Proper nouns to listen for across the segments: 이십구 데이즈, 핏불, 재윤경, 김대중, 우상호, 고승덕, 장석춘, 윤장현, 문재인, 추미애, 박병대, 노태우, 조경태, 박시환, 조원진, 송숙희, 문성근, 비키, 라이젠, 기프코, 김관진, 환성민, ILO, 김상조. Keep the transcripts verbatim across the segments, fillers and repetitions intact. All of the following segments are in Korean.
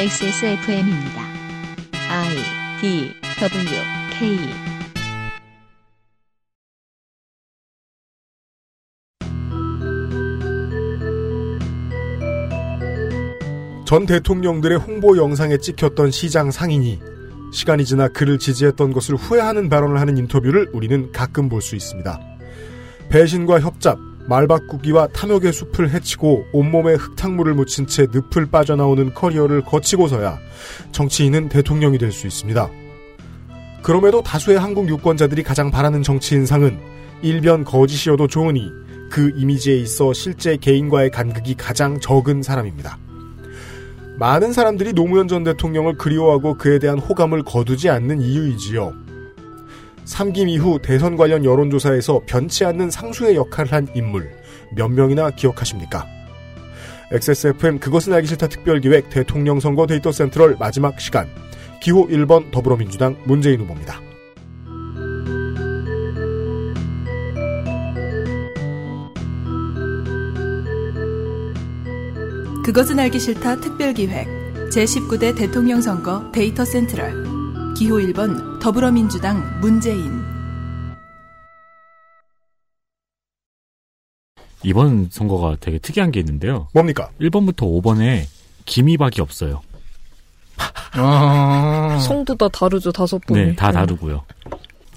엑스에스에프엠입니다. I, D, W, K 전 대통령들의 홍보 영상에 찍혔던 시장 상인이 시간이 지나 그를 지지했던 것을 후회하는 발언을 하는 인터뷰를 우리는 가끔 볼 수 있습니다. 배신과 협잡, 말바꾸기와 탐욕의 숲을 헤치고 온몸에 흙탕물을 묻힌 채 늪을 빠져나오는 커리어를 거치고서야 정치인은 대통령이 될 수 있습니다. 그럼에도 다수의 한국 유권자들이 가장 바라는 정치인상은 일변 거짓이어도 좋으니 그 이미지에 있어 실제 개인과의 간극이 가장 적은 사람입니다. 많은 사람들이 노무현 전 대통령을 그리워하고 그에 대한 호감을 거두지 않는 이유이지요. 삼김 이후 대선 관련 여론조사에서 변치 않는 상수의 역할을 한 인물 몇 명이나 기억하십니까? 엑스에스에프엠 그것은 알기 싫다 특별기획 대통령 선거 데이터 센트럴 마지막 시간 기호 일 번 더불어민주당 문재인 후보입니다. 그것은 알기 싫다 특별기획 제십구 대 대통령 선거 데이터 센트럴 기호 일 번 더불어민주당 문재인. 이번 선거가 되게 특이한 게 있는데요. 뭡니까? 일 번부터 오 번에 김이박이 없어요. 아~ 성도 다 다르죠, 다섯 번. 네, 다 다르고요.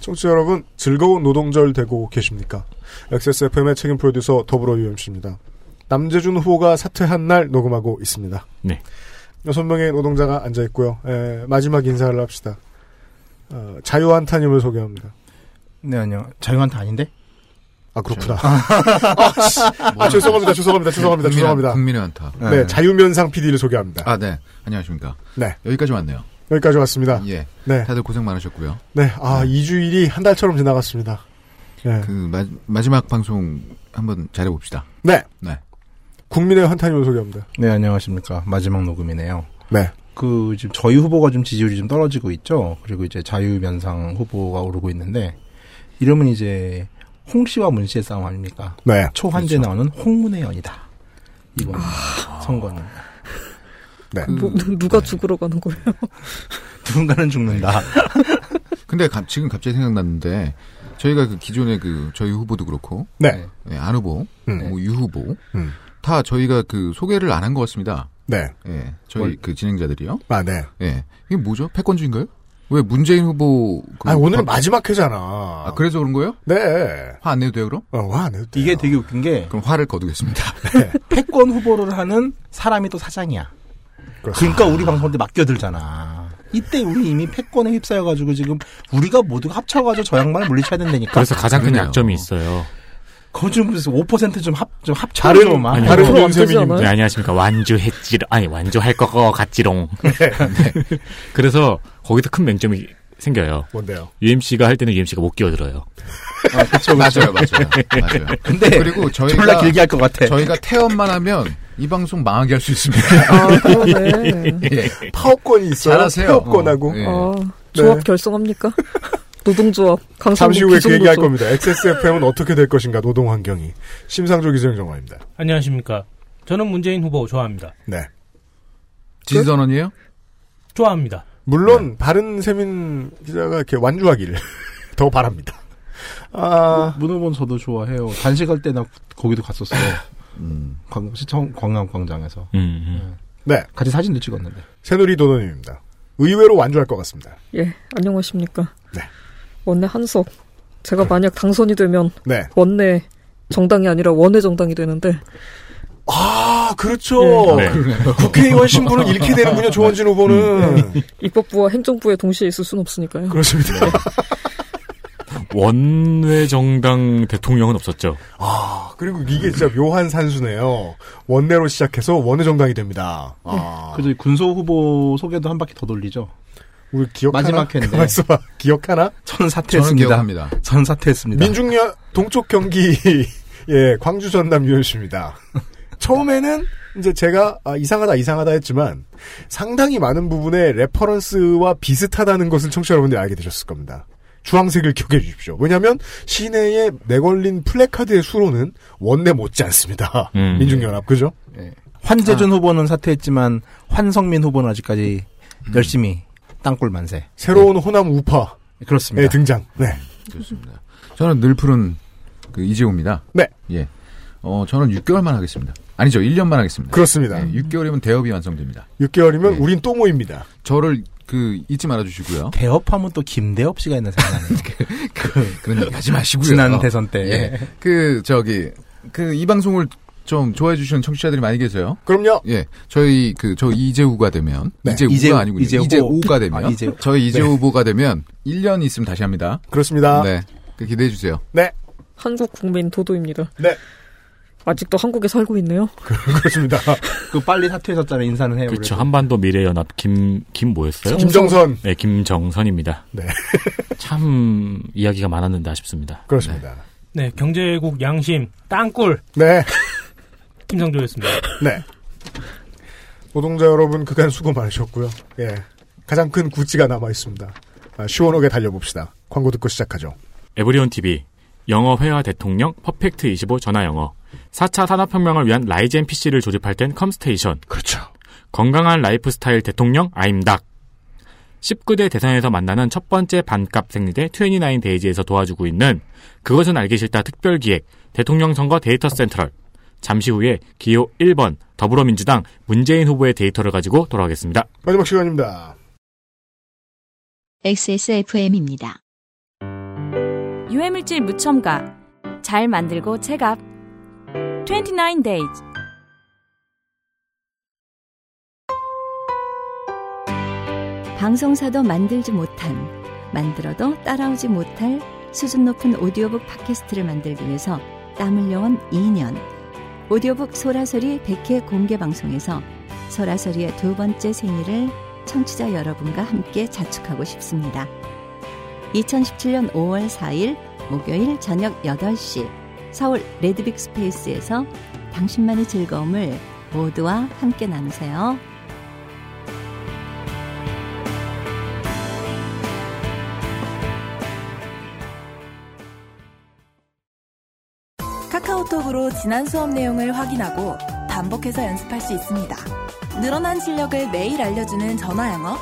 청취자 여러분, 즐거운 노동절 되고 계십니까? 엑스에스에프엠의 책임 프로듀서 더불어 유엠씨입니다. 남재준 후보가 사퇴한 날 녹음하고 있습니다. 네. 여섯 명의 노동자가 앉아 있고요. 에, 마지막 인사를 합시다. 어, 자유한타님을 소개합니다. 네, 안녕. 자유한타 아닌데? 아, 그렇구나. 아, 죄송합니다, 죄송합니다, 죄송합니다, 죄송합니다. 국민의 한타. 네, 네, 자유면상 피디를 소개합니다. 아, 네. 안녕하십니까. 네. 여기까지 왔네요. 여기까지 왔습니다. 예. 네. 다들 고생 많으셨고요. 네. 아, 네. 이 주일이 한 달처럼 지나갔습니다. 네. 그, 마, 마지막 방송 한번 잘해봅시다. 네. 네. 국민의 한타님을 소개합니다. 네, 안녕하십니까. 마지막 녹음이네요. 네. 그, 지금 저희 후보가 좀 지지율이 좀 떨어지고 있죠. 그리고 이제 자유면상 후보가 오르고 있는데, 이름은 이제 홍 씨와 문 씨의 싸움 아닙니까? 네. 초환제 그렇죠. 나오는 홍문의 연이다. 이번 아... 선거는. 네. 뭐, 누가 네. 죽으러 가는 거예요? 누군가는 죽는다. 근데 가, 지금 갑자기 생각났는데, 저희가 그 기존에 그, 저희 후보도 그렇고, 네. 네 안 후보, 음. 뭐 유 후보, 음. 다 저희가 그 소개를 안 한 것 같습니다. 네. 예. 저희 뭘... 그 진행자들이요. 아, 네. 예. 이게 뭐죠? 패권주의인가요? 왜 문재인 후보. 그 아, 오늘은 화... 마지막 회잖아. 아, 그래서 그런 거예요? 네. 화 안 내도 돼요, 그럼? 어, 화 안 내도 돼요. 이게 되게 웃긴 게. 그럼 화를 거두겠습니다. 네. 패권 후보를 하는 사람이 또 사장이야. 그러니까 우리 방송한테 맡겨들잖아. 이때 우리 이미 패권에 휩싸여가지고 지금 우리가 모두가 합쳐가지고 저 양반을 물리쳐야 된다니까. 그래서 가장 큰 약점이 있어요. 거주면서 오 퍼센트 좀 합, 좀 합쳐서 다른 만 다른 원세민님 네, 안녕하십니까 완주했지롱 아니 완주할 것 같지롱. 네. 네. 그래서 거기서 큰 맹점이 생겨요. 뭔데요? 유엠씨가 할 때는 유엠씨가 못 끼어들어요. 아, 그렇죠, 맞아요, 맞아요, 맞아요. 근데 그리고 저희가 졸라 길게 할 것 같아. 저희가 태연만 하면 이 방송 망하게 할 수 있습니다. 아, 그러네. 네. 파업권이 있어요. 잘하세요. 파업권하고 어, 네. 아, 조합 네. 결성합니까? 노동조합 잠시 후에 그 얘기할 겁니다. 엑스에스에프엠은 어떻게 될 것인가 노동환경이. 심상조 기자정보입니다. 안녕하십니까. 저는 문재인 후보 좋아합니다. 네. 지지선언이에요? 좋아합니다. 물론 네. 바른 세민 기자가 이렇게 완주하기를 더 바랍니다. 아... 문 후보는 저도 좋아해요. 단식할 때 나 거기도 갔었어요. 음. 광, 시청 광남광장에서. 음. 네. 네. 같이 사진도 찍었는데. 새누리 도노님입니다. 의외로 완주할 것 같습니다. 예. 안녕하십니까. 네. 원내 한석. 제가 만약 당선이 되면 네. 원내 정당이 아니라 원외 정당이 되는데. 아, 그렇죠. 네. 네. 국회의원 신분을 잃게 되는군요. 조원진 후보는. 음. 입법부와 행정부에 동시에 있을 순 없으니까요. 그렇습니다. 네. 원외 정당 대통령은 없었죠. 아, 그리고 이게 진짜 묘한 산수네요. 원내로 시작해서 원외 정당이 됩니다. 네. 아. 그래서 군소 후보 소개도 한 바퀴 더 돌리죠. 우리 기억하나? 마지막 회인데. 가만있어봐. 기억하나? 저는 사퇴했습니다. 저는 기억합니다. 저는 사퇴했습니다. 민중야 동쪽 경기 예 광주 전남 유현씨입니다. 처음에는 이제 제가 아, 이상하다 이상하다 했지만 상당히 많은 부분의 레퍼런스와 비슷하다는 것을 청취자 여러분들이 알게 되셨을 겁니다. 주황색을 기억해 주십시오. 왜냐하면 시내에 내걸린 플래카드의 수로는 원내 못지 않습니다. 음. 민중연합 그죠? 네. 환재준 아. 후보는 사퇴했지만 환성민 후보는 아직까지 음. 열심히 땅굴 만세. 새로운 네. 호남 우파. 그렇습니다. 네, 등장. 네. 그렇습니다. 저는 늘 푸른 그 이재호입니다. 네. 예. 어, 저는 육 개월만 하겠습니다. 아니죠. 일 년만 하겠습니다. 그렇습니다. 네, 육 개월이면 대업이 완성됩니다. 육 개월이면 네. 우린 또 모입니다. 저를 그 잊지 말아주시고요. 대업하면 또 김대업 씨가 있는 생각이 나네요. 그, 그런 얘기 하지 마시고요. 지난 대선 때. 예. 그, 저기, 그, 이 방송을 좀 좋아해 주시는 청취자들이 많이 계세요. 그럼요. 예. 저희 그 저 이재호가 되면 네. 이재호가 이재호, 아니고 이재호. 이재호가 되면 아, 이재호. 저희 이재호 네. 후보가 되면 일 년 있으면 다시 합니다. 그렇습니다. 네. 그 기대해 주세요. 네. 한국 국민 도도입니다. 네. 아직도 한국에 살고 있네요. 그렇습니다. 그 빨리 사퇴했었잖아요. 인사는 해요. 그렇죠. 한반도 미래연합 김 김 뭐였어요? 김정선. 네, 김정선입니다. 네. 참 이야기가 많았는데 아쉽습니다. 그렇습니다. 네, 네 경제국 양심 땅굴. 네. 김상조였습니다. 네. 노동자 여러분 그간 수고 많으셨고요. 예, 가장 큰 구찌가 남아 있습니다. 아, 시원하게 달려봅시다. 광고 듣고 시작하죠. 에브리온 티비 영어 회화 대통령 퍼펙트 이십오 전화 영어 사 차 산업혁명을 위한 라이젠 피씨를 조립할 땐 컴스테이션. 그렇죠. 건강한 라이프스타일 대통령 아임닭. 십구 대 대선에서 만나는 첫 번째 반값 생리대 이십구 데이즈에서 도와주고 있는 그것은 알기 싫다 특별기획 대통령 선거 데이터 센트럴. 잠시 후에 기호 일 번 더불어민주당 문재인 후보의 데이터를 가지고 돌아오겠습니다. 마지막 시간입니다. 엑스에스에프엠입니다. 유해물질 무첨가 잘 만들고 체갑 이십구 데이즈 방송사도 만들지 못한 만들어도 따라오지 못할 수준 높은 오디오북 팟캐스트를 만들기 위해서 땀 흘려온 이 년 오디오북 소라소리 백 회 공개 방송에서 소라소리의 두 번째 생일을 청취자 여러분과 함께 자축하고 싶습니다. 이천십칠 년 오월 사일 목요일 저녁 여덟 시 서울 레드빅 스페이스에서 당신만의 즐거움을 모두와 함께 나누세요. 카카오톡으로 지난 수업 내용을 확인하고 반복해서 연습할 수 있습니다. 늘어난 실력을 매일 알려주는 전화영어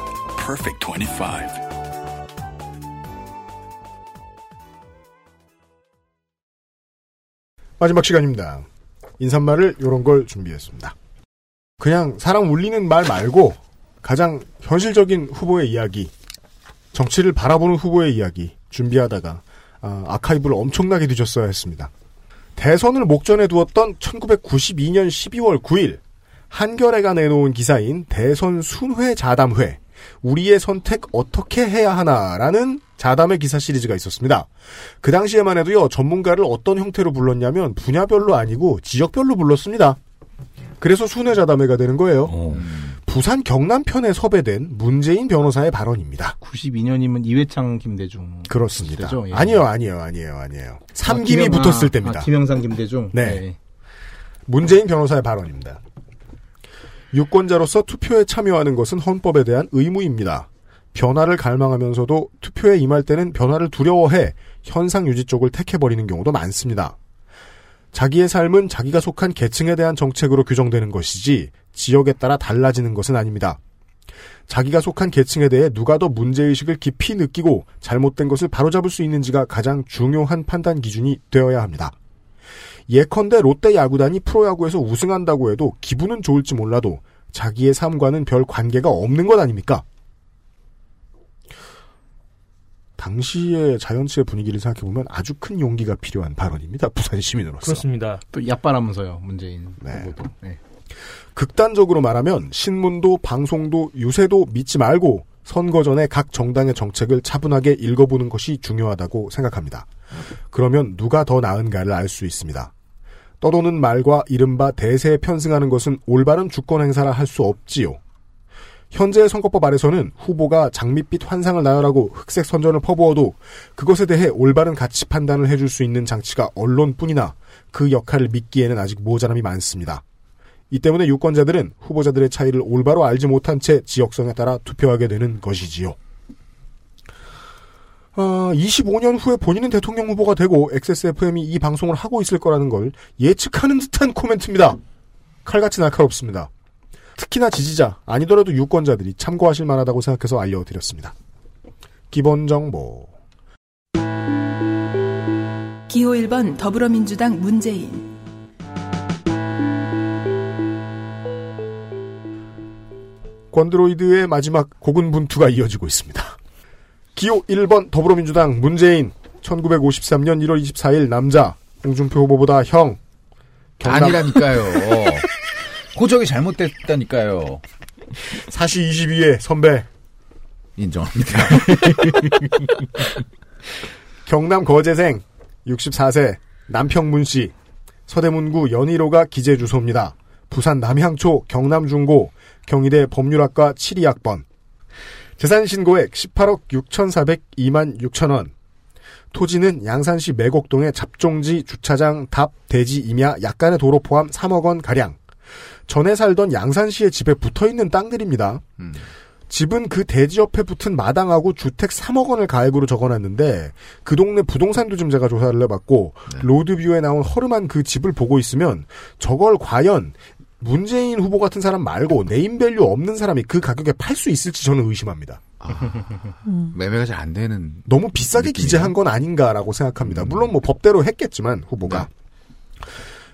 Perfect 이십오. 마지막 시간입니다. 인사말을 이런 걸 준비했습니다. 그냥 사람 울리는 말 말고 가장 현실적인 후보의 이야기, 정치를 바라보는 후보의 이야기 준비하다가 아, 아카이브를 엄청나게 뒤졌어야 했습니다. 대선을 목전에 두었던 천구백구십이 년 십이월 구일 한겨레가 내놓은 기사인 대선 순회 자담회 우리의 선택 어떻게 해야 하나라는 자담의 기사 시리즈가 있었습니다. 그 당시에만 해도요 전문가를 어떤 형태로 불렀냐면 분야별로 아니고 지역별로 불렀습니다. 그래서 순회 자담회가 되는 거예요. 오. 부산 경남편에 섭외된 문재인 변호사의 발언입니다. 구십이 년이면 이회창 김대중. 그렇습니다. 시대죠? 예. 아니요, 아니요, 아니에요, 아니에요. 삼김이 아, 김영, 붙었을 아, 때입니다. 아, 김영삼 김대중? 네. 네. 문재인 변호사의 발언입니다. 유권자로서 투표에 참여하는 것은 헌법에 대한 의무입니다. 변화를 갈망하면서도 투표에 임할 때는 변화를 두려워해 현상 유지 쪽을 택해버리는 경우도 많습니다. 자기의 삶은 자기가 속한 계층에 대한 정책으로 규정되는 것이지 지역에 따라 달라지는 것은 아닙니다. 자기가 속한 계층에 대해 누가 더 문제의식을 깊이 느끼고 잘못된 것을 바로잡을 수 있는지가 가장 중요한 판단 기준이 되어야 합니다. 예컨대 롯데 야구단이 프로야구에서 우승한다고 해도 기분은 좋을지 몰라도 자기의 삶과는 별 관계가 없는 것 아닙니까? 당시의 자연치의 분위기를 생각해보면 아주 큰 용기가 필요한 발언입니다. 부산 시민으로서. 그렇습니다. 또 약발하면서요. 문재인 네. 후보도. 네. 극단적으로 말하면 신문도 방송도 유세도 믿지 말고 선거 전에 각 정당의 정책을 차분하게 읽어보는 것이 중요하다고 생각합니다. 그러면 누가 더 나은가를 알 수 있습니다. 떠도는 말과 이른바 대세에 편승하는 것은 올바른 주권 행사라 할 수 없지요. 현재의 선거법 아래서는 후보가 장밋빛 환상을 나열하고 흑색 선전을 퍼부어도 그것에 대해 올바른 가치 판단을 해줄 수 있는 장치가 언론뿐이나 그 역할을 믿기에는 아직 모자람이 많습니다. 이 때문에 유권자들은 후보자들의 차이를 올바로 알지 못한 채 지역성에 따라 투표하게 되는 것이지요. 어, 이십오 년 후에 본인은 대통령 후보가 되고 엑스에스에프엠이 이 방송을 하고 있을 거라는 걸 예측하는 듯한 코멘트입니다. 칼같이 날카롭습니다. 특히나 지지자, 아니더라도 유권자들이 참고하실 만하다고 생각해서 알려드렸습니다. 기본 정보. 기호 일 번 더불어민주당 문재인. 권드로이드의 마지막 고군분투가 이어지고 있습니다. 기호 일 번 더불어민주당 문재인. 천구백오십삼 년 일월 이십사일 남자. 홍준표 후보보다 형. 경남... 아니라니까요. 호적이 잘못됐다니까요. 사시 이십이 회 선배. 인정합니다. 경남 거제생 육십사 세 남평문 씨. 서대문구 연희로가 기재 주소입니다. 부산 남향초 경남중고 경희대 법률학과 칠 이 학번. 재산 신고액 십팔억 육천사백이만 육천 원. 토지는 양산시 매곡동의 잡종지 주차장 답 대지 임야 약간의 도로 포함 삼억 원 가량. 전에 살던 양산시의 집에 붙어있는 땅들입니다. 음. 집은 그 대지 옆에 붙은 마당하고 주택 삼억 원을 가액으로 적어놨는데 그 동네 부동산 도심제가 조사를 해봤고 네. 로드뷰에 나온 허름한 그 집을 보고 있으면 저걸 과연 문재인 후보 같은 사람 말고 네임밸류 없는 사람이 그 가격에 팔 수 있을지 저는 의심합니다. 아, 음. 매매가 잘 안 되는 너무 비싸게 느낌이야? 기재한 건 아닌가라고 생각합니다. 물론 뭐 법대로 했겠지만 후보가. 네.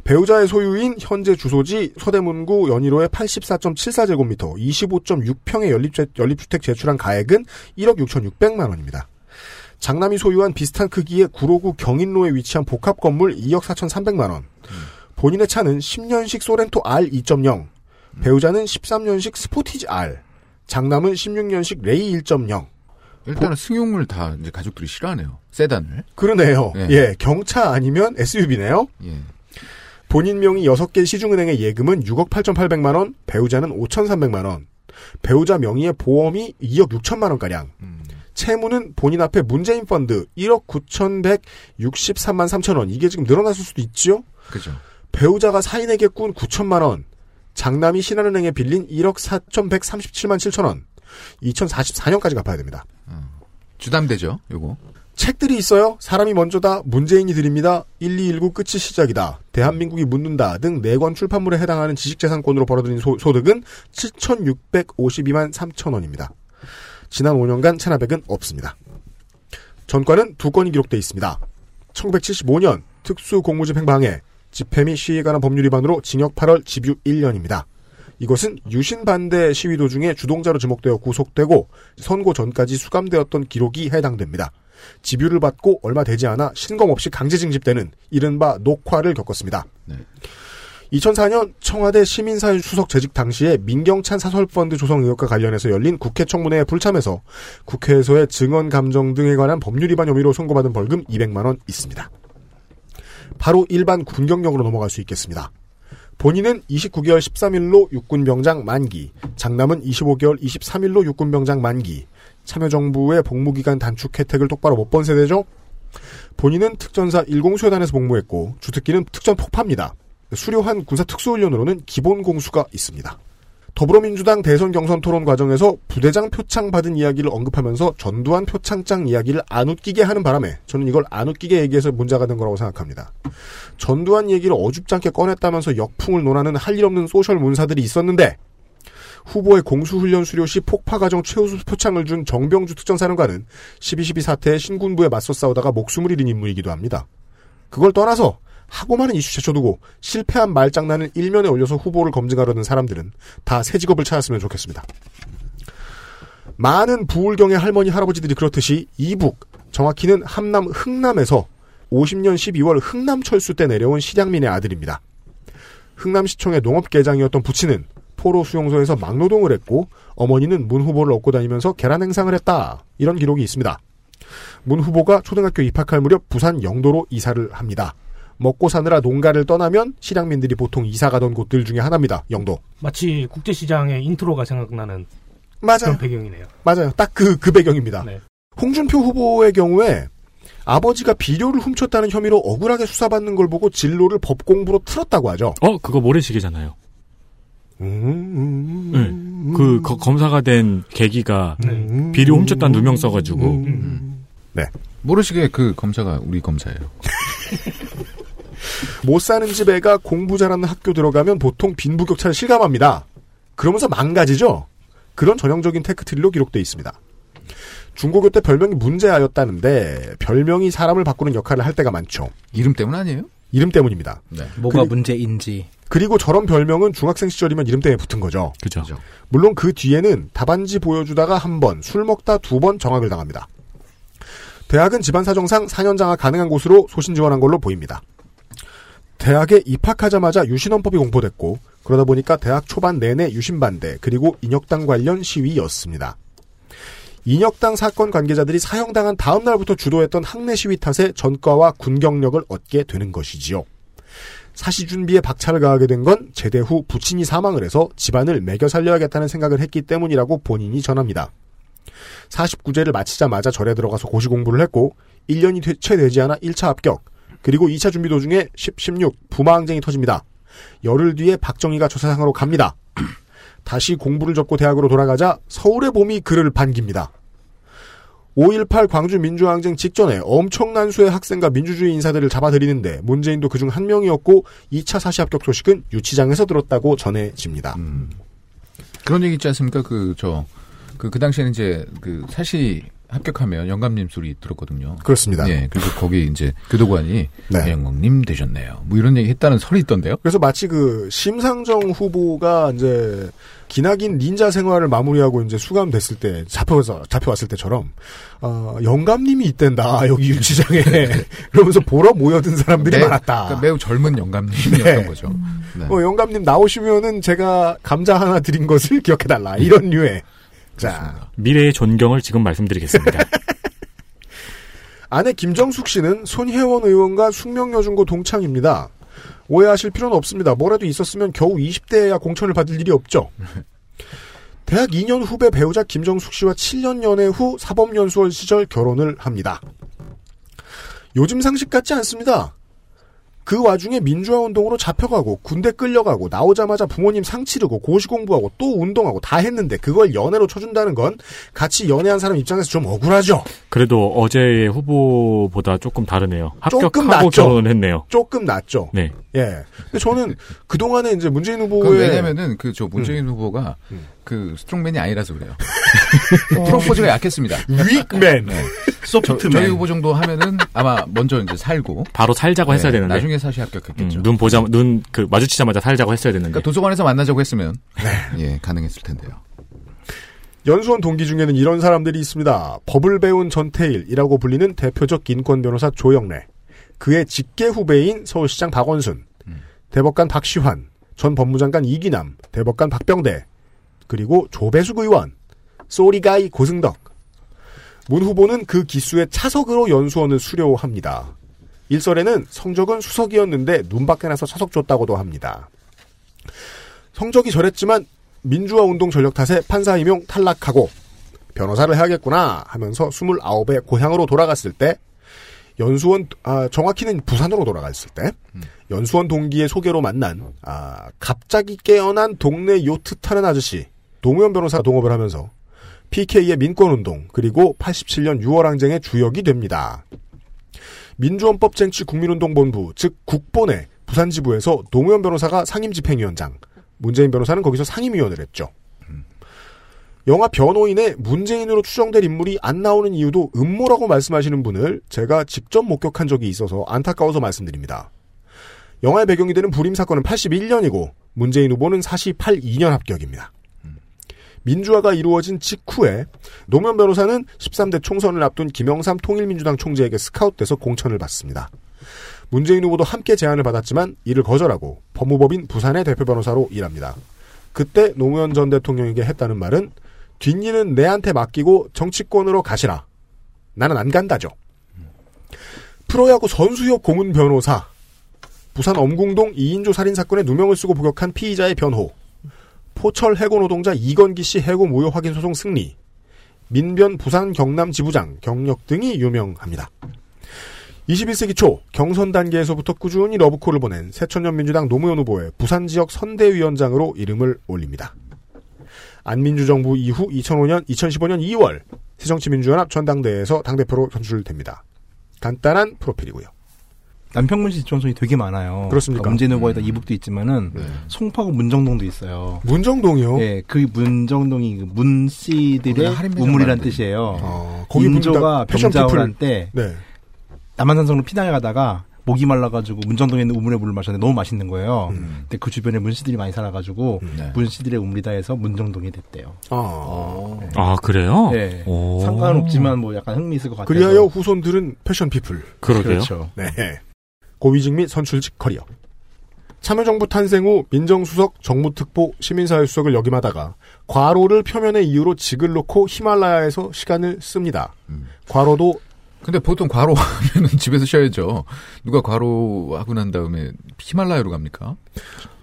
배우자의 소유인 현재 주소지 서대문구 연희로의 팔십사 점 칠사 제곱미터 이십오 점 육 평의 연립제, 연립주택 제출한 가액은 일억 육천육백만 원입니다. 장남이 소유한 비슷한 크기의 구로구 경인로에 위치한 복합건물 이억 사천삼백만 원. 음. 본인의 차는 십 년식 소렌토 알 이 점 영, 음. 배우자는 십삼 년식 스포티지 R, 장남은 십육 년식 레이 일 점 영. 일단은 보... 승용을 다 이제 가족들이 싫어하네요. 세단을. 그러네요. 네. 예, 경차 아니면 에스유브이네요. 예. 본인 명의 여섯 개 시중은행의 예금은 육억 팔천팔백만 원, 배우자는 오천삼백만 원, 배우자 명의의 보험이 이억 육천만 원가량, 음. 채무는 본인 앞에 문재인 펀드 일억 구천백육십삼만 삼천 원, 이게 지금 늘어났을 수도 있지요? 그죠. 배우자가 사인에게 꾼 구천만 원, 장남이 신한은행에 빌린 일억 사천백삼십칠만 칠천 원, 이천사십사 년까지 갚아야 됩니다. 음. 주담대죠, 요거. 책들이 있어요. 사람이 먼저다. 문재인이 드립니다. 일이일구 끝이 시작이다. 대한민국이 묻는다 등 네 권 출판물에 해당하는 지식재산권으로 벌어들인 소, 소득은 칠천육백오십이만 삼천 원입니다. 지난 오 년간 체납액은 없습니다. 전과는 두 건이 기록돼 있습니다. 천구백칠십오 년 특수공무집행방해, 집회 및 시위에 관한 법률 위반으로 징역 팔 월 집유 일 년입니다. 이것은 유신 반대 시위 도중에 주동자로 지목되어 구속되고 선고 전까지 수감되었던 기록이 해당됩니다. 집유를 받고 얼마 되지 않아 신검 없이 강제징집되는 이른바 녹화를 겪었습니다. 네. 이천사 년 청와대 시민사회 수석 재직 당시에 민경찬 사설펀드 조성 의혹과 관련해서 열린 국회 청문회에 불참해서 국회에서의 증언 감정 등에 관한 법률 위반 혐의로 선고받은 벌금 이백만 원 있습니다. 바로 일반 군 경력으로 넘어갈 수 있겠습니다. 본인은 이십구 개월 십삼 일로 육군병장 만기, 장남은 이십오 개월 이십삼 일로 육군병장 만기, 참여정부의 복무기간 단축 혜택을 똑바로 못 본 세대죠? 본인은 특전사 일공수여단에서 복무했고 주특기는 특전폭파입니다. 수료한 군사특수훈련으로는 기본공수가 있습니다. 더불어민주당 대선 경선 토론 과정에서 부대장 표창 받은 이야기를 언급하면서 전두환 표창장 이야기를 안 웃기게 하는 바람에 저는 이걸 안 웃기게 얘기해서 문제가 된 거라고 생각합니다. 전두환 얘기를 어줍지 않게 꺼냈다면서 역풍을 논하는 할 일 없는 소셜 문사들이 있었는데 후보의 공수훈련 수료 시 폭파과정 최우수 표창을 준 정병주 특전사령관은 십이 십이 사태에 신군부에 맞서 싸우다가 목숨을 잃은 인물이기도 합니다. 그걸 떠나서 하고 많은 이슈 제쳐두고 실패한 말장난을 일면에 올려서 후보를 검증하려는 사람들은 다 새 직업을 찾았으면 좋겠습니다. 많은 부울경의 할머니 할아버지들이 그렇듯이 이북, 정확히는 함남 흥남에서 오십 년 십이월 흥남철수 때 내려온 실향민의 아들입니다. 흥남시청의 농업계장이었던 부친은 포로 수용소에서 막노동을 했고 어머니는 문 후보를 업고 다니면서 계란 행상을 했다. 이런 기록이 있습니다. 문 후보가 초등학교 입학할 무렵 부산 영도로 이사를 합니다. 먹고 사느라 농가를 떠나면 실향민들이 보통 이사 가던 곳들 중에 하나입니다. 영도. 마치 국제시장의 인트로가 생각나는 맞아요. 그런 배경이네요. 맞아요. 딱 그, 그 배경입니다. 네. 홍준표 후보의 경우에 아버지가 비료를 훔쳤다는 혐의로 억울하게 수사받는 걸 보고 진로를 법공부로 틀었다고 하죠. 어? 그거 모래시계잖아요. 음, 음, 네. 그 거, 검사가 된 계기가 음, 비료 훔쳤다는 누명 써가지고 음, 음. 네 모르시게 그 검사가 우리 검사예요. 못 사는 집 애가 공부 잘하는 학교 들어가면 보통 빈부격차를 실감합니다. 그러면서 망가지죠. 그런 전형적인 테크트리로 기록돼 있습니다. 중고교 때 별명이 문제아였다는데 별명이 사람을 바꾸는 역할을 할 때가 많죠. 이름 때문 아니에요? 이름 때문입니다. 네. 뭐가 그리, 문제인지. 그리고 저런 별명은 중학생 시절이면 이름 때문에 붙은 거죠. 그죠. 물론 그 뒤에는 답안지 보여주다가 한 번, 술 먹다 두 번 정학을 당합니다. 대학은 집안 사정상 사 년 장학 가능한 곳으로 소신 지원한 걸로 보입니다. 대학에 입학하자마자 유신헌법이 공포됐고 그러다 보니까 대학 초반 내내 유신반대 그리고 인혁당 관련 시위였습니다. 인혁당 사건 관계자들이 사형당한 다음 날부터 주도했던 학내 시위 탓에 전과와 군경력을 얻게 되는 것이지요. 사시준비에 박차를 가하게 된 건 제대 후 부친이 사망을 해서 집안을 매겨 살려야겠다는 생각을 했기 때문이라고 본인이 전합니다. 사십구 제를 마치자마자 절에 들어가서 고시 공부를 했고 일 년이 채 되지 않아 일 차 합격, 그리고 이 차 준비 도중에 십, 십육 부마항쟁이 터집니다. 열흘 뒤에 박정희가 저 세상으로 갑니다. 다시 공부를 접고 대학으로 돌아가자 서울의 봄이 그를 반깁니다. 오일팔 광주민주항쟁 직전에 엄청난 수의 학생과 민주주의 인사들을 잡아들이는데 문재인도 그중 한 명이었고 이 차 사시 합격 소식은 유치장에서 들었다고 전해집니다. 음. 그런 얘기 있지 않습니까? 그, 저, 그, 그 당시에는 이제 그 사시 합격하면 영감님 소리 들었거든요. 그렇습니다. 예, 그래서 거기 이제 교도관이 네. 영감님 되셨네요. 뭐 이런 얘기 했다는 설이 있던데요. 그래서 마치 그 심상정 후보가 이제 기나긴 닌자 생활을 마무리하고 이제 수감됐을 때 잡혀서 잡혀왔을 때처럼 어, 영감님이 있댄다 여기 유치장에 그러면서 보러 모여든 사람들이 매우, 많았다. 그러니까 매우 젊은 영감님이었던 네. 거죠. 네. 어, 영감님 나오시면은 제가 감자 하나 드린 것을 기억해달라 이런 류의. 자, 미래의 존경을 지금 말씀드리겠습니다. 아내 김정숙 씨는 손혜원 의원과 숙명여중고 동창입니다. 오해하실 필요는 없습니다. 뭐라도 있었으면 겨우 이십 대에야 공천을 받을 일이 없죠. 대학 이 년 후배 배우자 김정숙 씨와 칠 년 연애 후 사법연수원 시절 결혼을 합니다. 요즘 상식 같지 않습니다. 그 와중에 민주화운동으로 잡혀가고 군대 끌려가고 나오자마자 부모님 상치르고 고시공부하고 또 운동하고 다 했는데 그걸 연애로 쳐준다는 건 같이 연애한 사람 입장에서 좀 억울하죠. 그래도 어제의 후보보다 조금 다르네요. 합격하고 조금 낫죠. 결혼했네요. 조금 낫죠. 네. 예. 근데 저는 그동안에 이제 문재인 후보의. 왜냐면은 그 저 문재인 음. 후보가 음. 그 스트롱맨이 아니라서 그래요. 어. 프로포즈가 약했습니다. 윅맨. 네. 소프트맨. 저희 후보 정도 하면은 아마 먼저 이제 살고 바로 살자고 했어야 네, 되는데 나중에 사실 합격했겠죠. 음, 눈 보자 눈 그 마주치자마자 살자고 했어야 되는데. 그러니까 도서관에서 만나자고 했으면 네. 예 가능했을 텐데요. 연수원 동기 중에는 이런 사람들이 있습니다. 법을 배운 전태일이라고 불리는 대표적 인권 변호사 조영래, 그의 직계 후배인 서울시장 박원순, 음. 대법관 박시환, 전 법무장관 이기남, 대법관 박병대, 그리고 조배숙 의원, 쏘리가이 고승덕. 문 후보는 그 기수의 차석으로 연수원을 수료합니다. 일설에는 성적은 수석이었는데 눈 밖에 나서 차석 줬다고도 합니다. 성적이 저랬지만 민주화운동 전력 탓에 판사 임용 탈락하고 변호사를 해야겠구나 하면서 스물아홉에 고향으로 돌아갔을 때 연수원, 아, 정확히는 부산으로 돌아갔을 때 음. 연수원 동기의 소개로 만난 아, 갑자기 깨어난 동네 요트 타는 아저씨 노무현 변호사 동업을 하면서 피케이의 민권운동 그리고 팔십칠 년 유월 항쟁의 주역이 됩니다. 민주헌법 쟁취 국민운동본부 즉 국본의 부산지부에서 노무현 변호사가 상임집행위원장, 문재인 변호사는 거기서 상임위원을 했죠. 영화 변호인의 문재인으로 추정될 인물이 안 나오는 이유도 음모라고 말씀하시는 분을 제가 직접 목격한 적이 있어서 안타까워서 말씀드립니다. 영화의 배경이 되는 불임사건은 팔십일 년이고 문재인 후보는 사십팔 이 년 합격입니다. 민주화가 이루어진 직후에 노무현 변호사는 십삼 대 총선을 앞둔 김영삼 통일민주당 총재에게 스카웃돼서 공천을 받습니다. 문재인 후보도 함께 제안을 받았지만 이를 거절하고 법무법인 부산의 대표 변호사로 일합니다. 그때 노무현 전 대통령에게 했다는 말은 뒷일은 내한테 맡기고 정치권으로 가시라. 나는 안 간다죠. 프로야구 선수협 고문 변호사, 부산 엄궁동 이인조 살인사건에 누명을 쓰고 복역한 피의자의 변호, 포철 해고 노동자 이건기 씨 해고 무효 확인 소송 승리, 민변 부산 경남 지부장 경력 등이 유명합니다. 이십일 세기 초 경선 단계에서부터 꾸준히 러브콜을 보낸 새천년민주당 노무현 후보의 부산지역 선대위원장으로 이름을 올립니다. 안민주정부 이후 이천오 년, 이천십오 년 이월 새정치민주연합 전당대회에서 당대표로 선출됩니다. 간단한 프로필이고요. 남평문 시 지청소이 되게 많아요. 그렇습니까? 그러니까 문재인 후보에다 음. 이북도 있지만은 네. 송파구 문정동도 있어요. 문정동이요? 예, 그 문정동이 문 씨들의 우물이란 뜻이에요. 아, 거기 인조가 병자호란 때 네. 남한산성으로 피난을 가다가 목이 말라가지고 문정동에 있는 우물의 물을 마셨는데 너무 맛있는 거예요. 음. 근데 그 주변에 문씨들이 많이 살아가지고 네. 문씨들의 우물이다 해서 문정동이 됐대요. 아, 네. 아 그래요? 네. 오. 상관없지만 뭐 약간 흥미 있을 것 같아요. 그리하여 후손들은 패션 피플. 그러게요. 그렇죠. 네. 고위직 및 선출직 커리어. 참여정부 탄생 후 민정수석, 정무특보, 시민사회수석을 역임하다가 과로를 표면의 이유로 직을 놓고 히말라야에서 시간을 씁니다. 음. 과로도 근데 보통 과로 하면은 집에서 쉬어야죠. 누가 과로 하고 난 다음에 히말라야로 갑니까?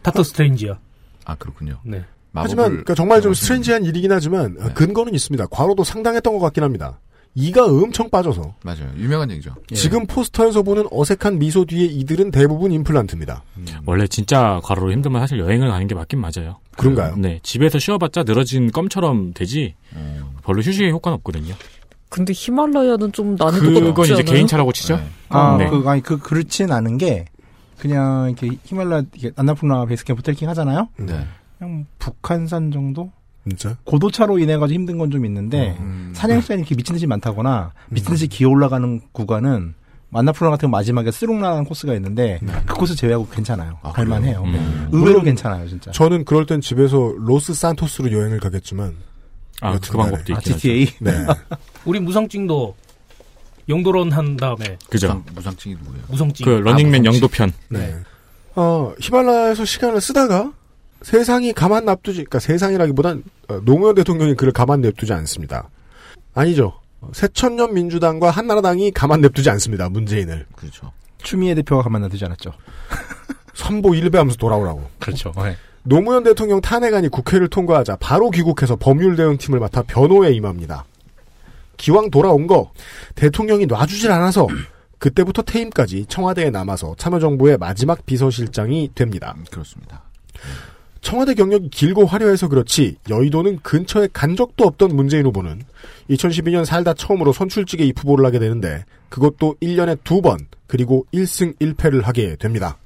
닥터 스트레인지요. 아 그렇군요. 네. 하지만 그러니까 정말 좀 스트레인지한 일이긴 하지만 네. 근거는 있습니다. 과로도 상당했던 것 같긴 합니다. 이가 엄청 빠져서. 맞아요. 유명한 얘기죠. 예. 지금 포스터에서 보는 어색한 미소 뒤에 이들은 대부분 임플란트입니다. 음. 원래 진짜 과로로 힘들면 사실 여행을 가는 게 맞긴 맞아요. 그런가요? 그, 네. 집에서 쉬어봤자 늘어진 껌처럼 되지 음. 별로 휴식의 효과는 없거든요. 근데 히말라야는 좀 나는 것 같지 않아요? 그건 이제 개인차라고 치죠? 네. 아, 네. 그, 아니, 그, 그렇진 않은 게, 그냥, 이렇게, 히말라야, 이렇게, 안나푸르나 베이스캠프 트레킹 하잖아요? 네. 그냥, 북한산 정도? 진짜? 고도차로 인해가지고 힘든 건 좀 있는데, 음. 산행 시간이 이렇게 미친 듯이 많다거나, 미친 듯이 기어 올라가는 구간은, 안나푸르나 같은 거 마지막에 쓰롱라라는 코스가 있는데, 네. 그 코스 제외하고 괜찮아요. 아, 갈만해요. 음. 의외로 괜찮아요, 진짜. 저는 그럴 땐 집에서 로스 산토스로 여행을 가겠지만, 아, 그 방법도 있죠. 아, 지티에이? 네. 우리 무성증도 영도런 한 다음에. 그죠. 무성증이 누구예요? 무성증. 그 러닝맨 아, 영도편. 네. 네. 어, 히말라야에서 시간을 쓰다가 세상이 가만 놔두지, 그러니까 세상이라기보단 노무현 대통령이 그를 가만 냅두지 않습니다. 아니죠. 새천년 민주당과 한나라당이 가만 냅두지 않습니다. 문재인을. 그렇죠. 추미애 대표가 가만 놔두지 않았죠. 선보 일배하면서 돌아오라고. 그렇죠. 네. 노무현 대통령 탄핵안이 국회를 통과하자 바로 귀국해서 법률대응팀을 맡아 변호에 임합니다. 기왕 돌아온 거 대통령이 놔주질 않아서 그때부터 퇴임까지 청와대에 남아서 참여정부의 마지막 비서실장이 됩니다. 그렇습니다. 청와대 경력이 길고 화려해서 그렇지 여의도는 근처에 간 적도 없던 문재인 후보는 이천십이 년 살다 처음으로 선출직에 입후보를 하게 되는데 그것도 일 년에 두 번 그리고 일 승 일 패를 하게 됩니다.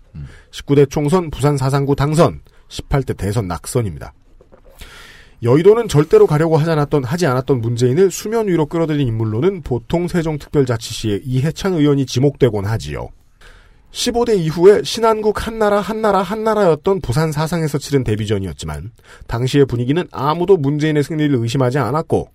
십구 대 총선 부산 사상구 당선 십팔 대 대선 낙선입니다. 여의도는 절대로 가려고 하지 않았던, 하지 않았던 문재인을 수면 위로 끌어들인 인물로는 보통 세종특별자치시의 이해찬 의원이 지목되곤 하지요. 십오 대 이후에 신한국 한나라 한나라 한나라였던 부산 사상에서 치른 데뷔전이었지만 당시의 분위기는 아무도 문재인의 승리를 의심하지 않았고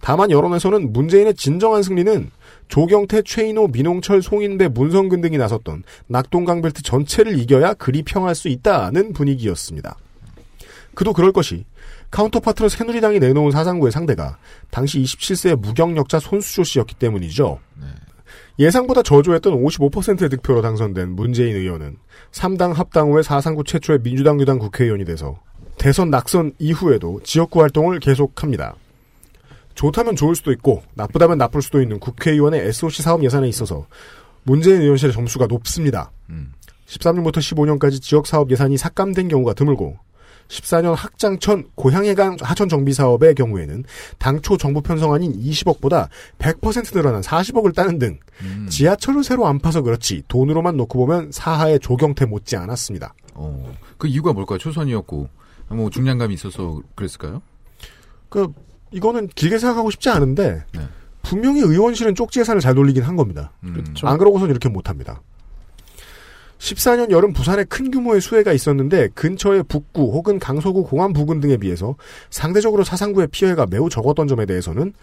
다만 여론에서는 문재인의 진정한 승리는 조경태, 최인호, 민홍철, 송인배, 문성근 등이 나섰던 낙동강 벨트 전체를 이겨야 그리 평할 수 있다는 분위기였습니다. 그도 그럴 것이 카운터파트로 새누리당이 내놓은 사상구의 상대가 당시 이십칠 세의 무경력자 손수조 씨였기 때문이죠. 네. 예상보다 저조했던 오십오 퍼센트의 득표로 당선된 문재인 의원은 삼 당 합당 후에 사상구 최초의 민주당 유당 국회의원이 돼서 대선 낙선 이후에도 지역구 활동을 계속합니다. 좋다면 좋을 수도 있고 나쁘다면 나쁠 수도 있는 국회의원의 에스오씨 사업 예산에 있어서 문재인 의원실의 점수가 높습니다. 음. 십삼 년부터 십오 년까지 지역사업 예산이 삭감된 경우가 드물고 십사 년 학장천 고향해강 하천 정비사업의 경우에는 당초 정부 편성안인 이십억보다 백 퍼센트 늘어난 사십억을 따는 등 음. 지하철을 새로 안 파서 그렇지 돈으로만 놓고 보면 사하의 조경태 못지 않았습니다. 어, 그 이유가 뭘까요? 초선이었고 뭐 중량감이 있어서 그랬을까요? 그 이거는 길게 생각하고 싶지 않은데 네. 분명히 의원실은 쪽지 예산을 잘 돌리긴 한 겁니다. 음. 그렇죠. 안 그러고선 이렇게 못합니다. 십사 년 여름 부산에 큰 규모의 수해가 있었는데 근처의 북구 혹은 강서구 공안 부근 등에 비해서 상대적으로 사상구의 피해가 매우 적었던 점에 대해서는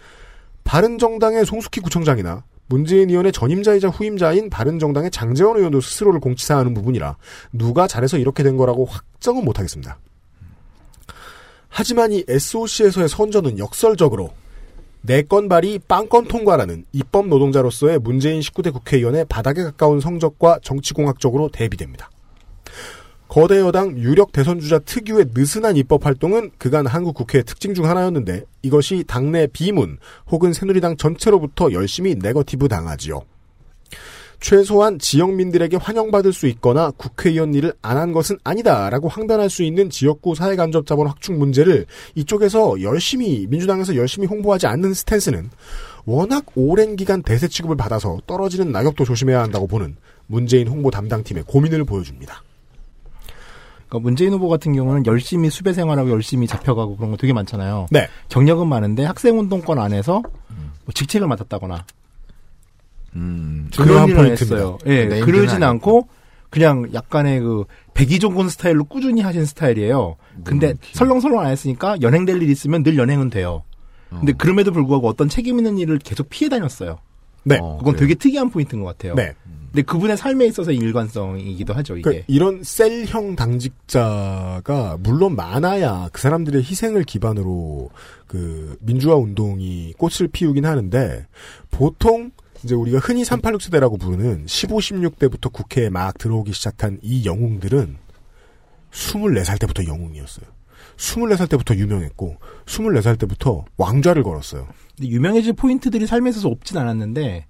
바른정당의 송숙희 구청장이나 문재인 의원의 전임자이자 후임자인 바른정당의 장제원 의원도 스스로를 공치사하는 부분이라 누가 잘해서 이렇게 된 거라고 확정은 못하겠습니다. 하지만 이 에스오씨에서의 선전은 역설적으로 내 건발이 빵건 통과라는 입법 노동자로서의 문재인 십구 대 국회의원의 바닥에 가까운 성적과 정치공학적으로 대비됩니다. 거대 여당 유력 대선주자 특유의 느슨한 입법 활동은 그간 한국 국회의 특징 중 하나였는데 이것이 당내 비문 혹은 새누리당 전체로부터 열심히 네거티브 당하지요. 최소한 지역민들에게 환영받을 수 있거나 국회의원 일을 안 한 것은 아니다라고 항변할 수 있는 지역구 사회간접자본 확충 문제를 이쪽에서 열심히 민주당에서 열심히 홍보하지 않는 스탠스는 워낙 오랜 기간 대세 취급을 받아서 떨어지는 낙엽도 조심해야 한다고 보는 문재인 홍보 담당팀의 고민을 보여줍니다. 그러니까 문재인 후보 같은 경우는 열심히 수배 생활하고 열심히 잡혀가고 그런 거 되게 많잖아요. 네. 경력은 많은데 학생운동권 안에서 뭐 직책을 맡았다거나 음, 그런 일을 했어요. 예, 네, 그러진 않고 그냥 약간의 그 백의종군 스타일로 꾸준히 하신 스타일이에요. 근데 음, 설렁설렁 안 했으니까 연행될 일이 있으면 늘 연행은 돼요. 근데 어. 그럼에도 불구하고 어떤 책임 있는 일을 계속 피해 다녔어요. 네, 어, 그건 그래요. 되게 특이한 포인트인 것 같아요. 네. 근데 그분의 삶에 있어서의 일관성이기도 하죠. 이게 그러니까 이런 셀형 당직자가 물론 많아야 그 사람들의 희생을 기반으로 그 민주화 운동이 꽃을 피우긴 하는데 보통 이제 우리가 흔히 삼팔육 세대라고 부르는 십오, 십육 대부터 국회에 막 들어오기 시작한 이 영웅들은 스물네 살 때부터 영웅이었어요. 스물네 살 때부터 유명했고 스물네 살 때부터 왕좌를 걸었어요. 근데 유명해질 포인트들이 삶에 있어서 없진 않았는데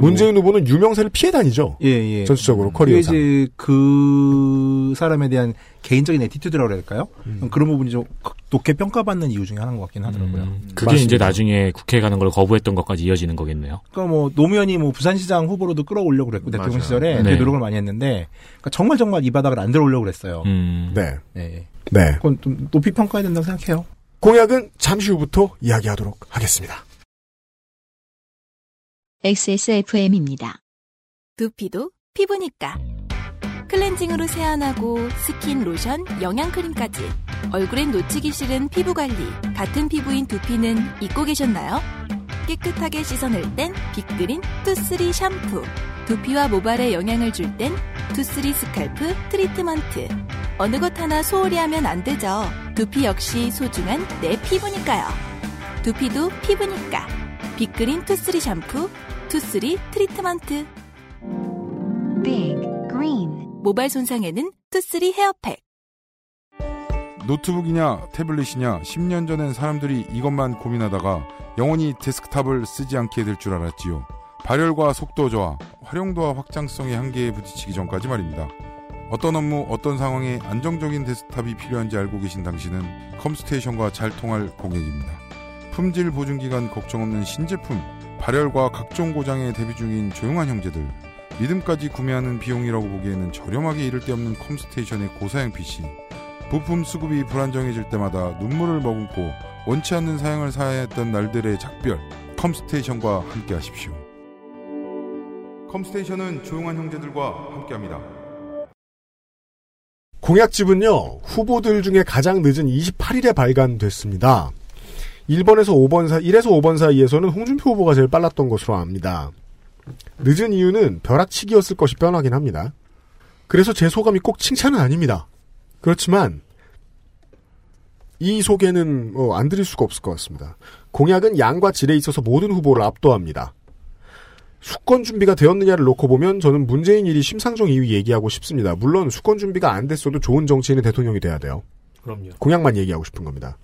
문재인 뭐, 후보는 유명세를 피해 다니죠. 예, 예. 전체적으로 커리어상. 이제 그 사람에 대한 개인적인 애티튜드라고 해야 될까요? 음. 그런 부분이 좀 높게 평가받는 이유 중에 하나인 것 같긴 하더라고요. 음. 그게 맞습니다. 이제 나중에 국회에 가는 걸 거부했던 것까지 이어지는 거겠네요. 그러니까 뭐 노무현이 뭐 부산시장 후보로도 끌어올려고 그랬고 대통령 맞아요. 시절에 네. 노력을 많이 했는데 그러니까 정말 정말 이 바닥을 안 들어오려고 그랬어요. 음. 네. 네. 네. 그건 좀 높이 평가해야 된다고 생각해요. 공약은 잠시 후부터 이야기하도록 하겠습니다. 엑스에스에프엠입니다. 두피도 피부니까 클렌징으로 세안하고 스킨, 로션, 영양크림까지 얼굴엔 놓치기 싫은 피부관리 같은 피부인 두피는 잊고 계셨나요? 깨끗하게 씻어낼 땐 빅그린 투쓰리 샴푸 두피와 모발에 영향을 줄 땐 투쓰리 스칼프 트리트먼트 어느 것 하나 소홀히 하면 안 되죠. 두피 역시 소중한 내 피부니까요. 두피도 피부니까 빅그린 투쓰리 샴푸 투쓰리 트리트먼트 빅 그린 모발 손상에는 투쓰리 헤어팩 노트북이냐 태블릿이냐 십 년 전엔 사람들이 이것만 고민하다가 영원히 데스크탑을 쓰지 않게 될 줄 알았지요. 발열과 속도 저하, 활용도와 확장성의 한계에 부딪히기 전까지 말입니다. 어떤 업무, 어떤 상황에 안정적인 데스크탑이 필요한지 알고 계신 당신은 컴스테이션과 잘 통할 고객입니다. 품질 보증기간 걱정 없는 신제품, 발열과 각종 고장에 대비 중인 조용한 형제들, 믿음까지 구매하는 비용이라고 보기에는 저렴하게 이를 데 없는 컴스테이션의 고사양 피씨, 부품 수급이 불안정해질 때마다 눈물을 머금고 원치 않는 사양을 사야 했던 날들의 작별, 컴스테이션과 함께하십시오. 컴스테이션은 조용한 형제들과 함께합니다. 공약집은요, 후보들 중에 가장 늦은 이십팔 일에 발간됐습니다. 일 번에서 오 번 사이, 일에서 오 번 사이에서는 홍준표 후보가 제일 빨랐던 것으로 압니다. 늦은 이유는 벼락치기였을 것이 뻔하긴 합니다. 그래서 제 소감이 꼭 칭찬은 아닙니다. 그렇지만 이 소개는 어, 안 드릴 수가 없을 것 같습니다. 공약은 양과 질에 있어서 모든 후보를 압도합니다. 수권 준비가 되었느냐를 놓고 보면 저는 문재인 일 위 심상정 이 위 얘기하고 싶습니다. 물론 수권 준비가 안 됐어도 좋은 정치인은 대통령이 돼야 돼요. 그럼요. 공약만 얘기하고 싶은 겁니다.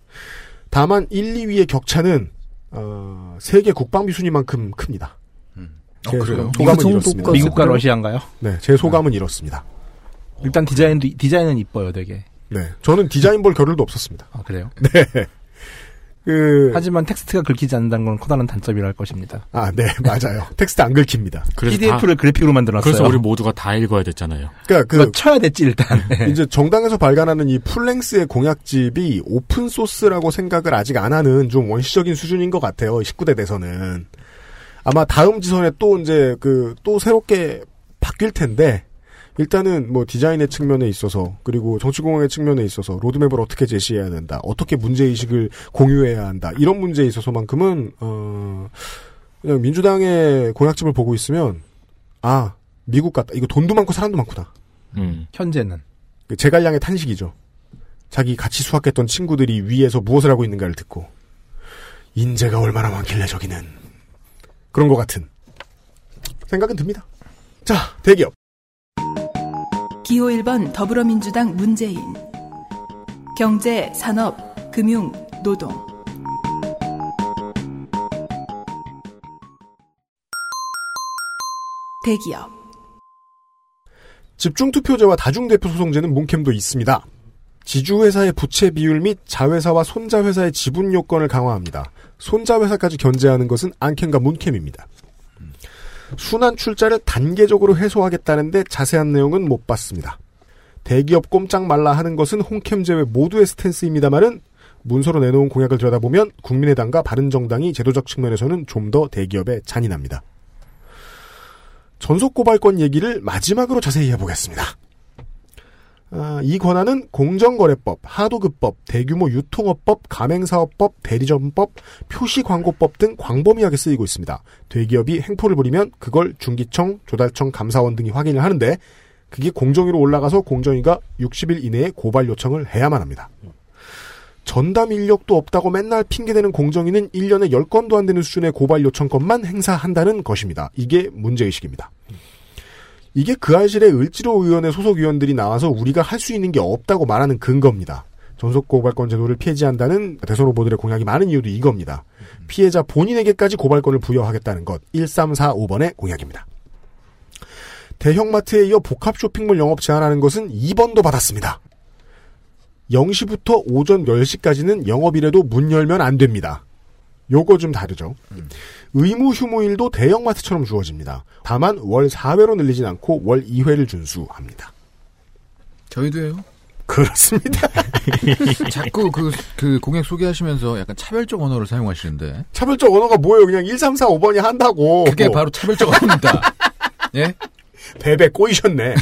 다만 일, 이 위의 격차는 어, 세계 국방비 순위만큼 큽니다. 음. 어, 그래요? 소감은 이렇습니다. 미국과 러시아인가요? 네, 제 소감은 아. 이렇습니다. 일단 디자인도 디자인은 이뻐요, 되게. 네, 저는 디자인 볼 겨를도 없었습니다. 아 그래요? 네. 그... 하지만 텍스트가 긁히지 않는다는 건 커다란 단점이랄 것입니다. 아, 네, 맞아요. 텍스트 안 긁힙니다. 피디에프를 다, 그래픽으로 만들어놨어요. 그래서 우리 모두가 다 읽어야 됐잖아요. 그러니까 그 쳐야 됐지 일단. 이제 정당에서 발간하는 이 플랭스의 공약집이 오픈 소스라고 생각을 아직 안 하는 좀 원시적인 수준인 것 같아요. 십구 대 대선은 아마 다음 지선에 또 이제 그 또 새롭게 바뀔 텐데. 일단은 뭐 디자인의 측면에 있어서 그리고 정치공학의 측면에 있어서 로드맵을 어떻게 제시해야 된다, 어떻게 문제의식을 공유해야 한다 이런 문제에 있어서만큼은 어 그냥 민주당의 공약집을 보고 있으면 아 미국 같다 이거 돈도 많고 사람도 많구나. 음. 현재는 그 제갈량의 탄식이죠. 자기 같이 수학했던 친구들이 위에서 무엇을 하고 있는가를 듣고 인재가 얼마나 많길래 저기는 그런 것 같은 생각은 듭니다. 자 대기업. 기호 일 번 더불어민주당 문재인 경제, 산업, 금융, 노동 대기업. 집중투표제와 다중대표소송제는 문캠도 있습니다. 지주회사의 부채 비율 및 자회사와 손자회사의 지분 요건을 강화합니다. 손자회사까지 견제하는 것은 안캠과 문캠입니다. 순환 출자를 단계적으로 해소하겠다는데 자세한 내용은 못 봤습니다. 대기업 꼼짝 말라 하는 것은 홍캠 제외 모두의 스탠스입니다만은 문서로 내놓은 공약을 들여다보면 국민의당과 바른정당이 제도적 측면에서는 좀 더 대기업에 잔인합니다. 전속고발권 얘기를 마지막으로 자세히 해보겠습니다. 아, 이 권한은 공정거래법, 하도급법, 대규모 유통업법, 가맹사업법, 대리점법, 표시광고법 등 광범위하게 쓰이고 있습니다. 대기업이 행포를 부리면 그걸 중기청, 조달청, 감사원 등이 확인을 하는데 그게 공정위로 올라가서 공정위가 육십 일 이내에 고발 요청을 해야만 합니다. 전담 인력도 없다고 맨날 핑계대는 공정위는 일 년에 열 건도 안 되는 수준의 고발 요청건만 행사한다는 것입니다. 이게 문제의식입니다. 이게 그 알실에 을지로 의원의 소속 의원들이 나와서 우리가 할 수 있는 게 없다고 말하는 근거입니다. 전속고발권 제도를 폐지한다는 대선 후보들의 공약이 많은 이유도 이겁니다. 피해자 본인에게까지 고발권을 부여하겠다는 것. 일삼사오 번의 공약입니다. 대형마트에 이어 복합 쇼핑몰 영업 제한하는 것은 이 번도 받았습니다. 영 시부터 오전 열 시까지는 영업일에도 문 열면 안 됩니다. 요거 좀 다르죠. 음. 의무 휴무일도 대형마트처럼 주어집니다. 다만 월 사 회로 늘리진 않고 월 이 회를 준수합니다. 저희도요. 그렇습니다. 자꾸 그, 그 공약 소개하시면서 약간 차별적 언어를 사용하시는데. 차별적 언어가 뭐예요? 그냥 일삼사오 번이 한다고. 그게 뭐. 바로 차별적 언어입니다. 예? 베베 꼬이셨네.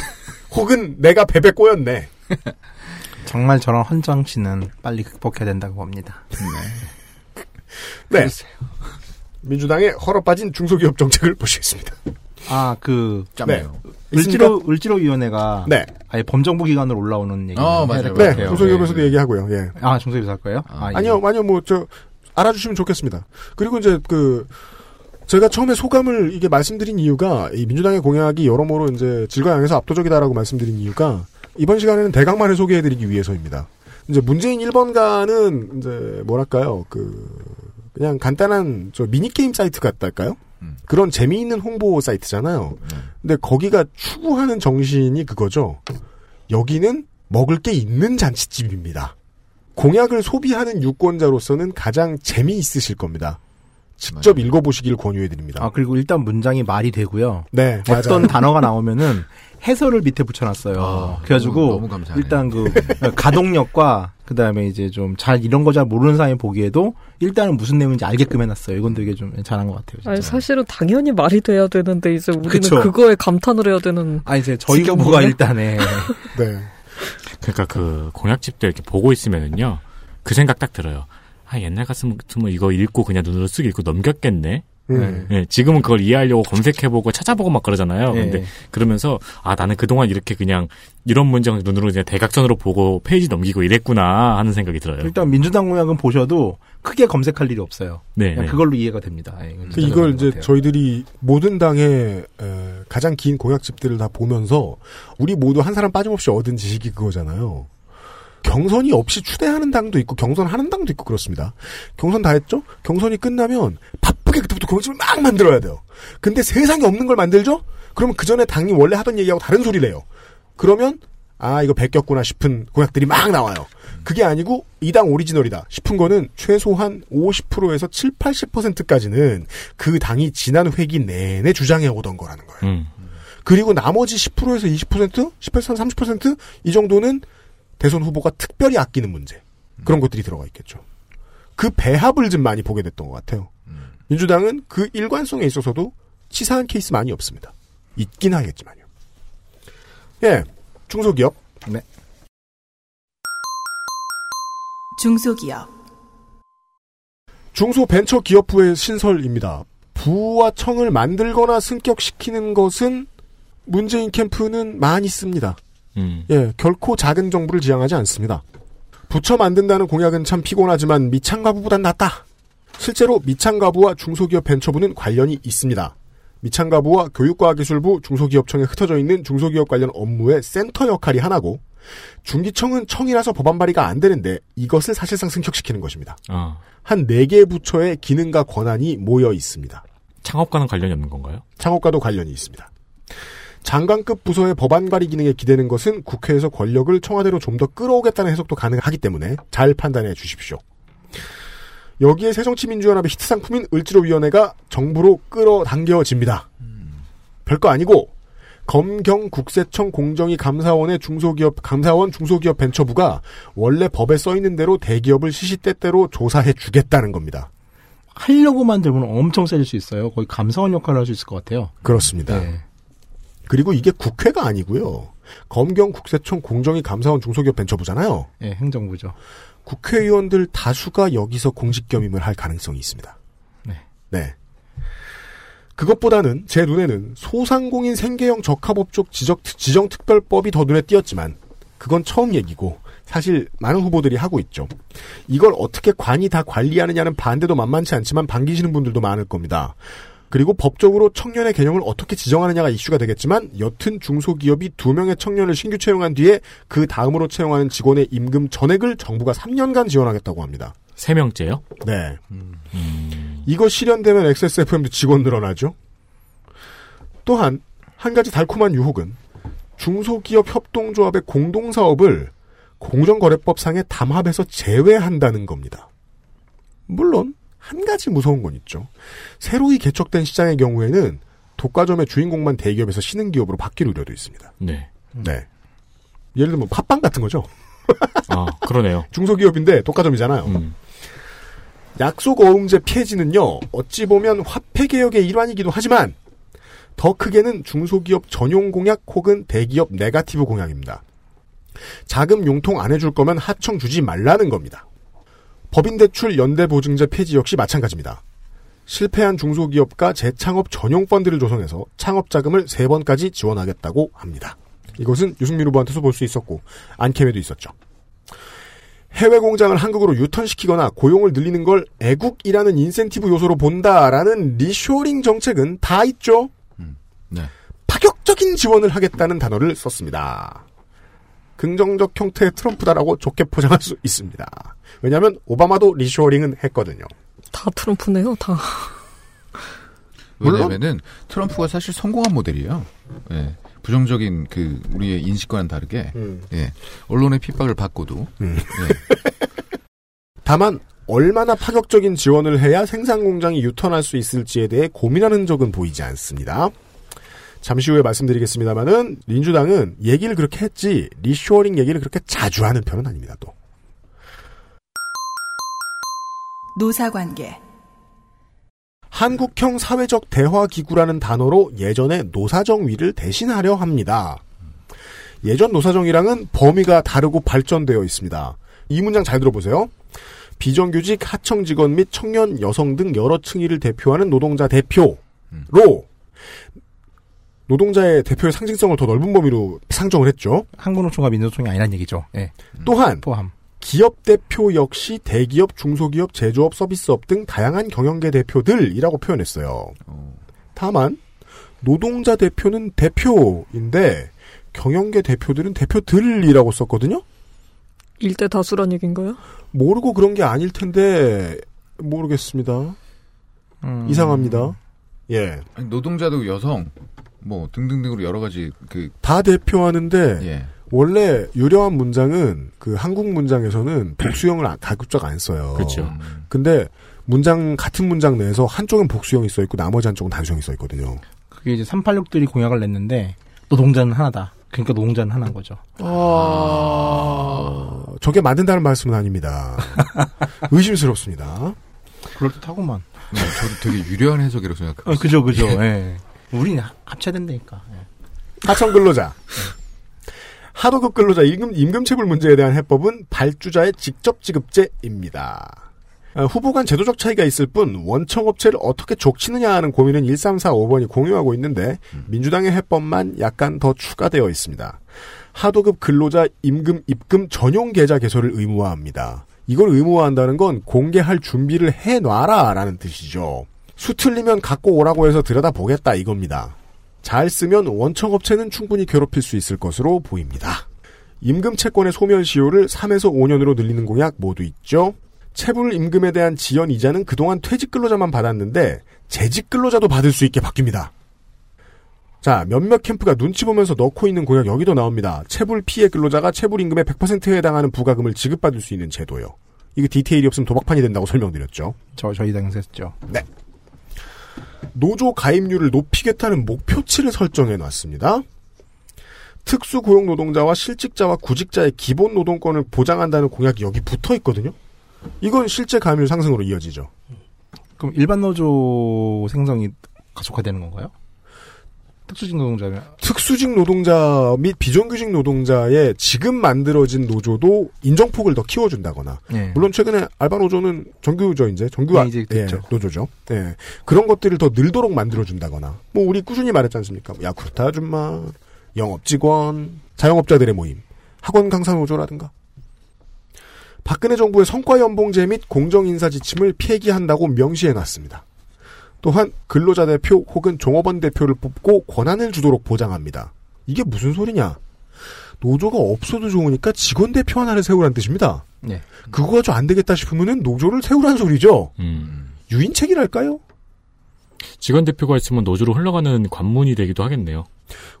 혹은 내가 베베 꼬였네. 정말 저런 헌정신은 빨리 극복해야 된다고 봅니다. 네. 네. 민주당의 헐어빠진 중소기업 정책을 보시겠습니다. 아, 그 네. 을지로 을지로 위원회가 네. 아예 범정부 기관으로 올라오는 얘기. 어, 맞아요. 네, 중소기업에서도 네. 얘기하고요. 예. 아, 중소기업에서 할 거예요? 아, 아니요, 예. 아니요, 뭐 저 알아주시면 좋겠습니다. 그리고 이제 그. 제가 처음에 소감을 이게 말씀드린 이유가 이 민주당의 공약이 여러모로 이제 질과 양에서 압도적이다라고 말씀드린 이유가 이번 시간에는 대강만을 소개해드리기 위해서입니다. 이제 문재인 일 번가는 이제 뭐랄까요 그 그냥 간단한 저 미니 게임 사이트 같달까요? 음. 그런 재미있는 홍보 사이트잖아요. 음. 근데 거기가 추구하는 정신이 그거죠. 여기는 먹을 게 있는 잔치집입니다. 공약을 소비하는 유권자로서는 가장 재미있으실 겁니다. 직접 맞아요. 읽어보시길 권유해드립니다. 아, 그리고 일단 문장이 말이 되고요. 네. 어떤 맞아요. 단어가 나오면은 해설을 밑에 붙여놨어요. 아, 그래가지고, 너무, 너무 일단 그, 가동력과, 그 다음에 이제 좀 잘, 이런 거 잘 모르는 사람이 보기에도 일단은 무슨 내용인지 알게끔 해놨어요. 이건 되게 좀 잘한 것 같아요. 진짜. 아니, 사실은 당연히 말이 돼야 되는데, 이제 우리는 그쵸? 그거에 감탄을 해야 되는. 아, 이제 저희 후보가 일단에. 네. 그러니까 그 공약집도 이렇게 보고 있으면은요, 그 생각 딱 들어요. 아, 옛날 같으면 이거 읽고 그냥 눈으로 쓰고 읽고 넘겼겠네. 음. 네, 지금은 그걸 이해하려고 검색해보고 찾아보고 막 그러잖아요. 네. 근데 그러면서 아, 나는 그동안 이렇게 그냥 이런 문장을 눈으로 그냥 대각선으로 보고 페이지 넘기고 이랬구나 하는 생각이 들어요. 일단 민주당 공약은 보셔도 크게 검색할 일이 없어요. 네, 그냥 네. 그걸로 이해가 됩니다. 네, 이걸 이제 저희들이 모든 당의 가장 긴 공약집들을 다 보면서 우리 모두 한 사람 빠짐없이 얻은 지식이 그거잖아요. 경선이 없이 추대하는 당도 있고 경선하는 당도 있고 그렇습니다. 경선 다 했죠? 경선이 끝나면 바쁘게 그때부터 공약집을 막 만들어야 돼요. 근데 세상에 없는 걸 만들죠? 그러면 그 전에 당이 원래 하던 얘기하고 다른 소리를 해요. 그러면 아, 이거 베꼈구나 싶은 공약들이 막 나와요. 그게 아니고 이 당 오리지널이다 싶은 거는 최소한 오십 퍼센트에서 칠, 팔십 퍼센트까지는 그 당이 지난 회기 내내 주장해오던 거라는 거예요. 음. 그리고 나머지 십 퍼센트에서 이십 퍼센트? 십에서 삼십 퍼센트? 이 정도는 대선 후보가 특별히 아끼는 문제. 그런 음. 것들이 들어가 있겠죠. 그 배합을 좀 많이 보게 됐던 것 같아요. 음. 민주당은 그 일관성에 있어서도 치사한 케이스 많이 없습니다. 있긴 하겠지만요. 예, 중소기업. 네. 중소기업. 중소벤처기업부의 신설입니다. 부와 청을 만들거나 승격시키는 것은 문재인 캠프는 많이 씁니다. 음. 예, 결코 작은 정부를 지향하지 않습니다. 부처 만든다는 공약은 참 피곤하지만 미창가부보단 낫다. 실제로 미창가부와 중소기업 벤처부는 관련이 있습니다. 미창가부와 교육과학기술부, 중소기업청에 흩어져 있는 중소기업 관련 업무의 센터 역할이 하나고 중기청은 청이라서 법안 발의가 안 되는데 이것을 사실상 승격시키는 것입니다. 아. 한 네 개 부처의 기능과 권한이 모여 있습니다. 창업과는 관련이 없는 건가요? 창업과도 관련이 있습니다. 장관급 부서의 법안 발의 기능에 기대는 것은 국회에서 권력을 청와대로 좀 더 끌어오겠다는 해석도 가능하기 때문에 잘 판단해 주십시오. 여기에 새정치민주연합의 히트 상품인 을지로위원회가 정부로 끌어당겨집니다. 음. 별거 아니고 검경국세청 공정위감사원의 중소기업 감사원 중소기업벤처부가 원래 법에 써있는 대로 대기업을 시시때때로 조사해 주겠다는 겁니다. 하려고 만들면 엄청 세질 수 있어요. 거의 감사원 역할을 할 수 있을 것 같아요. 그렇습니다. 네. 그리고 이게 국회가 아니고요. 검경국세청 공정위 감사원 중소기업벤처부잖아요. 네, 행정부죠. 국회의원들 다수가 여기서 공직 겸임을 할 가능성이 있습니다. 네. 네. 그것보다는 제 눈에는 소상공인 생계형 적합업종 지적, 지정특별법이 더 눈에 띄었지만 그건 처음 얘기고 사실 많은 후보들이 하고 있죠. 이걸 어떻게 관이 다 관리하느냐는 반대도 만만치 않지만 반기시는 분들도 많을 겁니다. 그리고 법적으로 청년의 개념을 어떻게 지정하느냐가 이슈가 되겠지만 여튼 중소기업이 두 명의 청년을 신규 채용한 뒤에 그 다음으로 채용하는 직원의 임금 전액을 정부가 삼 년간 지원하겠다고 합니다. 세 명째요? 네. 음. 이거 실현되면 엑스에스에프엠도 직원 늘어나죠. 또한 한 가지 달콤한 유혹은 중소기업 협동조합의 공동사업을 공정거래법상의 담합에서 제외한다는 겁니다. 물론 한 가지 무서운 건 있죠. 새로이 개척된 시장의 경우에는 독과점의 주인공만 대기업에서 신흥기업으로 바뀔 우려도 있습니다. 네. 네. 예를 들면 팥빵 같은 거죠. 아, 그러네요. 중소기업인데 독과점이잖아요. 음. 약속 어음제 폐지는요. 어찌 보면 화폐개혁의 일환이기도 하지만 더 크게는 중소기업 전용 공약 혹은 대기업 네가티브 공약입니다. 자금 용통 안 해줄 거면 하청 주지 말라는 겁니다. 법인대출 연대보증제 폐지 역시 마찬가지입니다. 실패한 중소기업과 재창업 전용 펀드를 조성해서 창업자금을 세 번까지 지원하겠다고 합니다. 이것은 유승민 후보한테서 볼 수 있었고 안캠에도 있었죠. 해외 공장을 한국으로 유턴시키거나 고용을 늘리는 걸 애국이라는 인센티브 요소로 본다라는 리쇼링 정책은 다 있죠. 음, 네. 파격적인 지원을 하겠다는 단어를 썼습니다. 긍정적 형태의 트럼프다라고 좋게 포장할 수 있습니다. 왜냐하면 오바마도 리쇼어링은 했거든요. 다 트럼프네요, 다. 왜냐면은 트럼프가 사실 성공한 모델이에요. 예, 부정적인 그 우리의 인식과는 다르게 음. 예, 언론의 핍박을 받고도. 음. 예. 다만 얼마나 파격적인 지원을 해야 생산 공장이 유턴할 수 있을지에 대해 고민하는 적은 보이지 않습니다. 잠시 후에 말씀드리겠습니다만은 민주당은 얘기를 그렇게 했지 리쇼어링 얘기를 그렇게 자주 하는 편은 아닙니다. 또 노사관계. 한국형 사회적 대화기구라는 단어로 예전에 노사정위를 대신하려 합니다. 예전 노사정이랑은 범위가 다르고 발전되어 있습니다. 이 문장 잘 들어보세요. 비정규직, 하청직원 및 청년, 여성 등 여러 층위를 대표하는 노동자 대표로 노동자의 대표의 상징성을 더 넓은 범위로 상정을 했죠. 한국노총과 민노총이 아니란 얘기죠. 네. 또한 포함. 기업 대표 역시 대기업, 중소기업, 제조업, 서비스업 등 다양한 경영계 대표들이라고 표현했어요. 다만 노동자 대표는 대표인데 경영계 대표들은 대표들이라고 썼거든요. 일대 다수란 얘기인가요? 모르고 그런 게 아닐 텐데 모르겠습니다. 음... 이상합니다. 예. 아니, 노동자도 여성 뭐 등등등으로 여러 가지 그 다 대표하는데 예. 원래 유려한 문장은 그 한국 문장에서는 복수형을 가급적 안 써요. 그렇죠. 근데 문장 같은 문장 내에서 한쪽은 복수형이 써 있고 나머지 한쪽은 단수형이 써 있거든요. 그게 이제 삼팔육들이 공약을 냈는데 노동자는 하나다. 그러니까 노동자는 하나인 거죠. 아, 저게 맞는다는 말씀은 아닙니다. 의심스럽습니다. 그럴듯하구만. 네, 저도 되게 유려한 해석이라고 생각해요. 어, 그죠, 그죠. 예. 우리는 합쳐된다니까. 예. 하청 근로자. 하도급 근로자 임금, 임금체불 문제에 대한 해법은 발주자의 직접 지급제입니다. 아, 후보 간 제도적 차이가 있을 뿐 원청업체를 어떻게 족치느냐 하는 고민은 일삼사오번이 공유하고 있는데 민주당의 해법만 약간 더 추가되어 있습니다. 하도급 근로자 임금 입금 전용 계좌 개설을 의무화합니다. 이걸 의무화한다는 건 공개할 준비를 해놔라 라는 뜻이죠. 수 틀리면 갖고 오라고 해서 들여다보겠다 이겁니다. 잘 쓰면 원청업체는 충분히 괴롭힐 수 있을 것으로 보입니다. 임금채권의 소멸시효를 삼에서 오 년으로 늘리는 공약 모두 있죠. 체불임금에 대한 지연 이자는 그동안 퇴직근로자만 받았는데 재직근로자도 받을 수 있게 바뀝니다. 자, 몇몇 캠프가 눈치 보면서 넣고 있는 공약 여기도 나옵니다. 체불 피해 근로자가 체불 임금의 백 퍼센트에 해당하는 부가금을 지급받을 수 있는 제도요. 이거 디테일이 없으면 도박판이 된다고 설명드렸죠. 저, 저희 당에서 했죠. 네. 노조 가입률을 높이겠다는 목표치를 설정해놨습니다. 특수고용노동자와 실직자와 구직자의 기본 노동권을 보장한다는 공약이 여기 붙어있거든요. 이건 실제 가입률 상승으로 이어지죠. 그럼 일반 노조 생성이 가속화되는 건가요? 특수직 노동자면? 특수직 노동자 및 비정규직 노동자의 지금 만들어진 노조도 인정폭을 더 키워준다거나, 네. 물론 최근에 알바 노조는 정규죠, 이제 정규 네, 이제 예, 노조죠. 예, 그런 것들을 더 늘도록 만들어준다거나, 뭐 우리 꾸준히 말했지 않습니까? 야쿠르트 아줌마, 영업 직원, 자영업자들의 모임, 학원 강사 노조라든가. 박근혜 정부의 성과 연봉제 및 공정 인사 지침을 폐기한다고 명시해놨습니다. 또한 근로자 대표 혹은 종업원 대표를 뽑고 권한을 주도록 보장합니다. 이게 무슨 소리냐? 노조가 없어도 좋으니까 직원 대표 하나를 세우란 뜻입니다. 네. 그거 가지고 안 되겠다 싶으면은 노조를 세우란 소리죠. 음. 유인책이랄까요? 직원 대표가 있으면 노조로 흘러가는 관문이 되기도 하겠네요.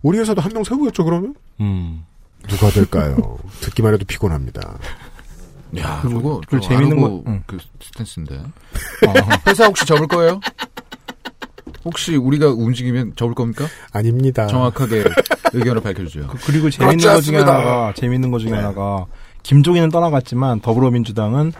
우리 회사도 한 명 세우겠죠, 그러면? 음. 누가 될까요? 듣기만 해도 피곤합니다. 야, 그리고 좀 재밌는 거, 응. 그 스탠스인데. 어, 회사 혹시 접을 거예요? 혹시 우리가 움직이면 접을 겁니까? 아닙니다. 정확하게 의견을 밝혀주세요. 그, 그리고 재밌는 거 중에 하나가, 재밌는 거 중에 네. 하나가, 김종인은 떠나갔지만 더불어민주당은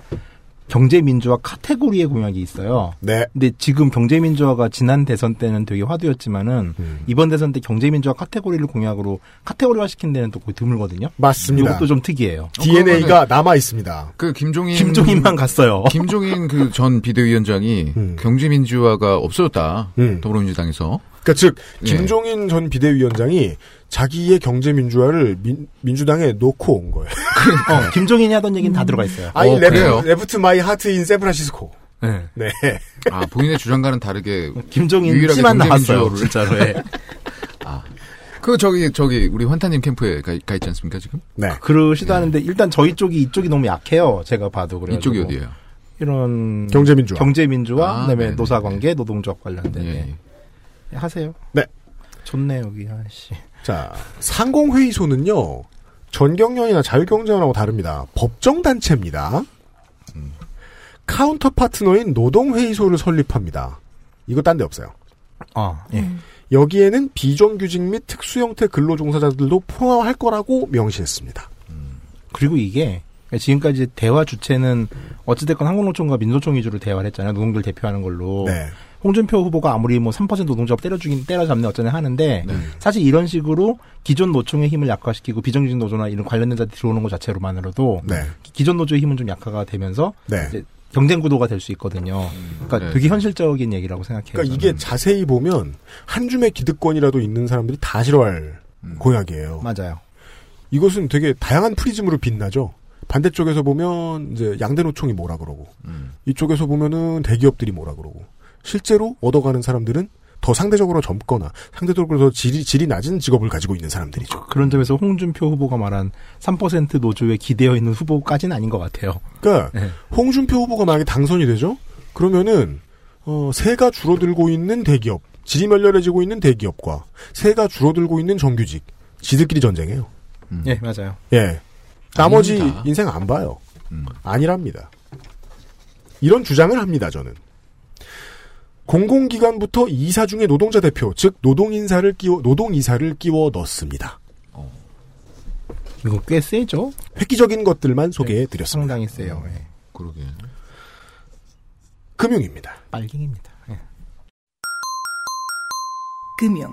경제민주화 카테고리의 공약이 있어요. 네. 근데 지금 경제민주화가 지난 대선 때는 되게 화두였지만은, 음. 이번 대선 때 경제민주화 카테고리를 공약으로 카테고리화 시킨 데는 또 거의 드물거든요. 맞습니다. 이것도 좀 특이해요. 디엔에이가 남아있습니다. 그, 김종인. 김종인만 갔어요. 김종인 그 전 비대위원장이 음. 경제민주화가 없어졌다. 음. 더불어민주당에서. 그니까 즉, 김종인 예. 전 비대위원장이 자기의 경제민주화를 민, 민주당에 놓고 온 거예요. 어, 김종인이 하던 얘기는 다 들어가 있어요. 아니, 레프트, 레프트 마이 하트 인 샌프란시스코. 네. 네. 아, 본인의 주장과는 다르게. 김종인 씨만 나왔어요, 진짜로. 네. 아. 그, 저기, 저기, 우리 환타님 캠프에 가, 가 있지 않습니까, 지금? 네. 그러시도 네. 하는데, 일단 저희 쪽이, 이쪽이 너무 약해요. 제가 봐도. 그래요. 이쪽이 어디예요? 이런. 경제민주화. 경제민주화, 아, 그 다음에 노사관계, 노동조합 관련된. 예. 네. 하세요. 네. 좋네, 여기, 아씨. 자, 상공회의소는요, 전경련이나 자유경제원하고 다릅니다. 법정단체입니다. 음. 카운터 파트너인 노동회의소를 설립합니다. 이거 딴 데 없어요. 아, 예. 음. 여기에는 비정규직 및 특수형태 근로종사자들도 포함할 거라고 명시했습니다. 음. 그리고 이게, 지금까지 대화 주체는 어찌됐건 한국노총과 민노총 위주로 대화를 했잖아요. 노동들 대표하는 걸로. 네. 홍준표 후보가 아무리 뭐 삼 퍼센트 노동자 때려주긴 때려잡네 어쩌네 하는데 네. 사실 이런 식으로 기존 노총의 힘을 약화시키고 비정규직 노조나 이런 관련된 자들 들어오는 것 자체로만으로도 네. 기존 노조의 힘은 좀 약화가 되면서 네. 이제 경쟁 구도가 될 수 있거든요. 그러니까 네. 되게 현실적인 얘기라고 생각해요. 그러니까 이게 저는. 자세히 보면 한 줌의 기득권이라도 있는 사람들이 다 싫어할 음. 공약이에요. 맞아요. 이것은 되게 다양한 프리즘으로 빛나죠. 반대쪽에서 보면 이제 양대 노총이 뭐라 그러고 음. 이쪽에서 보면은 대기업들이 뭐라 그러고. 실제로 얻어가는 사람들은 더 상대적으로 젊거나 상대적으로 더 질이, 질이 낮은 직업을 가지고 있는 사람들이죠. 그런 점에서 홍준표 후보가 말한 삼 퍼센트 노조에 기대어 있는 후보까지는 아닌 것 같아요. 그러니까 네. 홍준표 후보가 만약에 당선이 되죠? 그러면은 어, 세가 줄어들고 있는 대기업, 질이 멸렬해지고 있는 대기업과 세가 줄어들고 있는 정규직, 지들끼리 전쟁해요. 음. 예, 맞아요. 예, 나머지 아닙니다. 인생 안 봐요. 음. 아니랍니다. 이런 주장을 합니다, 저는. 공공기관부터 이사 중에 노동자 대표, 즉 노동인사를 끼워 노동이사를 끼워 넣습니다. 어. 이거 꽤 세죠? 획기적인 것들만 네, 소개해드렸습니다. 상당히 세요. 네. 그러게. 금융입니다. 빨갱입니다. 네. 금융.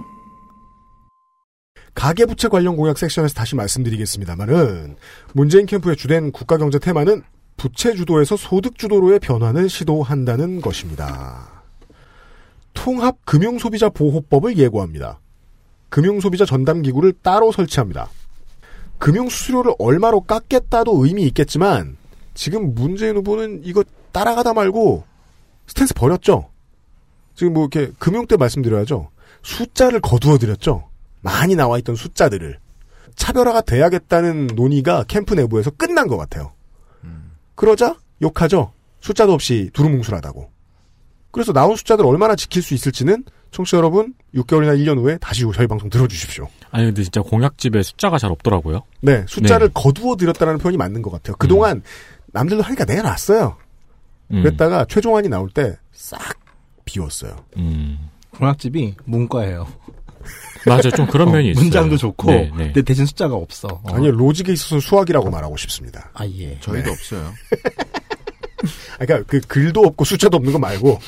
가계부채 관련 공약 섹션에서 다시 말씀드리겠습니다만은 문재인 캠프의 주된 국가경제 테마는 부채 주도에서 소득 주도로의 변환을 시도한다는 것입니다. 통합금융소비자보호법을 예고합니다. 금융소비자 전담기구를 따로 설치합니다. 금융수수료를 얼마로 깎겠다도 의미 있겠지만 지금 문재인 후보는 이거 따라가다 말고 스탠스 버렸죠. 지금 뭐 이렇게 금융 때 말씀드려야죠. 숫자를 거두어드렸죠. 많이 나와있던 숫자들을. 차별화가 돼야겠다는 논의가 캠프 내부에서 끝난 것 같아요. 그러자 욕하죠. 숫자도 없이 두루뭉술하다고. 그래서 나온 숫자들 얼마나 지킬 수 있을지는 청취자 여러분, 육 개월이나 일 년 후에 다시 저희 방송 들어주십시오. 아니, 근데 진짜 공약집에 숫자가 잘 없더라고요. 네, 숫자를 네. 거두어드렸다는 표현이 맞는 것 같아요. 그동안 음. 남들도 하니까 내놨어요. 음. 그랬다가 최종안이 나올 때 싹 비웠어요. 음. 공약집이 문과예요. 맞아요. 좀 그런 어, 면이 있어요. 문장도 좋고 네, 네. 근데 대신 숫자가 없어. 어. 아니요. 로직에 있어서는 수학이라고 말하고 싶습니다. 아, 예. 저희도 네. 없어요. 그러니까 그 글도 없고 숫자도 없는 거 말고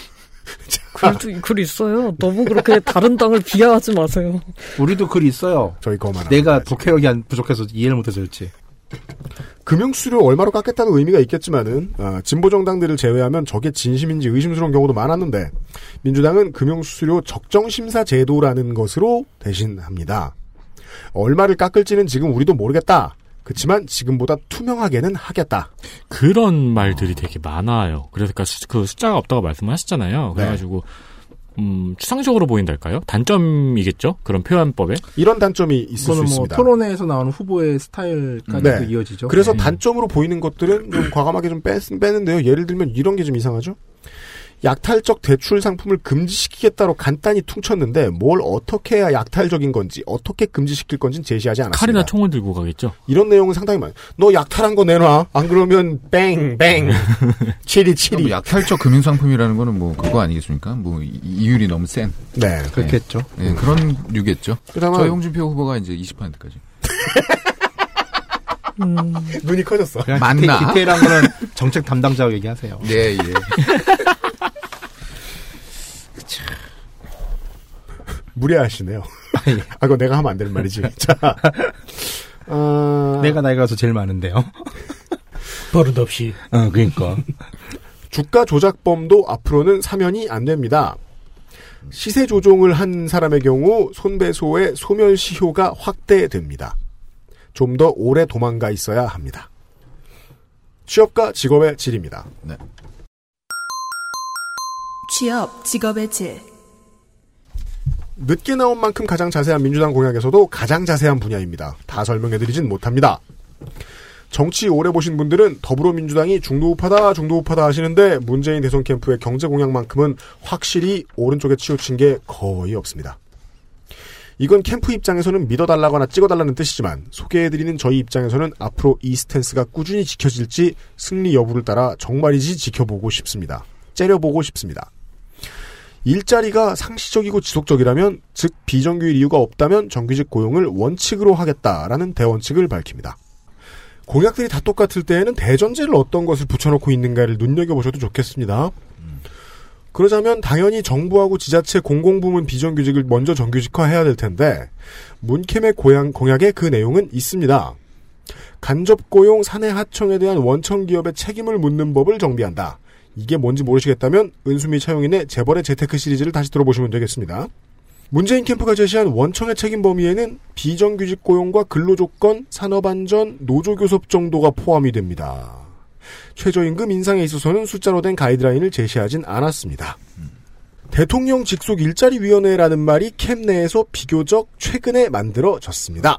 글도 글 있어요. 너무 그렇게 다른 당을 비하하지 마세요. 우리도 글 있어요. 저희 거만. 내가 독해력이 안 부족해서 이해를 못해서일지. 금융수수료 얼마로 깎겠다는 의미가 있겠지만은 아, 진보 정당들을 제외하면 저게 진심인지 의심스러운 경우도 많았는데 민주당은 금융수수료 적정심사 제도라는 것으로 대신합니다. 얼마를 깎을지는 지금 우리도 모르겠다. 그렇지만 지금보다 투명하게는 하겠다. 그런 말들이 되게 많아요. 그래서 그 숫자가 없다고 말씀하셨잖아요. 그래가지고 네. 음, 추상적으로 보인달까요? 단점이겠죠? 그런 표현법에? 이런 단점이 있을 수 뭐 있습니다. 토론회에서 나오는 후보의 스타일까지도 네. 이어지죠. 그래서 네. 단점으로 보이는 것들은 좀 과감하게 좀 뺐, 빼는데요. 예를 들면 이런 게 좀 이상하죠. 약탈적 대출 상품을 금지시키겠다로 간단히 퉁쳤는데 뭘 어떻게 해야 약탈적인 건지 어떻게 금지시킬 건지는 제시하지 않았습니다. 칼이나 총을 들고 가겠죠. 이런 내용은 상당히 많아요. 너 약탈한 거 내놔. 안 그러면 뱅 뱅. 치리 치리. 뭐 약탈적 금융 상품이라는 거는 뭐 그거 아니겠습니까? 뭐 이율이 너무 센. 네, 그렇겠죠. 네, 네, 그런 류겠죠. 그다음에 저희 홍준표 후보가 이제 이십 퍼센트까지. 음... 눈이 커졌어. 맞나? 디테일한 거는 정책 담당자하고 얘기하세요. 네, 예. 무례하시네요. 아, 예. 아, 그거 내가 하면 안 되는 말이지. 자, 어... 내가 나이가 와서 제일 많은데요. 버릇없이. 어, 그러니까. 주가 조작범도 앞으로는 사면이 안 됩니다. 시세 조종을 한 사람의 경우 손배소의 소멸시효가 확대됩니다. 좀 더 오래 도망가 있어야 합니다. 취업과 직업의 질입니다. 네. 취업, 직업의 질. 늦게 나온 만큼 가장 자세한 민주당 공약에서도 가장 자세한 분야입니다. 다 설명해드리진 못합니다. 정치 오래 보신 분들은 더불어민주당이 중도우파다 중도우파다 하시는데 문재인 대선 캠프의 경제 공약만큼은 확실히 오른쪽에 치우친 게 거의 없습니다. 이건 캠프 입장에서는 믿어달라거나 찍어달라는 뜻이지만 소개해드리는 저희 입장에서는 앞으로 이 스탠스가 꾸준히 지켜질지 승리 여부를 따라 정말이지 지켜보고 싶습니다. 째려보고 싶습니다. 일자리가 상시적이고 지속적이라면, 즉 비정규일 이유가 없다면 정규직 고용을 원칙으로 하겠다라는 대원칙을 밝힙니다. 공약들이 다 똑같을 때에는 대전제를 어떤 것을 붙여놓고 있는가를 눈여겨보셔도 좋겠습니다. 그러자면 당연히 정부하고 지자체 공공부문 비정규직을 먼저 정규직화해야 될 텐데 문캠의 고향 공약에 그 내용은 있습니다. 간접고용 사내하청에 대한 원청기업의 책임을 묻는 법을 정비한다. 이게 뭔지 모르시겠다면 은수미 차용인의 재벌의 재테크 시리즈를 다시 들어보시면 되겠습니다. 문재인 캠프가 제시한 원청의 책임 범위에는 비정규직 고용과 근로조건, 산업안전, 노조교섭 정도가 포함이 됩니다. 최저임금 인상에 있어서는 숫자로 된 가이드라인을 제시하진 않았습니다. 음. 대통령 직속 일자리위원회라는 말이 캠 내에서 비교적 최근에 만들어졌습니다.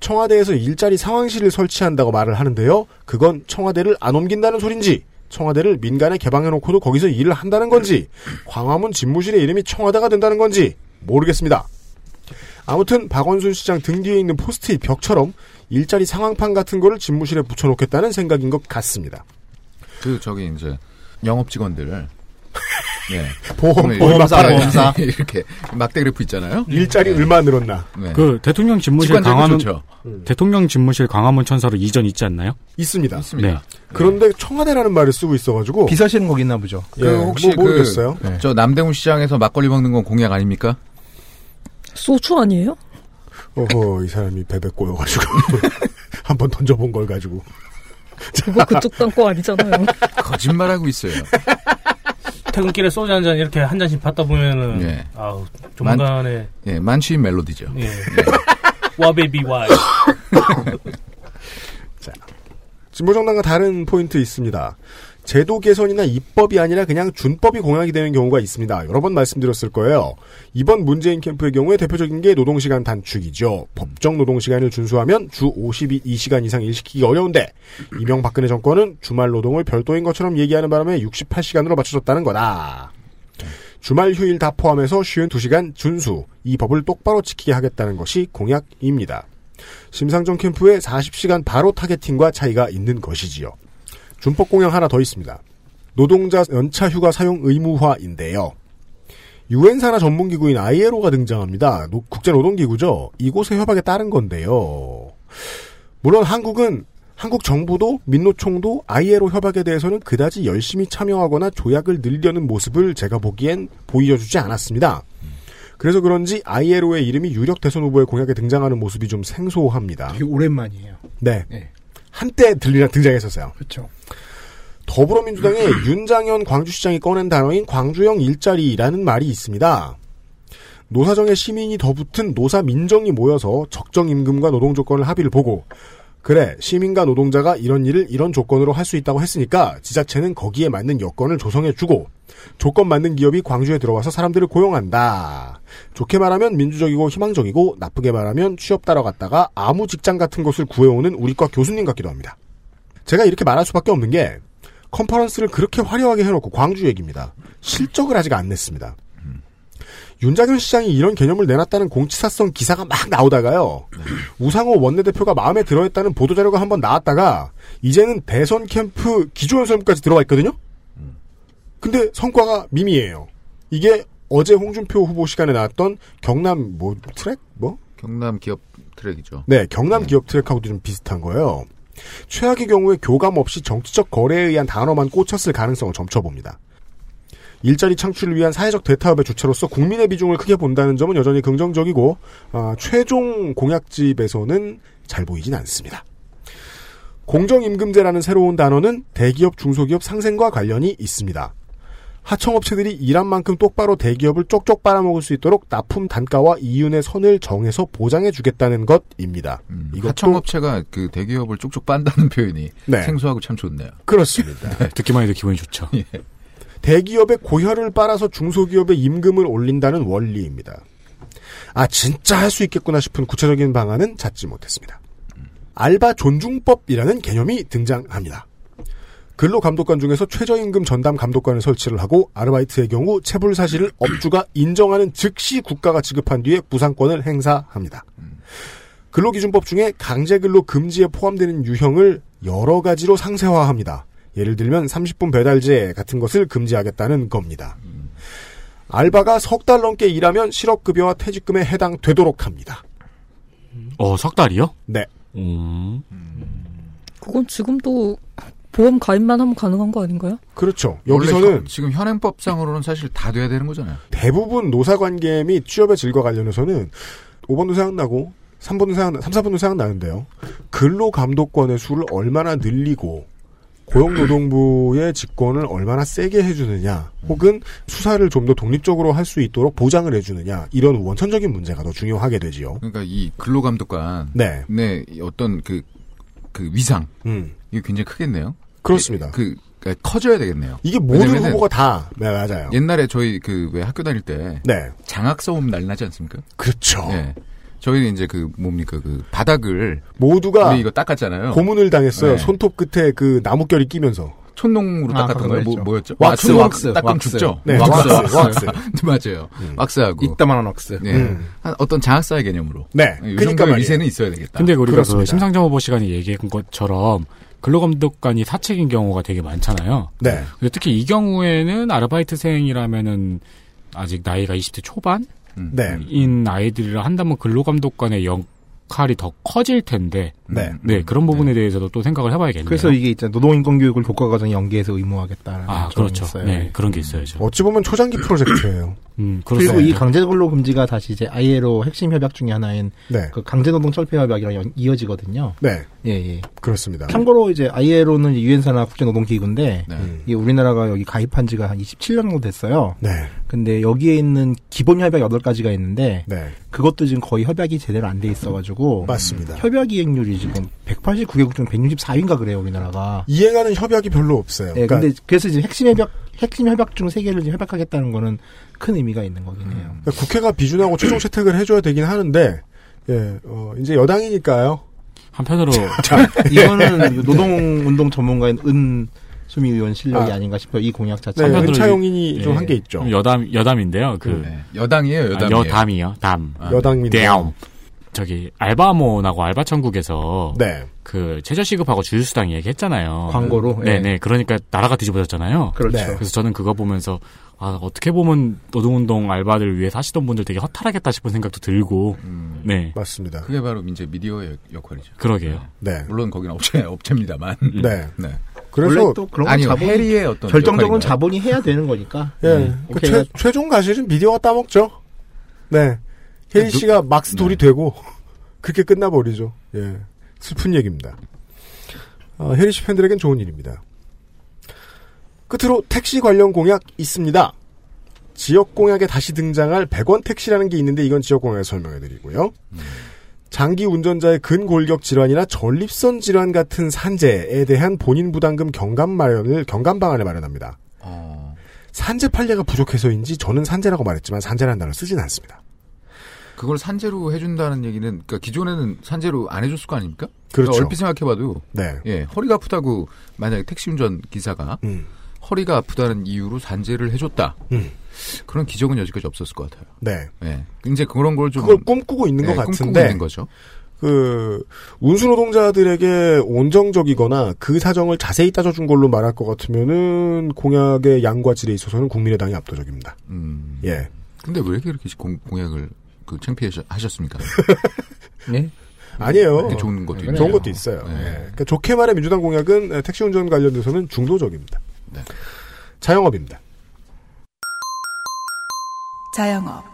청와대에서 일자리 상황실을 설치한다고 말을 하는데요. 그건 청와대를 안 옮긴다는 소린지 청와대를 민간에 개방해놓고도 거기서 일을 한다는 건지 광화문 집무실의 이름이 청와대가 된다는 건지 모르겠습니다. 아무튼 박원순 시장 등 뒤에 있는 포스트잇 벽처럼 일자리 상황판 같은 거를 집무실에 붙여놓겠다는 생각인 것 같습니다. 그 저기 이제 영업 직원들을 네. 보험, 보험사, 보험사 이렇게 막대 그래프 있잖아요. 일자리 네. 얼마 늘었나? 네. 그 대통령 집무실 광화문 좋죠. 대통령 집무실 광화문 천사로 이전 있지 않나요? 있습니다. 있습니다. 네. 그런데 청와대라는 말을 쓰고 있어가지고 비서실은 거기 있나 보죠. 예. 그 혹시 뭐 모르겠어요. 그, 네. 저 남대문 시장에서 막걸리 먹는 건 공약 아닙니까? 소주 아니에요? 어허, 이 사람이 베베 꼬여가지고 한번 던져본 걸 가지고. 저거 그쪽 땅 거 아니잖아요. 거짓말하고 있어요. 퇴근길에 소주 한 잔 이렇게 한 잔씩 받다 보면은 예. 아우 조만간에 예 만취인 멜로디죠. 예. 와베비 와이. 자, 진보정당과 다른 포인트 있습니다. 제도 개선이나 입법이 아니라 그냥 준법이 공약이 되는 경우가 있습니다. 여러 번 말씀드렸을 거예요. 이번 문재인 캠프의 경우에 대표적인 게 노동시간 단축이죠. 법정 노동시간을 준수하면 주 오십이 시간 이상 일시키기 어려운데 이명박근혜 정권은 주말 노동을 별도인 것처럼 얘기하는 바람에 육십팔 시간으로 맞춰줬다는 거다. 주말 휴일 다 포함해서 오십이 시간 준수, 이 법을 똑바로 지키게 하겠다는 것이 공약입니다. 심상정 캠프의 사십 시간 바로 타겟팅과 차이가 있는 것이지요. 준법 공약 하나 더 있습니다. 노동자 연차 휴가 사용 의무화인데요. 유엔 산하 전문기구인 아이엘오가 등장합니다. 노, 국제노동기구죠. 이곳의 협약에 따른 건데요. 물론 한국은 한국 정부도 민노총도 아이엘오 협약에 대해서는 그다지 열심히 참여하거나 조약을 늘리려는 모습을 제가 보기엔 보여주지 않았습니다. 그래서 그런지 아이엘오의 이름이 유력 대선 후보의 공약에 등장하는 모습이 좀 생소합니다. 되게 오랜만이에요. 네. 네. 한때 들리나 등장했었어요. 그렇죠. 더불어민주당의 윤장현 광주시장이 꺼낸 단어인 광주형 일자리라는 말이 있습니다. 노사정의 시민이 더 붙은 노사민정이 모여서 적정임금과 노동조건을 합의를 보고 그래 시민과 노동자가 이런 일을 이런 조건으로 할 수 있다고 했으니까 지자체는 거기에 맞는 여건을 조성해주고 조건 맞는 기업이 광주에 들어와서 사람들을 고용한다. 좋게 말하면 민주적이고 희망적이고 나쁘게 말하면 취업 따라갔다가 아무 직장 같은 것을 구해오는 우리과 교수님 같기도 합니다. 제가 이렇게 말할 수밖에 없는 게 컨퍼런스를 그렇게 화려하게 해놓고 광주 얘기입니다. 실적을 아직 안 냈습니다. 윤장현 시장이 이런 개념을 내놨다는 공치사성 기사가 막 나오다가요. 우상호 원내대표가 마음에 들어했다는 보도자료가 한번 나왔다가 이제는 대선 캠프 기조연설문까지 들어가 있거든요. 근데 성과가 미미해요. 이게 어제 홍준표 후보 시간에 나왔던 경남 뭐 트랙? 뭐? 경남 기업 트랙이죠. 네. 경남 네. 기업 트랙하고도 좀 비슷한 거예요. 최악의 경우에 교감 없이 정치적 거래에 의한 단어만 꽂혔을 가능성을 점쳐봅니다. 일자리 창출을 위한 사회적 대타협의 주체로서 국민의 비중을 크게 본다는 점은 여전히 긍정적이고 어, 최종 공약집에서는 잘 보이진 않습니다. 공정임금제라는 새로운 단어는 대기업, 중소기업 상생과 관련이 있습니다. 하청업체들이 일한 만큼 똑바로 대기업을 쪽쪽 빨아먹을 수 있도록 납품 단가와 이윤의 선을 정해서 보장해주겠다는 것입니다. 음, 하청업체가 그 대기업을 쪽쪽 빤다는 표현이 네. 생소하고 참 좋네요. 그렇습니다. 네, 듣기만 해도 기분이 좋죠. 예. 대기업의 고혈을 빨아서 중소기업의 임금을 올린다는 원리입니다. 아 진짜 할 수 있겠구나 싶은 구체적인 방안은 찾지 못했습니다. 알바 존중법이라는 개념이 등장합니다. 근로감독관 중에서 최저임금 전담 감독관을 설치를 하고 아르바이트의 경우 체불 사실을 업주가 인정하는 즉시 국가가 지급한 뒤에 보상권을 행사합니다. 근로기준법 중에 강제근로 금지에 포함되는 유형을 여러 가지로 상세화합니다. 예를 들면 삼십 분 배달제 같은 것을 금지하겠다는 겁니다. 알바가 석 달 넘게 일하면 실업급여와 퇴직금에 해당되도록 합니다. 어, 석 달이요? 네. 음. 그건 지금도 보험 가입만 하면 가능한 거 아닌가요? 그렇죠. 여기서는 지금 현행법상으로는 사실 다 돼야 되는 거잖아요. 대부분 노사관계 및 취업의 질과 관련해서는 오 번도 생각나고 삼 번도 생각나, 삼, 사 번도 생각나는데요. 근로감독관의 수를 얼마나 늘리고 고용노동부의 직권을 얼마나 세게 해주느냐 혹은 수사를 좀 더 독립적으로 할 수 있도록 보장을 해주느냐 이런 원천적인 문제가 더 중요하게 되지요. 그러니까 이 근로감독관의 네. 네, 어떤 그, 그 위상 음. 이게 굉장히 크겠네요. 그렇습니다. 그, 그 커져야 되겠네요. 이게 모든 후보가 다 네, 맞아요. 옛날에 저희 그 왜 학교 다닐 때 네. 장학서움 날나지 않습니까? 그렇죠. 네. 저희는 이제 그 뭡니까 그 바닥을 모두가 우리 이거 닦았잖아요. 고문을 당했어요. 네. 손톱 끝에 그 나뭇결이 끼면서 촌농으로 아, 닦았던 거 뭐, 뭐였죠? 왁스, 왁스, 왁스 닦으면 죽죠. 네. 왁스, 왁스, 왁스. 맞아요. 음. 왁스하고 이따만한 왁스. 네, 음. 한 어떤 장학사의 개념으로. 네, 그러니까 위세는 있어야 되겠다. 근데 우리가 그 심상정 후보 시간에 얘기한 것처럼 근로감독관이 사측인 경우가 되게 많잖아요. 네. 근데 특히 이 경우에는 아르바이트생이라면은 아직 나이가 이십 대 초반. 네. 인 아이들이라 한다면 근로감독관의 역할이 더 커질 텐데, 네, 네 그런 부분에 네. 대해서도 또 생각을 해봐야겠네요. 그래서 이게 있잖아 노동인권교육을 교과과정에 연계해서 의무화하겠다는. 아, 그렇죠. 있어요. 네, 그런 게 있어야죠. 어찌 보면 초장기 프로젝트예요. 음, 그리고 이 강제근로 금지가 다시 이제 아이엘오 핵심 협약 중에 하나인 네. 그 강제노동 철폐 협약이랑 연, 이어지거든요. 네, 예, 예, 그렇습니다. 참고로 이제 아이엘오는 유엔 산하 국제노동기구인데 네. 이게 우리나라가 여기 가입한 지가 한 이십칠 년 정도 됐어요. 네. 근데 여기에 있는 기본 협약 여덟 가지가 있는데 네. 그것도 지금 거의 협약이 제대로 안 돼 있어가지고 맞습니다. 협약 이행률이 지금 백팔십구 개국 중 백육십사 위인가 그래요 우리나라가. 이행하는 협약이 별로 없어요. 네, 그러니까 근데 그래서 이제 핵심 협약 핵심 협약 중 세 개를 협약하겠다는 거는 큰 의미가 있는 거긴 해요. 그러니까 국회가 비준하고 최종 채택을 해줘야 되긴 하는데, 예, 어, 이제 여당이니까요. 한편으로 자, 이거는 노동운동 전문가인 은 수미 의원 실력이 아. 아닌가 싶어요. 이 공약 자체. 네, 은차용인이 네. 좀 한 게 있죠. 여담 여담인데요. 그 네. 여당이에요. 여담이에요. 아, 여담이요. 담. 아, 여당입니다. 네. 저기 알바몬하고 알바천국에서 네. 그 최저시급하고 주휴수당 얘기했잖아요. 광고로. 네네. 네. 그러니까 나라가 뒤집어졌잖아요. 그렇죠. 네. 그래서 저는 그거 보면서 아 어떻게 보면 노동운동 알바들 위해서 하시던 분들 되게 허탈하겠다 싶은 생각도 들고. 음, 네. 맞습니다. 그게 바로 이제 미디어의 역할이죠. 그러게요. 네. 네. 물론 거기는 업체 업체입니다만. 네. 네. 그래서 원래 또 그런 아니요, 자본이 해리의 어떤 결정적으로 자본이 해야 되는 거니까. 예. 네. 그 최, 최종 가실은 미디어가 따먹죠. 네. 혜인 씨가 막스 돌이 네. 되고 그렇게 끝나버리죠. 예, 슬픈 얘기입니다. 어, 혜인 씨 팬들에겐 좋은 일입니다. 끝으로 택시 관련 공약 있습니다. 지역 공약에 다시 등장할 백 원 택시라는 게 있는데 이건 지역 공약에 설명해드리고요. 음. 장기 운전자의 근골격 질환이나 전립선 질환 같은 산재에 대한 본인 부담금 경감 마련을 경감 방안을 마련합니다. 어. 산재 판례가 부족해서인지 저는 산재라고 말했지만 산재라는 단어를 쓰진 않습니다. 그걸 산재로 해준다는 얘기는, 그러니까 기존에는 산재로 안 해줬을 거 아닙니까? 그렇죠. 그러니까 얼핏 생각해봐도, 네. 예, 허리가 아프다고, 만약에 택시 운전 기사가, 음. 허리가 아프다는 이유로 산재를 해줬다. 음. 그런 기적은 여지까지 없었을 것 같아요. 네. 예. 이제 그런 걸 좀. 그걸 꿈꾸고 있는 것 예, 같은데. 꿈꾸고 있는 거죠. 그, 운수노동자들에게 온정적이거나 그 사정을 자세히 따져준 걸로 말할 것 같으면은, 공약의 양과 질에 있어서는 국민의당이 압도적입니다. 음. 예. 근데 왜 이렇게 공, 공약을, 그 창피하셨습니까? 네? 아니에요. 좋은 것도 있어요. 좋은 것도 있어요. 네. 네. 그러니까 좋게 말해 민주당 공약은 택시 운전 관련돼서는 중도적입니다. 네. 자영업입니다. 자영업.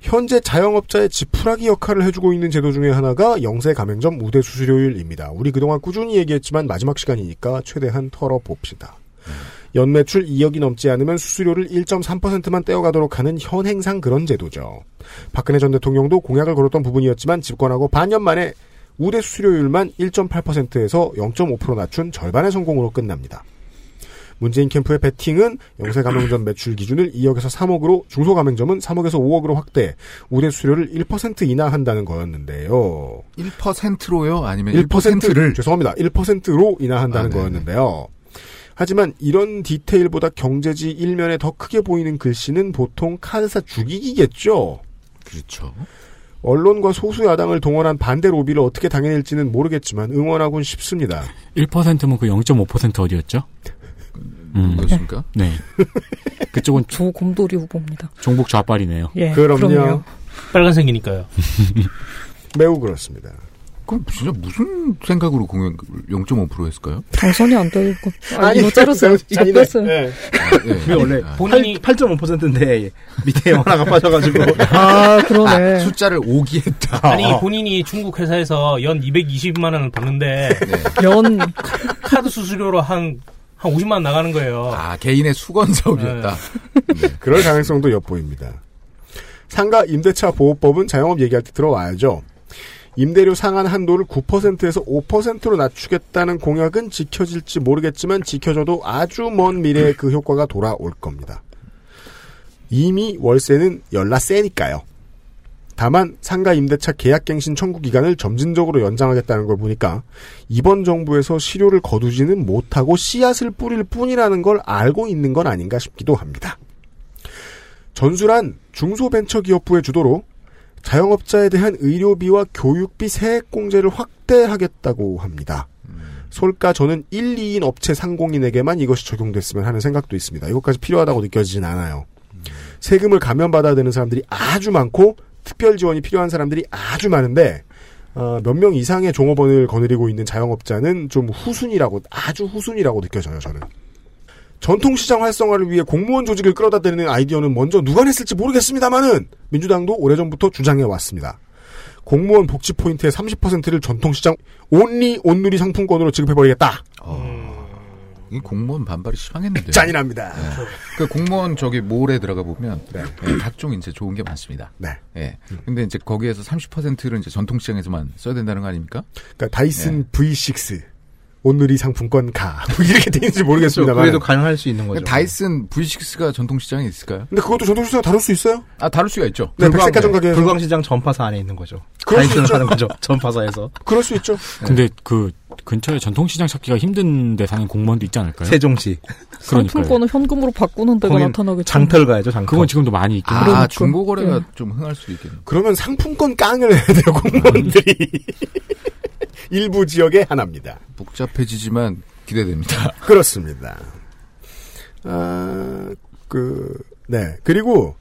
현재 자영업자의 지푸라기 역할을 해주고 있는 제도 중에 하나가 영세 가맹점 우대 수수료율입니다. 우리 그동안 꾸준히 얘기했지만 마지막 시간이니까 최대한 털어봅시다. 음. 연매출 이억이 넘지 않으면 수수료를 일 점 삼 퍼센트만 떼어가도록 하는 현행상 그런 제도죠. 박근혜 전 대통령도 공약을 걸었던 부분이었지만 집권하고 반년 만에 우대 수수료율만 일 점 팔 퍼센트에서 영 점 오 퍼센트 낮춘 절반의 성공으로 끝납니다. 문재인 캠프의 배팅은 영세 가맹점 매출 기준을 이억에서 삼억으로 중소가맹점은 삼억에서 오억으로 확대, 우대 수수료를 일 퍼센트 인하한다는 거였는데요. 일 퍼센트로요? 아니면 일 퍼센트를? 죄송합니다. 일 퍼센트로 인하한다는 아, 거였는데요. 하지만 이런 디테일보다 경제지 일면에 더 크게 보이는 글씨는 보통 카드사 죽이기겠죠. 그렇죠. 언론과 소수 야당을 동원한 반대 로비를 어떻게 당해낼지는 모르겠지만 응원하곤 싶습니다. 일 퍼센트면 그 영 점 오 퍼센트 어디였죠? 음. 그렇습니까? 네. 그쪽은 조 곰돌이 후보입니다. 종북 좌빨이네요. 예, 그럼요. 그럼요. 빨간색이니까요. 매우 그렇습니다. 그럼 진짜 무슨 생각으로 공연 영 점 오 퍼센트 했을까요? 당선이 안 되고 아니 모자라서 잡혔어요. 네. 아, 네. 아니, 원래 아. 본인이 팔 점 오 퍼센트인데 밑에 하나가 빠져가지고 아 그러네. 아, 숫자를 오기했다. 아니 본인이 중국 회사에서 연 이백이십만 원을 받는데 네. 연 카드 수수료로 한 한 오십만 원 나가는 거예요. 아 개인의 수건 사업이었다. 네. 네. 그럴 가능성도 엿보입니다. 상가 임대차 보호법은 자영업 얘기할 때 들어와야죠. 임대료 상한 한도를 구 퍼센트에서 오 퍼센트로 낮추겠다는 공약은 지켜질지 모르겠지만 지켜져도 아주 먼 미래에 그 효과가 돌아올 겁니다. 이미 월세는 열나 세니까요. 다만 상가 임대차 계약갱신 청구 기간을 점진적으로 연장하겠다는 걸 보니까 이번 정부에서 실효를 거두지는 못하고 씨앗을 뿌릴 뿐이라는 걸 알고 있는 건 아닌가 싶기도 합니다. 전수란 중소벤처기업부의 주도로 자영업자에 대한 의료비와 교육비 세액공제를 확대하겠다고 합니다. 솔까 저는 일, 이인 업체 상공인에게만 이것이 적용됐으면 하는 생각도 있습니다. 이것까지 필요하다고 느껴지진 않아요. 세금을 감면받아야 되는 사람들이 아주 많고 특별 지원이 필요한 사람들이 아주 많은데 어, 몇 명 이상의 종업원을 거느리고 있는 자영업자는 좀 후순위라고 아주 후순위라고 느껴져요. 저는. 전통시장 활성화를 위해 공무원 조직을 끌어다 대는 아이디어는 먼저 누가 냈을지 모르겠습니다만은 민주당도 오래전부터 주장해왔습니다. 공무원 복지 포인트의 삼십 퍼센트를 전통시장 온리 온누리 상품권으로 지급해버리겠다. 어... 이 공무원 반발이 심하겠는데요. 잔인합니다. 네. 그 공무원 저기 몰에 들어가 보면 네. 네, 각종 이제 좋은 게 많습니다. 네. 네. 근데 이제 거기에서 삼십 퍼센트를 이제 전통시장에서만 써야 된다는 거 아닙니까? 그러니까 다이슨 네. 브이식스. 온누리 상품권 가. 이렇게 돼 있는지 모르겠습니다만. 그래도 가능할 수 있는 거죠. 다이슨 브이식스가 전통시장에 있을까요? 근데 그것도 전통시장에 다룰 수 있어요? 아, 다룰 수가 있죠. 네, 백색가전 가게에서. 불광시장 전파사 안에 있는 거죠. 다이슨을 하는 거죠. 전파사에서. 그럴 수 있죠. 근데 그 근처에 전통시장 찾기가 힘든 데 사는 공무원도 있지 않을까요? 세종시. 상품권을 현금으로 바꾸는 데가 나타나겠죠. 장터를 가야죠, 장터. 그건 지금도 많이 있긴 한데. 아, 중고거래가 네. 좀 흥할 수도 있겠네요. 그러면 상품권 깡을 해야 돼요, 공무원들이. 일부 지역의 하나입니다. 복잡해지지만 기대됩니다. 그렇습니다. 아, 그, 네. 그리고,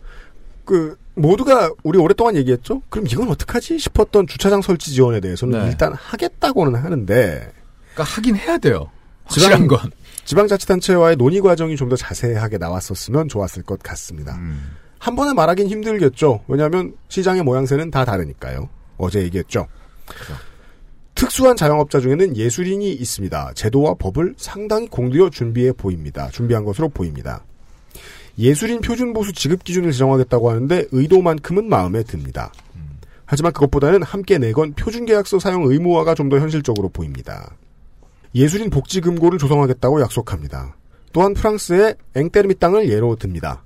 그, 모두가 우리 오랫동안 얘기했죠? 그럼 이건 어떡하지? 싶었던 주차장 설치 지원에 대해서는 네. 일단 하겠다고는 하는데. 그러니까 하긴 해야 돼요. 확실한 건. 지방자치단체와의 논의 과정이 좀 더 자세하게 나왔었으면 좋았을 것 같습니다. 음. 한 번에 말하긴 힘들겠죠. 왜냐하면 시장의 모양새는 다 다르니까요. 어제 얘기했죠. 그렇죠. 특수한 자영업자 중에는 예술인이 있습니다. 제도와 법을 상당히 공들여 준비해 보입니다. 준비한 것으로 보입니다. 예술인 표준보수 지급 기준을 지정하겠다고 하는데 의도만큼은 마음에 듭니다. 하지만 그것보다는 함께 내건 표준계약서 사용 의무화가 좀 더 현실적으로 보입니다. 예술인 복지금고를 조성하겠다고 약속합니다. 또한 프랑스의 앵테르미 땅을 예로 듭니다.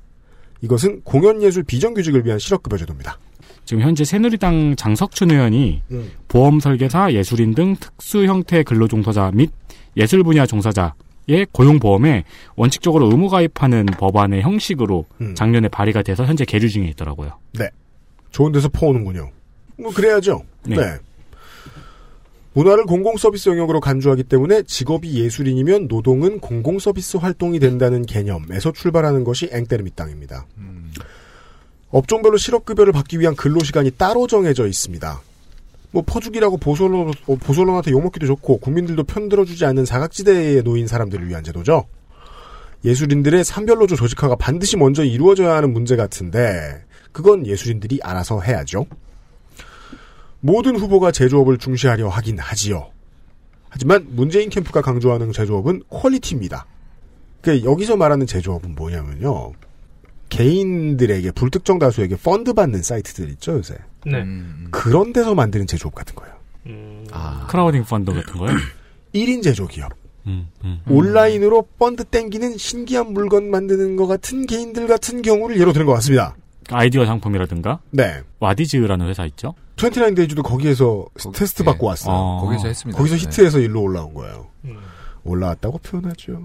이것은 공연예술 비정규직을 위한 실업급여 제도입니다. 지금 현재 새누리당 장석춘 의원이 음. 보험설계사, 예술인 등 특수 형태의 근로종사자 및 예술 분야 종사자의 고용보험에 원칙적으로 의무 가입하는 법안의 형식으로 음. 작년에 발의가 돼서 현재 계류 중에 있더라고요. 네. 좋은 데서 퍼오는군요. 뭐 그래야죠. 네. 네. 문화를 공공서비스 영역으로 간주하기 때문에 직업이 예술인이면 노동은 공공서비스 활동이 된다는 개념에서 출발하는 것이 앵테르미 땅입니다. 음. 업종별로 실업급여를 받기 위한 근로시간이 따로 정해져 있습니다. 뭐 퍼주기라고 보수언론, 보수언론한테 욕먹기도 좋고 국민들도 편들어주지 않는 사각지대에 놓인 사람들을 위한 제도죠. 예술인들의 산별노조 조직화가 반드시 먼저 이루어져야 하는 문제 같은데 그건 예술인들이 알아서 해야죠. 모든 후보가 제조업을 중시하려 하긴 하지요. 하지만 문재인 캠프가 강조하는 제조업은 퀄리티입니다. 그러니까 여기서 말하는 제조업은 뭐냐면요. 개인들에게 불특정 다수에게 펀드 받는 사이트들 있죠 요새. 네. 음. 그런 데서 만드는 제조업 같은 거예요. 음. 아. 크라우딩 펀드 같은 거요? 일 인 제조기업. 음. 음. 온라인으로 펀드 땡기는 신기한 물건 만드는 것 같은 개인들 같은 경우를 예로 드는 것 같습니다. 아이디어 상품이라든가. 네. 와디즈라는 회사 있죠. 이십구 데이즈도 거기에서 거기, 테스트 네. 받고 왔어요. 어. 거기서 했습니다. 거기서 네. 히트해서 일로 올라온 거예요. 음. 올라왔다고 표현하죠.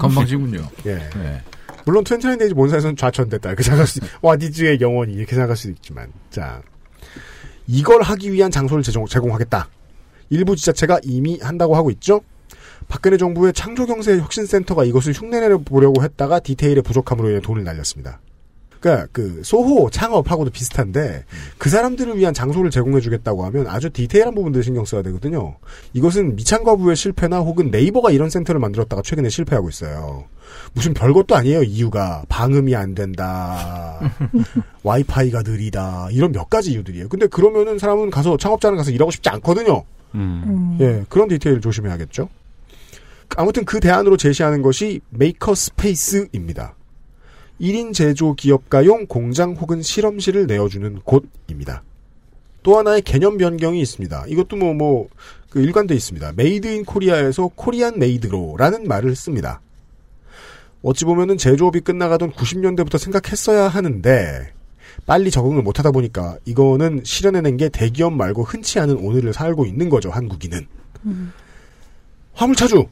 건방지군요. 예. 네. 물론 이십구 데이즈 본사에서는 좌천됐다. 그 생각할 수, 와디즈의 영원히 이렇게 생각할 수도 있지만. 자, 이걸 하기 위한 장소를 제공, 제공하겠다. 일부 지자체가 이미 한다고 하고 있죠. 박근혜 정부의 창조경제혁신센터가 이것을 흉내내려보려고 했다가 디테일의 부족함으로 인해 돈을 날렸습니다. 그러니까 그 소호, 창업하고도 비슷한데 그 사람들을 위한 장소를 제공해주겠다고 하면 아주 디테일한 부분들 신경 써야 되거든요. 이것은 미창과부의 실패나 혹은 네이버가 이런 센터를 만들었다가 최근에 실패하고 있어요. 무슨 별것도 아니에요. 이유가 방음이 안 된다, 와이파이가 느리다, 이런 몇 가지 이유들이에요. 근데 그러면은 사람은 가서 창업자는 가서 일하고 싶지 않거든요. 음. 예, 그런 디테일을 조심해야겠죠. 아무튼 그 대안으로 제시하는 것이 메이커 스페이스입니다. 일 인 제조 기업가용 공장 혹은 실험실을 내어주는 곳입니다. 또 하나의 개념 변경이 있습니다. 이것도 뭐, 뭐, 그 일관돼 있습니다. 메이드 인 코리아에서 코리안 메이드로라는 말을 씁니다. 어찌 보면은 제조업이 끝나가던 구십 년대부터 생각했어야 하는데, 빨리 적응을 못 하다 보니까, 이거는 실현해낸 게 대기업 말고 흔치 않은 오늘을 살고 있는 거죠, 한국인은. 음. 화물차주!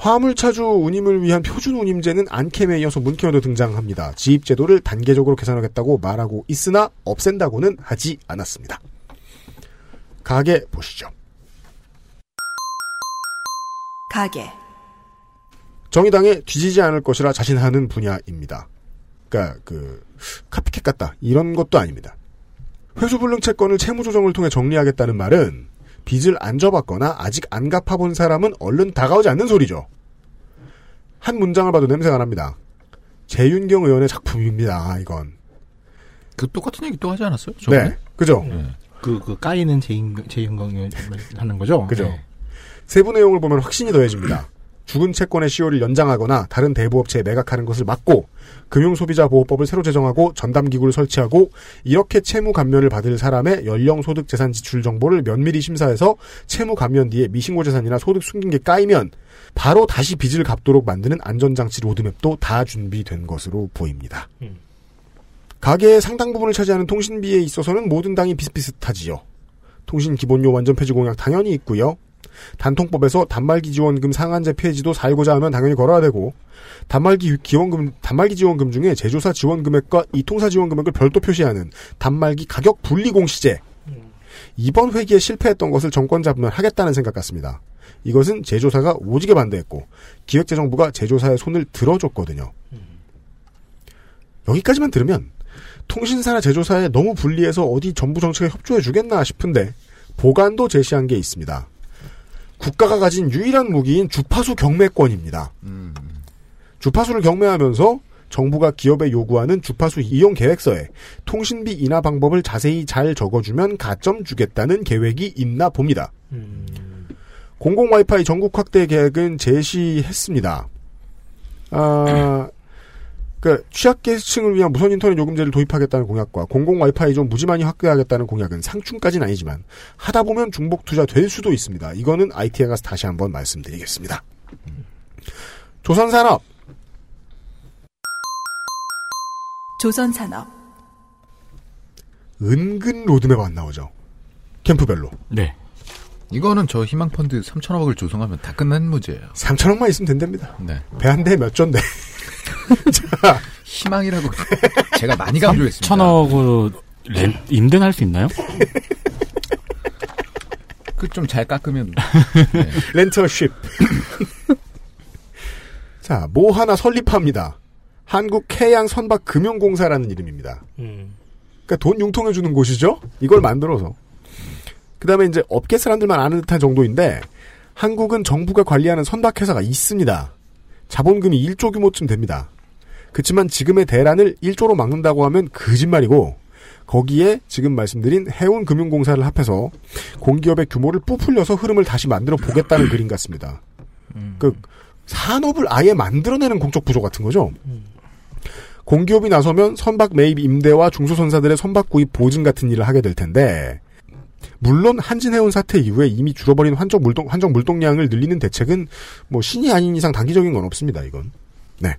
화물차주 운임을 위한 표준 운임제는 안캠에 이어서 문캠에도 등장합니다. 지입제도를 단계적으로 개선하겠다고 말하고 있으나 없앤다고는 하지 않았습니다. 가게 보시죠. 가게. 정의당에 뒤지지 않을 것이라 자신하는 분야입니다. 그러니까 그 카피캣 같다 이런 것도 아닙니다. 회수불능 채권을 채무조정을 통해 정리하겠다는 말은 빚을 안 져봤거나 아직 안 갚아본 사람은 얼른 다가오지 않는 소리죠. 한 문장을 봐도 냄새가 납니다. 재윤경 의원의 작품입니다. 이건. 그 똑같은 얘기 또 하지 않았어요? 저번에? 네. 그죠? 네. 그, 그 까이는 재윤경 의원 하는 거죠? 그죠? 네. 세부 내용을 보면 확신이 더해집니다. 죽은 채권의 시효를 연장하거나 다른 대부업체에 매각하는 것을 막고 금융소비자보호법을 새로 제정하고 전담기구를 설치하고 이렇게 채무 감면을 받을 사람의 연령 소득 재산 지출 정보를 면밀히 심사해서 채무 감면 뒤에 미신고 재산이나 소득 숨긴 게 까이면 바로 다시 빚을 갚도록 만드는 안전장치 로드맵도 다 준비된 것으로 보입니다. 음. 가계의 상당 부분을 차지하는 통신비에 있어서는 모든 당이 비슷비슷하지요. 통신기본료 완전 폐지 공약 당연히 있고요. 단통법에서 단말기 지원금 상한제 폐지도 살고자 하면 당연히 걸어야 되고 단말기 기원금, 단말기 지원금 중에 제조사 지원금액과 이통사 지원금액을 별도 표시하는 단말기 가격 분리공시제. 이번 회기에 실패했던 것을 정권 잡으면 하겠다는 생각 같습니다. 이것은 제조사가 오지게 반대했고 기획재정부가 제조사의 손을 들어줬거든요. 여기까지만 들으면 통신사나 제조사에 너무 분리해서 어디 정부 정책에 협조해주겠나 싶은데 보관도 제시한 게 있습니다. 국가가 가진 유일한 무기인 주파수 경매권입니다. 음. 주파수를 경매하면서 정부가 기업에 요구하는 주파수 이용 계획서에 통신비 인하 방법을 자세히 잘 적어주면 가점 주겠다는 계획이 있나 봅니다. 음. 공공 와이파이 전국 확대 계획은 제시했습니다. 아... 그 취약계층을 위한 무선 인터넷 요금제를 도입하겠다는 공약과 공공 와이파이 좀 무지만이 확대하겠다는 공약은 상충까지는 아니지만 하다 보면 중복 투자 될 수도 있습니다. 이거는 아이티에 가서 다시 한번 말씀드리겠습니다. 조선산업. 조선산업. 은근 로드맵 안 나오죠. 캠프별로. 네. 이거는 저 희망펀드 삼천억을 조성하면 다 끝난 문제예요. 삼천억만 있으면 된답니다. 네. 배 한 대 몇 조인데. 자. 희망이라고 제가 많이 강조했습니다. 삼천억으로 렌, 임대할 수 있나요? 그 좀 잘 깎으면. 네. 렌터쉽. 자, 뭐 하나 설립합니다. 한국해양선박금융공사라는 이름입니다. 음. 그러니까 돈 융통해주는 곳이죠. 이걸 만들어서. 그 다음에 이제 업계 사람들만 아는 듯한 정도인데 한국은 정부가 관리하는 선박회사가 있습니다. 자본금이 일조 규모쯤 됩니다. 그렇지만 지금의 대란을 일조로 막는다고 하면 거짓말이고 거기에 지금 말씀드린 해운금융공사를 합해서 공기업의 규모를 부풀려서 흐름을 다시 만들어 보겠다는 그림 같습니다. 음. 그 산업을 아예 만들어내는 공적 부조 같은 거죠. 음. 공기업이 나서면 선박 매입 임대와 중소선사들의 선박 구입 보증 같은 일을 하게 될 텐데 물론 한진해운 사태 이후에 이미 줄어버린 한정 물동, 한정 물동량을 늘리는 대책은 뭐 신이 아닌 이상 단기적인 건 없습니다. 이건. 네.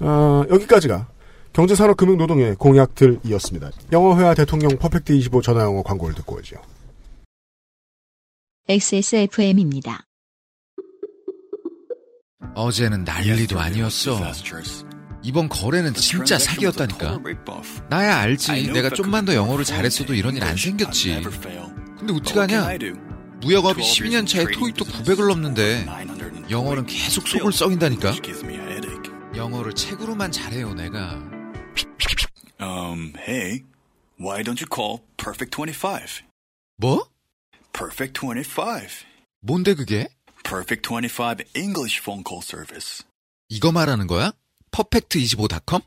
어, 여기까지가 경제산업금융노동의 공약들이었습니다. 영어회화 대통령 퍼펙트 이십오 전화영어 광고를 듣고 오죠. 엑스에스에프엠입니다. 어제는 난리도 아니었어. 이번 거래는 진짜 사기였다니까. 나야 알지. 내가 좀만 더 영어를 잘했어도 이런 일 안 생겼지. 근데 어떡하냐. 무역업이 십이 년 차에 토익도 구백을 넘는데 영어는 계속 속을 썩인다니까. 영어를 책으로만 잘해요 내가. Um, hey, why don't you call 퍼펙트 이십오? 뭐? 퍼펙트 이십오. 뭔데 그게? 퍼펙트 이십오 English phone call service. 이거 말하는 거야? 퍼펙트 이십오 닷컴?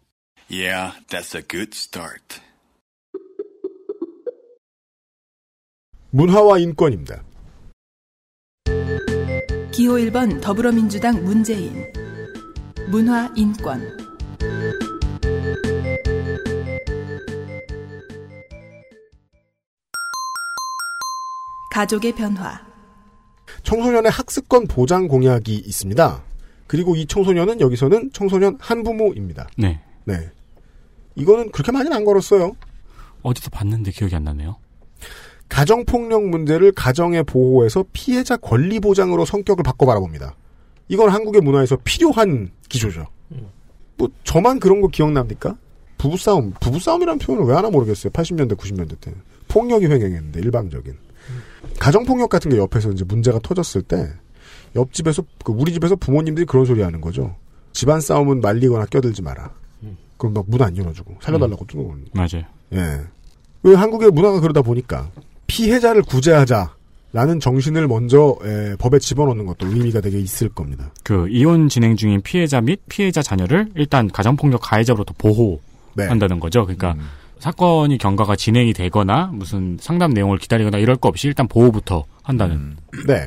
Yeah, that's a good start. 문화와 인권입니다. 기호 일 번 더불어민주당 문재인. 문화 인권. 가족의 변화. 청소년의 학습권 보장 공약이 있습니다. 그리고 이 청소년은 여기서는 청소년 한부모입니다. 네. 네. 이거는 그렇게 많이는 안 걸었어요. 어디서 봤는데 기억이 안 나네요. 가정폭력 문제를 가정의 보호에서 피해자 권리 보장으로 성격을 바꿔 바라봅니다. 이건 한국의 문화에서 필요한 기조죠. 뭐 저만 그런 거 기억납니까? 부부싸움. 부부싸움이라는 표현을 왜 하나 모르겠어요. 팔십 년대, 구십 년대 때는. 폭력이 횡행했는데 일방적인. 가정폭력 같은 게 옆에서 이제 문제가 터졌을 때 옆집에서, 그, 우리 집에서 부모님들이 그런 소리 하는 거죠. 집안 싸움은 말리거나 껴들지 마라. 음. 그럼 막 문 안 열어주고, 살려달라고 음. 뚫어오는 거. 맞아요. 예. 왜 한국의 문화가 그러다 보니까, 피해자를 구제하자라는 정신을 먼저, 예, 법에 집어넣는 것도 의미가 되게 있을 겁니다. 그, 이혼 진행 중인 피해자 및 피해자 자녀를 일단 가정폭력 가해자로부터 보호한다는 네. 거죠. 그러니까, 음. 사건이 경과가 진행이 되거나, 무슨 상담 내용을 기다리거나 이럴 거 없이 일단 보호부터 한다는. 음. 네.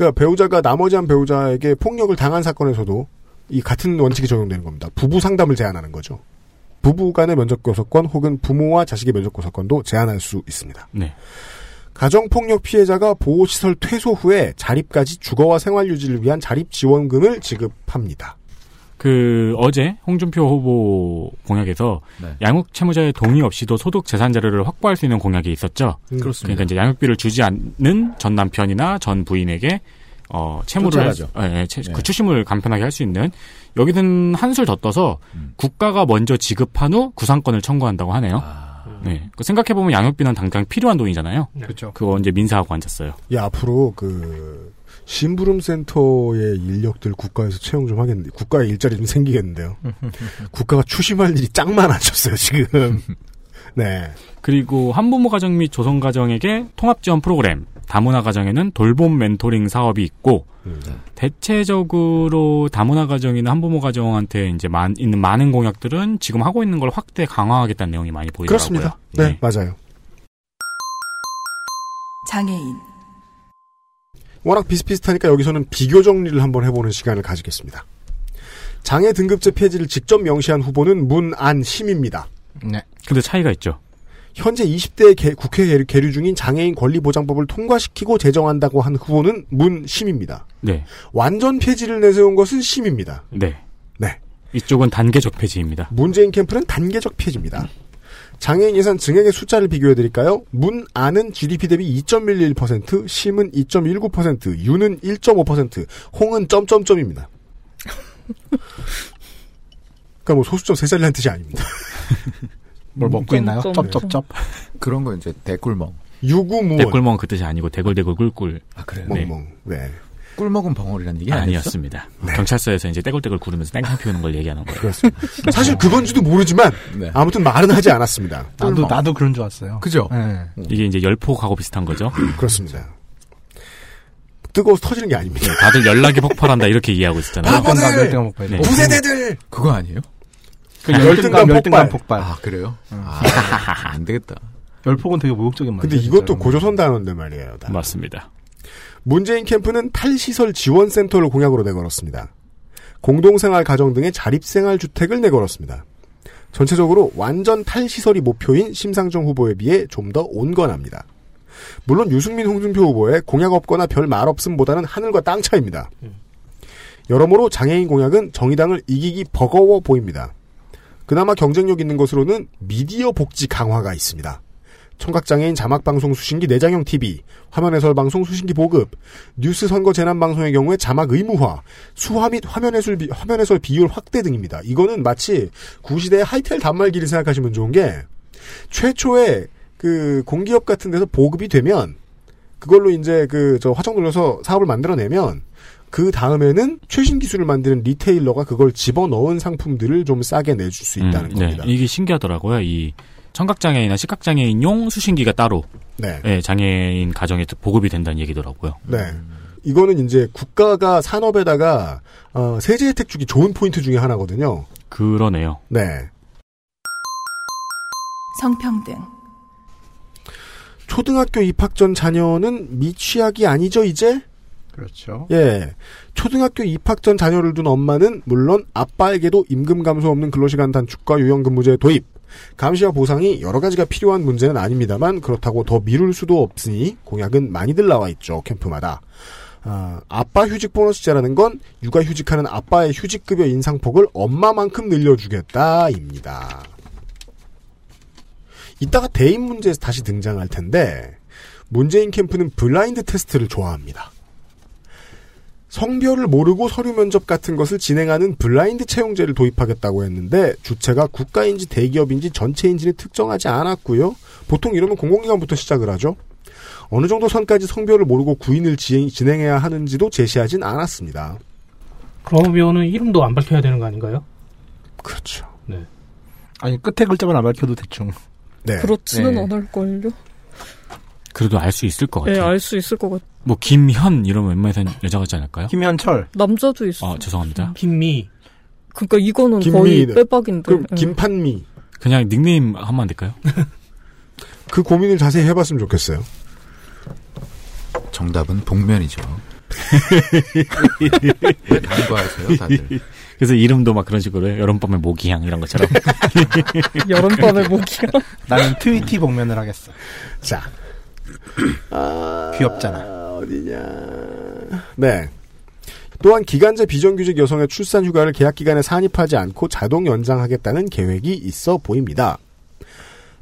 그러니까 배우자가 나머지 한 배우자에게 폭력을 당한 사건에서도 이 같은 원칙이 적용되는 겁니다. 부부 상담을 제한하는 거죠. 부부 간의 면접교섭권 혹은 부모와 자식의 면접교섭권도 제한할 수 있습니다. 네. 가정폭력 피해자가 보호시설 퇴소 후에 자립까지 주거와 생활유지를 위한 자립지원금을 지급합니다. 그 어제 홍준표 후보 공약에서 네. 양육 채무자의 동의 없이도 소득 재산 자료를 확보할 수 있는 공약이 있었죠. 음, 그렇습니다. 그러니까 이제 양육비를 주지 않는 전 남편이나 전 부인에게 어 채무를 할 수, 예, 채, 네. 그 추심을 간편하게 할 수 있는 여기는 한술 더 떠서 음. 국가가 먼저 지급한 후 구상권을 청구한다고 하네요. 아. 음. 네, 그 생각해 보면 양육비는 당장 필요한 돈이잖아요. 네. 그렇죠. 그거 이제 민사하고 앉았어요. 예, 앞으로 그. 심부름센터의 인력들 국가에서 채용 좀 하겠는데 국가에 일자리 좀 생기겠는데요. 국가가 추심할 일이 짱 많아졌어요 지금. 네. 그리고 한부모 가정 및 조성 가정에게 통합지원 프로그램, 다문화 가정에는 돌봄 멘토링 사업이 있고 음. 대체적으로 다문화 가정이나 한부모 가정한테 이제 만, 있는 많은 공약들은 지금 하고 있는 걸 확대 강화하겠다는 내용이 많이 보이더라고요. 그렇습니다. 네, 네. 맞아요. 장애인. 워낙 비슷비슷하니까 여기서는 비교 정리를 한번 해보는 시간을 가지겠습니다. 장애 등급제 폐지를 직접 명시한 후보는 문안심입니다. 네. 근데 차이가 있죠. 현재 이십 대 개, 국회 계류, 계류 중인 장애인 권리보장법을 통과시키고 제정한다고 한 후보는 문심입니다. 네. 완전 폐지를 내세운 것은 심입니다. 네. 네. 이쪽은 단계적 폐지입니다. 문재인 캠프는 단계적 폐지입니다. 음. 장애인 예산 증액의 숫자를 비교해드릴까요? 문안은 지디피 대비 이 점 일일 퍼센트, 심은 이 점 일구 퍼센트, 유는 일 점 오 퍼센트, 홍은 점점점입니다. 그러니까 뭐 소수점 세 자리라는 뜻이 아닙니다. 뭘 먹고 있나요? 쩝쩝쩝. 그런 거 이제 대꿀멍. 유구무원. 대꿀멍 그 뜻이 아니고 대굴대굴 꿀꿀. 아 그래요? 멍멍. 네. 네. 꿀 먹은 벙어리라는 얘기 아니었습니다. 네. 경찰서에서 이제 떼굴떼굴 구르면서 땡깡 피우는 걸 얘기하는 거예요. 그렇습니다. 사실 그건지도 모르지만 네. 아무튼 말은 하지 않았습니다. 나도 나도 그런 줄 알았어요. 그죠? 네. 이게 이제 열폭하고 비슷한 거죠. 그렇습니다. 뜨거워서 터지는 게 아닙니다. 다들 연락이 폭발한다 이렇게 이해하고 있었잖아요. 바보들, 무세대들. 그거 아니에요? 그 열등감, 열등감 폭발. 아 그래요? 응. 아, 안 되겠다. 열폭은 되게 모욕적인 말이에요. 근데 이것도 고조선 단어인데 말이에요. 다. 맞습니다. 문재인 캠프는 탈시설 지원센터를 공약으로 내걸었습니다. 공동생활 가정 등의 자립생활주택을 내걸었습니다. 전체적으로 완전 탈시설이 목표인 심상정 후보에 비해 좀 더 온건합니다. 물론 유승민 홍준표 후보의 공약 없거나 별 말 없음보다는 하늘과 땅 차이입니다. 여러모로 장애인 공약은 정의당을 이기기 버거워 보입니다. 그나마 경쟁력 있는 것으로는 미디어 복지 강화가 있습니다. 청각장애인 자막방송 수신기 내장형 티비, 화면 해설 방송 수신기 보급, 뉴스 선거 재난방송의 경우에 자막 의무화, 수화 및 화면 해설, 비, 화면 해설 비율 확대 등입니다. 이거는 마치 구시대의 하이텔 단말기를 생각하시면 좋은 게 최초에 그 공기업 같은 데서 보급이 되면 그걸로 이제 그 저 화청 돌려서 사업을 만들어내면 그 다음에는 최신 기술을 만드는 리테일러가 그걸 집어넣은 상품들을 좀 싸게 내줄 수 있다는 음, 네. 겁니다. 이게 신기하더라고요. 이 청각장애인이나 시각장애인용 수신기가 따로 네. 네, 장애인 가정에 보급이 된다는 얘기더라고요. 네, 이거는 이제 국가가 산업에다가 어, 세제 혜택 주기 좋은 포인트 중에 하나거든요. 그러네요. 네. 성평등. 초등학교 입학 전 자녀는 미취학이 아니죠 이제? 그렇죠. 예, 초등학교 입학 전 자녀를 둔 엄마는 물론 아빠에게도 임금 감소 없는 근로시간 단축과 유연근무제 도입, 감시와 보상이 여러 가지가 필요한 문제는 아닙니다만 그렇다고 더 미룰 수도 없으니 공약은 많이들 나와 있죠. 캠프마다. 아, 아빠 휴직 보너스제라는 건 육아 휴직하는 아빠의 휴직급여 인상폭을 엄마만큼 늘려주겠다입니다. 이따가 대인 문제에서 다시 등장할 텐데 문재인 캠프는 블라인드 테스트를 좋아합니다. 성별을 모르고 서류 면접 같은 것을 진행하는 블라인드 채용제를 도입하겠다고 했는데 주체가 국가인지 대기업인지 전체인지는 특정하지 않았고요. 보통 이러면 공공기관부터 시작을 하죠. 어느 정도 선까지 성별을 모르고 구인을 진행해야 하는지도 제시하진 않았습니다. 그러면은 이름도 안 밝혀야 되는 거 아닌가요? 그렇죠. 네. 아니 끝에 글자만 안 밝혀도 대충. 네. 그렇지는 네. 않을걸요. 그래도 알 수 있을 것 같아요. 네, 알 수 있을 것 같아요. 뭐 김현 이러면 웬만해서는 여자 같지 않을까요? 김현철. 남자도 있어. 아, 죄송합니다. 김미. 그러니까 이거는 김미. 거의 빼박인데. 그럼 네. 김판미. 그냥 닉네임 하면 안 될까요? 그 고민을 자세히 해봤으면 좋겠어요. 정답은 복면이죠. 왜 간과하세요, 다들? 그래서 이름도 막 그런 식으로 해요. 여름밤의 모기향 이런 것처럼. 여름밤의 모기향? 나는 트위티 복면을 하겠어. 자. 아, 귀엽잖아. 어디냐. 네. 또한 기간제 비정규직 여성의 출산 휴가를 계약 기간에 산입하지 않고 자동 연장하겠다는 계획이 있어 보입니다.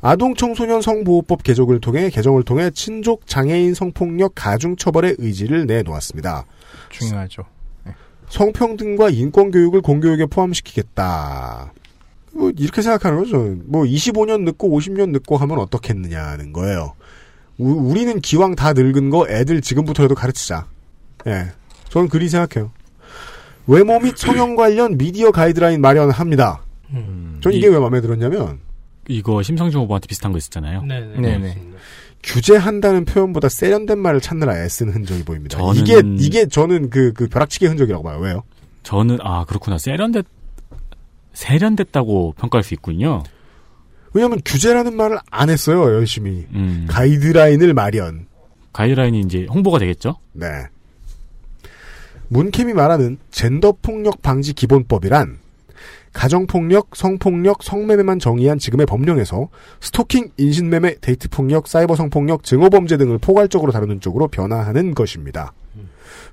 아동 청소년 성보호법 개정을 통해 개정을 통해 친족 장애인 성폭력 가중 처벌의 의지를 내놓았습니다. 중요하죠. 네. 성평등과 인권 교육을 공교육에 포함시키겠다. 뭐 이렇게 생각하는 거죠. 뭐 이십오 년 늦고 오십 년 늦고 하면 어떻겠느냐는 거예요. 우, 우리는 기왕 다 늙은 거 애들 지금부터라도 가르치자. 예. 네. 저는 그리 생각해요. 외모 및 성형 관련 미디어 가이드라인 마련합니다. 음, 전 이게 이, 왜 마음에 들었냐면 이거 심상정 후보한테 비슷한 거 있었잖아요. 네네. 네네. 규제한다는 표현보다 세련된 말을 찾느라 애쓰는 흔적이 보입니다. 저는, 이게 이게 저는 그, 그 벼락치기의 흔적이라고 봐요. 왜요? 저는 아 그렇구나. 세련됐 세련됐다고 평가할 수 있군요. 왜냐하면 규제라는 말을 안 했어요. 열심히 음. 가이드라인을 마련. 가이드라인이 이제 홍보가 되겠죠? 네. 문캠이 말하는 젠더폭력 방지 기본법이란 가정폭력, 성폭력, 성매매만 정의한 지금의 법령에서 스토킹, 인신매매, 데이트폭력, 사이버성폭력, 증오범죄 등을 포괄적으로 다루는 쪽으로 변화하는 것입니다.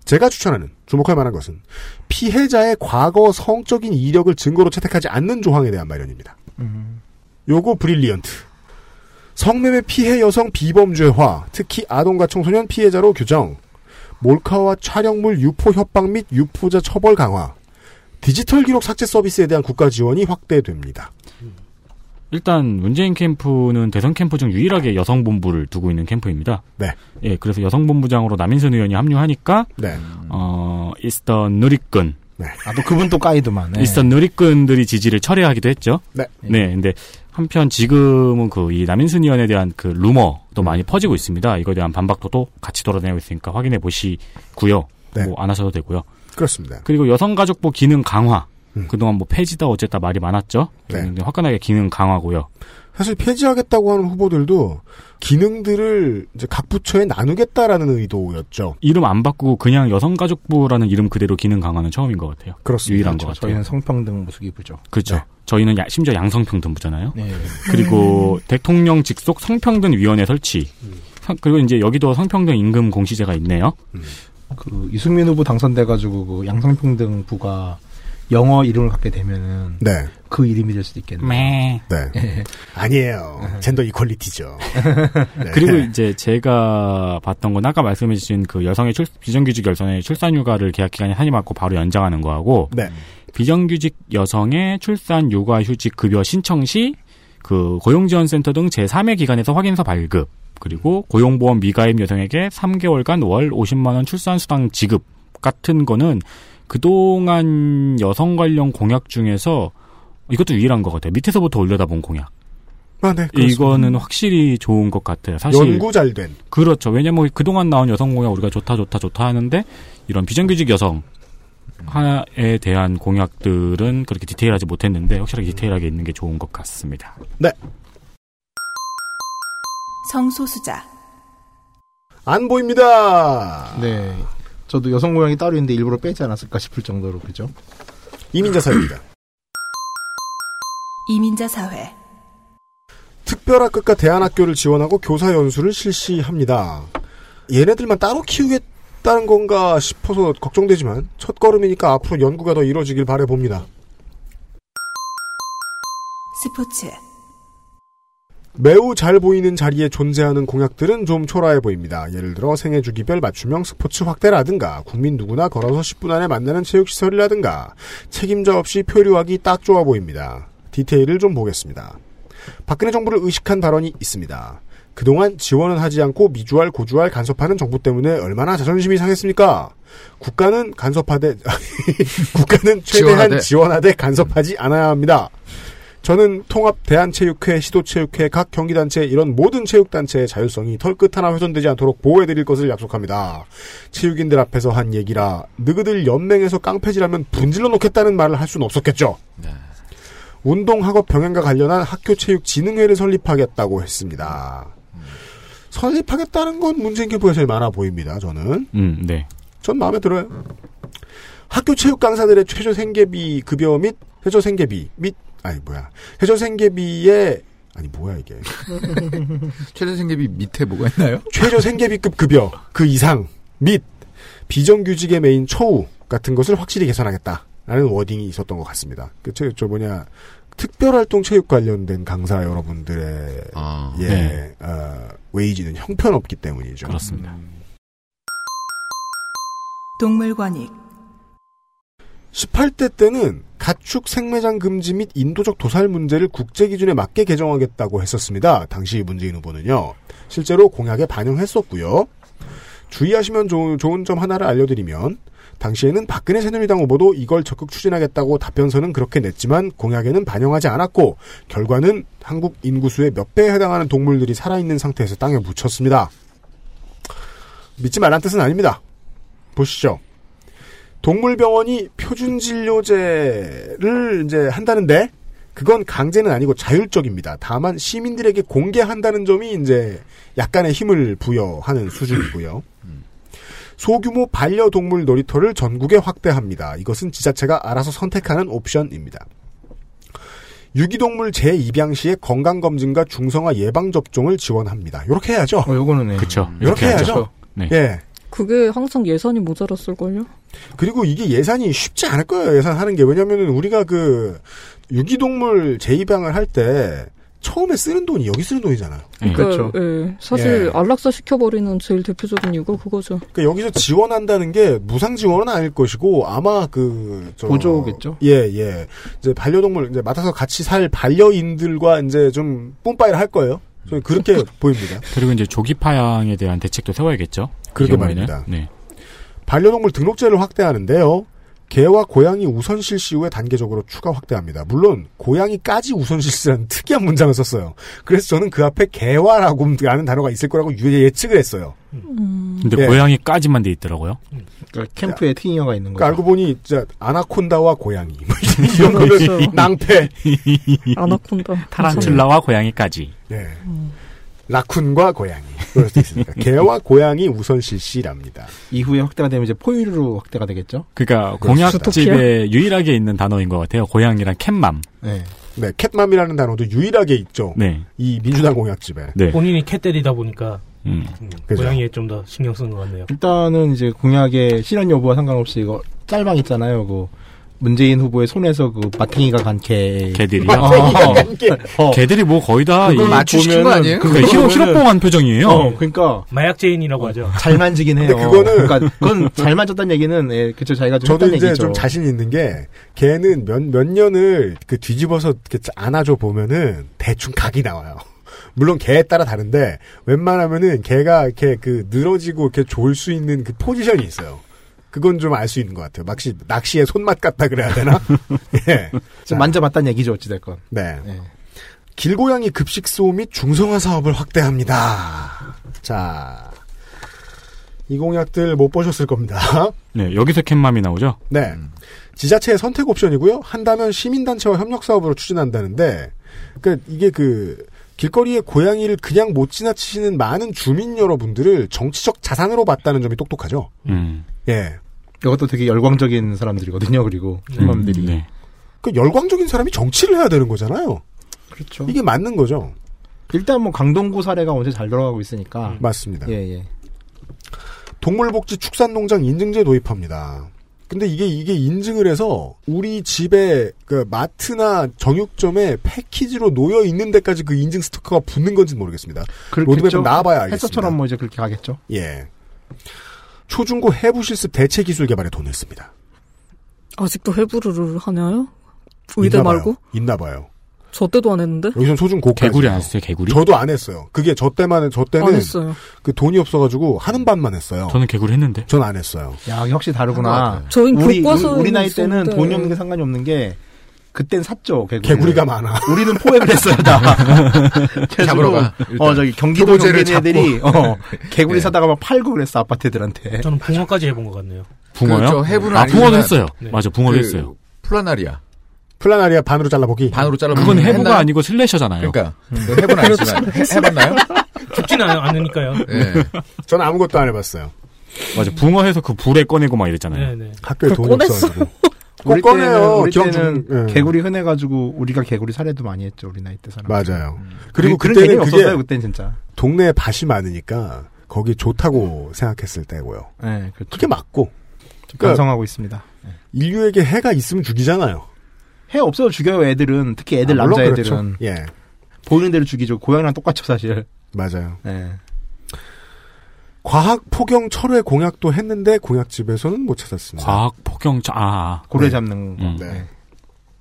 제가 추천하는 주목할 만한 것은 피해자의 과거 성적인 이력을 증거로 채택하지 않는 조항에 대한 마련입니다. 요거 브릴리언트. 성매매 피해 여성 비범죄화, 특히 아동과 청소년 피해자로 규정. 몰카와 촬영물 유포 협박 및 유포자 처벌 강화, 디지털 기록 삭제 서비스에 대한 국가 지원이 확대됩니다. 일단 문재인 캠프는 대선 캠프 중 유일하게 여성 본부를 두고 있는 캠프입니다. 네. 예, 그래서 여성 본부장으로 남인순 의원이 합류하니까, 네. 어, 이스턴 누리꾼. 네. 아, 또 그분 또 까이드만. 네. 이스턴 누리꾼들이 지지를 철회하기도 했죠. 네. 네, 근데 한편 지금은 그 이 남인순 의원에 대한 그 루머도 많이 퍼지고 있습니다. 이거에 대한 반박도도 같이 돌아다니고 있으니까 확인해 보시고요. 네. 뭐 안 하셔도 되고요. 그렇습니다. 그리고 여성가족부 기능 강화. 음. 그동안 뭐 폐지다 어쨌다 말이 많았죠. 네. 화끈하게 기능 강화고요. 사실 폐지하겠다고 하는 후보들도 기능들을 이제 각 부처에 나누겠다라는 의도였죠. 이름 안 바꾸고 그냥 여성가족부라는 이름 그대로 기능 강화는 처음인 것 같아요. 그렇습니다. 유일한 그렇죠. 것 같아요. 저희는 성평등 무수기부죠. 그렇죠. 네. 저희는 야, 심지어 양성평등부잖아요. 네. 그리고 대통령 직속 성평등위원회 설치. 음. 그리고 이제 여기도 성평등 임금 공시제가 있네요. 음. 그 유승민 후보 당선돼가지고 그 양성평등부가 영어 이름을 갖게 되면은 네. 그 이름이 될 수도 있겠네요. 네. 아니에요. 젠더 이퀄리티죠. 네. 그리고 이제 제가 봤던 건 아까 말씀해주신 그 여성의 출, 비정규직 여성의 출산휴가를 계약기간에 산입하고 바로 연장하는 거하고 네. 비정규직 여성의 출산휴가휴직 급여 신청 시 그 고용지원센터 등 제삼의 기관에서 확인서 발급. 그리고 고용보험 미가입 여성에게 삼 개월간 월 오십만 원 출산수당 지급 같은 거는 그동안 여성 관련 공약 중에서 이것도 유일한 것 같아요. 밑에서부터 올려다본 공약. 아, 네. 그렇습니다. 이거는 확실히 좋은 것 같아요. 사실 연구 잘 된. 그렇죠. 왜냐면 그동안 나온 여성 공약 우리가 좋다 좋다 좋다 하는데 이런 비정규직 여성 하나에 대한 공약들은 그렇게 디테일하지 못했는데 확실하게 디테일하게 있는 게 좋은 것 같습니다. 네. 성소수자 안 보입니다. 네, 저도 여성 고양이 따로 있는데 일부러 빼지 않았을까 싶을 정도로 그죠? 이민자 사회입니다. 이민자 사회 특별학급과 대안학교를 지원하고 교사 연수를 실시합니다. 얘네들만 따로 키우겠다는 건가 싶어서 걱정되지만 첫걸음이니까 앞으로 연구가 더 이루어지길 바라봅니다. 스포츠 매우 잘 보이는 자리에 존재하는 공약들은 좀 초라해 보입니다. 예를 들어 생애주기별 맞춤형 스포츠 확대라든가 국민 누구나 걸어서 십 분 안에 만나는 체육시설이라든가 책임자 없이 표류하기 딱 좋아 보입니다. 디테일을 좀 보겠습니다. 박근혜 정부를 의식한 발언이 있습니다. 그동안 지원은 하지 않고 미주알 고주알 간섭하는 정부 때문에 얼마나 자존심이 상했습니까? 국가는 간섭하되 국가는 최대한 지원하되. 지원하되 간섭하지 않아야 합니다. 저는 통합 대한체육회, 시도체육회, 각 경기단체 이런 모든 체육단체의 자율성이 털끝 하나 훼손되지 않도록 보호해드릴 것을 약속합니다. 체육인들 앞에서 한 얘기라 너희들 연맹에서 깡패질하면 분질러 놓겠다는 말을 할 수는 없었겠죠. 네. 운동학업 병행과 관련한 학교체육진흥회를 설립하겠다고 했습니다. 음. 설립하겠다는 건 문재인 캠프가 제일 많아 보입니다. 저는. 음, 네. 전 마음에 들어요. 학교 체육 강사들의 최저 생계비 급여 및 최저 생계비 및 아니 뭐야 최저 생계비의 아니 뭐야 이게 최저 생계비 밑에 뭐가 있나요? 최저 생계비급 급여 그 이상 및 비정규직의 메인 처우 같은 것을 확실히 개선하겠다라는 워딩이 있었던 것 같습니다. 그쵸? 저 뭐냐 특별활동 체육 관련된 강사 여러분들의 아, 예 네. 어, 웨이지는 형편없기 때문이죠. 그렇습니다. 음. 동물관익 십팔 대 때는 가축 생매장 금지 및 인도적 도살 문제를 국제 기준에 맞게 개정하겠다고 했었습니다. 당시 문재인 후보는요. 실제로 공약에 반영했었고요. 주의하시면 좋은, 좋은 점 하나를 알려드리면 당시에는 박근혜 새누리당 후보도 이걸 적극 추진하겠다고 답변서는 그렇게 냈지만 공약에는 반영하지 않았고 결과는 한국 인구수의 몇 배에 해당하는 동물들이 살아있는 상태에서 땅에 묻혔습니다. 믿지 말란 뜻은 아닙니다. 보시죠. 동물병원이 표준진료제를 이제 한다는데 그건 강제는 아니고 자율적입니다. 다만 시민들에게 공개한다는 점이 이제 약간의 힘을 부여하는 수준이고요. 소규모 반려동물 놀이터를 전국에 확대합니다. 이것은 지자체가 알아서 선택하는 옵션입니다. 유기동물 재입양 시에 건강검진과 중성화 예방접종을 지원합니다. 이렇게 해야죠. 어, 요거는 네. 그렇죠. 이렇게 해야죠. 해야죠. 네. 예. 그게 항상 예산이 모자랐을걸요? 그리고 이게 예산이 쉽지 않을 거예요. 예산하는 게. 왜냐면은 우리가 그 유기동물 재입양을 할 때 처음에 쓰는 돈이 여기 쓰는 돈이잖아요. 네. 그러니까, 그렇죠. 예, 사실 예. 안락사 시켜버리는 제일 대표적인 이유가 그거죠. 그러니까 여기서 지원한다는 게 무상 지원은 아닐 것이고 아마 그 저, 보조겠죠. 예, 예. 이제 반려동물 이제 맡아서 같이 살 반려인들과 이제 좀 뿜빠이를 할 거예요. 그렇게 보입니다. 그리고 이제 조기파양에 대한 대책도 세워야겠죠. 그렇게 말입니다. 네. 반려동물 등록제를 확대하는데요. 개와 고양이 우선 실시 후에 단계적으로 추가 확대합니다. 물론 고양이까지 우선 실시라는 특이한 문장을 썼어요. 그래서 저는 그 앞에 개와라고 하는 단어가 있을 거라고 예측을 했어요. 음. 근데 예. 고양이까지만 돼 있더라고요. 그러니까 캠프에 팅이어가 있는 거죠. 알고 보니 진짜 아나콘다와 고양이 이런 거는 낭패. 아나콘다. 타란툴라와 고양이까지. 예. 음. 라쿤과 고양이. 그럴 수 있습니다. 개와 고양이 우선 실시랍니다. 이후에 확대가 되면 이제 포유류로 확대가 되겠죠? 그러니까 공약집에 유일하게 있는 단어인 것 같아요. 고양이랑 캣맘. 네. 네, 캣맘이라는 단어도 유일하게 있죠. 네. 이 민주당 공약집에. 네. 본인이 캣데리다 보니까 음. 음, 고양이에 좀 더 신경 쓰는 것 같네요. 일단은 이제 공약의 실현 여부와 상관없이 이거 짤방 있잖아요. 그 문재인 후보의 손에서 그 마탱이가 간 개. 개들이요? 마탱이가 어, 간 개. 어. 개들이 뭐 거의 다 그걸 맞추시는 거 아니에요? 그러니까 히로, 히로뽕한 표정이에요. 어, 그러니까. 마약제인이라고 하죠. 잘 만지긴 해요. 그거는. 그러니까 그건 잘 만졌다는 얘기는, 예, 그쵸, 자기가 좀. 저도 이제 얘기죠. 좀 자신 있는 게, 개는 몇, 몇 년을 그 뒤집어서 이렇게 안아줘 보면은 대충 각이 나와요. 물론 개에 따라 다른데, 웬만하면은 개가 이렇게 그 늘어지고 이렇게 졸 수 있는 그 포지션이 있어요. 그건 좀 알 수 있는 것 같아요. 낚시, 낚시의 손맛 같다 그래야 되나? 예. 만져봤단 얘기죠, 어찌됐건. 네. 예. 길고양이 급식소 및 중성화 사업을 확대합니다. 자. 이 공약들 못 보셨을 겁니다. 네, 여기서 캣맘이 나오죠? 네. 음. 지자체의 선택 옵션이고요. 한다면 시민단체와 협력사업으로 추진한다는데, 그니까 이게 그, 길거리에 고양이를 그냥 못 지나치시는 많은 주민 여러분들을 정치적 자산으로 봤다는 점이 똑똑하죠? 음. 예. 이것도 되게 열광적인 사람들이거든요. 그리고 사람들이 음, 네. 그 열광적인 사람이 정치를 해야 되는 거잖아요. 그렇죠. 이게 맞는 거죠. 일단 뭐 강동구 사례가 언제 잘 들어가고 있으니까 음. 맞습니다. 예예. 예. 동물복지 축산농장 인증제 도입합니다. 근데 이게 이게 인증을 해서 우리 집에 그 마트나 정육점에 패키지로 놓여 있는 데까지 그 인증 스티커가 붙는 건지는 모르겠습니다. 로드맵은 나와봐야 알겠습니다. 해서처럼 뭐 이제 그렇게 가겠죠. 예. 초중고 해부 실습 대체 기술 개발에 돈을 씁니다. 아직도 해부를 하나요? 의대 말고? 있나 봐요. 저 때도 안 했는데? 여기선 초중고까지. 개구리 안 했어요, 개구리? 저도 안 했어요. 그게 저 때만, 저 때는. 안 했어요. 그 돈이 없어가지고 하는 반만 했어요. 저는 개구리 했는데? 전 안 했어요. 야, 역시 다르구나. 저희 우리, 우리 나이 때는 때. 돈이 없는 게 상관이 없는 게, 그땐 샀죠, 개구리. 개구리가 많아. 우리는 포획을 했어요, 다. 잡으러 가. 어, 저기, 경기도 경기도 애들이, 어, 개구리 네. 사다가 막 팔고 그랬어, 아파트 애들한테. 저는 붕어까지 해본 것 같네요. 붕어요? 그, 저 해부는 아, 붕어도 했어요. 네. 맞아, 붕어도 그, 했어요. 플라나리아. 플라나리아 반으로 잘라보기? 반으로 잘라보기. 그건 해부가 했나요? 아니고 슬래셔잖아요. 그러니까. 해부는 아니지만. 해봤나요? 죽지는 않으니까요. 네. 저는 아무것도 안 해봤어요. 맞아. 붕어해서 그 불에 꺼내고 막 이랬잖아요. 네네. 학교에 돈이 없어가지고. 우리 꺼내요. 우리 때는 중... 개구리 흔해가지고 우리가 개구리 살해도 많이 했죠. 우리 나이 때 사람. 맞아요. 음. 그리고 그런 개념이 없었어요. 그때는 진짜. 동네에 밭이 많으니까 거기 좋다고 생각했을 때고요. 네, 그렇죠. 그게 맞고. 반성하고 그러니까 있습니다. 네. 인류에게 해가 있으면 죽이잖아요. 해 없어도 죽여요. 애들은. 특히 애들, 아, 남자애들은. 그렇죠. 예. 보이는 대로 죽이죠. 고양이랑 똑같죠. 사실. 맞아요. 네. 과학 포경 철회 공약도 했는데 공약집에서는 못 찾았습니다. 과학 포경 철, 아. 고래 네. 잡는 거. 음. 네.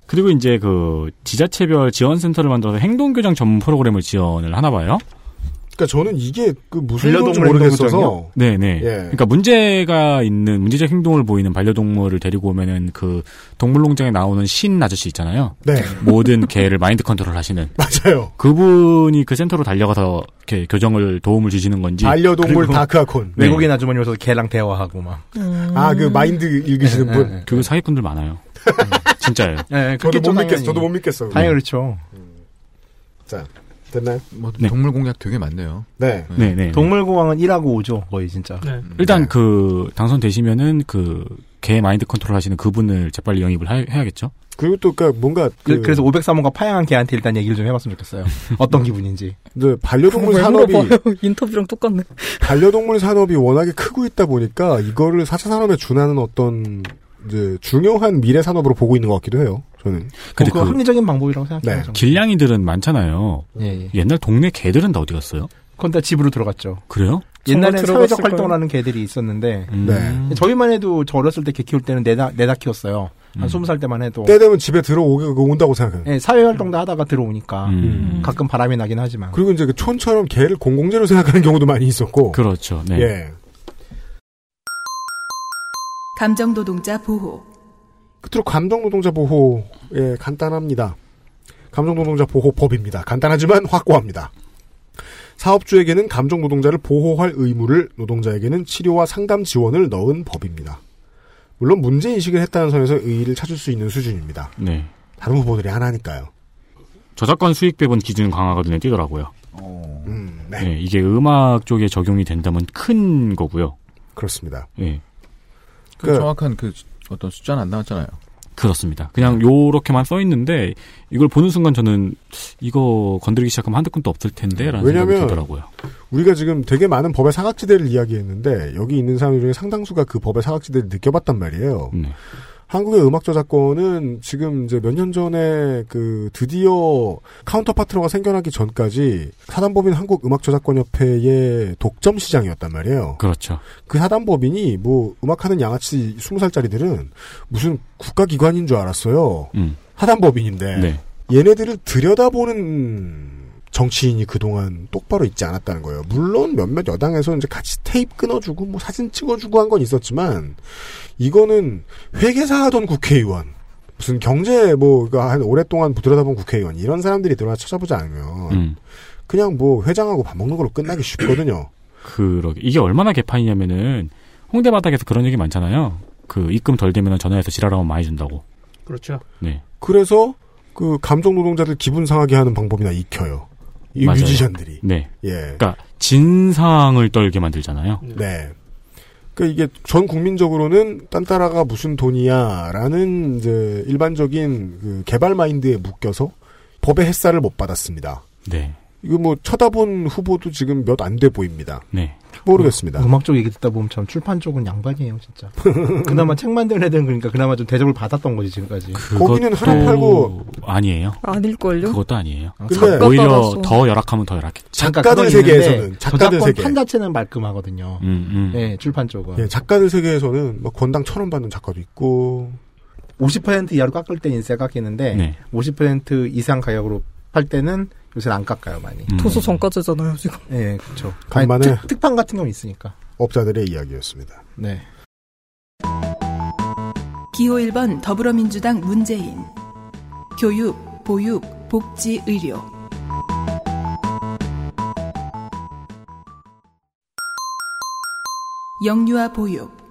그리고 이제 그 지자체별 지원센터를 만들어서 행동교정 전문 프로그램을 지원을 하나 봐요. 그러니까 저는 이게 그 무슨 건지 모르겠어서. 네네. 예. 그러니까 문제가 있는, 문제적 행동을 보이는 반려동물을 데리고 오면은 그 동물농장에 나오는 신 아저씨 있잖아요. 네. 모든 개를 마인드 컨트롤 하시는. 맞아요. 그분이 그 센터로 달려가서 이렇게 교정을 도움을 주시는 건지. 반려동물 다크아콘. 네. 외국인 아주머니 오셔서 개랑 대화하고 막. 음... 아, 그 마인드 읽으시는 네, 분. 네, 네. 그 사기꾼들 많아요. 진짜예요. 네, 저도 못 믿겠어. 저도 못 믿겠어. 당연히 그렇죠. 자. 됐나요? 뭐 네. 동물 공약 되게 많네요. 네. 네. 네. 네. 동물 공약은 일하고 오죠. 거의 진짜. 네. 일단 네. 그 당선되시면은 그 개 마인드 컨트롤 하시는 그분을 재빨리 영입을 하, 해야겠죠. 그리고 또 그러니까 뭔가 그, 그, 그래서 오백삼 호가 파양한 개한테 일단 얘기를 좀 해봤으면 좋겠어요. 어떤 기분인지. 네, 반려동물 산업이 인터뷰랑 똑같네. 반려동물 산업이 워낙에 크고 있다 보니까 이거를 사 차 산업에 준하는 어떤 이제 중요한 미래 산업으로 보고 있는 것 같기도 해요. 저는. 근데 어, 그 합리적인 방법이라고 생각해요. 네. 길냥이들은 많잖아요. 예, 예. 옛날 동네 개들은 다 어디 갔어요? 그건 다 집으로 들어갔죠. 그래요? 옛날에 사회적 활동을 하는 개들이 있었는데 음. 네. 저희만 해도 저 어렸을 때 개 키울 때는 내다 내다 키웠어요. 음. 한 스무 살 때만 해도. 때 되면 집에 들어오고 온다고 생각해요. 네, 사회 활동도 하다가 들어오니까 음. 가끔 바람이 나긴 하지만. 그리고 이제 그 촌처럼 개를 공공재로 생각하는 경우도 많이 있었고. 그렇죠. 네. 예. 감정노동자 보호. 끝으로 감정노동자 보호, 예, 간단합니다. 감정노동자 보호법입니다. 간단하지만 확고합니다. 사업주에게는 감정노동자를 보호할 의무를, 노동자에게는 치료와 상담 지원을 넣은 법입니다. 물론 문제인식을 했다는 선에서 의의를 찾을 수 있는 수준입니다. 네. 다른 후보들이 하나니까요. 저작권 수익 배분 기준 강화가 눈에 띄더라고요. 어... 음, 네. 네, 이게 음악 쪽에 적용이 된다면 큰 거고요. 그렇습니다. 네. 그 정확한 그 어떤 숫자는 안 나왔잖아요. 그렇습니다. 그냥 요렇게만 써 있는데 이걸 보는 순간 저는 이거 건드리기 시작하면 한두 끈도 없을 텐데라는 생각이 들더라고요. 우리가 지금 되게 많은 법의 사각지대를 이야기했는데 여기 있는 사람 중에 상당수가 그 법의 사각지대를 느껴봤단 말이에요. 네. 한국의 음악 저작권은 지금 이제 몇 년 전에 그 드디어 카운터파트너가 생겨나기 전까지 사단법인 한국 음악 저작권 협회의 독점 시장이었단 말이에요. 그렇죠. 그 사단법인이 뭐 음악하는 양아치 스무 살짜리들은 무슨 국가기관인 줄 알았어요. 음. 사단법인인데 네. 얘네들을 들여다보는 정치인이 그동안 똑바로 있지 않았다는 거예요. 물론 몇몇 여당에서 이제 같이 테이프 끊어주고 뭐 사진 찍어주고 한 건 있었지만 이거는 회계사 하던 국회의원, 무슨 경제 뭐 한 오랫동안 들여다본 국회의원 이런 사람들이 들어와 찾아보지 않으면 음. 그냥 뭐 회장하고 밥 먹는 걸로 끝나기 쉽거든요. 그러게 이게 얼마나 개판이냐면은 홍대 바닥에서 그런 얘기 많잖아요. 그 입금 덜 되면 전화해서 지랄하면 많이 준다고. 그렇죠. 네. 그래서 그 감정 노동자들 기분 상하게 하는 방법이나 익혀요. 이 맞아요. 뮤지션들이. 네. 예. 그러니까 진상을 떨게 만들잖아요. 네. 그러니까 이게 전 국민적으로는 딴따라가 무슨 돈이야라는 이제 일반적인 그 개발 마인드에 묶여서 법의 햇살을 못 받았습니다. 네. 이거 뭐 쳐다본 후보도 지금 몇 안 돼 보입니다. 네. 모르겠습니다. 음악 쪽 얘기 듣다 보면 참 출판 쪽은 양반이에요, 진짜. 그나마 책 만드는 애들은 그러니까 그나마 좀 대접을 받았던 거지, 지금까지. 고기는 하나 팔고. 아니에요. 아닐걸요? 그것도 아니에요. 아, 근데 오히려 더 열악하면 더 열악해. 작가들 세계에서는. 작가들 세계. 판 자체는 말끔하거든요. 음, 음. 네, 출판 쪽은. 예, 작가들 세계에서는 뭐 권당 천 원 받는 작가도 있고. 오십 퍼센트 이하로 깎을 때 인세 깎이는데. 네. 오십 퍼센트 이상 가격으로 팔 때는 요새는 안 깎아요, 많이. 음. 도서 전과제잖아요, 지금. 네, 그렇죠. 간만에 특판 같은 경우 있으니까. 업자들의 이야기였습니다. 네. 기호 일 번 더불어민주당 문재인. 교육, 보육, 복지, 의료. 영유아 보육.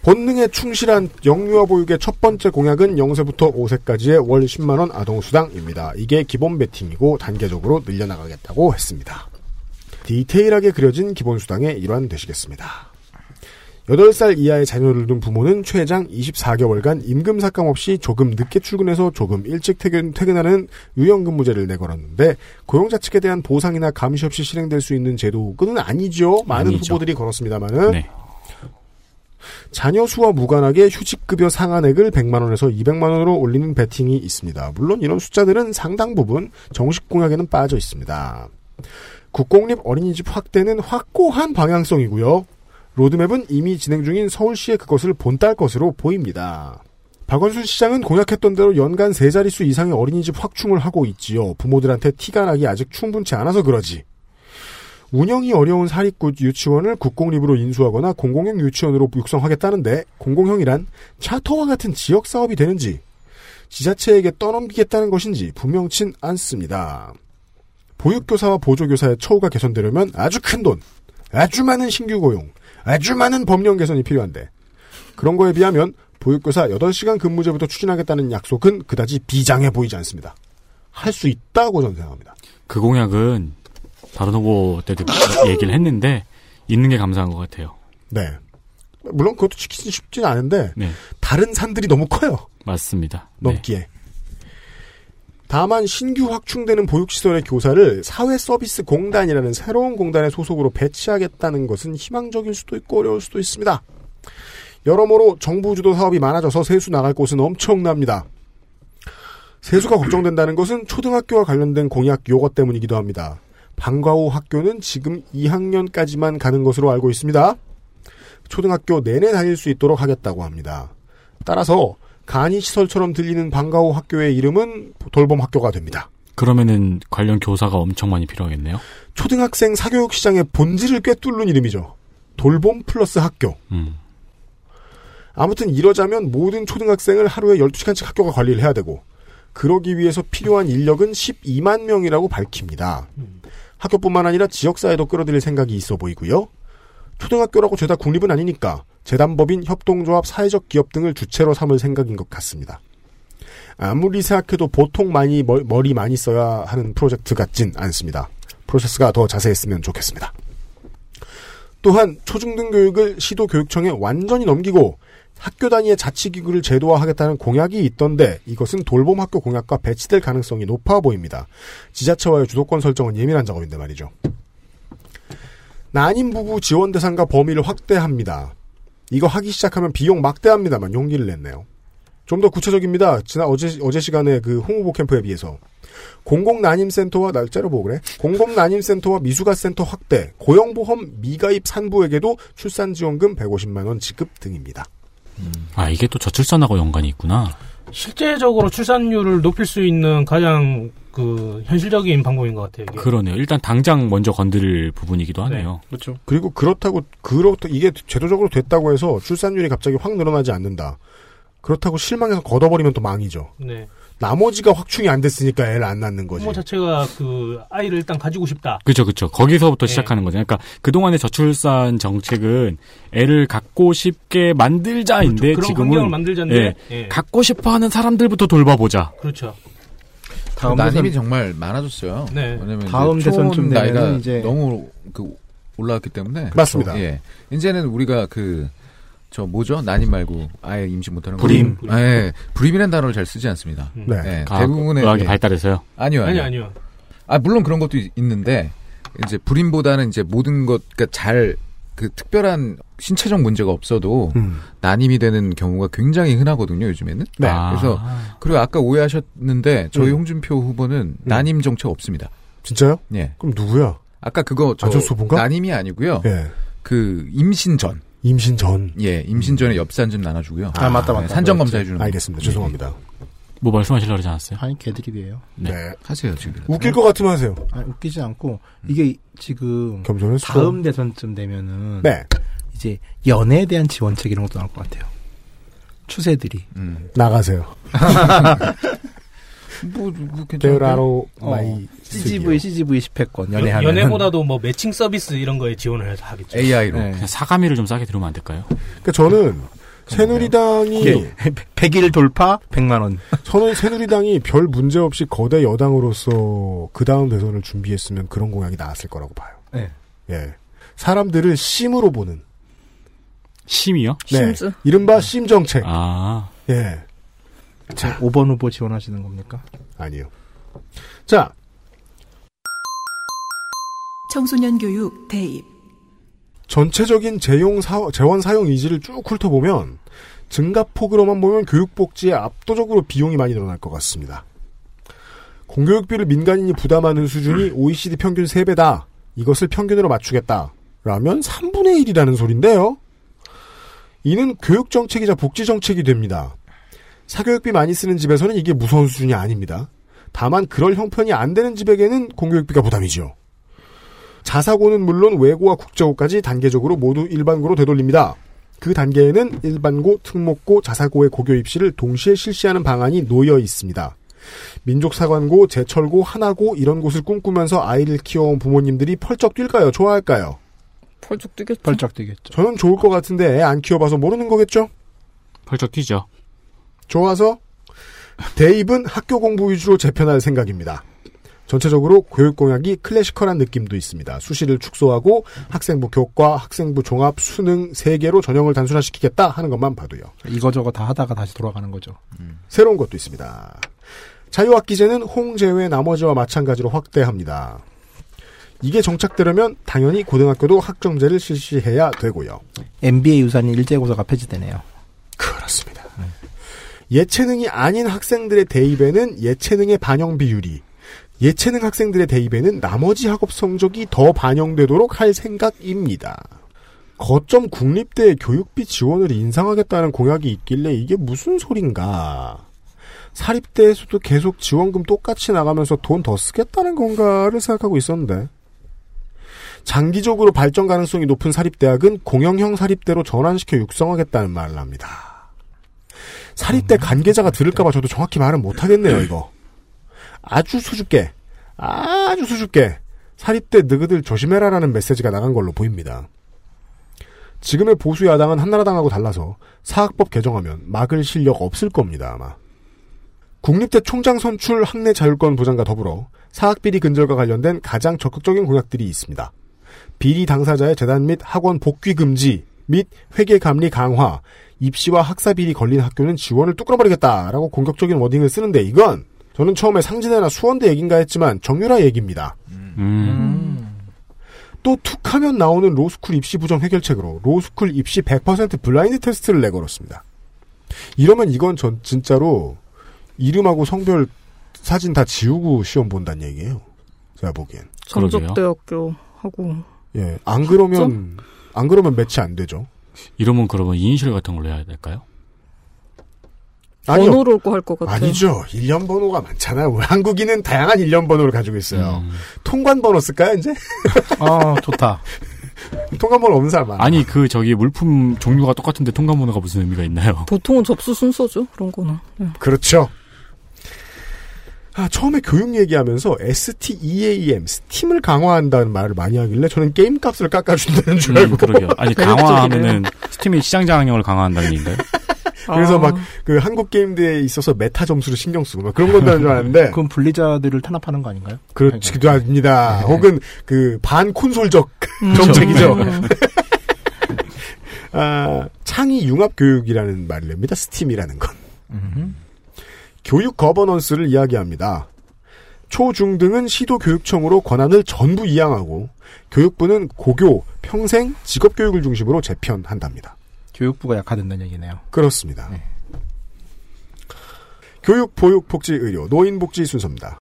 본능에 충실한 영유아 보육의 첫 번째 공약은 영 세부터 오 세까지의 월 십만 원 아동수당입니다. 이게 기본 베팅이고 단계적으로 늘려나가겠다고 했습니다. 디테일하게 그려진 기본수당의 일환 되시겠습니다. 여덟 살 이하의 자녀를 둔 부모는 최장 이십사 개월간 임금 삭감 없이 조금 늦게 출근해서 조금 일찍 퇴근, 퇴근하는 유연근무제를 내걸었는데 고용자 측에 대한 보상이나 감시 없이 실행될 수 있는 제도는 아니죠. 많은 아니죠. 후보들이 걸었습니다만은. 네. 자녀 수와 무관하게 휴직급여 상한액을 백만 원에서 이백만 원으로 올리는 배팅이 있습니다. 물론 이런 숫자들은 상당 부분 정식 공약에는 빠져 있습니다. 국공립 어린이집 확대는 확고한 방향성이고요. 로드맵은 이미 진행 중인 서울시의 그것을 본딸 것으로 보입니다. 박원순 시장은 공약했던 대로 연간 세 자릿수 이상의 어린이집 확충을 하고 있지요. 부모들한테 티가 나기 아직 충분치 않아서 그러지. 운영이 어려운 사립구 유치원을 국공립으로 인수하거나 공공형 유치원으로 육성하겠다는데 공공형이란 차터와 같은 지역사업이 되는지 지자체에게 떠넘기겠다는 것인지 분명치 않습니다. 보육교사와 보조교사의 처우가 개선되려면 아주 큰 돈, 아주 많은 신규 고용, 아주 많은 법령 개선이 필요한데 그런 거에 비하면 보육교사 여덟 시간 근무제부터 추진하겠다는 약속은 그다지 비장해 보이지 않습니다. 할 수 있다고 저는 생각합니다. 그 공약은 다른 후보 때도 얘기를 했는데 있는 게 감사한 것 같아요. 네. 물론 그것도 지키기 쉽진 않은데 네. 다른 산들이 너무 커요. 맞습니다. 넘기에. 네. 다만 신규 확충되는 보육시설의 교사를 사회서비스공단이라는 새로운 공단의 소속으로 배치하겠다는 것은 희망적일 수도 있고 어려울 수도 있습니다. 여러모로 정부 주도 사업이 많아져서 세수 나갈 곳은 엄청납니다. 세수가 걱정된다는 것은 초등학교와 관련된 공약 요거 때문이기도 합니다. 방과 후 학교는 지금 이 학년까지만 가는 것으로 알고 있습니다. 초등학교 내내 다닐 수 있도록 하겠다고 합니다. 따라서 간이시설처럼 들리는 방과 후 학교의 이름은 돌봄학교가 됩니다. 그러면은 관련 교사가 엄청 많이 필요하겠네요. 초등학생 사교육 시장의 본질을 꿰뚫는 이름이죠. 돌봄 플러스 학교. 음. 아무튼 이러자면 모든 초등학생을 하루에 열두 시간씩 학교가 관리를 해야 되고 그러기 위해서 필요한 인력은 십이만 명이라고 밝힙니다. 학교뿐만 아니라 지역사회도 끌어들일 생각이 있어 보이고요. 초등학교라고 죄다 국립은 아니니까 재단법인, 협동조합, 사회적 기업 등을 주체로 삼을 생각인 것 같습니다. 아무리 생각해도 보통 많이 머리 많이 써야 하는 프로젝트 같진 않습니다. 프로세스가 더 자세했으면 좋겠습니다. 또한 초중등 교육을 시도교육청에 완전히 넘기고 학교 단위의 자치기구를 제도화하겠다는 공약이 있던데 이것은 돌봄학교 공약과 배치될 가능성이 높아 보입니다. 지자체와의 주도권 설정은 예민한 작업인데 말이죠. 난임 부부 지원 대상과 범위를 확대합니다. 이거 하기 시작하면 비용 막대합니다만 용기를 냈네요. 좀 더 구체적입니다. 지난 어제 어제 시간에 그 홍 후보 캠프에 비해서 공공난임센터와 날짜를 보고 그래. 공공난임센터와 미수가센터 확대, 고용보험 미가입 산부에게도 출산지원금 백오십만 원 지급 등입니다. 음. 아, 이게 또 저출산하고 연관이 있구나. 실제적으로 출산율을 높일 수 있는 가장 그 현실적인 방법인 것 같아요. 이게. 그러네요. 일단 당장 먼저 건드릴 부분이기도 하네요. 네, 그렇죠. 그리고 그렇다고 그렇다 이게 제도적으로 됐다고 해서 출산율이 갑자기 확 늘어나지 않는다. 그렇다고 실망해서 걷어버리면 또 망이죠. 네. 나머지가 확충이 안 됐으니까 애를 안 낳는 거지. 부모 자체가 그 아이를 일단 가지고 싶다. 그렇죠, 그렇죠. 거기서부터 네. 시작하는 거죠. 그러니까 그 동안의 저출산 정책은 애를 갖고 싶게 만들자인데 그렇죠. 지금은 그런 환경을 만들자인데 예, 예. 갖고 싶어하는 사람들부터 돌봐보자. 그렇죠. 다음 난임이 대선... 정말 많아졌어요. 네. 왜냐면 다음 대선쯤 나이가 이제... 너무 그 올라왔기 때문에 맞습니다. 그렇죠. 예. 이제는 우리가 그 저 뭐죠? 난임 말고 아예 임신 못하는 불임. 거. 불임. 아, 예. 불임이라는 단어를 잘 쓰지 않습니다. 네. 네. 아, 대부분의 의학이 발달해서요. 아니요, 아니요, 아니요. 아니요. 아 물론 그런 것도 있는데 이제 불임보다는 이제 모든 것 그러니까 잘 그 특별한 신체적 문제가 없어도 음. 난임이 되는 경우가 굉장히 흔하거든요 요즘에는. 네. 아. 그래서 그리고 아까 오해하셨는데 저희 음. 홍준표 후보는 음. 난임 정책 없습니다. 진짜요? 예. 그럼 누구야? 아까 그거 저 안철수분가? 난임이 아니고요. 예. 그 임신 전. 임신 전. 예, 임신 전에 엽산 좀 나눠주고요. 아, 아 맞다, 맞다. 산전 검사해 주는. 알겠습니다. 거. 죄송합니다. 뭐 말씀하시려고 그러지 않았어요? 아니, 개드립이에요. 네. 네. 하세요, 지금. 웃길 것 같으면 하세요. 아니, 웃기지 않고, 이게 지금. 겸손했어. 다음 대선쯤 되면은. 네. 이제, 연애에 대한 지원책 이런 것도 나올 것 같아요. 추세들이. 음. 나가세요. 뭐, 뭐, 데라로 마이 씨지브이, 씨지브이 집회권 연애하는 연애보다도 뭐 매칭 서비스 이런 거에 지원을 해서 하겠죠. 에이아이로 네. 그냥 사가미를 좀 싸게 들으면 안 될까요? 그러니까 저는 새누리당이 네. 백 일 돌파 백만 원. 저는 새누리당이 별 문제 없이 거대 여당으로서 그 다음 대선을 준비했으면 그런 공약이 나왔을 거라고 봐요. 네. 예, 사람들을 심으로 보는 심이요? 네. 심수. 이른바 심정책. 아. 예. 자, 오 번 후보 지원하시는 겁니까? 아니요. 자. 청소년 교육 대입. 전체적인 재용 사, 재원 사용 이지를 쭉 훑어보면 증가폭으로만 보면 교육복지에 압도적으로 비용이 많이 늘어날 것 같습니다. 공교육비를 민간인이 부담하는 수준이 오이시디 평균 세 배다. 이것을 평균으로 맞추겠다. 라면 삼분의 일이라는 소린데요. 이는 교육정책이자 복지정책이 됩니다. 사교육비 많이 쓰는 집에서는 이게 무서운 수준이 아닙니다. 다만 그럴 형편이 안 되는 집에게는 공교육비가 부담이죠. 자사고는 물론 외고와 국제고까지 단계적으로 모두 일반고로 되돌립니다. 그 단계에는 일반고, 특목고, 자사고의 고교 입시를 동시에 실시하는 방안이 놓여 있습니다. 민족사관고, 제철고, 하나고 이런 곳을 꿈꾸면서 아이를 키워온 부모님들이 펄쩍 뛸까요? 좋아할까요? 펄쩍 뛰겠죠. 펄쩍 뛰겠죠. 저는 좋을 것 같은데 애 안 키워봐서 모르는 거겠죠? 펄쩍 뛰죠. 좋아서 대입은 학교 공부 위주로 재편할 생각입니다. 전체적으로 교육 공약이 클래시컬한 느낌도 있습니다. 수시를 축소하고 학생부 교과, 학생부 종합, 수능 세 개로 전형을 단순화시키겠다 하는 것만 봐도요. 이거저거 다 하다가 다시 돌아가는 거죠. 음. 새로운 것도 있습니다. 자유학기제는 홍제외 나머지와 마찬가지로 확대합니다. 이게 정착되려면 당연히 고등학교도 학점제를 실시해야 되고요. 엠비에이 유산인 일제고사가 폐지되네요. 그렇습니다. 네. 예체능이 아닌 학생들의 대입에는 예체능의 반영 비율이, 예체능 학생들의 대입에는 나머지 학업 성적이 더 반영되도록 할 생각입니다. 거점 국립대의 교육비 지원을 인상하겠다는 공약이 있길래 이게 무슨 소린가. 사립대에서도 계속 지원금 똑같이 나가면서 돈 더 쓰겠다는 건가를 생각하고 있었는데, 장기적으로 발전 가능성이 높은 사립대학은 공영형 사립대로 전환시켜 육성하겠다는 말을 합니다. 사립대 관계자가 들을까봐 저도 정확히 말은 못하겠네요. 이거 아주 수줍게, 아주 수줍게 사립대 너희들 조심해라라는 메시지가 나간 걸로 보입니다. 지금의 보수 야당은 한나라당하고 달라서 사학법 개정하면 막을 실력 없을 겁니다. 아마 국립대 총장 선출, 학내 자율권 보장과 더불어 사학비리 근절과 관련된 가장 적극적인 공약들이 있습니다. 비리 당사자의 재단 및 학원 복귀 금지 및 회계 감리 강화, 입시와 학사비리 걸린 학교는 지원을 뚫어버리겠다라고 공격적인 워딩을 쓰는데, 이건 저는 처음에 상진회나 수원대 얘기인가 했지만 정유라 얘기입니다. 음. 또 툭하면 나오는 로스쿨 입시 부정 해결책으로 로스쿨 입시 백 퍼센트 블라인드 테스트를 내걸었습니다. 이러면 이건 전 진짜로 이름하고 성별 사진 다 지우고 시험 본다는 얘기예요. 제가 보기엔. 전적대학교 하고. 예, 안 그러면 안 그러면 매치 안 되죠. 이러면 그러면 이인실 같은 걸로 해야 될까요? 아니요. 번호로 할 것 같아요. 아니죠. 일련 번호가 많잖아요. 한국인은 다양한 일련 번호를 가지고 있어요. 음. 통관 번호 쓸까요, 이제? 아, 좋다. 통관 번호 없는 사람 많아. 아니, 그 저기 물품 종류가 똑같은데 통관 번호가 무슨 의미가 있나요? 보통은 접수 순서죠. 그런 거는. 네. 그렇죠. 아, 처음에 교육 얘기하면서 에스티이에이엠, 스팀을 강화한다는 말을 많이 하길래 저는 게임 값을 깎아준다는 줄 알고. 음, 그러게요. 아니, 강화하면은 스팀이 시장 장악력을 강화한다는 얘기인가요? 그래서 아. 막, 그, 한국 게임대에 있어서 메타 점수를 신경 쓰고, 막 그런 건다는 줄 알았는데. 그건 분리자들을 탄압하는 거 아닌가요? 그렇지도 않습니다. 네. 혹은, 그, 반 콘솔적 음. 정책이죠. 아, 창의 융합교육이라는 말을 냅니다. 스팀이라는 건. 음흠. 교육 거버넌스를 이야기합니다. 초중등은 시도교육청으로 권한을 전부 이양하고, 교육부는 고교, 평생, 직업교육을 중심으로 재편한답니다. 교육부가 약화된다는 얘기네요. 그렇습니다. 네. 교육, 보육, 복지, 의료, 노인복지 순서입니다.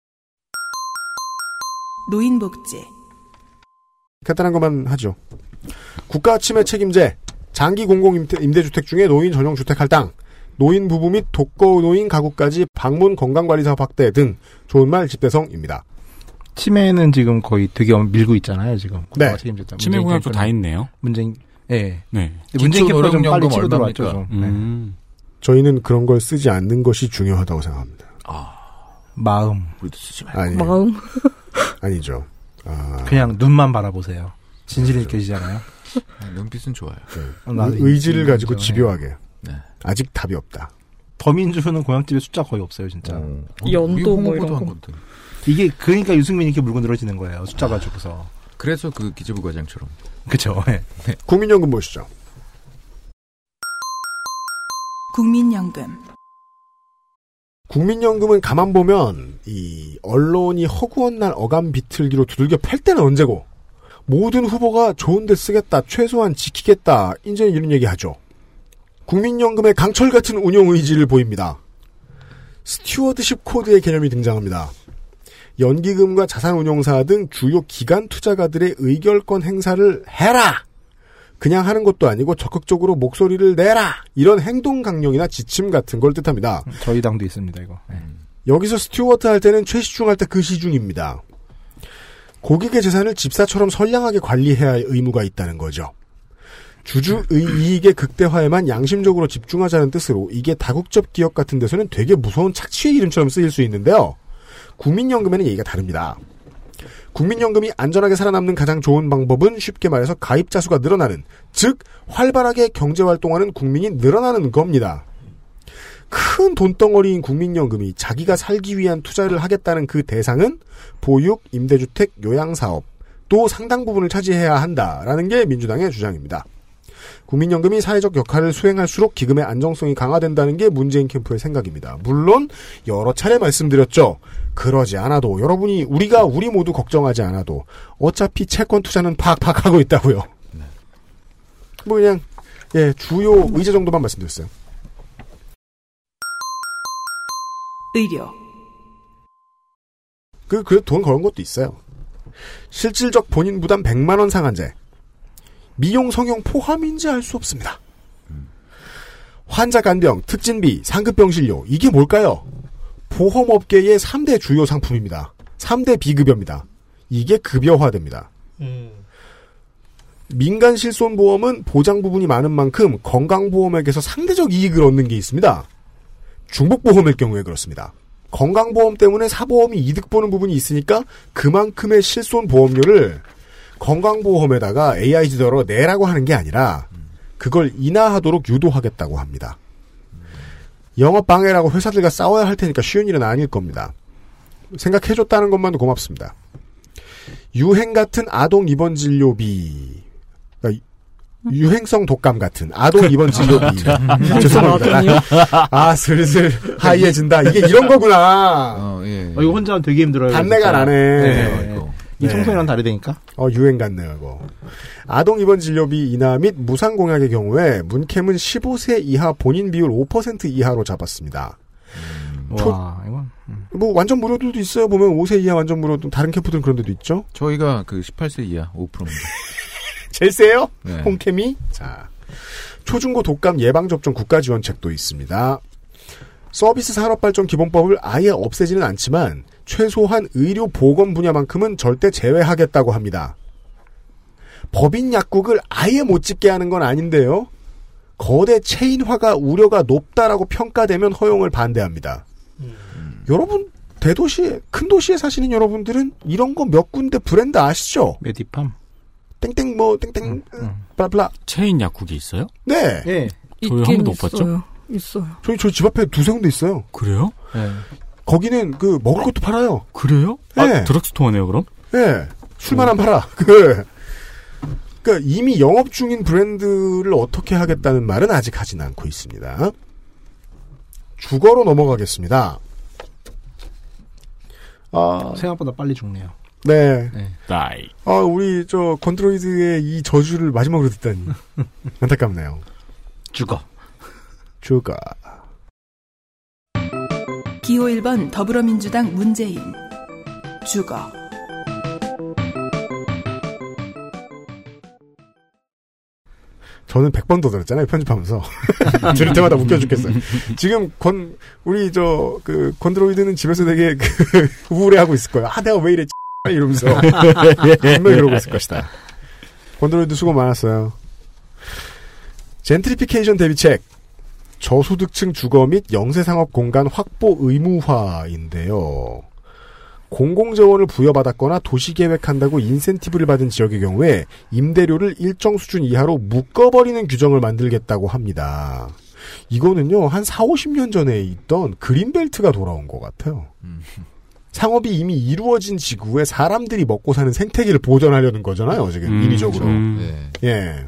노인복지. 간단한 것만 하죠. 국가침해 책임제, 장기 공공임대, 임대주택 중에 노인 전용주택 할당, 노인 부부 및 독거노인 가구까지 방문 건강관리사업 확대 등 좋은 말 집대성입니다. 치매는 지금 거의 되게 밀고 있잖아요. 지금 국가가 네. 책임제다. 치매 공약도 다 있네요. 문재인. 예. 네. 문재인 캠프로 좀 빨리 치고 들어왔죠. 음. 저희는 그런 걸 쓰지 않는 것이 중요하다고 생각합니다. 아. 마음. 우리도 쓰지 말고. 아니. 마음. 아니죠. 아. 그냥 눈만 바라보세요. 진실이 느껴지잖아요. 네, 눈빛은 좋아요. 네. 어, 의지를 가지고 집요하게. 네. 아직 답이 없다. 더민주는 고향집에 숫자 거의 없어요, 진짜. 음. 어, 연도 뭐 이런 거. 이게 그러니까 유승민이 이렇게 물고 늘어지는 거예요. 숫자 아. 가지고서. 그래서 그 기재부 과장처럼. 그렇죠. 네. 국민연금 보시죠. 국민연금. 국민연금은 가만 보면 이 언론이 허구한 날 어감 비틀기로 두들겨 팰 때는 언제고, 모든 후보가 좋은 데 쓰겠다, 최소한 지키겠다, 이제는 이런 얘기하죠. 국민연금의 강철같은 운용 의지를 보입니다. 스튜어드십 코드의 개념이 등장합니다. 연기금과 자산운용사 등 주요 기관 투자가들의 의결권 행사를 해라! 그냥 하는 것도 아니고 적극적으로 목소리를 내라! 이런 행동 강령이나 지침 같은 걸 뜻합니다. 저희 당도 있습니다, 이거. 네. 여기서 스튜어트 할 때는 최시중 할 때 그 시중입니다. 고객의 재산을 집사처럼 선량하게 관리해야 할 의무가 있다는 거죠. 주주의 이익의 극대화에만 양심적으로 집중하자는 뜻으로 이게 다국적 기업 같은 데서는 되게 무서운 착취의 이름처럼 쓰일 수 있는데요. 국민연금에는 얘기가 다릅니다. 국민연금이 안전하게 살아남는 가장 좋은 방법은 쉽게 말해서 가입자 수가 늘어나는, 즉 활발하게 경제활동하는 국민이 늘어나는 겁니다. 큰 돈덩어리인 국민연금이 자기가 살기 위한 투자를 하겠다는 그 대상은 보육, 임대주택, 요양사업 또 상당 부분을 차지해야 한다라는 게 민주당의 주장입니다. 국민연금이 사회적 역할을 수행할수록 기금의 안정성이 강화된다는 게 문재인 캠프의 생각입니다. 물론 여러 차례 말씀드렸죠. 그러지 않아도, 여러분이 우리가 우리 모두 걱정하지 않아도 어차피 채권 투자는 팍팍 하고 있다고요. 뭐 그냥 예, 주요 의제 정도만 말씀드렸어요. 의료. 그, 그 돈 그런 것도 있어요. 실질적 본인 부담 백만 원 상한제. 미용 성형 포함인지 알 수 없습니다. 음. 환자 간병, 특진비, 상급병실료, 이게 뭘까요? 보험업계의 삼 대 주요 상품입니다. 삼 대 비급여입니다. 이게 급여화됩니다. 음. 민간 실손보험은 보장 부분이 많은 만큼 건강보험액에서 상대적 이익을 얻는 게 있습니다. 중복보험일 경우에 그렇습니다. 건강보험 때문에 사보험이 이득 보는 부분이 있으니까 그만큼의 실손보험료를 건강보험에다가 에이아이지더러 내라고 하는 게 아니라 그걸 인하하도록 유도하겠다고 합니다. 영업방해라고 회사들과 싸워야 할 테니까 쉬운 일은 아닐 겁니다. 생각해줬다는 것만도 고맙습니다. 유행 같은 아동 입원 진료비, 유행성 독감 같은 아동 입원 진료비. 죄송합니다. 아, 슬슬 하이해진다. 이게 이런 거구나. 어, 예, 예. 어, 이거 혼자는 되게 힘들어요. 단내가 나네. 네. 네. 이 청소년은 다르다니까? 어, 유행 같네요, 이거. 아동 입원 진료비 인하 및 무상 공약의 경우에 문캠은 십오 세 이하 본인 비율 오 퍼센트 이하로 잡았습니다. 음, 초, 와, 이건. 음. 뭐, 완전 무료들도 있어요. 보면 오 세 이하 완전 무료, 다른 캠프들은 그런 데도 있죠? 저희가 그 십팔 세 이하 오 퍼센트입니다. 제일 세요? 네. 홍캠이? 자. 초중고 독감 예방접종 국가지원책도 있습니다. 서비스 산업발전 기본법을 아예 없애지는 않지만 최소한 의료 보건 분야만큼은 절대 제외하겠다고 합니다. 법인 약국을 아예 못 집게 하는 건 아닌데요. 거대 체인화가 우려가 높다라고 평가되면 허용을 반대합니다. 음. 여러분 대도시에, 큰 도시에 사시는 여러분들은 이런 거 몇 군데 브랜드 아시죠? 메디팜. 땡땡 뭐 땡땡 음, 음. 블라블라. 체인 약국이 있어요? 네. 네. 저희 한 번도 못 봤죠? 있어요. 저희 저희 집 앞에 두세 군데 있어요. 그래요? 네. 거기는 그 먹을 것도 팔아요. 그래요? 네. 아, 드럭스토어네요, 그럼? 네. 술만 안 팔아. 그 그러니까 이미 영업 중인 브랜드를 어떻게 하겠다는 말은 아직 하진 않고 있습니다. 주거로 넘어가겠습니다. 아, 생각보다 빨리 죽네요. 네. 네. 나이. 아, 우리 저 건드로이드의 이 저주를 마지막으로 듣다니 안타깝네요. 죽어. 주가. 기호 일 번 더불어민주당 문재인. 주거. 저는 백 번 더 들었잖아요, 편집하면서. 들을 때마다 웃겨 죽겠어요. 지금 건, 우리 저, 그, 건드로이드는 집에서 되게 그, 우울해하고 있을 거예요. 아, 내가 왜 이래, 이러면서. 분명히 이러고 있을 것이다. 건드로이드 수고 많았어요. 젠트리피케이션 대비책. 저소득층 주거 및 영세상업 공간 확보 의무화인데요. 공공재원을 부여받았거나 도시계획한다고 인센티브를 받은 지역의 경우에 임대료를 일정 수준 이하로 묶어버리는 규정을 만들겠다고 합니다. 이거는요, 한 사오십 년 전에 있던 그린벨트가 돌아온 것 같아요. 상업이 이미 이루어진 지구에 사람들이 먹고 사는 생태계를 보전하려는 거잖아요, 지금 음, 이리적으로. 음, 네. 예.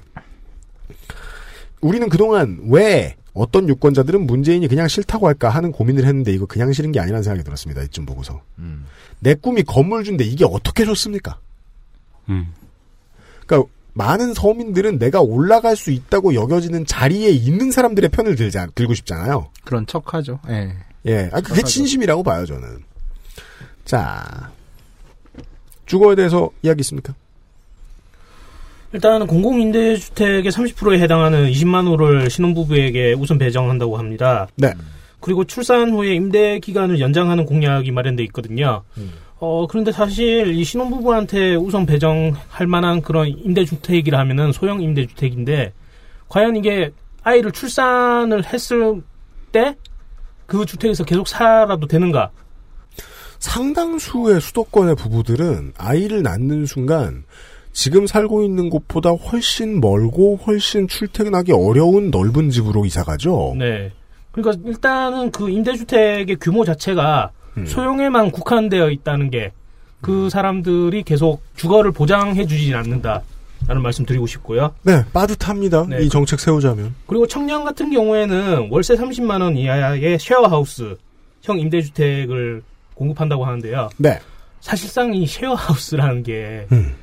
우리는 그동안 왜 어떤 유권자들은 문재인이 그냥 싫다고 할까 하는 고민을 했는데 이거 그냥 싫은 게 아니라는 생각이 들었습니다. 이쯤 보고서. 음. 내 꿈이 건물주인데 이게 어떻게 좋습니까? 음. 그러니까 많은 서민들은 내가 올라갈 수 있다고 여겨지는 자리에 있는 사람들의 편을 들자, 들고 싶잖아요. 그런 척하죠. 예. 예. 아, 그게 진심이라고 봐요, 저는. 자. 주거에 대해서 이야기 있습니까? 일단 공공임대주택의 삼십 퍼센트에 해당하는 이십만 호를 신혼부부에게 우선 배정한다고 합니다. 네. 그리고 출산 후에 임대 기간을 연장하는 공약이 마련돼 있거든요. 음. 어 그런데 사실 이 신혼부부한테 우선 배정할 만한 그런 임대주택이라 하면은 소형 임대주택인데 과연 이게 아이를 출산을 했을 때 그 주택에서 계속 살아도 되는가? 상당수의 수도권의 부부들은 아이를 낳는 순간 지금 살고 있는 곳보다 훨씬 멀고 훨씬 출퇴근하기 어려운 넓은 집으로 이사가죠. 네. 그러니까 일단은 그 임대주택의 규모 자체가 음. 소형에만 국한되어 있다는 게 그 사람들이 계속 주거를 보장해 주지 않는다라는 말씀 드리고 싶고요. 네. 빠듯합니다. 네. 이 정책 세우자면. 그리고 청년 같은 경우에는 월세 삼십만 원 이하의 쉐어하우스형 임대주택을 공급한다고 하는데요. 네. 사실상 이 쉐어하우스라는 게 음.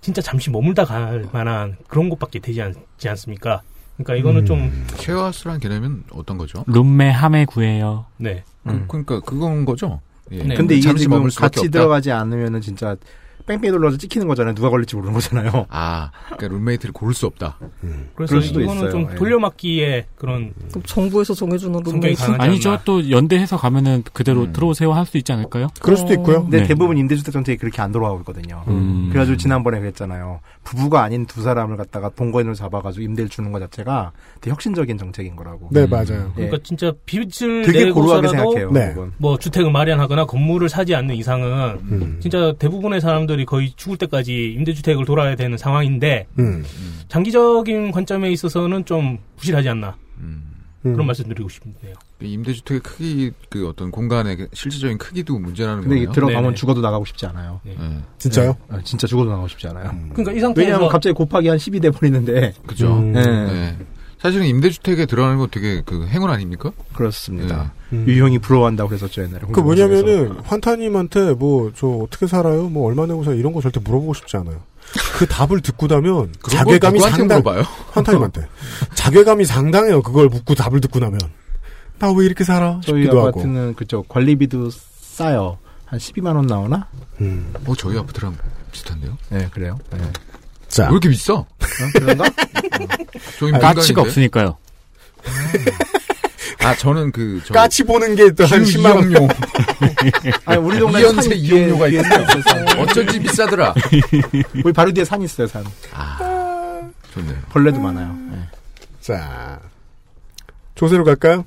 진짜 잠시 머물다 갈 만한 그런 곳밖에 되지 않지 않습니까? 그러니까 이거는 음. 좀 쉐어하우스란 개념은 어떤 거죠? 룸메 함에 구해요. 네. 음. 그러니까 그건 거죠. 예. 네. 근데 이게 잠시 지금 같이 없다. 들어가지 않으면은 진짜 뺑뺑이 돌려서 찍히는 거잖아요. 누가 걸릴지 모르는 거잖아요. 아, 그러니까 룸메이트를 고를 수 없다. 음. 그래서 그럴 수도 이거는 있어요. 좀 돌려막기에 그런. 그럼 정부에서 정해주는 룸메이트 아니죠. 또 연대해서 가면은 그대로 음. 들어오세요 할 수 있지 않을까요? 그럴 수도 있고요. 근데 네. 대부분 임대주택 정책이 그렇게 안 돌아가고 있거든요. 음. 그래가지고 지난번에 그랬잖아요. 부부가 아닌 두 사람을 갖다가 본거인으로 잡아가지고 임대를 주는 것 자체가 되게 혁신적인 정책인 거라고. 네, 맞아요. 음. 그러니까 진짜 빚을 되게 고루하게 생각해요. 네. 뭐 주택을 마련하거나 건물을 사지 않는 이상은 음. 진짜 대부분의 사람들 이 거의 죽을 때까지 임대주택을 돌아야 되는 상황인데 음. 장기적인 관점에 있어서는 좀 부실하지 않나 음. 그런 말씀드리고 싶네요. 임대주택의 크기, 그 어떤 공간의 실질적인 크기도 문제라는 거예요. 근데 들어가면 네네. 죽어도 나가고 싶지 않아요. 네. 네. 진짜요? 네. 진짜 죽어도 나가고 싶지 않아요. 음. 그러니까 이 상태에서 왜냐하면 갑자기 곱하기 한 십이 돼 버리는데 그죠. 음. 네. 네. 사실은 임대주택에 들어가는 거 되게 그 행운 아닙니까? 그렇습니다. 네. 음. 유형이 부러워한다고 했었죠 옛날에. 그 뭐냐면은 환타님한테 뭐 저 어떻게 살아요? 뭐 얼마 내고 살아요? 이런 거 절대 물어보고 싶지 않아요. 그 답을 듣고 나면 자괴감이 상당. 환타님한테 자괴감이 상당해요. 그걸 묻고 답을 듣고 나면 나 왜 이렇게 살아? 저희 아파트는 하고. 그쵸 관리비도 싸요. 한 십이만 원 나오나? 음. 어 저희 아파트랑 비슷한데요? 네 그래요. 네. 자. 왜 이렇게 비싸? 어? 그런가? 어. 까치가 없으니까요. 아, 저는 그, 저. 까치 보는 게 또 한 십만 원. 아니, 우리 동네에 이연세 이용료가 있어요. 어쩐지 비싸더라. 우리 바로 뒤에 산 있어요, 산. 아. 좋네요. 벌레도 아... 많아요. 네. 자. 조세로 갈까요?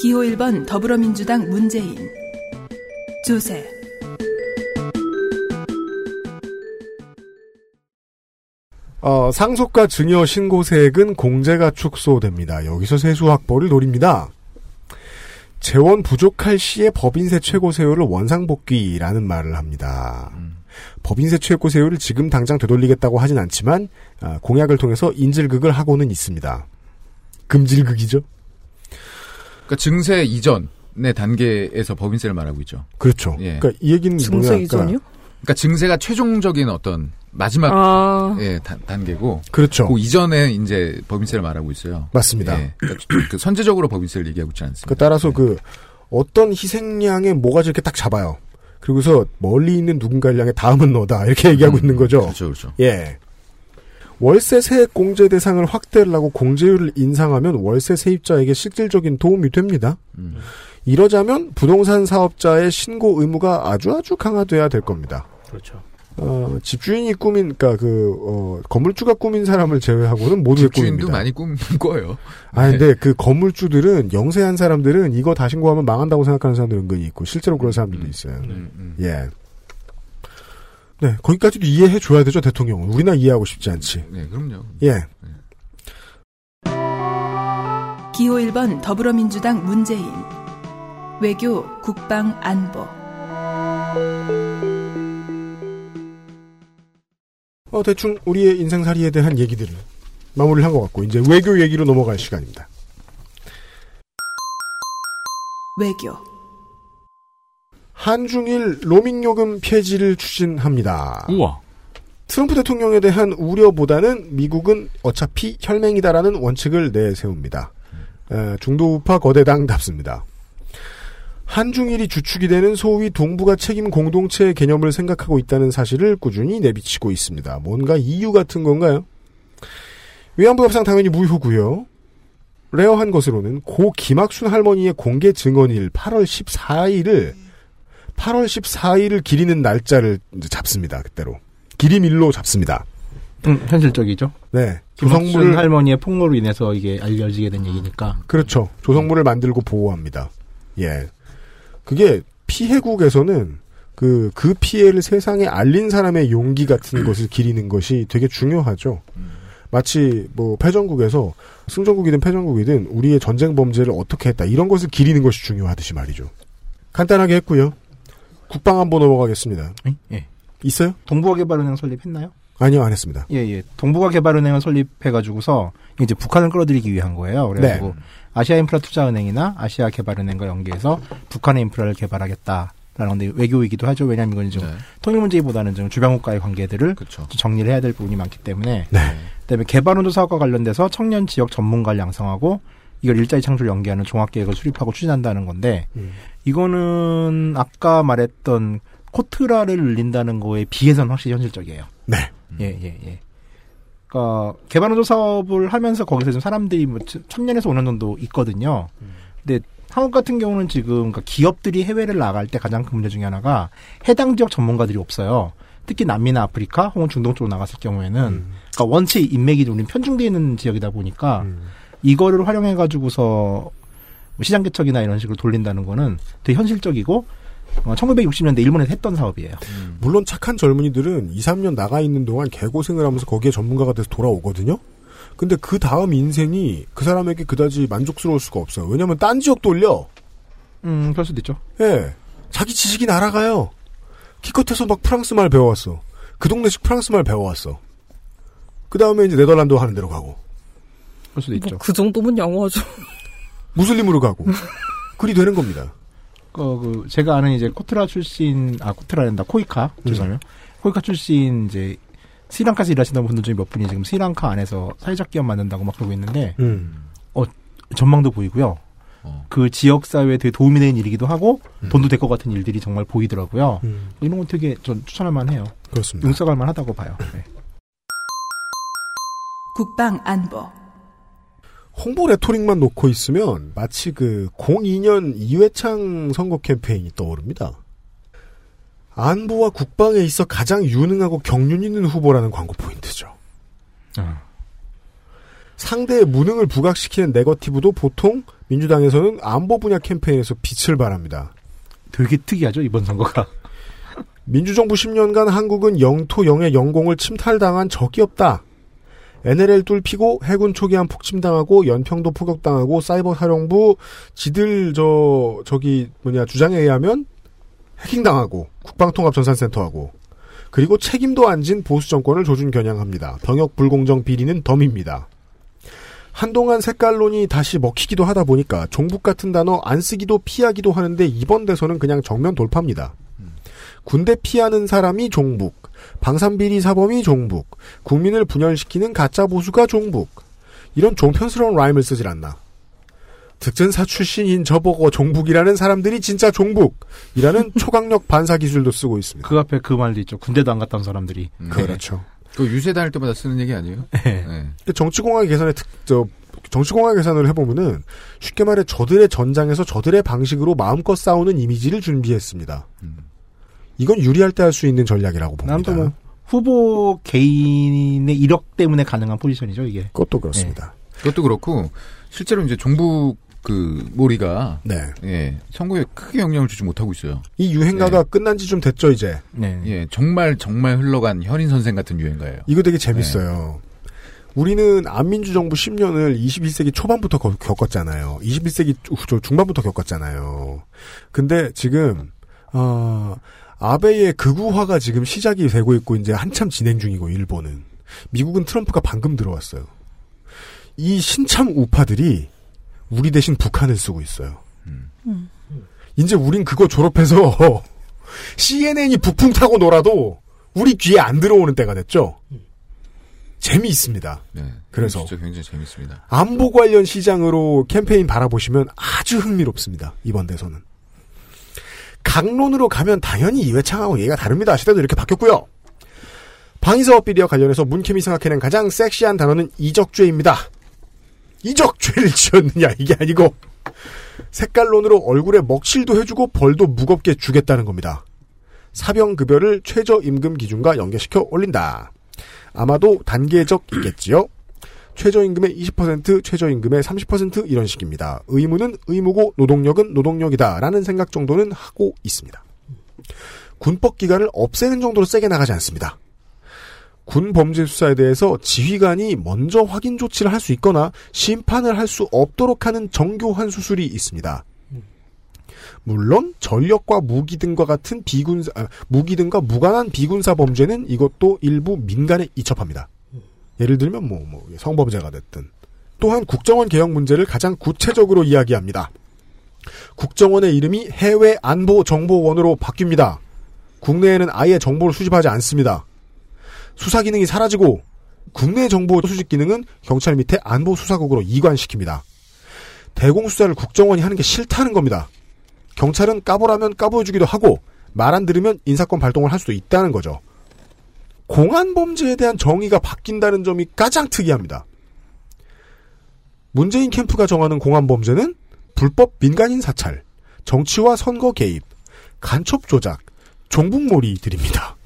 기호 일 번 더불어민주당 문재인. 조세. 어, 상속과 증여 신고세액은 공제가 축소됩니다. 여기서 세수 확보를 노립니다. 재원 부족할 시에 법인세 최고세율을 원상복귀라는 말을 합니다. 음. 법인세 최고세율을 지금 당장 되돌리겠다고 하진 않지만 어, 공약을 통해서 인질극을 하고는 있습니다. 금질극이죠. 그러니까 증세 이전의 단계에서 법인세를 말하고 있죠. 그렇죠. 예. 그러니까 이 얘기는 증세 뭐냐, 이전이요? 그러니까 증세가 최종적인 어떤 마지막 아... 예, 단, 단계고 그렇죠. 그 이전에 이제 법인세를 말하고 있어요. 맞습니다. 예, 그러니까 그 선제적으로 법인세를 얘기하고 있지 않습니다. 그 따라서 네. 그 어떤 희생양의 모가지 이렇게 딱 잡아요. 그리고서 멀리 있는 누군가를 향해 다음은 너다 이렇게 얘기하고 음, 있는 거죠. 그렇죠, 그렇죠. 예. 월세 세액 공제 대상을 확대를 하고 공제율을 인상하면 월세 세입자에게 실질적인 도움이 됩니다. 음. 이러자면 부동산 사업자의 신고 의무가 아주 아주 강화돼야 될 겁니다. 그렇죠. 어, 집주인이 꾸민, 그니까 그, 어, 건물주가 꾸민 사람을 제외하고는 모두의 꿈입니다. 집주인도 많이 꿈꿔요. 아, 네. 근데 그 건물주들은, 영세한 사람들은 이거 다 신고하면 망한다고 생각하는 사람들 은근히 있고, 실제로 그런 사람들도 있어요. 음, 음, 음. 예. 네, 거기까지도 이해해줘야 되죠, 대통령은. 우리나 이해하고 싶지 않지. 네, 그럼요. 예. 네. 기호 일 번 더불어민주당 문재인. 외교, 국방, 안보. 어, 대충 우리의 인생살이에 대한 얘기들을 마무리를 한 것 같고 이제 외교 얘기로 넘어갈 시간입니다. 외교. 한중일 로밍요금 폐지를 추진합니다. 우와. 트럼프 대통령에 대한 우려보다는 미국은 어차피 혈맹이다라는 원칙을 내세웁니다. 음. 중도우파 거대당답습니다. 한중일이 주축이 되는 소위 동북아 책임 공동체의 개념을 생각하고 있다는 사실을 꾸준히 내비치고 있습니다. 뭔가 이유 같은 건가요? 위안부 협상 당연히 무효고요. 레어한 것으로는 고 김학순 할머니의 공개 증언일 팔월 십사일을 팔월 십사일을 기리는 날짜를 잡습니다. 그때로. 기림일로 잡습니다. 음, 현실적이죠. 네. 조성물을 할머니의 폭로로 인해서 이게 알려지게 된 얘기니까. 그렇죠. 조성물을 만들고 보호합니다. 예. 그게 피해국에서는 그, 그 피해를 세상에 알린 사람의 용기 같은 것을 기리는 것이 되게 중요하죠. 마치 뭐 패전국에서 승전국이든 패전국이든 우리의 전쟁 범죄를 어떻게 했다 이런 것을 기리는 것이 중요하듯이 말이죠. 간단하게 했고요. 국방 한번 넘어가겠습니다. 예. 있어요? 동북아개발은행 설립했나요? 아니요, 안 했습니다. 예, 예. 동북아개발은행을 설립해가지고서 이제 북한을 끌어들이기 위한 거예요. 그래가지고 네. 아시아인프라투자은행이나 아시아개발은행과 연계해서 북한의 인프라를 개발하겠다라는 건데 외교이기도 하죠. 왜냐하면 이건 좀 네. 통일 문제보다는 좀 주변국과의 관계들을 그쵸. 정리를 해야 될 부분이 많기 때문에. 네. 그다음에 개발운동 사업과 관련돼서 청년 지역 전문가를 양성하고 이걸 일자리 창출 연계하는 종합계획을 수립하고 추진한다는 건데 음. 이거는 아까 말했던 코트라를 늘린다는 거에 비해서는 확실히 현실적이에요. 네. 예, 예, 예. 그러니까 개발운동 사업을 하면서 거기서 좀 사람들이 뭐 천년에서 오년 정도 있거든요. 음. 근데 한국 같은 경우는 지금 그러니까 기업들이 해외를 나갈 때 가장 큰 문제 중에 하나가 해당 지역 전문가들이 없어요. 특히 남미나 아프리카 혹은 중동 쪽으로 나갔을 경우에는 음. 그러니까 원체 인맥이 우리는 편중되어 있는 지역이다 보니까 음. 이거를 활용해가지고서 시장 개척이나 이런 식으로 돌린다는 거는 되게 현실적이고 천구백육십년대 일본에서 했던 사업이에요. 음. 물론 착한 젊은이들은 이삼년 나가 있는 동안 개고생을 하면서 거기에 전문가가 돼서 돌아오거든요. 근데 그 다음 인생이 그 사람에게 그다지 만족스러울 수가 없어요. 왜냐면 딴 지역 돌려. 음, 그럴 수도 있죠. 예. 자기 지식이 날아가요. 키컷에서 막 프랑스 말 배워왔어. 그 동네식 프랑스 말 배워왔어. 그 다음에 이제 네덜란드 하는 데로 가고. 그럴 수도 있죠. 뭐 그 정도면 영어죠. 무슬림으로 가고. 그리 되는 겁니다. 어, 그, 제가 아는 이제 코트라 출신, 아, 코트라랜다, 코이카, 죄송해요. 음. 코이카 출신, 이제, 스리랑카에서 일하시던 분들 중에 몇 분이 지금 스리랑카 안에서 사회적 기업 만든다고 막 그러고 있는데, 음. 어, 전망도 보이고요. 어. 그 지역사회에 되게 도움이 되는 일이기도 하고, 음. 돈도 될 것 같은 일들이 정말 보이더라고요. 음. 이런 건 되게 전 추천할 만해요. 그렇습니다. 용서할 만하다고 봐요. 네. 국방 안보. 홍보 레토릭만 놓고 있으면 마치 그 공이년 이회창 선거 캠페인이 떠오릅니다. 안보와 국방에 있어 가장 유능하고 경륜 있는 후보라는 광고 포인트죠. 어. 상대의 무능을 부각시키는 네거티브도 보통 민주당에서는 안보 분야 캠페인에서 빛을 발합니다. 되게 특이하죠, 이번 선거가. 민주정부 십년간 한국은 영토 영해 영공을 침탈당한 적이 없다. 엔엘엘 뚫피고 해군 초기함 폭침당하고 연평도 포격당하고 사이버 사령부 지들 저 저기 뭐냐 주장에 의하면 해킹당하고 국방통합전산센터하고 그리고 책임도 안 진 보수 정권을 조준 겨냥합니다. 병역 불공정 비리는 덤입니다. 한동안 색깔론이 다시 먹히기도 하다 보니까 종북 같은 단어 안 쓰기도 피하기도 하는데 이번 대선은 그냥 정면 돌파입니다. 군대 피하는 사람이 종북, 방산비리 사범이 종북, 국민을 분열시키는 가짜 보수가 종북. 이런 종편스러운 라임을 쓰질 않나. 득전사 출신인 저보고 종북이라는 사람들이 진짜 종북이라는 초강력 반사 기술도 쓰고 있습니다. 그 앞에 그 말도 있죠. 군대도 안 갔던 사람들이. 음. 그렇죠. 그 유세 다닐 때마다 쓰는 얘기 아니에요? 네. 정치공학 계산의 특, 저, 정치공학 계산을 해보면은 쉽게 말해 저들의 전장에서 저들의 방식으로 마음껏 싸우는 이미지를 준비했습니다. 음. 이건 유리할 때 할 수 있는 전략이라고 봅니다. 난 또 뭐 후보 개인의 이력 때문에 가능한 포지션이죠, 이게. 그것도 그렇습니다. 네. 그것도 그렇고 실제로 이제 정부 그 몰이가 네, 예, 선거에 크게 영향을 주지 못하고 있어요. 이 유행가가 예. 끝난 지 좀 됐죠, 이제. 네, 예, 정말 정말 흘러간 현인 선생 같은 유행가예요. 이거 되게 재밌어요. 네. 우리는 안민주 정부 십년을 이십일세기 초반부터 겪었잖아요. 이십일세기 중반부터 겪었잖아요. 근데 지금 어. 아베의 극우화가 지금 시작이 되고 있고 이제 한참 진행 중이고 일본은 미국은 트럼프가 방금 들어왔어요. 이 신참 우파들이 우리 대신 북한을 쓰고 있어요. 음. 음. 이제 우린 그거 졸업해서 씨엔엔이 북풍 타고 놀아도 우리 귀에 안 들어오는 때가 됐죠. 재미있습니다. 네, 그래서 진짜 굉장히 재미있습니다. 안보 관련 시장으로 캠페인 바라보시면 아주 흥미롭습니다. 이번 대선은. 강론으로 가면 당연히 이회창하고 얘기가 다릅니다. 시대도 이렇게 바뀌었고요. 방위사업 비리와 관련해서 문캠이 생각해낸 가장 섹시한 단어는 이적죄입니다. 이적죄를 지었느냐 이게 아니고 색깔론으로 얼굴에 먹칠도 해주고 벌도 무겁게 주겠다는 겁니다. 사병급여를 최저임금 기준과 연계시켜 올린다. 아마도 단계적이겠지요. 최저임금의 이십 퍼센트, 최저임금의 삼십 퍼센트 이런 식입니다. 의무는 의무고 노동력은 노동력이다 라는 생각 정도는 하고 있습니다. 군법기관을 없애는 정도로 세게 나가지 않습니다. 군범죄수사에 대해서 지휘관이 먼저 확인 조치를 할 수 있거나 심판을 할 수 없도록 하는 정교한 수술이 있습니다. 물론 전력과 무기 등과 같은 비군 아, 무기 등과 무관한 비군사 범죄는 이것도 일부 민간에 이첩합니다. 예를 들면 뭐, 뭐 성범죄가 됐든. 또한 국정원 개혁 문제를 가장 구체적으로 이야기합니다. 국정원의 이름이 해외 안보 정보원으로 바뀝니다. 국내에는 아예 정보를 수집하지 않습니다. 수사 기능이 사라지고 국내 정보 수집 기능은 경찰 밑에 안보 수사국으로 이관시킵니다. 대공 수사를 국정원이 하는 게 싫다는 겁니다. 경찰은 까보라면 까보여주기도 하고 말 안 들으면 인사권 발동을 할 수도 있다는 거죠. 공안 범죄에 대한 정의가 바뀐다는 점이 가장 특이합니다. 문재인 캠프가 정하는 공안 범죄는 불법 민간인 사찰, 정치와 선거 개입, 간첩 조작, 종북몰이들입니다.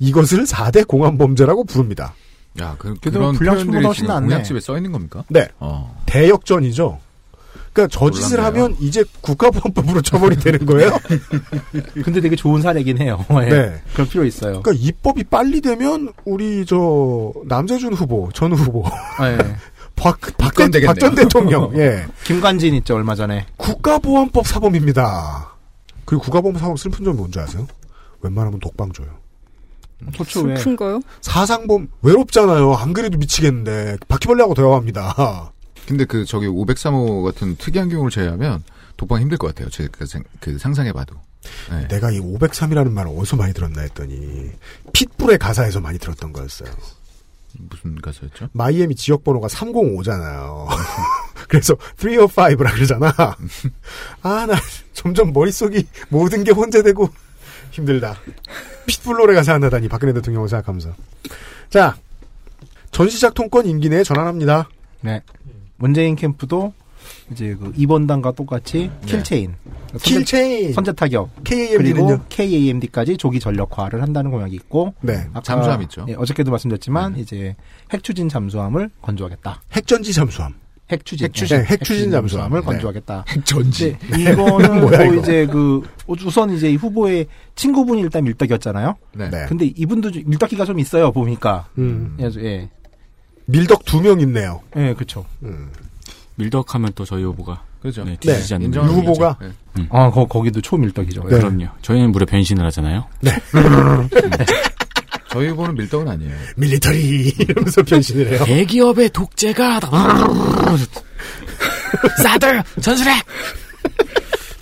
이것을 사 대 공안 범죄라고 부릅니다. 야, 그, 그런 분량치보다 훨씬 낫네. 공약집에 써 있는 겁니까? 네. 어. 대역전이죠. 그러니까 저 짓을 하면 이제 국가보안법으로 처벌이 되는 거예요. 근데 되게 좋은 사례긴 해요. 네. 그럴 필요 있어요. 그러니까 입법이 빨리 되면 우리 저 남재준 후보, 전 후보, 아, 예. 박, 박, 박, 박 전 대통령, 예, 김관진 있죠 얼마 전에. 국가보안법 사범입니다. 그리고 국가보안법 사범 슬픈 점이 뭔지 아세요? 웬만하면 독방 줘요. 도대체 왜? 슬픈 거요? 사상범 외롭잖아요. 안 그래도 미치겠는데 바퀴벌레하고 대화합니다. 근데 그 저기 오백삼 호 같은 특이한 경우를 제외하면 독방 힘들 것 같아요. 제가 그 상상해봐도. 네. 내가 이 오백삼이라는 말을 어디서 많이 들었나 했더니 핏불의 가사에서 많이 들었던 거였어요. 무슨 가사였죠? 마이애미 지역 번호가 삼공오잖아요. 그래서 삼공오라 그러잖아. 아, 나 점점 머릿속이 모든 게 혼재되고 힘들다. 핏불 노래 가사 안 하다니 박근혜 대통령을 생각하면서. 자, 전시작통권 임기 내에 전환합니다. 네. 문재인 캠프도 이제 그 이번 당과 똑같이 네. 킬체인, 킬체인, 선제 타격, 그리고 케이에이엠디까지 조기 전력화를 한다는 공약이 있고, 네. 아까, 잠수함 있죠. 예, 어저께도 말씀드렸지만 네. 이제 핵추진 잠수함을 건조하겠다. 핵전지 잠수함, 핵추진, 핵추진, 네, 핵추진, 핵추진 잠수함을 네. 건조하겠다. 핵전지. 네, 이거는 뭐야, 이거. 이제 그 우선 이제 후보의 친구분이 일단 밀떡이었잖아요. 네. 네. 근데 이분도 밀떡기가 좀 있어요 보니까. 음. 예. 밀덕 두 명 있네요. 네, 그렇죠. 음. 밀덕하면 또 저희 후보가 그렇죠. 네, 뒤지지 않는 네, 후보가. 네. 음. 아, 거 거기도 초밀덕이죠. 네. 네. 그럼요. 저희는 물에 변신을 하잖아요. 네. 네. 저희 후보는 밀덕은 아니에요. 밀리터리 이러면서 변신을 해요. 대기업의 독재가 싸들 전술해.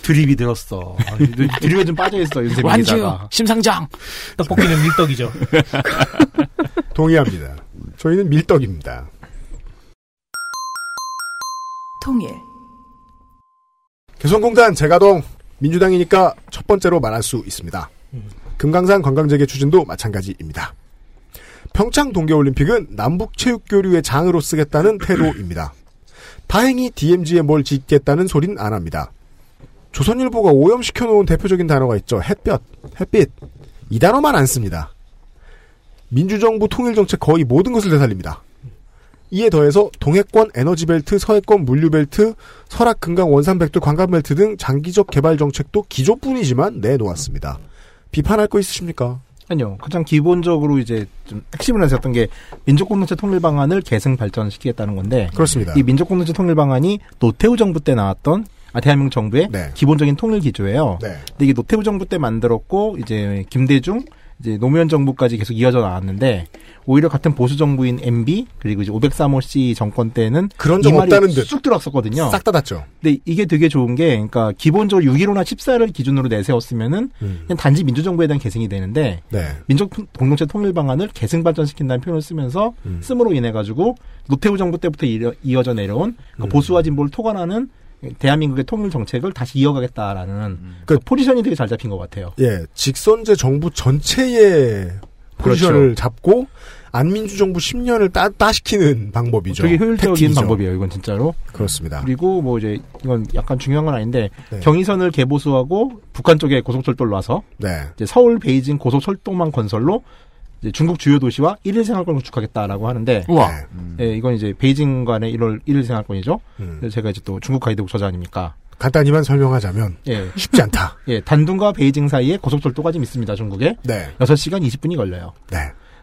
드립이 들었어. 드립에 좀 빠져있어. 완주 심상정. 떡볶이는 밀떡이죠. 동의합니다. 저희는 밀떡입니다. 통일. 개성공단 재가동. 민주당이니까 첫 번째로 말할 수 있습니다. 금강산 관광재개 추진도 마찬가지입니다. 평창 동계올림픽은 남북체육교류의 장으로 쓰겠다는 태도입니다. 다행히 디엠지에 뭘 짓겠다는 소린 안 합니다. 조선일보가 오염시켜놓은 대표적인 단어가 있죠. 햇볕, 햇빛. 이 단어만 안 씁니다. 민주정부 통일정책 거의 모든 것을 되살립니다. 이에 더해서 동해권 에너지벨트, 서해권 물류벨트, 설악 금강 원산백돌 관광벨트 등 장기적 개발정책도 기조뿐이지만 내놓았습니다. 비판할 거 있으십니까? 아니요. 가장 기본적으로 이제 좀 핵심을 하셨던 게 민족공동체 통일방안을 계승 발전시키겠다는 건데. 그렇습니다. 이 민족공동체 통일방안이 노태우 정부 때 나왔던 아, 대한민국 정부의 네. 기본적인 통일 기조예요. 네. 근데 이게 노태우 정부 때 만들었고 이제 김대중 이제 노무현 정부까지 계속 이어져 나왔는데 오히려 같은 보수 정부인 엠비 그리고 이제 오백삼 호 씨 정권 때는 그런 적 없다는 듯 쑥 들어왔었거든요. 싹 닫았죠. 근데 이게 되게 좋은 게 그러니까 기본적으로 육점일오나 십사를 기준으로 내세웠으면은 음. 그냥 단지 민주정부에 대한 계승이 되는데 네. 민족 공동체 통일 방안을 계승 발전시킨다는 표현을 쓰면서 음. 씀으로 인해 가지고 노태우 정부 때부터 이어져 내려온 그러니까 음. 보수와 진보를 토관하는 대한민국의 통일 정책을 다시 이어가겠다라는 음. 그 포지션이 되게 잘 잡힌 것 같아요. 예, 직선제 정부 전체의 포지션을 그렇죠. 잡고 안민주 정부 십 년을 따, 따시키는 방법이죠. 되게 효율적인 팩트이죠. 방법이에요. 이건 진짜로. 그렇습니다. 그리고 뭐 이제 이건 약간 중요한 건 아닌데 네. 경의선을 개보수하고 북한 쪽에 고속철도를 놔서 네. 이제 서울 베이징 고속철도망 건설로 이제 중국 주요 도시와 일일 생활권 구축하겠다라고 하는데, 우와. 음. 예, 이건 이제 베이징 간의 일월 일일 생활권이죠. 음. 제가 이제 또 중국 가이드 국서자 아닙니까? 간단히만 설명하자면 예. 쉽지 않다. 예, 단둥과 베이징 사이에 고속철도가 좀 있습니다. 중국에 네. 여섯 시간 이십 분이 걸려요. 네.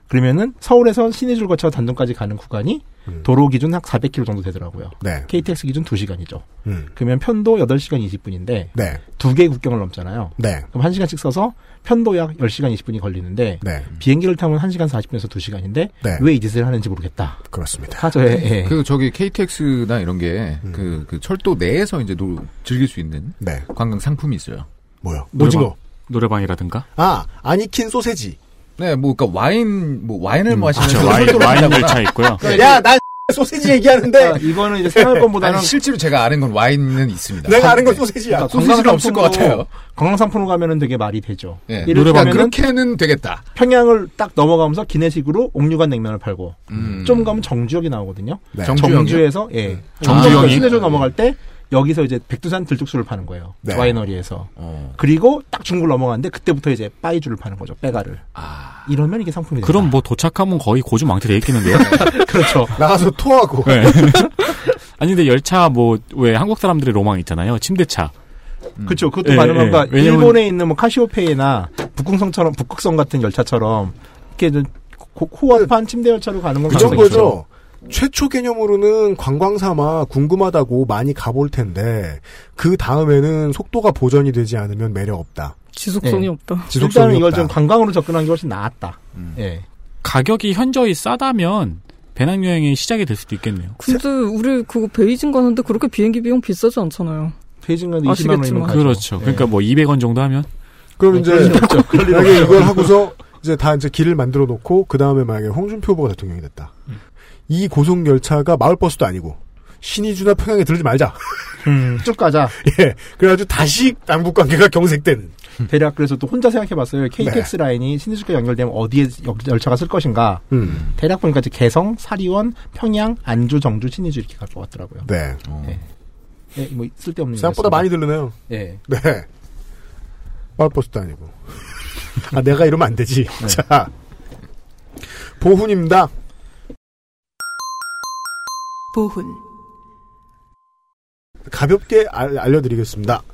그러면은 서울에서 신의주를 거쳐 단둥까지 가는 구간이 음. 도로 기준 약 사백 킬로미터 정도 되더라고요. 네. 케이티엑스 기준 두 시간이죠. 음. 그러면 편도 여덟 시간 이십 분인데 네. 두 개의 국경을 넘잖아요. 네. 그럼 한 시간씩 써서 편도 약 열 시간 이십 분이 걸리는데 네. 비행기를 타면 한 시간 사십 분에서 두 시간인데 네. 왜 이 짓을 하는지 모르겠다. 그렇습니다. 사저에 예. 그 저기 케이티엑스나 이런 게 그 음. 그 철도 내에서 이제 노, 즐길 수 있는 네. 관광 상품이 있어요. 뭐요? 노지거 노래방, 노래방이라든가? 아, 아니킨 소세지. 네, 뭐, 그니까, 와인, 뭐, 와인을 마시는 음, 와인, 와인 열차 있고요. 야, 난 소세지 얘기하는데! 아, 이거는 이제 생활권보다는. 아니, 실제로 제가 아는 건 와인은 있습니다. 내가 아는 건 소세지야. 그러니까 소세지는 없을 것 같아요. 관광상품으로 가면은 되게 말이 되죠. 예, 노래방 그렇게는 되겠다. 평양을 딱 넘어가면서 기내식으로 옥류관 냉면을 팔고, 음. 좀 가면 정주역이 나오거든요. 네. 정주에서, 예. 음. 정주역에서 신해조 아, 넘어갈 때, 여기서 이제 백두산 들쭉수를 파는 거예요. 네. 와이너리에서. 어. 그리고 딱 중국을 넘어가는데 그때부터 이제 빠이주를 파는 거죠. 빼가를. 아. 이러면 이게 상품이 되죠. 그럼 뭐 도착하면 거의 고주망태 돼 있겠는데요? 그렇죠. 나가서 토하고. 네. 아니 근데 열차 뭐 왜 한국 사람들의 로망 있잖아요. 침대차. 음. 그렇죠. 그것도 네, 많은 건가. 네. 일본에 있는 뭐 카시오페이나 북극성처럼 북극성 같은 열차처럼 이렇게 호화판 침대 열차로 가는 건 그런 거죠. 최초 개념으로는 관광 삼아 궁금하다고 많이 가볼 텐데 그 다음에는 속도가 보전이 되지 않으면 매력 없다. 지속성이 네. 없다. 지속성이 일단은 이걸 없다. 좀 관광으로 접근하는 게 훨씬 나았다. 음. 네. 가격이 현저히 싸다면 배낭여행의 시작이 될 수도 있겠네요. 근데 우리 그거 베이징 가는데 그렇게 비행기 비용 비싸지 않잖아요. 베이징 가는데 이십만 원이면 가죠. 그렇죠. 네. 그러니까 뭐 이백 원 정도 하면? 그럼 네, 이제 만약에 이걸 하고서 이제 다 이제 길을 만들어 놓고 그 다음에 만약에 홍준표 후보가 대통령이 됐다. 음. 이 고속열차가 마을버스도 아니고 신의주나 평양에 들지 말자. 음. 쭉 가자. 예. 그래가지고 다시 남북관계가 경색되는. 대략 그래서 또 혼자 생각해봤어요. 케이티엑스 네. 라인이 신의주가 연결되면 어디에 열차가 쓸 것인가. 음. 대략 보니까 이제 개성, 사리원, 평양, 안주, 정주, 신의주 이렇게 갈 것 같더라고요. 네. 어. 네. 네. 뭐 쓸데없는. 생각보다 많이 들르네요. 네. 네. 마을버스도 아니고. 아 내가 이러면 안 되지. 네. 자, 보훈입니다. 보훈. 가볍게 알, 알려드리겠습니다.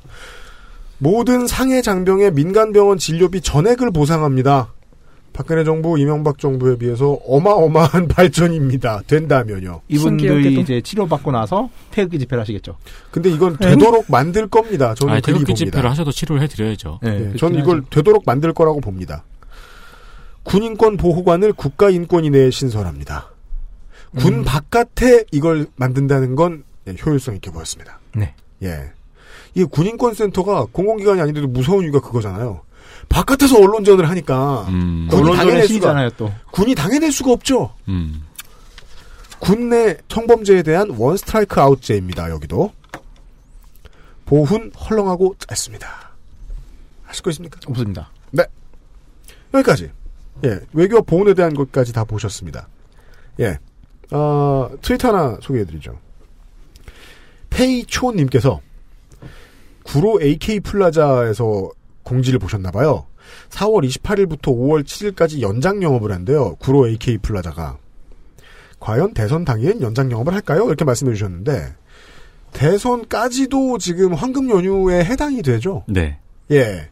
모든 상해 장병의 민간병원 진료비 전액을 보상합니다. 박근혜 정부, 이명박 정부에 비해서 어마어마한 발전입니다. 된다면요. 이분들이 이제 치료받고 나서 태극기 집회를 하시겠죠. 근데 이건 되도록 만들 겁니다. 저는 아니, 태극기 집회를 하셔도 치료를 해드려야죠. 네, 네, 저는 이걸 하죠. 되도록 만들 거라고 봅니다. 군인권 보호관을 국가인권위 내에 신설합니다. 군 음. 바깥에 이걸 만든다는 건 효율성 있게 보였습니다. 네. 예. 이게 군인권 센터가 공공기관이 아닌데도 무서운 이유가 그거잖아요. 바깥에서 언론전을 하니까 음. 군이 당해낼 수가 또. 군이 당해낼 수가 없죠. 음. 군내 성범죄에 대한 원 스트라이크 아웃제입니다. 여기도 보훈 헐렁하고 짧습니다. 하실 거 있습니까? 없습니다. 네. 여기까지. 예. 외교와 보훈에 대한 것까지 다 보셨습니다. 예. 어, 트윗 하나 소개해드리죠. 페이초님께서 구로 에이케이 플라자에서 공지를 보셨나봐요. 사월 이십팔일부터 오월 칠일까지 연장 영업을 한대요. 구로 에이케이 플라자가 과연 대선 당일엔 연장 영업을 할까요? 이렇게 말씀해주셨는데 대선까지도 지금 황금 연휴에 해당이 되죠. 네. 예.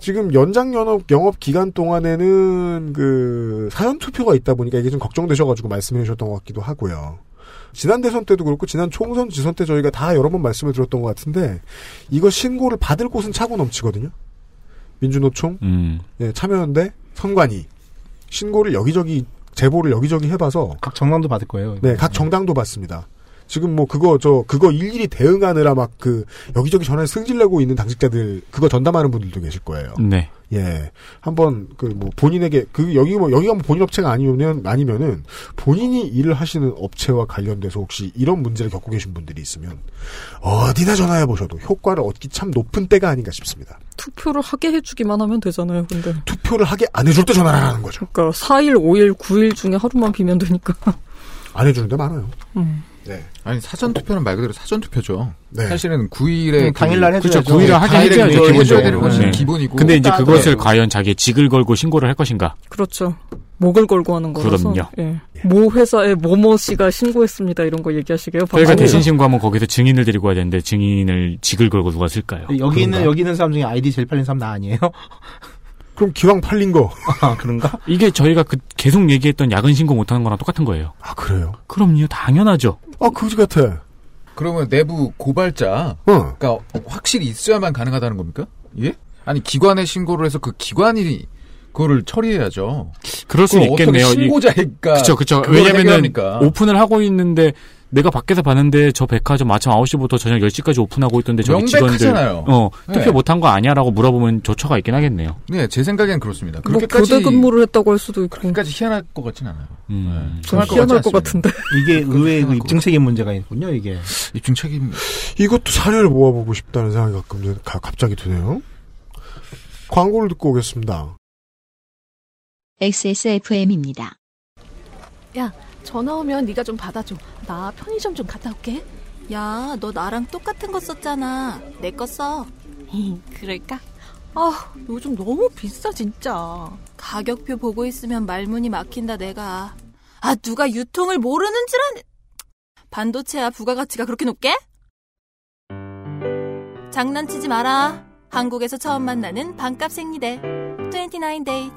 지금 연장 영업, 영업 기간 동안에는 그 사전 투표가 있다 보니까 이게 좀 걱정되셔가지고 말씀해 주셨던 것 같기도 하고요. 지난 대선 때도 그렇고 지난 총선 지선 때 저희가 다 여러 번 말씀을 드렸던 것 같은데 이거 신고를 받을 곳은 차고 넘치거든요. 민주노총, 음. 예, 참여연대, 선관위 신고를 여기저기 제보를 여기저기 해봐서 각 정당도 받을 거예요. 이번에. 네, 각 정당도 받습니다. 지금 뭐 그거 저 그거 일일이 대응하느라 막 그 여기저기 전화에 승질내고 있는 당직자들 그거 전담하는 분들도 계실 거예요. 네. 예, 한번 그 뭐 본인에게 그 여기 뭐 여기가 뭐 본인 업체가 아니면 아니면은 본인이 일을 하시는 업체와 관련돼서 혹시 이런 문제를 겪고 계신 분들이 있으면 어디나 전화해 보셔도 효과를 얻기 참 높은 때가 아닌가 싶습니다. 투표를 하게 해주기만 하면 되잖아요, 근데. 투표를 하게 안 해줄 때 전화를 하는 거죠. 그러니까 사일, 오일, 구일 중에 하루만 비면 되니까. 안 해주는 데 많아요. 음. 네. 아니 사전 투표는 말 그대로 사전 투표죠. 네. 사실은 구일에 당일날 해줘야죠. 그렇죠. 구일에 하게 해줘야죠. 기본적으로. 네. 기본이고. 근데 이제 그것을 네. 과연 자기 직을 걸고 신고를 할 것인가? 그렇죠. 목을 걸고 하는 거라서. 그럼요. 예. 모 회사에 모모 씨가 신고했습니다. 이런 거 얘기하시게요. 저희가 대신 신고하면 거기서 증인을 데리고 와야 되는데 증인을 직을 걸고 누가 쓸까요? 여기 있는 여기 있는 사람 중에 아이디 제일 팔린 사람 나 아니에요? 그럼 기왕 팔린 거. 아, 그런가? 이게 저희가 그 계속 얘기했던 야근 신고 못하는 거랑 똑같은 거예요. 아, 그래요? 그럼요. 당연하죠. 아, 그지 같아. 그러면 내부 고발자. 어. 그러니까 확실히 있어야만 가능하다는 겁니까? 예? 아니, 기관에 신고를 해서 그 기관이 그거를 처리해야죠. 그럴 수 있겠네요. 신고자니까. 그쵸, 그쵸. 왜냐면은 오픈을 하고 있는데 내가 밖에서 봤는데 저 백화점 아침 아홉 시부터 저녁 열 시까지 오픈하고 있던데 저기 직원들 어, 투표 네. 못한 거 아니야라고 물어보면 조처가 있긴 하겠네요. 네, 제 생각엔 그렇습니다. 그렇게까지 뭐 교대 근무를 했다고 할 수도 있고 그렇게까지 희한할 것 같진 않아요. 음, 네. 희한할 것 같은데 이게 의외의 그 입증 책임 문제가 있군요. 이게 입증 책임 이것도 사례를 모아보고 싶다는 생각이 가끔 갑자기 드네요. 광고를 듣고 오겠습니다. 엑스에스에프엠입니다. 야. 전화 오면 네가 좀 받아줘. 나 편의점 좀 갔다 올게. 야, 너 나랑 똑같은 거 썼잖아. 내 거 써. 그럴까? 아, 요즘 너무 비싸 진짜. 가격표 보고 있으면 말문이 막힌다 내가. 아, 누가 유통을 모르는 줄 아니... 반도체야 부가가치가 그렇게 높게? 장난치지 마라. 한국에서 처음 만나는 반값 생리대. 이십구 데이즈.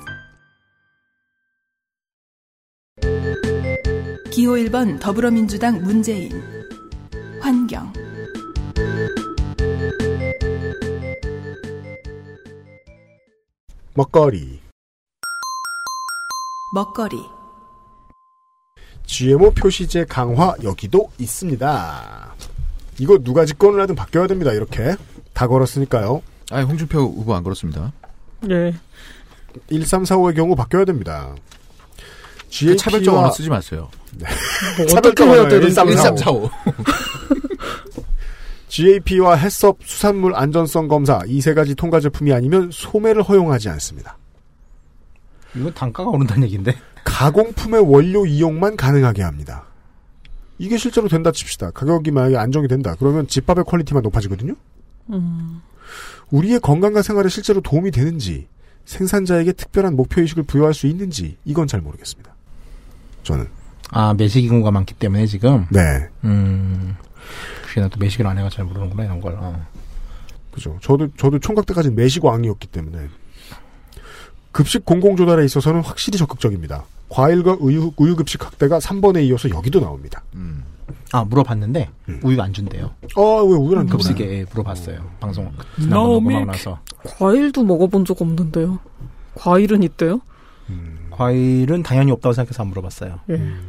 기호 일 번 더불어민주당 문재인 환경 먹거리 먹거리 지엠오 표시제 강화 여기도 있습니다. 이거 누가 집권을 하든 바뀌어야 됩니다. 이렇게 다 걸었으니까요. 아니 홍준표 후보 안 걸었습니다. 네. 일삼사오의 경우 바뀌어야 됩니다. 그 차별적 언어 쓰지 마세요. 네. 차별적 언어도 일삼사오. 지에이피와 해썹 수산물 안전성 검사 이 세 가지 통과 제품이 아니면 소매를 허용하지 않습니다. 이건 단가가 오른다는 얘기인데. 가공품의 원료 이용만 가능하게 합니다. 이게 실제로 된다 칩시다. 가격이 만약에 안정이 된다. 그러면 집밥의 퀄리티만 높아지거든요. 음. 우리의 건강과 생활에 실제로 도움이 되는지 생산자에게 특별한 목표의식을 부여할 수 있는지 이건 잘 모르겠습니다. 저는. 아, 매식 인구가 많기 때문에 지금? 네. 음. 혹시나 또 매식을 안 해가 잘 모르는구나, 이런 걸. 어. 그죠. 저도, 저도 총각 때까지는 매식왕이었기 때문에. 급식 공공조달에 있어서는 확실히 적극적입니다. 과일과 우유, 우유 급식 확대가 삼 번에 이어서 여기도 나옵니다. 음. 아, 물어봤는데, 음. 우유 안 준대요. 아, 왜 우유를 안 준대요? 급식에 물어봤어요. 어. 방송, 지난번 먹고 나서. 과일도 먹어본 적 없는데요. 과일은 있대요? 음. 과일은 당연히 없다고 생각해서 안 물어봤어요. 예. 음.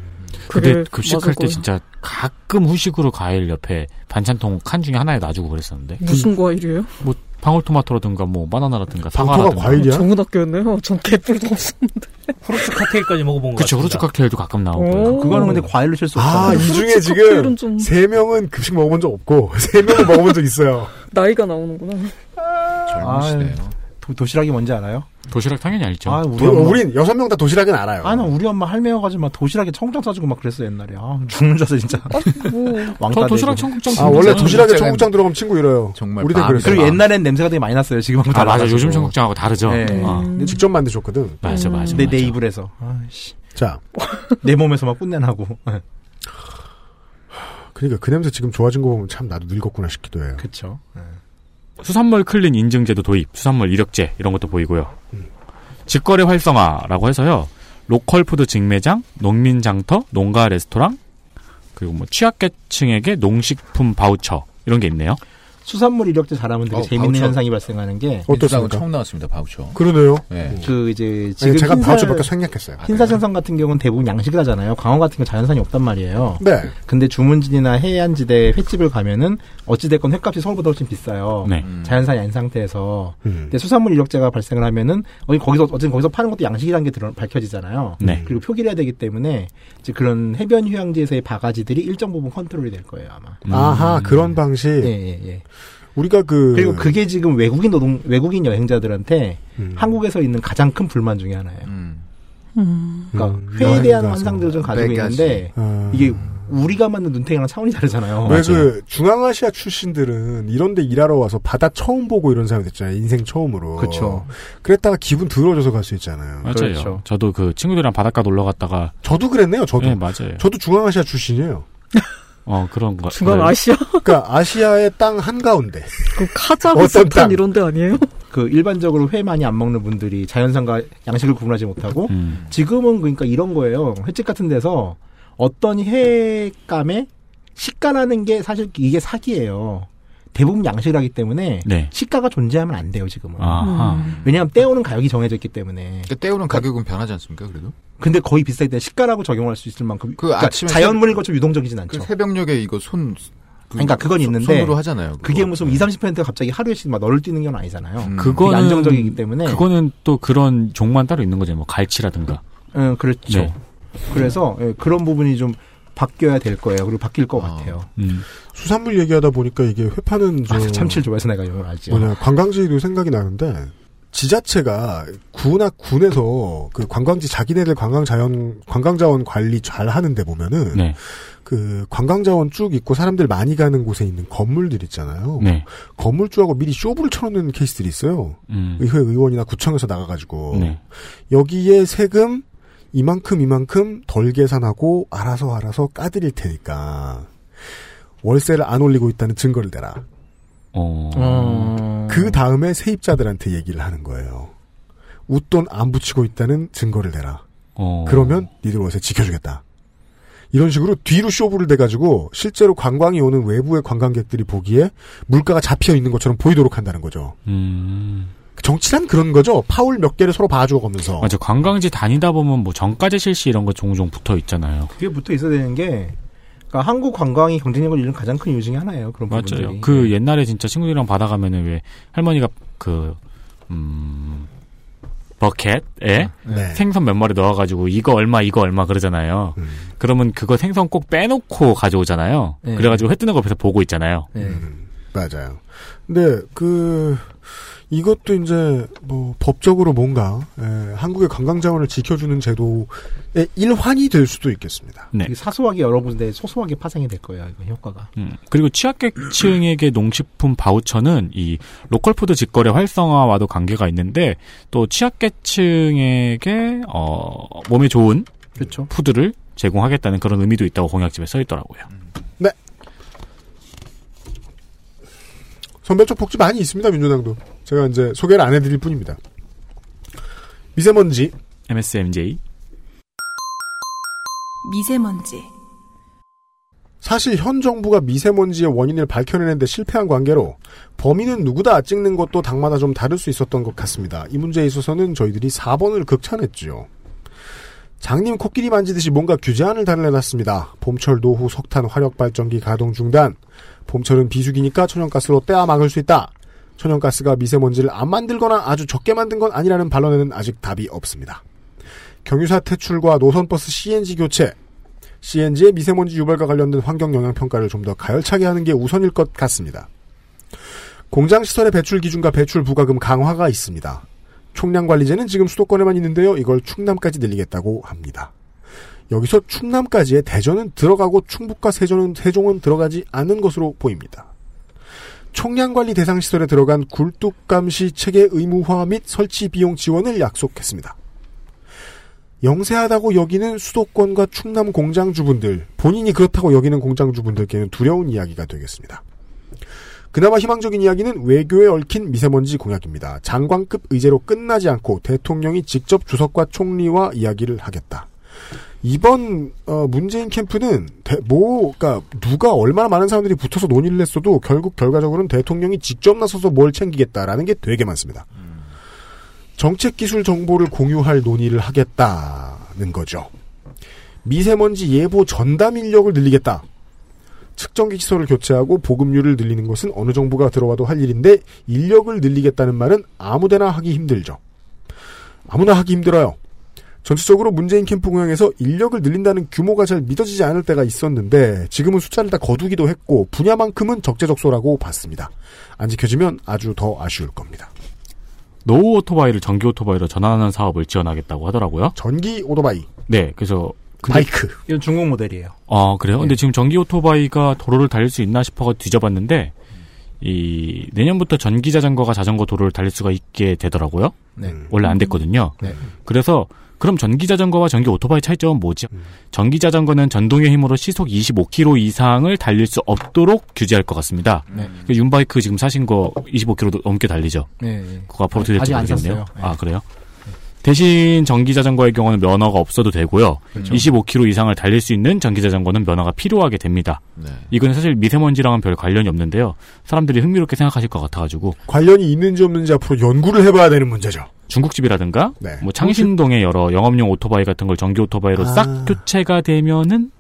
근데 급식할 때 진짜 가끔 후식으로 과일 옆에 반찬통 칸 중에 하나에 놔주고 그랬었는데. 무슨 과일이에요? 뭐 방울토마토라든가 뭐 바나나라든가 사과라든가. 과일이야? 정은학교였네요. 전 개뿔도 없었는데. 후르츠 칵테일까지 먹어본 거 같아요. 그렇죠. 후르츠 칵테일도 가끔 나오고. 그거는 근데 과일로 칠 수 없어요. 아, 이 중에 지금 좀... 세 명은 급식 먹어본 적 없고 세 명은 먹어본 적 있어요. 나이가 나오는구나. 젊으시네요. 아, 도, 도시락이 뭔지 알아요? 도시락 당연히 알죠. 아, 우리 도, 우린 여섯 명 다 도시락은 알아요. 아, 나 우리 엄마 할매여가지고 막 도시락에 청국장 싸주고 막 그랬어 옛날에. 아, 죽는 자서 진짜. 아, 뭐. 왕따. 저 도시락 청국장. 아, 원래 도시락에 청국장 들어가면 친구 이래요. 정말. 우리도 그랬어. 그리고 옛날엔 냄새가 되게 많이 났어요. 지금하고 다. 아, 맞아. 요즘 청국장하고 다르죠. 네. 아. 직접 만드셨거든. 음. 맞아, 맞아. 내, 내 이불에서. 아씨. 자, 내 몸에서 막 꾼내나고. 그러니까 그 냄새 지금 좋아진 거 보면 참 나도 늙었구나 싶기도 해요. 그렇죠. 네. 수산물 클린 인증제도 도입, 수산물 이력제 이런 것도 보이고요. 음. 직거래 활성화라고 해서요. 로컬푸드 직매장, 농민장터, 농가 레스토랑, 그리고 뭐 취약계층에게 농식품 바우처 이런 게 있네요. 수산물 이력제 잘하면 되게 어, 재밌는 바우처. 현상이 발생하는 게 어떠세요? 처음 나왔습니다. 바우처. 그러네요. 네. 그 이제 지금 아니, 제가 바우처 몇 개 생략했어요. 흰사천성 같은 경우는 대부분 양식이라잖아요. 강원 같은 거 자연산이 없단 말이에요. 네. 근데 주문진이나 해안지대 횟집을 가면은 어찌 됐건 횟값이 서울보다 훨씬 비싸요. 네. 음. 자연산이 아닌 상태에서. 음. 근데 수산물 이력제가 발생을 하면은 어디 거기서 어쨌든 거기서 파는 것도 양식이라는 게 드러, 밝혀지잖아요. 네. 그리고 표기를 해야 되기 때문에 이제 그런 해변 휴양지에서의 바가지들이 일정 부분 컨트롤이 될 거예요 아마. 음. 아하 그런 방식. 네. 예, 예. 우리가 그 그리고 그게 지금 외국인 노동 외국인 여행자들한테 음. 한국에서 있는 가장 큰 불만 중에 하나예요. 음. 음. 그러니까 회에 대한 환상들을 좀 가지고 있는데 음. 이게 우리가 만든 눈탱이랑 차원이 다르잖아요. 왜 그 중앙아시아 출신들은 이런데 일하러 와서 바다 처음 보고 이런 사람이 됐잖아요. 인생 처음으로. 그렇죠. 그랬다가 기분 들어져서 갈 수 있잖아요. 맞아요. 그렇죠. 저도 그 친구들이랑 바닷가 놀러 갔다가 저도 그랬네요. 저도 네, 맞아요. 저도 중앙아시아 출신이에요. 어 그런 거 중앙아시아? 네. 그러니까 아시아의 땅 한가운데. 그 카자흐스탄 이런 데 아니에요? 그 일반적으로 회 많이 안 먹는 분들이 자연산과 양식을 구분하지 못하고 음. 지금은 그러니까 이런 거예요. 횟집 같은 데서 어떤 회감에 시가라는 게 사실 이게 사기예요. 대부분 양식이라기 때문에 네. 시가가 존재하면 안 돼요 지금은. 음. 왜냐하면 떼오는 가격이 정해져 있기 때문에. 떼오는 가격은 변하지 않습니까 그래도? 근데 거의 비쌀 때 시가라고 적용할 수 있을 만큼. 그 그러니까 자연물인 것처럼 유동적이진 않죠. 그 새벽녘에 이거 손. 그 그러니까 그건 손, 있는데. 손으로 하잖아요. 그거. 그게 무슨 이십, 삼십 퍼센트가 갑자기 하루에씩 막 널을 뛰는 건 아니잖아요. 음. 그거는 안정적이기 때문에. 그거는 또 그런 종만 따로 있는 거죠. 뭐 갈치라든가. 음 그렇죠. 네. 그래서 예, 그런 부분이 좀. 바뀌어야 될 거예요. 그리고 바뀔 것 아, 같아요. 음. 수산물 얘기하다 보니까 이게 회파는 저 아, 참치를 좋아해서 내가 이걸 알지. 뭐냐 관광지도 생각이 나는데 지자체가 구나 군에서 그 관광지 자기네들 관광자원 관광자원 관리 잘 하는데 보면은 네. 그 관광자원 쭉 있고 사람들 많이 가는 곳에 있는 건물들 있잖아요. 네. 건물주하고 미리 쇼부를 쳐놓는 케이스들이 있어요. 음. 의회 의원이나 구청에서 나가가지고 네. 여기에 세금 이만큼 이만큼 덜 계산하고 알아서 알아서 까드릴 테니까 월세를 안 올리고 있다는 증거를 대라. 어... 그 다음에 세입자들한테 얘기를 하는 거예요. 웃돈 안 붙이고 있다는 증거를 대라. 어... 그러면 니들 월세 지켜주겠다. 이런 식으로 뒤로 쇼부를 대가지고 실제로 관광이 오는 외부의 관광객들이 보기에 물가가 잡혀 있는 것처럼 보이도록 한다는 거죠. 음... 정치란 그런 거죠. 파울 몇 개를 서로 봐주고 가면서. 맞아. 관광지 다니다 보면 뭐 정가제 실시 이런 거 종종 붙어 있잖아요. 그게 붙어 있어야 되는 게, 그러니까 한국 관광이 경쟁력을 잃는 가장 큰 이유 중에 하나예요. 그런 맞아요. 부분들이. 그 옛날에 진짜 친구들이랑 바다 가면은 왜 할머니가 그 음. 버켓에 네. 생선 몇 마리 넣어가지고 이거 얼마 이거 얼마 그러잖아요. 음. 그러면 그거 생선 꼭 빼놓고 가져오잖아요. 네. 그래가지고 회 뜨는 거 옆에서 보고 있잖아요. 네. 음. 맞아요. 근데 그. 이것도 이제 뭐 법적으로 뭔가 에, 한국의 관광자원을 지켜주는 제도의 일환이 될 수도 있겠습니다. 네. 사소하게 여러 군데 소소하게 파생이 될 거예요. 이건 효과가. 음. 그리고 취약계층에게 농식품 바우처는 이 로컬푸드 직거래 활성화와도 관계가 있는데 또 취약계층에게 어, 몸에 좋은 그렇죠. 푸드를 제공하겠다는 그런 의미도 있다고 공약집에 써있더라고요. 네. 선별적 복지 많이 있습니다. 민주당도. 제가 이제 소개를 안 해드릴 뿐입니다. 미세먼지 엠에스엠제이 미세먼지 사실 현 정부가 미세먼지의 원인을 밝혀내는데 실패한 관계로 범인은 누구다 찍는 것도 당마다 좀 다를 수 있었던 것 같습니다. 이 문제에 있어서는 저희들이 사 번을 극찬했죠. 장님 코끼리 만지듯이 뭔가 규제안을 달아놨습니다. 봄철 노후 석탄 화력발전기 가동 중단. 봄철은 비수기니까 천연가스로 떼아 막을 수 있다. 천연가스가 미세먼지를 안 만들거나 아주 적게 만든 건 아니라는 반론에는 아직 답이 없습니다. 경유사 퇴출과 노선버스 씨엔지 교체. 씨엔지의 미세먼지 유발과 관련된 환경영향평가를 좀 더 가열차게 하는 게 우선일 것 같습니다. 공장시설의 배출 기준과 배출 부과금 강화가 있습니다. 총량관리제는 지금 수도권에만 있는데요. 이걸 충남까지 늘리겠다고 합니다. 여기서 충남까지의 대전은 들어가고 충북과 세종은, 세종은 들어가지 않는 것으로 보입니다. 총량관리 대상시설에 들어간 굴뚝감시 체계 의무화 및 설치 비용 지원을 약속했습니다. 영세하다고 여기는 수도권과 충남 공장주분들, 본인이 그렇다고 여기는 공장주분들께는 두려운 이야기가 되겠습니다. 그나마 희망적인 이야기는 외교에 얽힌 미세먼지 공약입니다. 장관급 의제로 끝나지 않고 대통령이 직접 주석과 총리와 이야기를 하겠다. 이번 어, 문재인 캠프는 대, 뭐, 그러니까 누가 얼마나 많은 사람들이 붙어서 논의를 했어도 결국 결과적으로는 대통령이 직접 나서서 뭘 챙기겠다라는 게 되게 많습니다. 음. 정책기술 정보를 공유할 논의를 하겠다는 거죠. 미세먼지 예보 전담 인력을 늘리겠다. 측정기 시설을 교체하고 보급률을 늘리는 것은 어느 정부가 들어와도 할 일인데 인력을 늘리겠다는 말은 아무데나 하기 힘들죠. 아무나 하기 힘들어요. 전체적으로 문재인 캠프 공항에서 인력을 늘린다는 규모가 잘 믿어지지 않을 때가 있었는데 지금은 숫자를 다 거두기도 했고 분야만큼은 적재적소라고 봤습니다. 안 지켜지면 아주 더 아쉬울 겁니다. 노후 오토바이를 전기 오토바이로 전환하는 사업을 지원하겠다고 하더라고요. 전기 오토바이. 네, 그래서 바이크. 이건 중국 모델이에요. 아, 그래요? 네. 근데 지금 전기 오토바이가 도로를 달릴 수 있나 싶어서 뒤져봤는데 이 내년부터 전기 자전거가 자전거 도로를 달릴 수가 있게 되더라고요. 네. 원래 안 됐거든요. 네. 그래서 그럼 전기 자전거와 전기 오토바이 차이점은 뭐지? 음. 전기 자전거는 전동의 힘으로 시속 이십오 킬로미터 이상을 달릴 수 없도록 규제할 것 같습니다. 네. 그러니까 윤바이크 지금 사신 거 이십오 킬로미터 넘게 달리죠? 네. 그거 앞으로 들릴지 모르겠네요. 네. 아, 그래요? 네. 대신 전기 자전거의 경우는 면허가 없어도 되고요. 그렇죠. 이십오 킬로미터 이상을 달릴 수 있는 전기 자전거는 면허가 필요하게 됩니다. 네. 이건 사실 미세먼지랑은 별 관련이 없는데요. 사람들이 흥미롭게 생각하실 것 같아가지고. 관련이 있는지 없는지 앞으로 연구를 해봐야 되는 문제죠. 중국집이라든가, 네. 뭐 창신동의 여러 영업용 오토바이 같은 걸 전기 오토바이로 아. 싹 교체가 되면은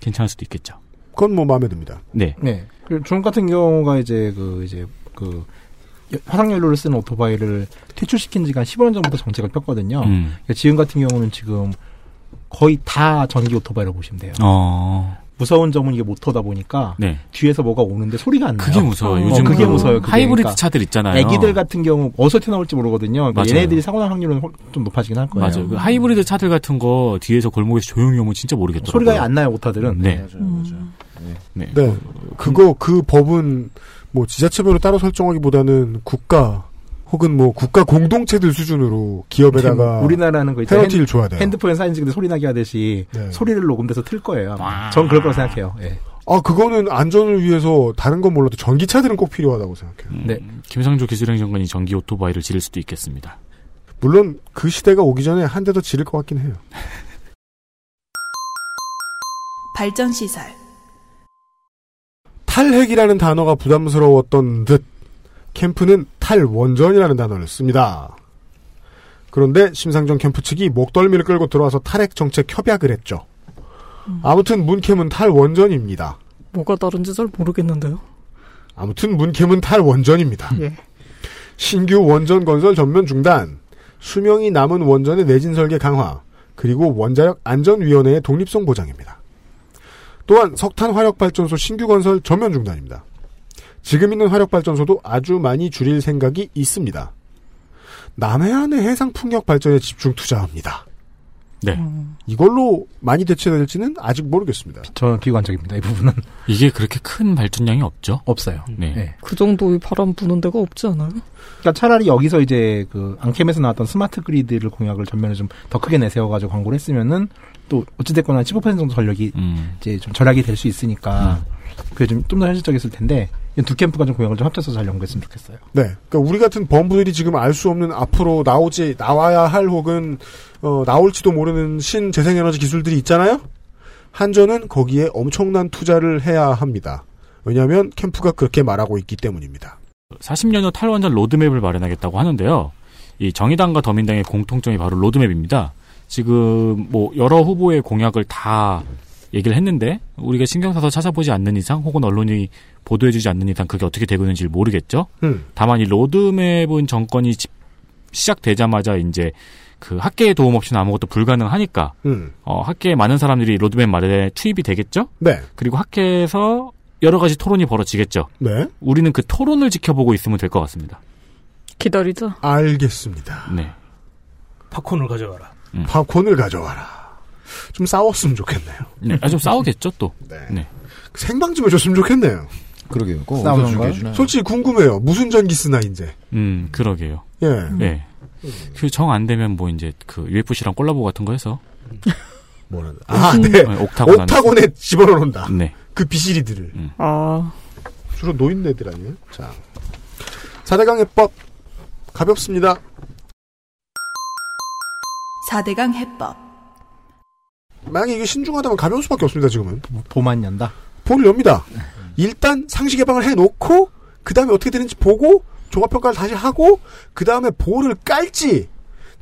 괜찮을 수도 있겠죠. 그건 뭐 마음에 듭니다. 네. 네. 중국 같은 경우가 이제 그 이제 그 화석연료를 쓰는 오토바이를 퇴출시킨 지가 십오 년 전부터 정책을 폈거든요. 음. 그러니까 지금 같은 경우는 지금 거의 다 전기 오토바이라고 보시면 돼요. 어. 무서운 점은 이게 모터다 보니까 네. 뒤에서 뭐가 오는데 소리가 안 나요. 그게 무서워요. 요즘 어, 그게 무서워요. 그게. 하이브리드 그러니까 차들 있잖아요. 애기들 같은 경우 어디서 튀어나올지 모르거든요. 그러니까 얘네들이 사고날 확률은 좀 높아지긴 할 거예요. 맞아요. 그 하이브리드 차들 같은 거 뒤에서 골목에서 조용히 오면 진짜 모르겠더라고요. 소리가 안 나요, 모터들은. 네. 네. 음. 네. 네. 네. 그거 그 법은 뭐 지자체별로 따로 설정하기보다는 국가 혹은 뭐 국가 공동체들 수준으로 기업에다가 우리나라는 거 페널티를 줘야 돼요. 핸드폰 사진 찍는데 소리 나게 하듯이 네. 소리를 녹음돼서 틀 거예요. 아마. 전 그럴 거라고 생각해요. 네. 아 그거는 안전을 위해서 다른 건 몰라도 전기차들은 꼭 필요하다고 생각해요. 음, 네. 김상조 기술행정관이 전기 오토바이를 지를 수도 있겠습니다. 물론 그 시대가 오기 전에 한 대 더 지를 것 같긴 해요. 발전시설 탈핵이라는 단어가 부담스러웠던 듯 캠프는 탈원전이라는 단어를 씁니다. 그런데 심상정 캠프 측이 목덜미를 끌고 들어와서 탈핵 정책 협약을 했죠. 음. 아무튼 문캠은 탈원전입니다. 뭐가 다른지 잘 모르겠는데요. 아무튼 문캠은 탈원전입니다. 예. 신규 원전 건설 전면 중단, 수명이 남은 원전의 내진 설계 강화, 그리고 원자력 안전위원회의 독립성 보장입니다. 또한 석탄 화력발전소 신규 건설 전면 중단입니다. 지금 있는 화력발전소도 아주 많이 줄일 생각이 있습니다. 남해안의 해상풍력발전에 집중 투자합니다. 네. 음. 이걸로 많이 대체될지는 아직 모르겠습니다. 저는 비관적입니다. 이 부분은. 이게 그렇게 큰 발전량이 없죠? 없어요. 네. 네. 그 정도의 바람 부는 데가 없지 않아요? 그러니까 차라리 여기서 이제 그 안캠에서 나왔던 스마트 그리드를 공약을 전면에 좀 더 크게 내세워가지고 광고를 했으면은 또 어찌됐거나 십오 퍼센트 정도 전력이 음. 이제 좀 절약이 될 수 있으니까 음. 그게 좀 좀 더 현실적이었을 텐데 두 캠프가 좀 공약을 좀 합쳐서 잘 연구했으면 좋겠어요. 네, 그러니까 우리 같은 범부들이 지금 알 수 없는 앞으로 나오지 나와야 할 혹은 어, 나올지도 모르는 신재생에너지 기술들이 있잖아요. 한전은 거기에 엄청난 투자를 해야 합니다. 왜냐하면 캠프가 그렇게 말하고 있기 때문입니다. 사십 년 후 탈원전 로드맵을 마련하겠다고 하는데요. 이 정의당과 더민당의 공통점이 바로 로드맵입니다. 지금 뭐 여러 후보의 공약을 다 얘기를 했는데 우리가 신경 써서 찾아보지 않는 이상 혹은 언론이 보도해주지 않는 이상 그게 어떻게 되고 있는지 모르겠죠. 음. 다만 이 로드맵은 정권이 집, 시작되자마자 이제 그 학계의 도움 없이는 아무것도 불가능하니까 음. 어, 학계에 많은 사람들이 로드맵 말에 투입이 되겠죠. 네. 그리고 학계에서 여러 가지 토론이 벌어지겠죠. 네. 우리는 그 토론을 지켜보고 있으면 될 것 같습니다. 기다리죠. 알겠습니다. 네. 팝콘을 가져와라. 음. 팝콘을 가져와라. 좀 싸웠으면 좋겠네요. 네, 아, 좀 싸우겠죠 또. 네. 네. 생방 좀 해줬으면 좋겠네요. 그러게요. 싸우는 거. 솔직히 궁금해요. 무슨 전기 쓰나 이제. 음, 그러게요. 예. 음. 네. 음. 그 정 안 되면 뭐 이제 그 유에프씨랑 콜라보 같은 거 해서. 뭐라. 아, 네. 옥타곤 옥타곤에 집어넣는다. 네. 그 비시리들을. 음. 아. 주로 노인네들 아니에요? 자, 사대강 해법 가볍습니다. 사대강 해법. 만약에 이게 신중하다면 가벼울 수밖에 없습니다. 지금은 보만 연다? 보를 엽니다. 일단 상시 개방을 해놓고 그 다음에 어떻게 되는지 보고 종합평가를 다시 하고 그 다음에 보를 깔지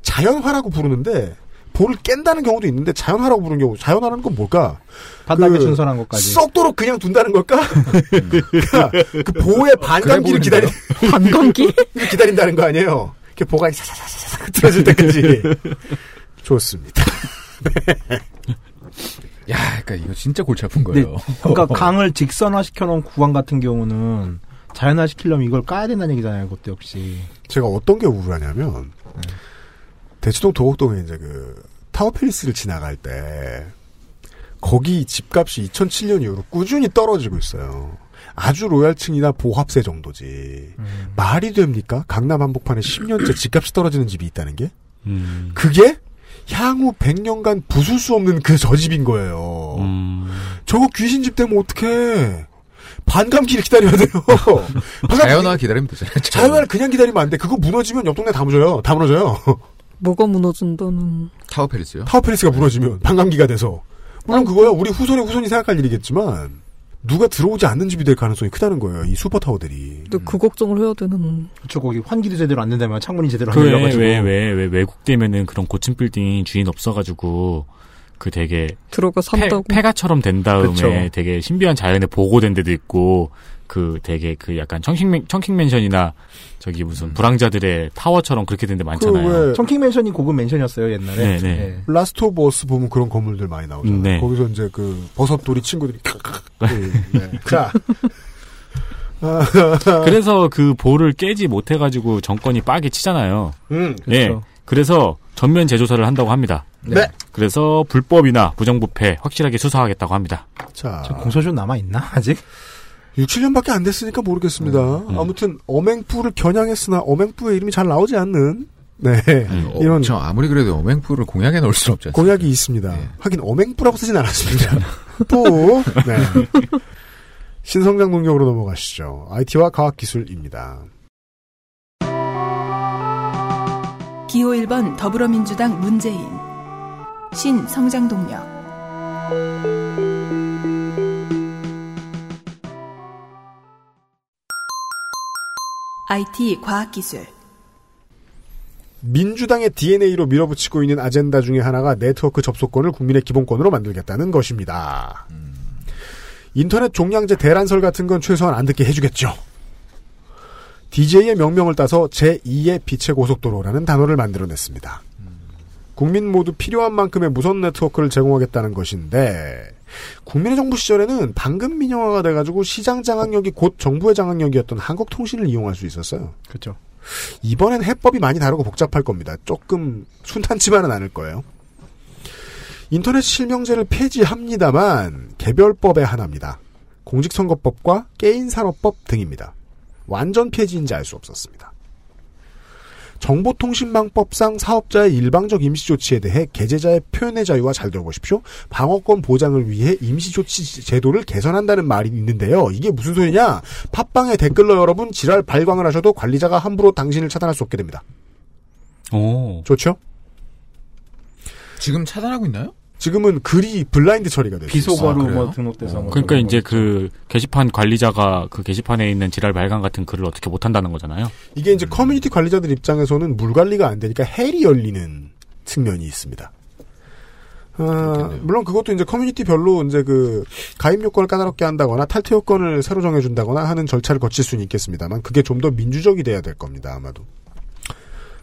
자연화라고 부르는데 보를 깬다는 경우도 있는데 자연화라고 부르는 경우, 자연화라는 건 뭘까? 바닥에 그 신선한 것까지 썩도록 그냥 둔다는 걸까? 그러니까 그 보의 반감기를 기다리 반감기? 기다린다는 거 아니에요? 이렇게 보가 사사사사 틀어질 때까지. 좋습니다. 야, 그러니까 이거 진짜 골치 아픈 거예요. 네, 그러니까 강을 직선화 시켜놓은 구간 같은 경우는 자연화 시키려면 이걸 까야 된다는 얘기잖아요. 그것도 역시. 제가 어떤 게 우울하냐면 네. 대치동 도곡동에 이제 그 타워필리스를 지나갈 때 거기 집값이 이천칠 년 이후로 꾸준히 떨어지고 있어요. 아주 로얄층이나 보합세 정도지. 음. 말이 됩니까? 강남 한복판에 십 년째 집값이 떨어지는 집이 있다는 게? 음. 그게 향후 백 년간 부술 수 없는 그 저 집인 거예요. 음. 저거 귀신집 되면 어떡해. 반감기를 기다려야 돼요. 자연화 기다리면 되잖아요. 자연화를 그냥 기다리면 안 돼. 그거 무너지면 옆 동네 다 무너져요. 다 무너져요. 뭐가 무너진다는? 타워팰리스요? 타워팰리스가 무너지면 반감기가 돼서. 물론 아니, 그거야 우리 후손의 후손이 생각할 일이겠지만 누가 들어오지 않는 집이 될 가능성이 크다는 거예요. 이 슈퍼타워들이. 근데 그 걱정을 해야 되는. 그렇죠. 거기 환기도 제대로 안 된다면 창문이 제대로 안 열려가지고. 왜, 왜, 왜 외국 되면은 그런 고층 빌딩 주인 없어가지고 그 되게 들어가 산다고 폐, 폐가처럼 된 다음에 그쵸. 되게 신비한 자연에 보고된 데도 있고 그 되게 그 약간 청킹 청킹 맨션이나 저기 무슨 음. 불황자들의 타워처럼 그렇게 된 데 많잖아요. 청킹 맨션이 고급 맨션이었어요 옛날에. 네네. 네. 라스트 오브 어스 보면 그런 건물들 많이 나오잖아요. 네. 거기서 이제 그 버섯돌이 친구들이 칵칵. 네. 자. 그래서 그 볼을 깨지 못해가지고 정권이 빡이 치잖아요. 음. 네. 그렇죠. 그래서 전면 재조사를 한다고 합니다. 네. 그래서 불법이나 부정부패 확실하게 수사하겠다고 합니다. 자, 공소시효 남아 있나 아직? 육, 칠 년밖에 안 됐으니까 모르겠습니다. 음, 음. 아무튼 어맹부를 겨냥했으나 어맹부의 이름이 잘 나오지 않는 네 음, 이런 어, 저 아무리 그래도 어맹부를 공약에 넣을 수 없죠. 공약이 있습니다. 네. 하긴 어맹부라고 쓰진 않았습니다. 또 네. 신성장 농경으로 넘어가시죠. 아이티와 과학기술입니다. 기호 일 번 더불어민주당 문재인 신성장 동력. 아이티 과학기술. 민주당의 디엔에이로 밀어붙이고 있는 아젠다 중에 하나가 네트워크 접속권을 국민의 기본권으로 만들겠다는 것입니다. 인터넷 종량제 대란설 같은 건 최소한 안 듣게 해주겠죠. 디제이의 명명을 따서 제이의 빛의 고속도로라는 단어를 만들어냈습니다. 국민 모두 필요한 만큼의 무선 네트워크를 제공하겠다는 것인데 국민의 정부 시절에는 방금 민영화가 돼가지고 시장 장악력이 곧 정부의 장악력이었던 한국통신을 이용할 수 있었어요. 그렇죠. 이번엔 해법이 많이 다르고 복잡할 겁니다. 조금 순탄치만은 않을 거예요. 인터넷 실명제를 폐지합니다만 개별법의 하나입니다. 공직선거법과 게임산업법 등입니다. 완전 폐지인지 알 수 없었습니다. 정보통신망법상 사업자의 일방적 임시조치에 대해 계제자의 표현의 자유와 잘 들어보십시오. 방어권 보장을 위해 임시조치 제도를 개선한다는 말이 있는데요. 이게 무슨 소리냐? 팟빵에 댓글로 여러분 지랄 발광을 하셔도 관리자가 함부로 당신을 차단할 수 없게 됩니다. 오. 좋죠? 지금 차단하고 있나요? 지금은 글이 블라인드 처리가 돼요. 비속어로 아, 뭐 등록돼서. 어, 뭐 그러니까 이제 그 게시판 관리자가 그 게시판에 있는 지랄 발간 같은 글을 어떻게 못한다는 거잖아요. 이게 이제 음. 커뮤니티 관리자들 입장에서는 물 관리가 안 되니까 헬이 열리는 측면이 있습니다. 아, 물론 그것도 이제 커뮤니티별로 이제 그 가입 요건을 까다롭게 한다거나 탈퇴 요건을 새로 정해준다거나 하는 절차를 거칠 수는 있겠습니다만 그게 좀 더 민주적이 돼야 될 겁니다. 아마도.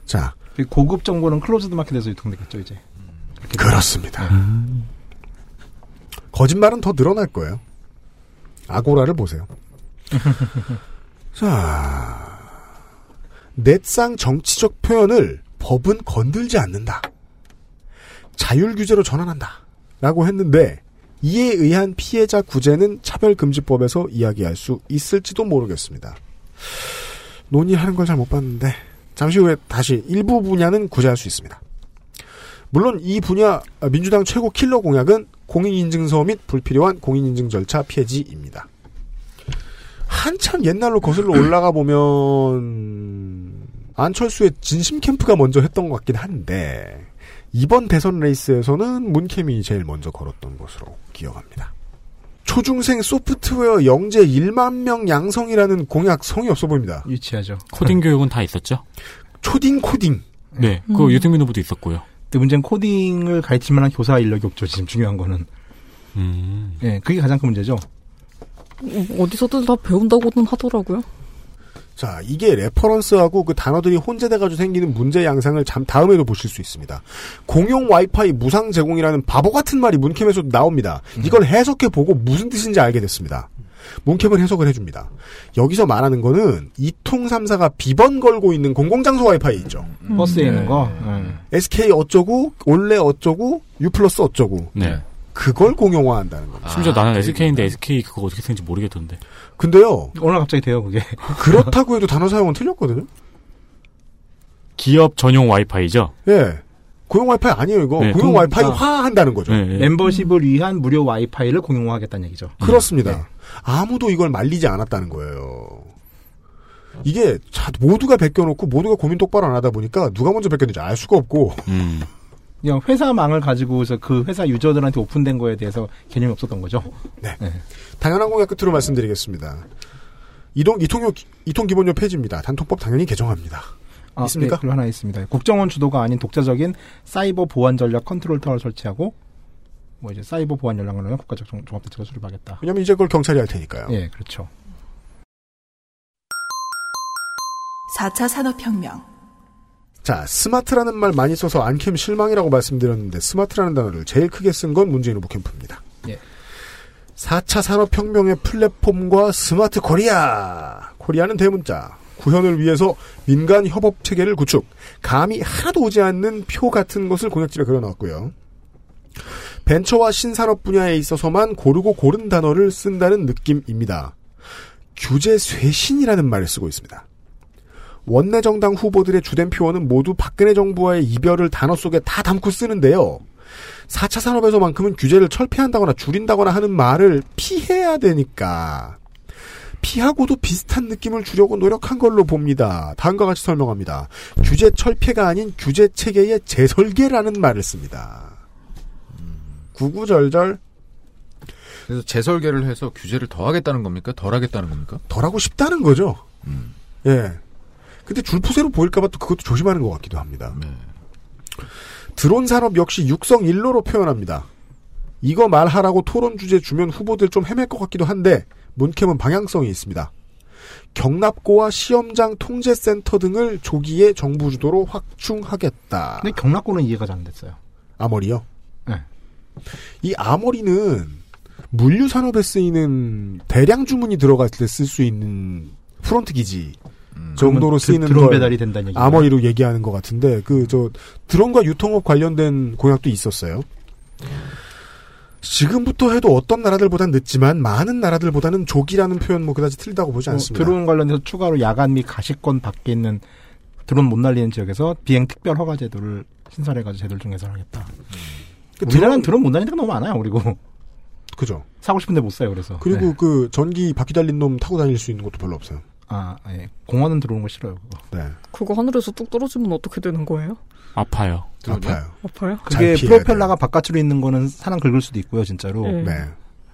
자. 고급 정보는 클로즈드 마켓에서 유통되겠죠 이제. 그렇습니다. 음. 거짓말은 더 늘어날 거예요. 아고라를 보세요. 자, 넷상 정치적 표현을 법은 건들지 않는다. 자율규제로 전환한다. 라고 했는데 이에 의한 피해자 구제는 차별금지법에서 이야기할 수 있을지도 모르겠습니다. 논의하는 걸 잘 못 봤는데 잠시 후에 다시 일부 분야는 구제할 수 있습니다. 물론 이 분야 민주당 최고 킬러 공약은 공인인증서 및 불필요한 공인인증 절차 폐지입니다. 한참 옛날로 거슬러 올라가 보면 안철수의 진심 캠프가 먼저 했던 것 같긴 한데 이번 대선 레이스에서는 문케민이 제일 먼저 걸었던 것으로 기억합니다. 초중생 소프트웨어 영재 만 명 양성이라는 공약 성의 없어 보입니다. 유치하죠. 코딩 교육은 다 있었죠? 초딩 코딩. 네. 음. 그 유승민 후보도 있었고요. 근데 문제는 코딩을 가르칠 만한 교사 인력이 없죠. 지금 중요한 거는. 음. 네. 그게 가장 큰 문제죠. 어디서든 다 배운다고는 하더라고요. 자, 이게 레퍼런스하고 그 단어들이 혼재돼가지고 생기는 문제 양상을 잠 다음에도 보실 수 있습니다. 공용 와이파이 무상 제공이라는 바보 같은 말이 문캠에서도 나옵니다. 이걸 해석해보고 무슨 뜻인지 알게 됐습니다. 문캠은 해석을 해줍니다. 여기서 말하는 거는 이통삼사가 비번 걸고 있는 공공장소 와이파이 있죠. 음. 버스에 있는 거. 음. 에스케이 어쩌고, 올레 어쩌고, 유플러스 어쩌고. 네. 그걸 공용화한다는 겁니다. 심지어 나는 아, 에스케이인데 에스케이 그거 어떻게 쓰는지 모르겠던데. 근데요. 오늘 갑자기 돼요 그게. 그렇다고 해도 단어 사용은 틀렸거든요. 기업 전용 와이파이죠. 예. 고용 와이파이 아니에요 이거. 네, 고용 와이파이화한다는 거죠. 네, 네. 멤버십을 위한 무료 와이파이를 공용화하겠다는 얘기죠. 그렇습니다. 네. 아무도 이걸 말리지 않았다는 거예요. 이게 모두가 베껴놓고 모두가 고민 똑바로 안 하다 보니까 누가 먼저 베꼈는지 알 수가 없고. 음. 그냥 회사망을 가지고서 그 회사 유저들한테 오픈된 거에 대해서 개념이 없었던 거죠. 네. 네. 당연한 공약 끝으로 말씀드리겠습니다. 이동, 이통요, 이통기본료 폐지입니다. 단통법 당연히 개정합니다. 아, 있습니까? 네, 그거 하나 있습니다. 국정원 주도가 아닌 독자적인 사이버 보안 전략 컨트롤 타워를 설치하고, 뭐 이제 사이버 보안 연락을 하면 국가적 종합대책을 수립하겠다. 왜냐면 이제 그걸 경찰이 할 테니까요. 예, 네, 그렇죠. 사 차 산업혁명. 자, 스마트라는 말 많이 써서 안캠 실망이라고 말씀드렸는데 스마트라는 단어를 제일 크게 쓴 건 문재인 후보 캠프입니다. 예. 사 차 산업혁명의 플랫폼과 스마트 코리아. 코리아는 대문자. 구현을 위해서 민간 협업체계를 구축. 감이 하나도 오지 않는 표 같은 것을 공약집에 걸어놨고요. 벤처와 신산업 분야에 있어서만 고르고 고른 단어를 쓴다는 느낌입니다. 규제 쇄신이라는 말을 쓰고 있습니다. 원내정당 후보들의 주된 표어는 모두 박근혜 정부와의 이별을 단어 속에 다 담고 쓰는데요. 사 차 산업에서만큼은 규제를 철폐한다거나 줄인다거나 하는 말을 피해야 되니까 피하고도 비슷한 느낌을 주려고 노력한 걸로 봅니다. 다음과 같이 설명합니다. 규제 철폐가 아닌 규제 체계의 재설계라는 말을 씁니다. 구구절절. 그래서 재설계를 해서 규제를 더 하겠다는 겁니까? 덜 하겠다는 겁니까? 덜 하고 싶다는 거죠. 음. 예. 근데 줄푸세로 보일까봐 또 그것도 조심하는 것 같기도 합니다. 네. 드론 산업 역시 육성 일로로 표현합니다. 이거 말하라고 토론 주제 주면 후보들 좀 헤맬 것 같기도 한데 문캠은 방향성이 있습니다. 경납고와 시험장 통제센터 등을 조기에 정부 주도로 확충하겠다. 근데 경납고는 이해가 잘 안 됐어요. 아머리요? 네. 이 아머리는 물류 산업에 쓰이는 대량 주문이 들어갈 때 쓸 수 있는 프론트 기지. 정도로 쓰이는 드론 배달이 된다는 얘기. 아머리로 얘기하는 것 같은데 그 저 드론과 유통업 관련된 공약도 있었어요. 지금부터 해도 어떤 나라들보다는 늦지만 많은 나라들보다는 조기라는 표현 뭐 그다지 틀리다고 보지 않습니다. 어, 드론 관련해서 추가로 야간 및 가시권 밖에 있는 드론 못 날리는 지역에서 비행 특별 허가 제도를 신설해가지고 제도를 중에서 하겠다. 음. 우리나라는 드론 못 날리는 데가 너무 많아요. 그리고 그죠. 사고 싶은데 못 사요. 그래서 그리고 네. 그 전기 바퀴 달린 놈 타고 다닐 수 있는 것도 별로 없어요. 아, 예. 공원은 들어오는 거 싫어요, 그거. 네. 그거 하늘에서 뚝 떨어지면 어떻게 되는 거예요? 아파요. 아파요. 아파요? 그게 프로펠러가 돼요. 바깥으로 있는 거는 사람 긁을 수도 있고요, 진짜로. 네. 네.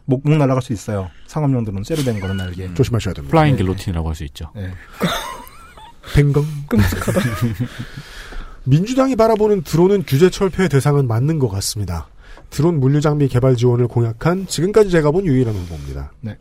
목목 날아갈 수 있어요. 상업용들은 쇠로 된 거는 날개. 음, 조심하셔야 됩니다. 플라잉 갤로틴이라고 할 수 있죠. 네. 뱅검. 끔찍하다. 민주당이 바라보는 드론은 규제 철폐의 대상은 맞는 것 같습니다. 드론 물류장비 개발 지원을 공약한 지금까지 제가 본 유일한 후보입니다. 네.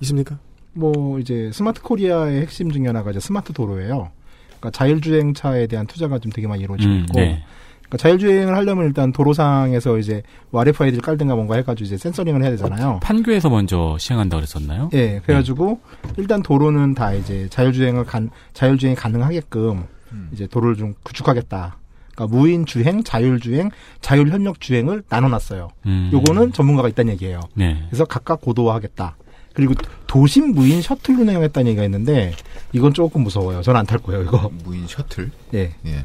있습니까? 뭐, 이제, 스마트 코리아의 핵심 중에 하나가 이제 스마트 도로예요. 그러니까 자율주행차에 대한 투자가 좀 되게 많이 이루어지고 음, 있고. 네. 그러니까 자율주행을 하려면 일단 도로상에서 이제 뭐 알에프아이디를 깔든가 뭔가 해가지고 이제 센서링을 해야 되잖아요. 판교에서 먼저 시행한다고 그랬었나요? 예, 네, 그래가지고 네. 일단 도로는 다 이제 자율주행을 간, 자율주행이 가능하게끔 음. 이제 도로를 좀 구축하겠다. 그러니까 무인주행, 자율주행, 자율협력주행을 나눠놨어요. 음. 요거는 전문가가 있다는 얘기예요. 네. 그래서 각각 고도화하겠다. 그리고 도심 무인 셔틀 운행했다는 얘기가 있는데 이건 조금 무서워요. 저는 안 탈 거예요, 이거. 무인 셔틀? 예. 예.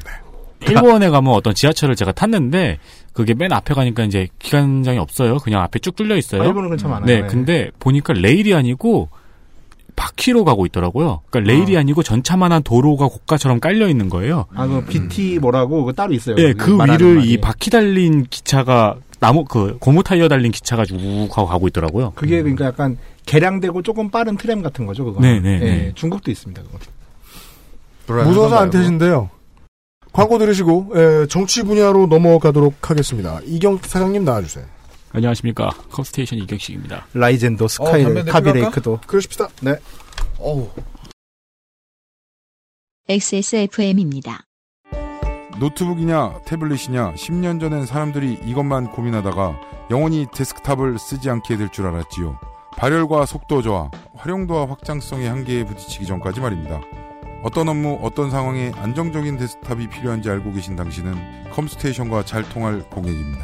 일본에 가면 어떤 지하철을 제가 탔는데 그게 맨 앞에 가니까 이제 기관장이 없어요. 그냥 앞에 쭉 뚫려 있어요. 아, 일본은 그렇지 않아요. 네, 네. 근데 보니까 레일이 아니고 바퀴로 가고 있더라고요. 그러니까 레일이 아. 아니고 전차만한 도로가 고가처럼 깔려 있는 거예요. 아, 그 비티 뭐라고 그거 따로 있어요. 네, 그 위를 말이. 이 바퀴 달린 기차가 나무 그 고무 타이어 달린 기차가 쭉 하고 가고 있더라고요. 그게 그러니까 약간 개량되고 조금 빠른 트램 같은 거죠, 그거. 네, 네, 네. 중국도 있습니다, 그거. 무서워서 안 되신데요. 광고 들으시고 에, 정치 분야로 넘어가도록 하겠습니다. 이경 사장님 나와주세요. 안녕하십니까. 컵스테이션 이경식입니다. 라이젠도 스카이를 어, 카비레이크도. 그러십시다. 네. 어우. 엑스에스에프엠입니다. 노트북이냐 태블릿이냐 십 년 전엔 사람들이 이것만 고민하다가 영원히 데스크탑을 쓰지 않게 될 줄 알았지요. 발열과 속도 저하, 활용도와 확장성의 한계에 부딪히기 전까지 말입니다. 어떤 업무, 어떤 상황에 안정적인 데스크탑이 필요한지 알고 계신 당신은 컴스테이션과 잘 통할 고객입니다.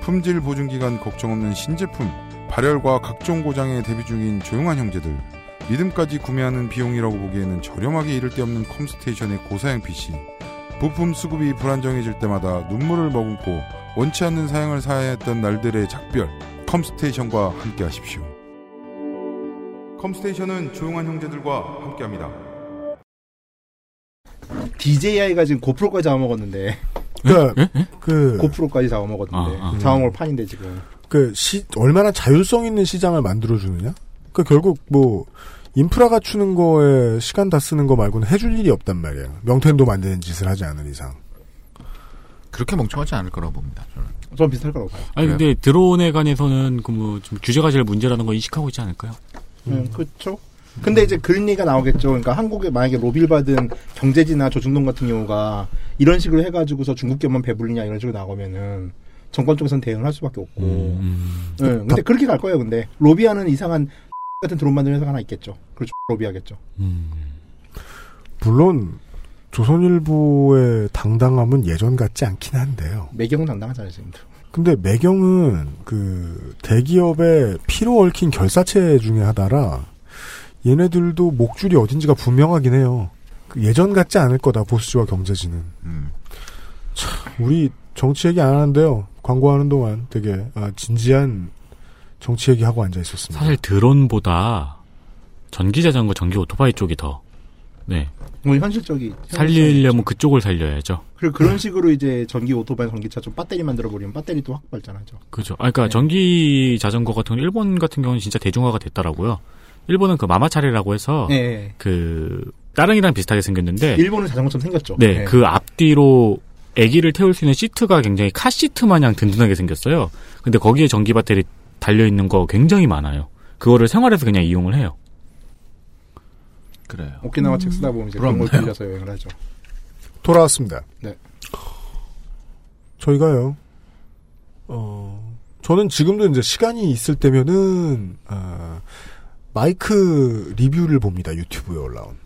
품질 보증기간 걱정 없는 신제품, 발열과 각종 고장에 대비 중인 조용한 형제들, 믿음까지 구매하는 비용이라고 보기에는 저렴하게 이를 데 없는 컴스테이션의 고사양 피씨, 부품 수급이 불안정해질 때마다 눈물을 머금고 원치 않는 사양을 사야 했던 날들의 작별, 컴스테이션과 함께하십시오. 컴스테이션은 조용한 형제들과 함께합니다. 디제이아이가 지금 고프로까지 잡아먹었는데. 그, 그. 고프로까지 잡아먹었는데. 아, 아, 잡아먹을 판인데, 지금. 그, 시, 얼마나 자율성 있는 시장을 만들어주느냐? 그, 결국, 뭐, 인프라 갖추는 거에 시간 다 쓰는 거 말고는 해줄 일이 없단 말이에요. 명텐도 만드는 짓을 하지 않을 이상. 그렇게 멍청하지 않을 거라고 봅니다, 저는. 좀 비슷할 거라고 봐요. 아니, 근데 드론에 관해서는, 그, 뭐, 좀 규제가 제일 문제라는 걸 인식하고 있지 않을까요? 음, 음 그렇죠. 근데 이제 그런 얘기가 나오겠죠. 그러니까 한국에 만약에 로비를 받은 경제지나 조중동 같은 경우가 이런 식으로 해가지고서 중국계만 배불리냐 이런 식으로 나오면은 정권 쪽에서는 대응을 할 수밖에 없고. 음. 네, 근데 그렇게 갈 거예요. 근데 로비하는 이상한 같은 드론 만드는 회사가 하나 있겠죠. 그렇죠. 로비하겠죠. 음. 물론 조선일보의 당당함은 예전 같지 않긴 한데요. 매경은 당당하잖아요, 지금도. 근데 매경은 그 대기업의 피로 얽힌 결사체 중에 하나라. 얘네들도 목줄이 어딘지가 분명하긴 해요. 예전 같지 않을 거다, 보수지와 경제지는. 음. 참, 우리 정치 얘기 안 하는데요. 광고하는 동안 되게 아, 진지한 정치 얘기하고 앉아 있었습니다. 사실 드론보다 전기자전거, 전기오토바이 쪽이 더. 네. 뭐 현실적이. 살리려면 그쪽을 살려야죠. 그리고 그런 식으로 이제 전기 오토바이, 전기차 좀 배터리 만들어버리면 배터리 또 확 발전하죠. 그렇죠. 아, 그러니까 네. 전기자전거 같은 경우, 일본 같은 경우는 진짜 대중화가 됐더라고요. 일본은 그 마마차레라고 해서 네. 그 따릉이랑 비슷하게 생겼는데 일본은 자전거처럼 생겼죠. 네, 네. 그 앞뒤로 아기를 태울 수 있는 시트가 굉장히 카 시트 마냥 든든하게 생겼어요. 근데 거기에 전기 배터리 달려 있는 거 굉장히 많아요. 그거를 생활에서 그냥 이용을 해요. 그래요. 오키나와 음... 책 쓰다 보면 이제 그런 걸 빌려서 여행을 하죠. 돌아왔습니다. 네. 저희가요. 어, 저는 지금도 이제 시간이 있을 때면은 아. 마이크 리뷰를 봅니다. 유튜브에 올라온.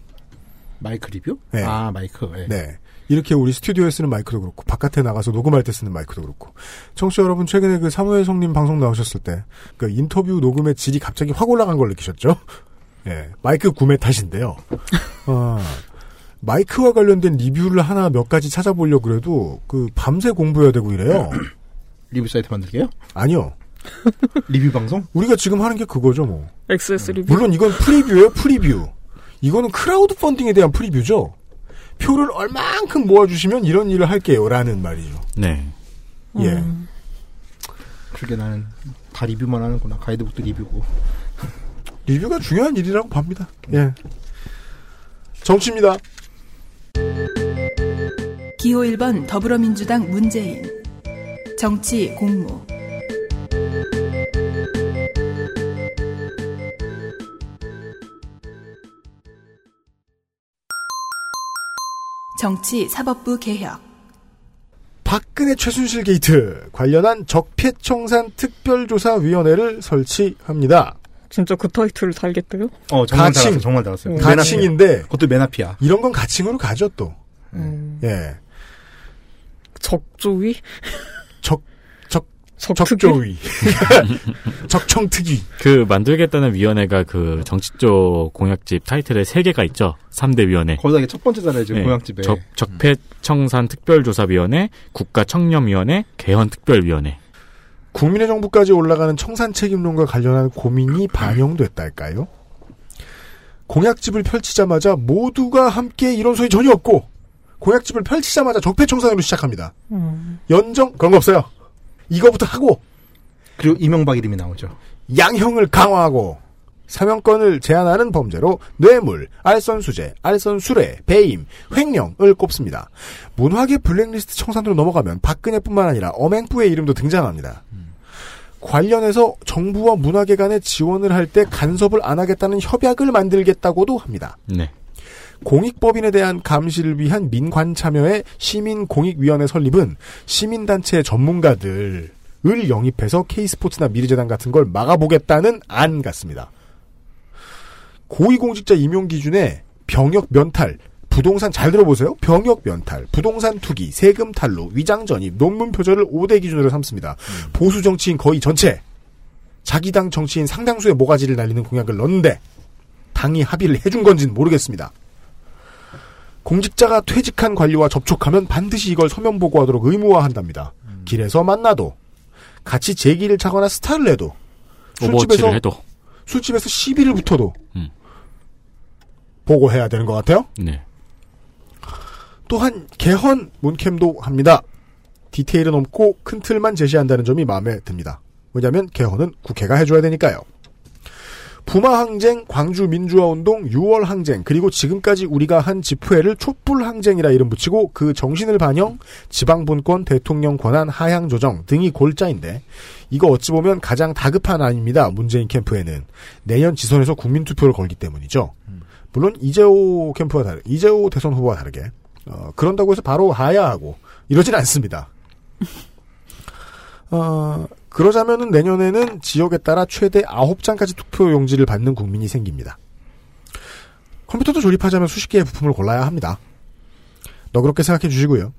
마이크 리뷰? 네. 아, 마이크. 네. 네. 이렇게 우리 스튜디오에 쓰는 마이크도 그렇고 바깥에 나가서 녹음할 때 쓰는 마이크도 그렇고 청취자 여러분 최근에 그 사무엘 성님 방송 나오셨을 때 그 인터뷰 녹음의 질이 갑자기 확 올라간 걸 느끼셨죠? 예. 네. 마이크 구매 탓인데요. 아, 마이크와 관련된 리뷰를 하나 몇 가지 찾아보려고 그래도 그 밤새 공부해야 되고 이래요. 리뷰 사이트 만들게요? 아니요. 리뷰 방송? 우리가 지금 하는 게 그거죠, 뭐. 엑스에스 리뷰. 물론 이건 프리뷰예요, 프리뷰. 이거는 크라우드 펀딩에 대한 프리뷰죠. 표를 얼만큼 모아주시면 이런 일을 할게요라는 말이죠. 네. 예. 음. 그게 나는 다 리뷰만 하는구나. 가이드북도 리뷰고. 리뷰가 중요한 일이라고 봅니다. 예. 정치입니다. 기호 일 번 더불어민주당 문재인. 정치 공모. 정치사법부 개혁. 박근혜 최순실 게이트 관련한 적폐청산특별조사위원회를 설치합니다. 진짜 그 타이틀을 달겠대요? 어, 정말 가칭. 달았어요. 정말 달았어요. 음. 가칭인데. 그것도 맨 앞이야. 이런 건 가칭으로 가죠, 또. 음. 예. 적조위? 적, 적, 적조위. 적청특위. 그 만들겠다는 위원회가 그 정치 쪽 공약집 타이틀에 세 개가 있죠. 삼 대 위원회. 거기다 첫 번째 달아야죠. 네. 공약집에. 적, 적폐청산특별조사위원회, 국가청렴위원회, 개헌특별위원회. 국민의 정부까지 올라가는 청산책임론과 관련한 고민이 반영됐달까요? 공약집을 펼치자마자 모두가 함께 이런 소리 전혀 없고 공약집을 펼치자마자 적폐청산으로 시작합니다. 음. 연정 그런 거 없어요. 이거부터 하고. 그리고 이명박 이름이 나오죠. 양형을 강화하고 사면권을 제한하는 범죄로 뇌물, 알선수재, 알선수뢰, 배임, 횡령을 꼽습니다. 문화계 블랙리스트 청산으로 넘어가면 박근혜뿐만 아니라 엄행부의 이름도 등장합니다. 음. 관련해서 정부와 문화계 간에 지원을 할 때 간섭을 안 하겠다는 협약을 만들겠다고도 합니다. 네. 공익법인에 대한 감시를 위한 민관 참여의 시민공익위원회 설립은 시민단체 전문가들을 영입해서 K스포츠나 미래재단 같은 걸 막아보겠다는 안 같습니다. 고위공직자 임용 기준에 병역 면탈, 부동산 잘 들어보세요. 병역 면탈, 부동산 투기, 세금 탈루, 위장 전입, 논문 표절을 오 대 기준으로 삼습니다. 음. 보수 정치인 거의 전체, 자기 당 정치인 상당수의 모가지를 날리는 공약을 넣는데 당이 합의를 해준 건지는 모르겠습니다. 공직자가 퇴직한 관료와 접촉하면 반드시 이걸 서면 보고하도록 의무화한답니다. 음. 길에서 만나도, 같이 제기를 차거나 스타를 해도, 술집에서 해도. 술집에서 시비를 붙어도 음. 보고해야 되는 것 같아요. 네. 또한 개헌 문캠도 합니다. 디테일은 없고 큰 틀만 제시한다는 점이 마음에 듭니다. 왜냐하면 개헌은 국회가 해줘야 되니까요. 부마항쟁, 광주민주화운동, 유월항쟁, 그리고 지금까지 우리가 한 집회를 촛불항쟁이라 이름 붙이고 그 정신을 반영, 지방분권, 대통령 권한, 하향조정 등이 골자인데 이거 어찌 보면 가장 다급한 안입니다. 문재인 캠프에는. 내년 지선에서 국민투표를 걸기 때문이죠. 물론 이재호 캠프와 다르, 이재호 대선 후보와 다르게 어, 그런다고 해서 바로 하야하고 이러진 않습니다. 어, 그러자면은 내년에는 지역에 따라 최대 아홉 장까지 투표 용지를 받는 국민이 생깁니다. 컴퓨터도 조립하자면 수십 개의 부품을 골라야 합니다. 너그럽게 생각해 주시고요.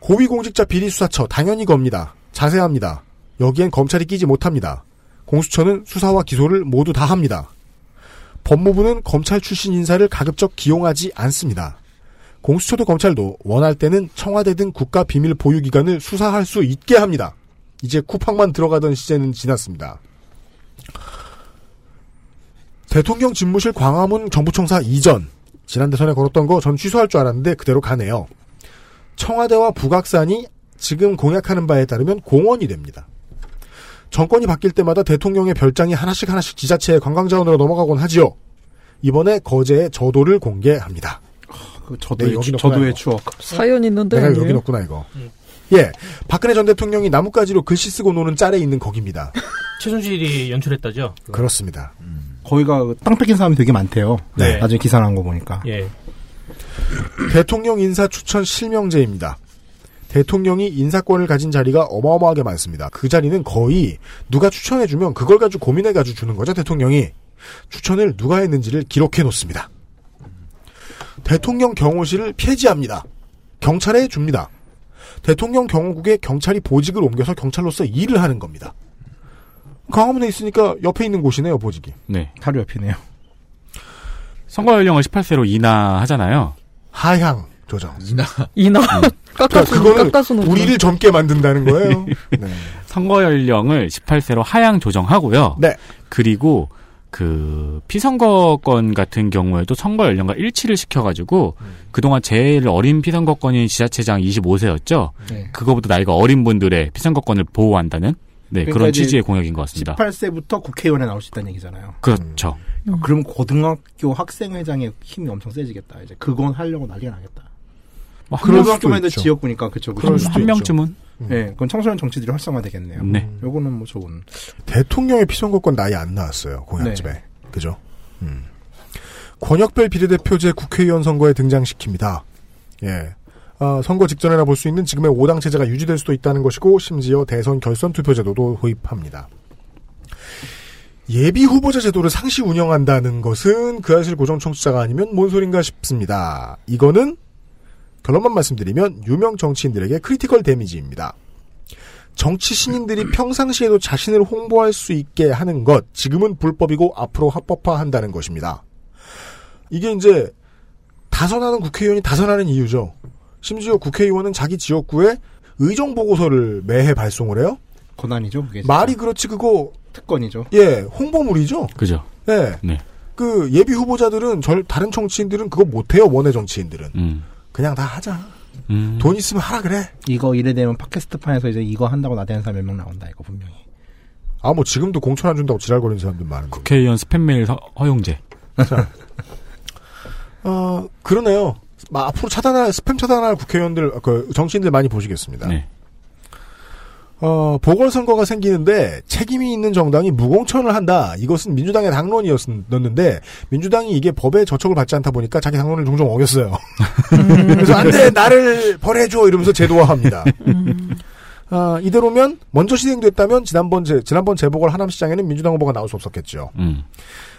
고위공직자 비리수사처 당연히 겁니다. 자세합니다. 여기엔 검찰이 끼지 못합니다. 공수처는 수사와 기소를 모두 다 합니다. 법무부는 검찰 출신 인사를 가급적 기용하지 않습니다. 공수처도 검찰도 원할 때는 청와대 등 국가 비밀 보유기관을 수사할 수 있게 합니다. 이제 쿠팡만 들어가던 시대는 지났습니다. 대통령 집무실 광화문 정부청사 이전, 지난 대선에 걸었던 거 전 취소할 줄 알았는데 그대로 가네요. 청와대와 북악산이 지금 공약하는 바에 따르면 공원이 됩니다. 정권이 바뀔 때마다 대통령의 별장이 하나씩 하나씩 지자체의 관광자원으로 넘어가곤 하지요. 이번에 거제의 저도를 공개합니다. 그 저도 여기 저도의 추억. 사연 있는데 내가 여기 넣었구나 이거. 응. 예, 박근혜 전 대통령이 나뭇가지로 글씨 쓰고 노는 짤에 있는 거기입니다. 최순실이 연출했다죠? 그렇습니다. 음. 거기가 땅 뺏긴 사람이 되게 많대요. 네. 나중에 기사 난 거 보니까. 예. 대통령 인사 추천 실명제입니다. 대통령이 인사권을 가진 자리가 어마어마하게 많습니다. 그 자리는 거의 누가 추천해주면 그걸 가지고 고민해가지고 주는 거죠. 대통령이 추천을 누가 했는지를 기록해놓습니다. 대통령 경호실을 폐지합니다. 경찰에 줍니다. 대통령 경호국에 경찰이 보직을 옮겨서 경찰로서 일을 하는 겁니다. 광화문에 있으니까 옆에 있는 곳이네요, 보직이. 네, 바로 옆이네요. 선거연령을 십팔 세로 인하하잖아요. 하향 조정. 인하. 인하. 깎아주는, 깎아주는. 우리를 젊게 만든다는 거예요. 네. 선거연령을 십팔 세로 하향 조정하고요. 네. 그리고 그 피선거권 같은 경우에도 선거연령과 일치를 시켜가지고 음. 그동안 제일 어린 피선거권인 지자체장 이십오 세였죠. 네. 그거보다 나이가 어린 분들의 피선거권을 보호한다는 네, 그러니까 그런 취지의 공약인 것 같습니다. 십팔 세부터 국회의원에 나올 수 있다는 얘기잖아요. 그렇죠. 음. 음. 그럼 고등학교 학생회장의 힘이 엄청 세지겠다. 이제 그건 하려고 난리 나겠다. 뭐 고등학교만 해도 지역구니까 그쵸. 그럴 수도 한 명쯤은. 음. 네, 그건 청소년 정치들이 활성화되겠네요. 네. 요거는 뭐 좋은. 대통령의 피선거권 나이 안 나왔어요, 공약집에. 네. 그죠? 음. 권역별 비례대표제 국회의원 선거에 등장시킵니다. 예. 아, 선거 직전에나 볼 수 있는 지금의 오 당 체제가 유지될 수도 있다는 것이고, 심지어 대선 결선 투표제도도 도입합니다. 예비 후보자 제도를 상시 운영한다는 것은 그 사실 고정 청취자가 아니면 뭔 소린가 싶습니다. 이거는 결론만 말씀드리면 유명 정치인들에게 크리티컬 데미지입니다. 정치 신인들이 평상시에도 자신을 홍보할 수 있게 하는 것, 지금은 불법이고 앞으로 합법화한다는 것입니다. 이게 이제 다선하는 국회의원이 다선하는 이유죠. 심지어 국회의원은 자기 지역구에 의정보고서를 매해 발송을 해요. 권한이죠. 그게 말이 그렇지 그거. 특권이죠. 예, 홍보물이죠. 그죠. 예. 네. 그 예비 후보자들은 절 다른 정치인들은 그거 못해요. 원외 정치인들은 음. 그냥 다 하자. 음. 돈 있으면 하라 그래. 이거 이래 되면 팟캐스트판에서 이제 이거 한다고 나대는 사람 몇 명 나온다 이거 분명히. 아 뭐 지금도 공천 안 준다고 지랄거리는 사람들 많은데. 국회의원 스팸 메일 허용제. 어 그러네요. 막 앞으로 차단할 스팸 차단할 국회의원들 그 정치인들 많이 보시겠습니다. 네. 어, 보궐선거가 생기는데 책임이 있는 정당이 무공천을 한다. 이것은 민주당의 당론이었는데 민주당이 이게 법에 저촉을 받지 않다 보니까 자기 당론을 종종 어겼어요. 그래서 안 돼 나를 벌해줘 이러면서 제도화합니다. 어, 이대로면 먼저 시행됐다면 지난번, 제, 지난번 재보궐 하남시장에는 민주당 후보가 나올 수 없었겠죠. 음.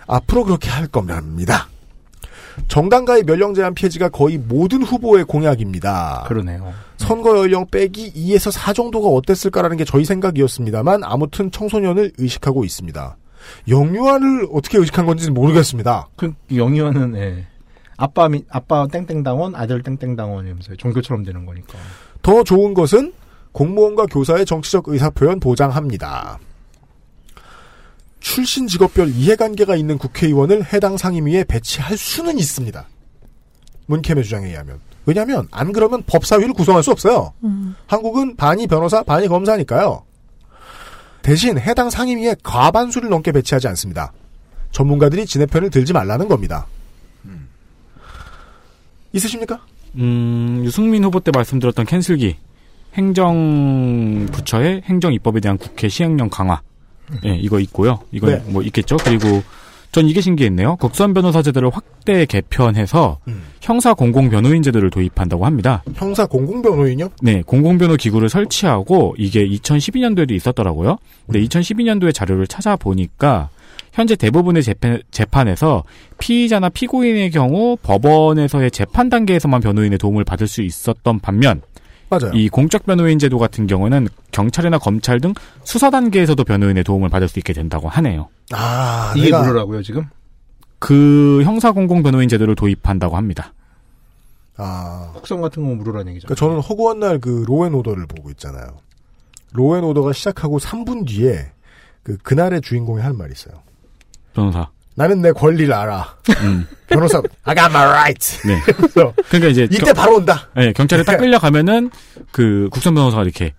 앞으로 그렇게 할 겁니다. 정당가의 연령 제한 폐지가 거의 모든 후보의 공약입니다. 그러네요. 선거 연령 빼기 이에서 사 정도가 어땠을까라는 게 저희 생각이었습니다만 아무튼 청소년을 의식하고 있습니다. 영유아를 어떻게 의식한 건지는 모르겠습니다. 그 영유아는 예. 아빠 아빠 땡땡당원 아들 땡땡당원이면서 종교처럼 되는 거니까. 더 좋은 것은 공무원과 교사의 정치적 의사표현 보장합니다. 출신 직업별 이해관계가 있는 국회의원을 해당 상임위에 배치할 수는 있습니다. 문캠의 주장에 의하면. 왜냐하면 안 그러면 법사위를 구성할 수 없어요. 음. 한국은 반이 변호사, 반이 검사니까요. 대신 해당 상임위에 과반수를 넘게 배치하지 않습니다. 전문가들이 지네 편을 들지 말라는 겁니다. 음. 있으십니까? 음, 유승민 후보 때 말씀드렸던 캔슬기. 행정부처의 행정입법에 대한 국회 시행령 강화. 예, 네, 이거 있고요. 이거 네. 뭐 있겠죠. 그리고 전 이게 신기했네요. 국선 변호사 제도를 확대 개편해서 음. 형사 공공 변호인 제도를 도입한다고 합니다. 형사 공공 변호인요? 네, 공공 변호 기구를 설치하고 이게 이천십이 년도에도 있었더라고요. 근데 이천십이 년도에 자료를 찾아보니까 현재 대부분의 재판, 재판에서 피의자나 피고인의 경우 법원에서의 재판 단계에서만 변호인의 도움을 받을 수 있었던 반면 맞아요. 이 공적 변호인 제도 같은 경우는 경찰이나 검찰 등 수사 단계에서도 변호인의 도움을 받을 수 있게 된다고 하네요. 아, 이게 내가... 뭐라고요 지금? 그 형사 공공 변호인 제도를 도입한다고 합니다. 아, 국선 같은 거 물으라는 얘기죠. 그러니까 저는 허구한 날 그 로앤오더를 보고 있잖아요. 로앤오더가 시작하고 삼 분 뒤에 그 그날의 주인공이 할 말이 있어요. 변호사. 나는 내 권리를 알아. 음. 변호사, I got my right. 네. 그러니까 이제 이때 경, 바로 온다. 네, 경찰에 딱 끌려가면은 그 국선 변호사가 이렇게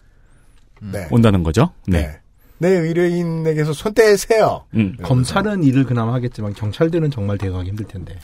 네. 온다는 거죠. 네. 네. 내 의뢰인에게서 손 떼세요. 음. 검찰은 일을 그나마 하겠지만 경찰들은 정말 대응하기 힘들 텐데.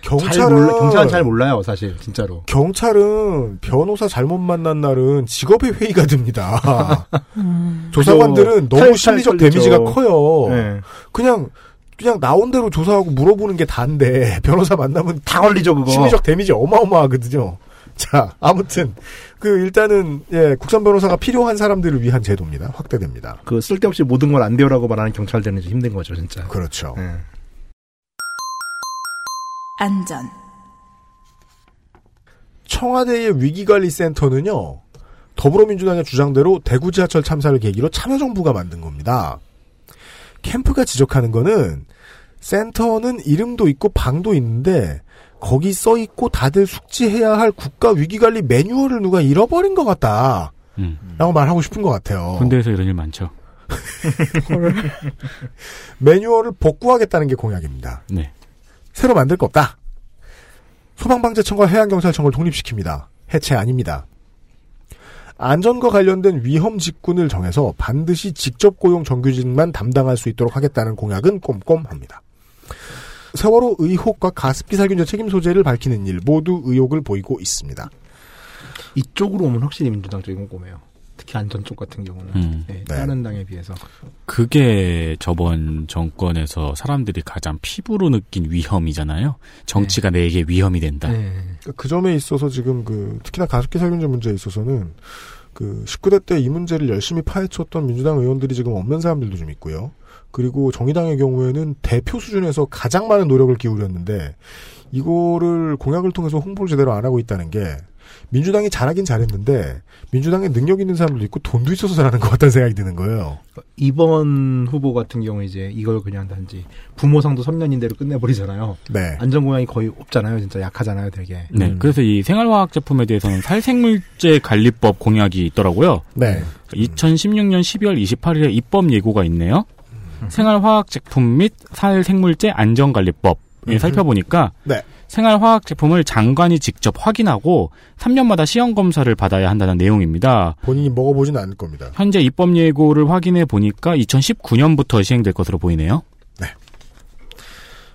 경찰은 잘 몰라, 경찰은 잘 몰라요, 사실 진짜로. 경찰은 변호사 잘못 만난 날은 직업의 회의가 됩니다. 음. 조사관들은 너무 심리적 데미지가 커요. 네. 그냥. 그냥 나온 대로 조사하고 물어보는 게 다인데 변호사 만나면 다 걸리죠 그거. 심리적 데미지 어마어마하거든요. 자 아무튼 그 일단은 예 국선 변호사가 필요한 사람들을 위한 제도입니다. 확대됩니다. 그 쓸데없이 모든 걸 안 돼요라고 말하는 경찰들은 이제 힘든 거죠 진짜. 그렇죠. 예. 안전. 청와대의 위기관리센터는요 더불어민주당의 주장대로 대구 지하철 참사를 계기로 참여정부가 만든 겁니다. 캠프가 지적하는 거는 센터는 이름도 있고 방도 있는데 거기 써있고 다들 숙지해야 할 국가위기관리 매뉴얼을 누가 잃어버린 것 같다 음. 라고 말하고 싶은 것 같아요. 군대에서 이런 일 많죠. 매뉴얼을 복구하겠다는 게 공약입니다. 네. 새로 만들 거 없다. 소방방재청과 해양경찰청을 독립시킵니다. 해체 아닙니다. 안전과 관련된 위험 직군을 정해서 반드시 직접 고용 정규직만 담당할 수 있도록 하겠다는 공약은 꼼꼼합니다. 세월호 의혹과 가습기 살균제 책임 소재를 밝히는 일 모두 의혹을 보이고 있습니다. 이쪽으로 오면 확실히 민주당 쪽이 꼼꼼해요. 특히 안전 쪽 같은 경우는 음. 네, 다른 네. 당에 비해서. 그게 저번 정권에서 사람들이 가장 피부로 느낀 위험이잖아요. 정치가 네. 내게 위험이 된다. 네. 그 점에 있어서 지금 그 특히나 가습기 살균제 문제에 있어서는 그 십구 대 때 이 문제를 열심히 파헤쳤던 민주당 의원들이 지금 없는 사람들도 좀 있고요. 그리고 정의당의 경우에는 대표 수준에서 가장 많은 노력을 기울였는데 이거를 공약을 통해서 홍보를 제대로 안 하고 있다는 게 민주당이 잘하긴 잘했는데 민주당에 능력 있는 사람도 있고 돈도 있어서 잘하는 것 같다는 생각이 드는 거예요. 이번 후보 같은 경우에 이제 이걸 그냥 단지 부모상도 삼 년인대로 끝내버리잖아요. 네. 안전공약이 거의 없잖아요. 진짜 약하잖아요. 되게. 네. 음. 그래서 이 생활화학 제품에 대해서는 살생물질 관리법 공약이 있더라고요. 네. 이천십육 년 십이월 이십팔일에 입법 예고가 있네요. 생활화학 제품 및 살생물제 안전관리법 예, 살펴보니까 네. 생활화학 제품을 장관이 직접 확인하고 삼 년마다 시험검사를 받아야 한다는 내용입니다. 본인이 먹어보진 않을 겁니다. 현재 입법 예고를 확인해 보니까 이천십구 년부터 시행될 것으로 보이네요. 네.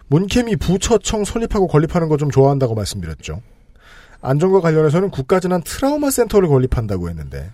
문캠이 부처청 설립하고 건립하는 거 좀 좋아한다고 말씀드렸죠. 안전과 관련해서는 국가재난 트라우마 센터를 건립한다고 했는데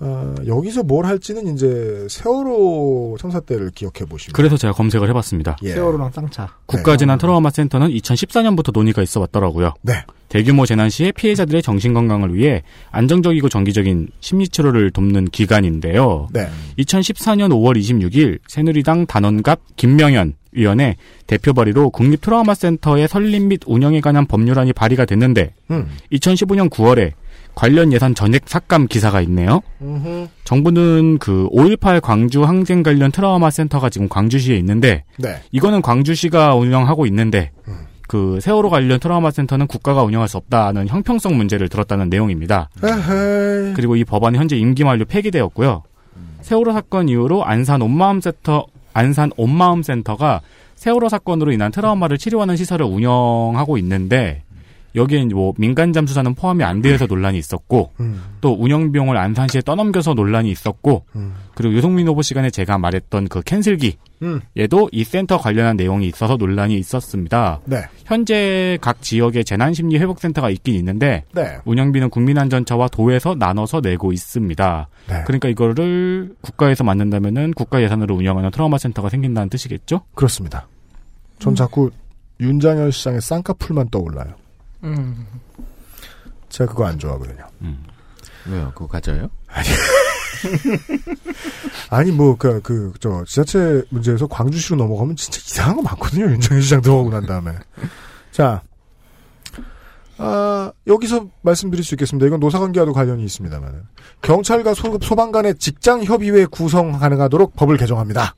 어, 여기서 뭘 할지는 이제 세월호 참사 때를 기억해 보시면. 그래서 제가 검색을 해봤습니다. 예. 세월호랑 쌍차. 국가재난 트라우마 센터는 이천십사 년부터 논의가 있어 왔더라고요. 네. 대규모 재난 시에 피해자들의 정신 건강을 위해 안정적이고 정기적인 심리 치료를 돕는 기관인데요. 네. 이천십사 년 오월 이십육일 새누리당 단원갑 김명현 위원회 대표 발의로 국립 트라우마 센터의 설립 및 운영에 관한 법률안이 발의가 됐는데 음. 이천십오 년 구월에 관련 예산 전액 삭감 기사가 있네요. 음흠. 정부는 그 오일팔 광주 항쟁 관련 트라우마 센터가 지금 광주시에 있는데 네. 이거는 광주시가 운영하고 있는데 음. 그 세월호 관련 트라우마 센터는 국가가 운영할 수 없다는 형평성 문제를 들었다는 내용입니다. 에헤이. 그리고 이 법안은 현재 임기 만료 폐기되었고요. 음. 세월호 사건 이후로 안산 온마음 센터 안산 온마음 센터가 세월호 사건으로 인한 트라우마를 치료하는 시설을 운영하고 있는데 여기엔 뭐 민간 잠수사는 포함이 안 돼서 논란이 있었고 음. 또 운영 비용을 안산시에 떠넘겨서 논란이 있었고 음. 그리고 유승민 후보 시간에 제가 말했던 그 캔슬기 음. 얘도 이 센터 관련한 내용이 있어서 논란이 있었습니다. 네. 현재 각 지역에 재난심리회복센터가 있긴 있는데 네. 운영비는 국민안전처와 도에서 나눠서 내고 있습니다. 네. 그러니까 이거를 국가에서 만든다면은 국가 예산으로 운영하는 트라우마 센터가 생긴다는 뜻이겠죠? 그렇습니다. 전 음. 자꾸 윤장현 시장의 쌍꺼풀만 떠올라요. 음. 제가 그거 안 좋아하거든요. 음. 왜요? 그거 가져요? 아니. 아니, 뭐, 그, 그, 저, 지자체 문제에서 광주시로 넘어가면 진짜 이상한 거 많거든요. 윤정현 시장 들어가고 난 다음에. 자. 아, 여기서 말씀드릴 수 있겠습니다. 이건 노사관계와도 관련이 있습니다만. 경찰과 소급 소방관의 직장협의회 구성 가능하도록 법을 개정합니다.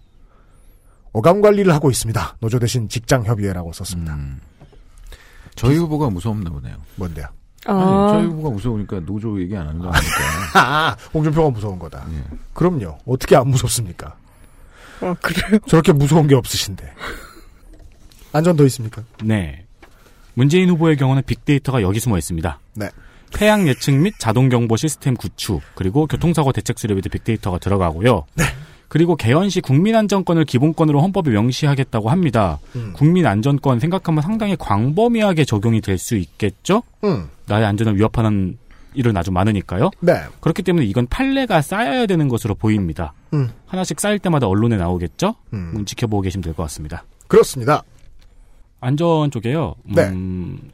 어감관리를 하고 있습니다. 노조 대신 직장협의회라고 썼습니다. 음. 저희 후보가 무서웠나 보네요. 뭔데요? 아. 아니, 저희 후보가 무서우니까 노조 얘기 안 하는 거 아닙니까? 홍준표가 무서운 거다. 예. 그럼요. 어떻게 안 무섭습니까? 아, 그래요? 저렇게 무서운 게 없으신데. 안전 더 있습니까? 네. 문재인 후보의 경우는 빅데이터가 여기 숨어 있습니다. 네. 태양 예측 및 자동 경보 시스템 구축, 그리고 교통사고 대책 수립에도 빅데이터가 들어가고요. 네. 그리고 개헌시 국민안전권을 기본권으로 헌법에 명시하겠다고 합니다. 음. 국민안전권 생각하면 상당히 광범위하게 적용이 될 수 있겠죠? 음. 나의 안전을 위협하는 일은 아주 많으니까요. 네. 그렇기 때문에 이건 판례가 쌓여야 되는 것으로 보입니다. 음. 하나씩 쌓일 때마다 언론에 나오겠죠? 음. 지켜보고 계시면 될 것 같습니다. 그렇습니다. 안전 쪽에요. 음, 네.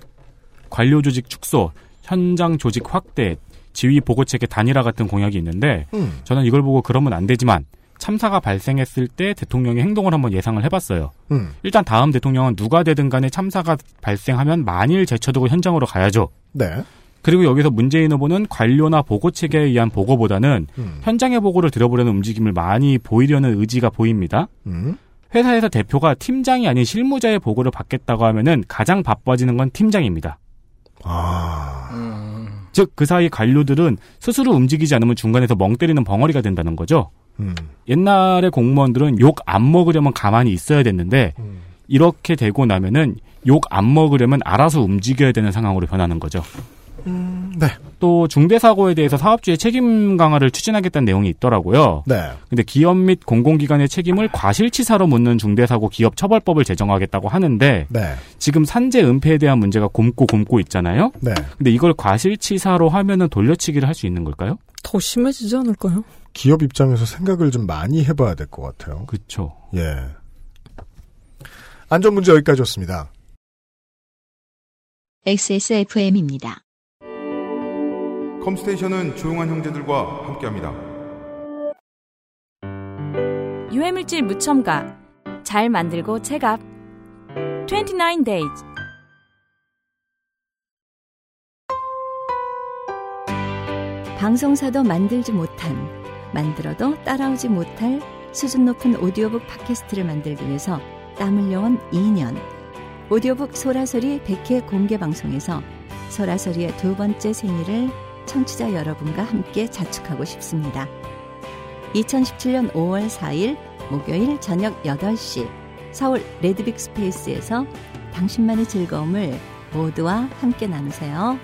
관료 조직 축소, 현장 조직 확대, 지휘 보고체계 단일화 같은 공약이 있는데 음. 저는 이걸 보고 그러면 안 되지만 참사가 발생했을 때 대통령의 행동을 한번 예상을 해봤어요. 음. 일단 다음 대통령은 누가 되든 간에 참사가 발생하면 만일 제쳐두고 현장으로 가야죠. 네. 그리고 여기서 문재인 후보는 관료나 보고체계에 의한 보고보다는 음. 현장의 보고를 들어보려는 움직임을 많이 보이려는 의지가 보입니다. 음. 회사에서 대표가 팀장이 아닌 실무자의 보고를 받겠다고 하면은 가장 바빠지는 건 팀장입니다. 아... 음. 즉, 그 사이 관료들은 스스로 움직이지 않으면 중간에서 멍 때리는 벙어리가 된다는 거죠. 음. 옛날에 공무원들은 욕 안 먹으려면 가만히 있어야 됐는데 음. 이렇게 되고 나면은 욕 안 먹으려면 알아서 움직여야 되는 상황으로 변하는 거죠. 음, 네. 또 중대사고에 대해서 사업주의 책임 강화를 추진하겠다는 내용이 있더라고요. 네. 근데 기업 및 공공기관의 책임을 과실치사로 묻는 중대사고 기업처벌법을 제정하겠다고 하는데 네. 지금 산재 은폐에 대한 문제가 곰고 곰고 있잖아요. 네. 근데 이걸 과실치사로 하면은 돌려치기를 할 수 있는 걸까요? 더 심해지지 않을까요? 기업 입장에서 생각을 좀 많이 해봐야 될 것 같아요. 그렇죠. 예. 안전 문제 여기까지였습니다. 엑스에스에프엠입니다. 컴스테이션은 조용한 형제들과 함께합니다. 유해물질 무첨가 잘 만들고 체갑 이십구 데이즈 방송사도 만들지 못한 만들어도 따라오지 못할 수준 높은 오디오북 팟캐스트를 만들기 위해서 땀 흘려온 이 년 오디오북 소라소리 백 회 공개 방송에서 소라소리의 두 번째 생일을 청취자 여러분과 함께 자축하고 싶습니다. 이천십칠 년 오월 사일 목요일 저녁 여덟 시 서울 레드빅 스페이스에서 당신만의 즐거움을 모두와 함께 나누세요.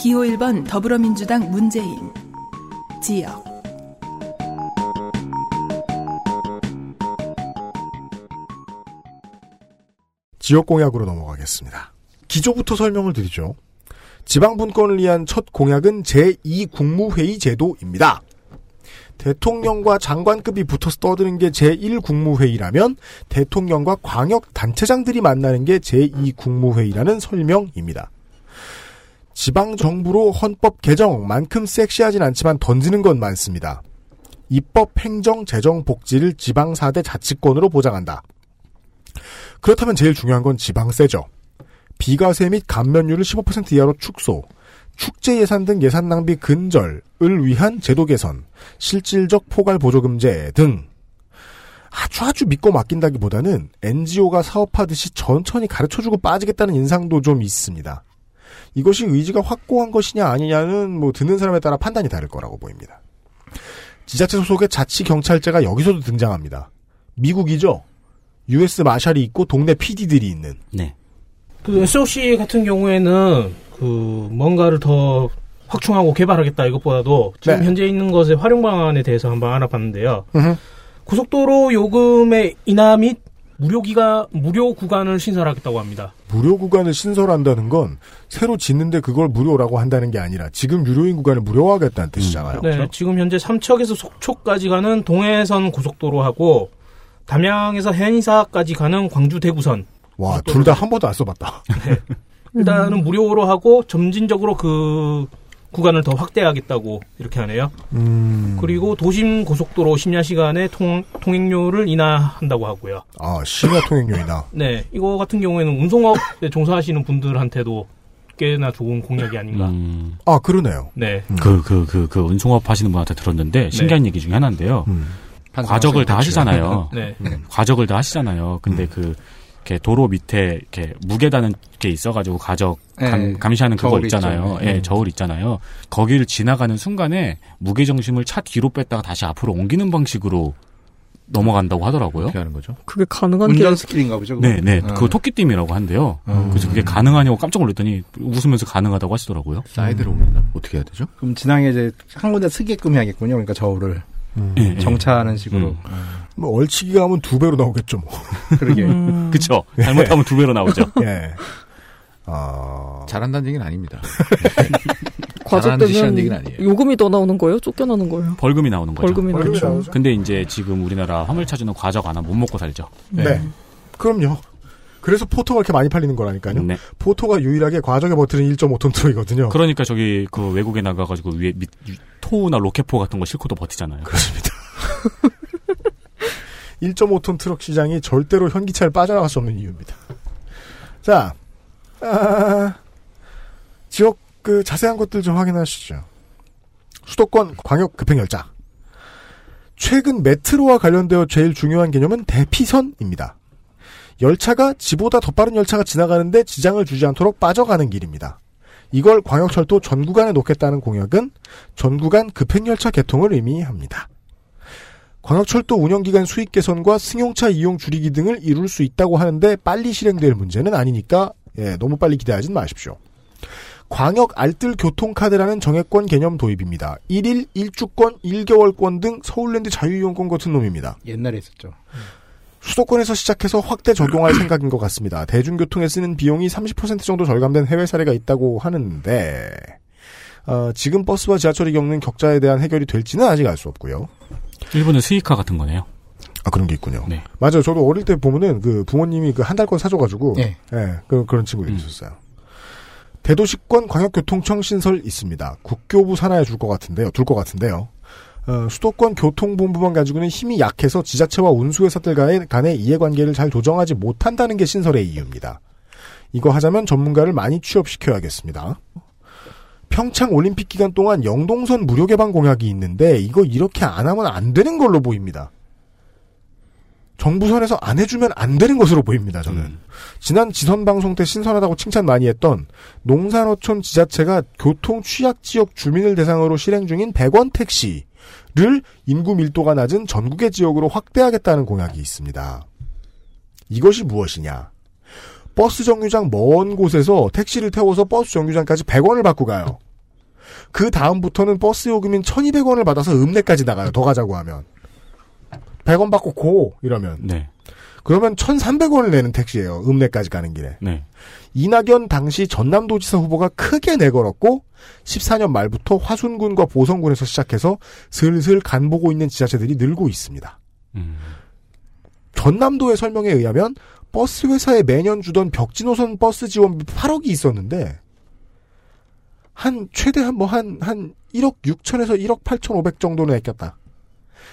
기호 일 번 더불어민주당 문재인 지역. 지역 공약으로 넘어가겠습니다. 기조부터 설명을 드리죠. 지방분권을 위한 첫 공약은 제이 국무회의 제도입니다. 대통령과 장관급이 붙어서 떠드는 게 제일 국무회의라면 대통령과 광역단체장들이 만나는 게 제이 국무회의라는 설명입니다. 지방정부로 헌법 개정만큼 섹시하진 않지만 던지는 건 많습니다. 입법, 행정, 재정, 복지를 지방 사 대 자치권으로 보장한다. 그렇다면 제일 중요한 건 지방세죠. 비과세 및 감면율을 십오 퍼센트 이하로 축소, 축제 예산 등 예산 낭비 근절을 위한 제도 개선, 실질적 포괄 보조 금제 등. 아주 아주 믿고 맡긴다기보다는 엔지오가 사업하듯이 천천히 가르쳐주고 빠지겠다는 인상도 좀 있습니다. 이것이 의지가 확고한 것이냐 아니냐는 뭐 듣는 사람에 따라 판단이 다를 거라고 보입니다. 지자체 소속의 자치경찰제가 여기서도 등장합니다. 미국이죠. 유에스 마샬이 있고 동네 피디들이 있는. 네. 그 에스오씨 같은 경우에는 그 뭔가를 더 확충하고 개발하겠다 이것보다도 지금 네. 현재 있는 것의 활용 방안에 대해서 한번 알아봤는데요. 으흠. 고속도로 요금의 인하 및 무료 기가 무료 구간을 신설하겠다고 합니다. 무료 구간을 신설한다는 건 새로 짓는데 그걸 무료라고 한다는 게 아니라 지금 유료인 구간을 무료화하겠다는 뜻이잖아요. 음. 네, 그렇죠? 지금 현재 삼척에서 속초까지 가는 동해선 고속도로하고 담양에서 해안이사까지 가는 광주 대구선. 와, 둘 다 한 번도 안 써봤다. 네. 일단은 무료로 하고 점진적으로 그 구간을 더 확대하겠다고 이렇게 하네요. 음. 그리고 도심 고속도로 심야 시간에 통, 통행료를 인하한다고 하고요. 아, 심야 통행료 인하. 네, 이거 같은 경우에는 운송업에 종사하시는 분들한테도 꽤나 좋은 공약이 아닌가. 음. 아, 그러네요. 네. 그, 그, 그, 그 운송업 하시는 분한테 들었는데 신기한 네. 얘기 중에 하나인데요. 음. 과적을 다 하시잖아요. 네. 음. 과적을 다 하시잖아요. 근데 음. 그 이렇게 도로 밑에 이렇게 무게다는 게 있어가지고 과적 감, 감시하는 그거 있잖아요. 예, 네. 네, 저울 있잖아요. 거기를 지나가는 순간에 무게 중심을 차 뒤로 뺐다가 다시 앞으로 옮기는 방식으로 넘어간다고 하더라고요. 어떻게 하는 거죠? 그게 가능한 운전 게... 스킬인가 보죠. 네, 네, 아. 그거 토끼띠미라고 한대요. 음. 그래서 그게 가능하냐고 깜짝 놀랐더니 웃으면서 가능하다고 하시더라고요. 사이드로 옵니다. 음. 어떻게 해야 되죠? 그럼 진앙에 이제 한 군데 쓰게끔 해야겠군요. 그러니까 저울을. 음. 정차하는 식으로. 음. 뭐 얼치기가 하면 두 배로 나오겠죠, 뭐. 그러게. 음. 그렇죠. 잘못하면 두 배로 나오죠. 예. 어... 잘한다는 얘기는 아닙니다. 과적 때는 얘기는 아니에요. 요금이 더 나오는 거예요? 쫓겨나는 거예요? 벌금이 나오는 거죠. 벌금이 그렇죠. 나오죠. 근데 이제 지금 우리나라 화물차주는 과적 안 하면 못 먹고 살죠. 네. 네. 그럼요. 그래서 포토가 이렇게 많이 팔리는 거라니까요. 네. 포토가 유일하게 과적에 버티는 일점오 톤 트럭이거든요. 그러니까 저기 그 외국에 나가가지고 위에 밑, 토우나 로켓포 같은 거 싣고도 버티잖아요. 그렇습니다. 일점오 톤 트럭 시장이 절대로 현기차를 빠져나갈 수 없는 이유입니다. 자, 아, 지역 그 자세한 것들 좀 확인하시죠. 수도권 광역 급행열차. 최근 메트로와 관련되어 제일 중요한 개념은 대피선입니다. 열차가 지보다 더 빠른 열차가 지나가는데 지장을 주지 않도록 빠져가는 길입니다. 이걸 광역철도 전 구간에 놓겠다는 공약은 전 구간 급행열차 개통을 의미합니다. 광역철도 운영기간 수익 개선과 승용차 이용 줄이기 등을 이룰 수 있다고 하는데 빨리 실행될 문제는 아니니까 예, 너무 빨리 기대하진 마십시오. 광역 알뜰 교통카드라는 정액권 개념 도입입니다. 일 일, 일주권, 일 개월권 등 서울랜드 자유이용권 같은 놈입니다. 옛날에 있었죠. 수도권에서 시작해서 확대 적용할 생각인 것 같습니다. 대중교통에 쓰는 비용이 삼십 퍼센트 정도 절감된 해외 사례가 있다고 하는데 어, 지금 버스와 지하철이 겪는 격차에 대한 해결이 될지는 아직 알 수 없고요. 일본은 스위카 같은 거네요. 아, 그런 게 있군요. 네. 맞아요. 저도 어릴 때 보면은 그 부모님이 그 한 달권 사줘가지고 네. 예, 그런 그런 친구들이 음. 있었어요. 대도시권 광역교통청 신설 있습니다. 국교부 산하에 줄 것 같은데요. 둘 것 같은데요. 어, 수도권 교통본부만 가지고는 힘이 약해서 지자체와 운수회사들 간의, 간의 이해관계를 잘 조정하지 못한다는 게 신설의 이유입니다. 이거 하자면 전문가를 많이 취업시켜야겠습니다. 평창올림픽 기간 동안 영동선 무료 개방 공약이 있는데 이거 이렇게 안 하면 안 되는 걸로 보입니다. 정부 선에서 안 해주면 안 되는 것으로 보입니다. 저는. 음. 지난 지선 방송 때 신선하다고 칭찬 많이 했던 농산어촌 지자체가 교통 취약 지역 주민을 대상으로 실행 중인 백 원 택시를 인구 밀도가 낮은 전국의 지역으로 확대하겠다는 공약이 있습니다. 이것이 무엇이냐. 버스 정류장 먼 곳에서 택시를 태워서 버스 정류장까지 백 원을 받고 가요. 그 다음부터는 버스 요금인 천이백 원을 받아서 읍내까지 나가요. 더 가자고 하면. 백 원 받고 고 이러면. 네. 그러면 천삼백 원을 내는 택시예요. 읍내까지 가는 길에. 네. 이낙연 당시 전남도지사 후보가 크게 내걸었고 십사 년 말부터 화순군과 보성군에서 시작해서 슬슬 간보고 있는 지자체들이 늘고 있습니다. 음. 전남도의 설명에 의하면 버스 회사에 매년 주던 벽지 노선 버스 지원비 팔억이 있었는데 한 최대한 뭐 한 한 일억 육천에서 일억 팔천오백 정도는 아꼈다.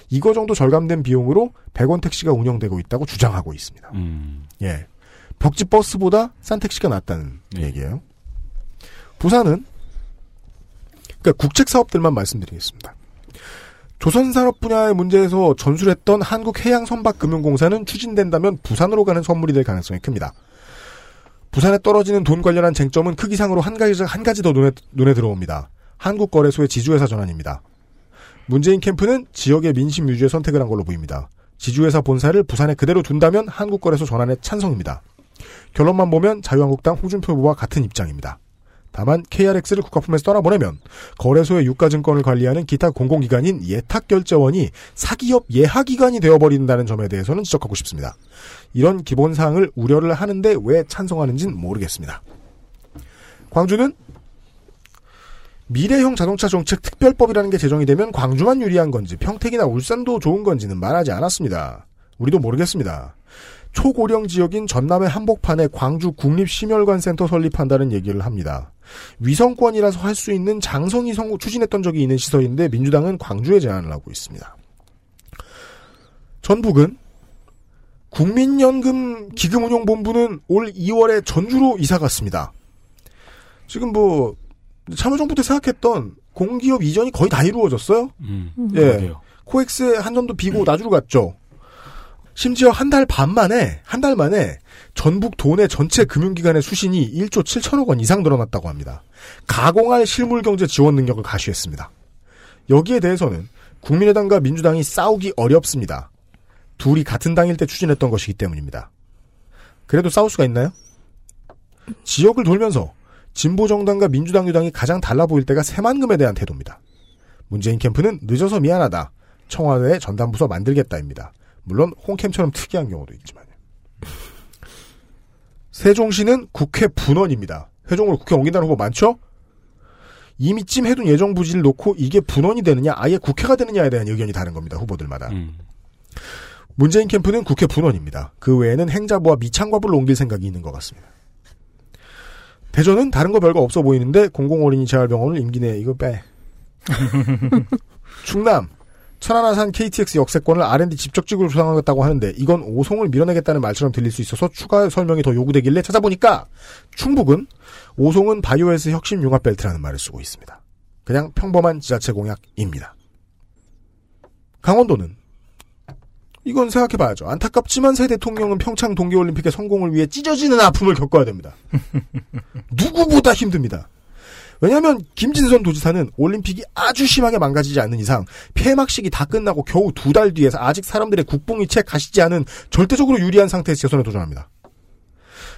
이거 정도 절감된 비용으로 백 원 택시가 운영되고 있다고 주장하고 있습니다. 음. 예, 벽지 버스보다 싼 택시가 낫다는 예. 얘기예요. 부산은 그러니까 국책 사업들만 말씀드리겠습니다. 조선산업 분야의 문제에서 전술했던 한국해양선박금융공사는 추진된다면 부산으로 가는 선물이 될 가능성이 큽니다. 부산에 떨어지는 돈 관련한 쟁점은 크기상으로 한 가지, 한 가지 더 눈에, 눈에 들어옵니다. 한국거래소의 지주회사 전환입니다. 문재인 캠프는 지역의 민심 유지에 선택을 한 걸로 보입니다. 지주회사 본사를 부산에 그대로 둔다면 한국거래소 전환에 찬성입니다. 결론만 보면 자유한국당 홍준표 후보와 같은 입장입니다. 다만 케이알엑스를 국가품에서 떠나보내면 거래소의 유가증권을 관리하는 기타 공공기관인 예탁결제원이 사기업 예하기관이 되어버린다는 점에 대해서는 지적하고 싶습니다. 이런 기본사항을 우려를 하는데 왜 찬성하는지는 모르겠습니다. 광주는 미래형 자동차 정책 특별법이라는 게 제정이 되면 광주만 유리한 건지 평택이나 울산도 좋은 건지는 말하지 않았습니다. 우리도 모르겠습니다. 초고령 지역인 전남의 한복판에 광주 국립심혈관센터 설립한다는 얘기를 합니다. 위성권이라서 할 수 있는 장성이 추진했던 적이 있는 시설인데 민주당은 광주에 제안을 하고 있습니다. 전북은 국민연금기금운용본부는 올 이월에 전주로 이사갔습니다. 지금 뭐 참여정부 때 생각했던 공기업 이전이 거의 다 이루어졌어요. 음, 예, 코엑스의 한전도 비고 음. 나주로 갔죠. 심지어 한 달 반 만에, 한 달 만에 전북 도내 전체 금융기관의 수신이 일조 칠천억 원 이상 늘어났다고 합니다. 가공할 실물경제 지원 능력을 가시했습니다. 여기에 대해서는 국민의당과 민주당이 싸우기 어렵습니다. 둘이 같은 당일 때 추진했던 것이기 때문입니다. 그래도 싸울 수가 있나요? 지역을 돌면서 진보정당과 민주당 유당이 가장 달라 보일 때가 새만금에 대한 태도입니다. 문재인 캠프는 늦어서 미안하다. 청와대에 전담부서 만들겠다입니다. 물론 홍캠처럼 특이한 경우도 있지만요. 세종시는 국회 분원입니다. 세종으로 국회 옮긴다는 후보 많죠? 이미쯤 해둔 예정 부지를 놓고 이게 분원이 되느냐 아예 국회가 되느냐에 대한 의견이 다른 겁니다. 후보들마다. 음. 문재인 캠프는 국회 분원입니다. 그 외에는 행자부와 미창과부를 옮길 생각이 있는 것 같습니다. 대전은 다른 거 별거 없어 보이는데 공공어린이 재활병원을 임기 내에 이거 빼. 충남. 천안아산 케이티엑스 역세권을 알앤디 집적지구로 조성하겠다고 하는데 이건 오송을 밀어내겠다는 말처럼 들릴 수 있어서 추가 설명이 더 요구되길래 찾아보니까 충북은 오송은 바이오에스 혁신융합벨트라는 말을 쓰고 있습니다. 그냥 평범한 지자체 공약입니다. 강원도는 이건 생각해봐야죠. 안타깝지만 새 대통령은 평창 동계올림픽의 성공을 위해 찢어지는 아픔을 겪어야 됩니다. 누구보다 힘듭니다. 왜냐하면 김진선 도지사는 올림픽이 아주 심하게 망가지지 않는 이상 폐막식이 다 끝나고 겨우 두 달 뒤에서 아직 사람들의 국뽕이 채 가시지 않은 절대적으로 유리한 상태에서 재선에 도전합니다.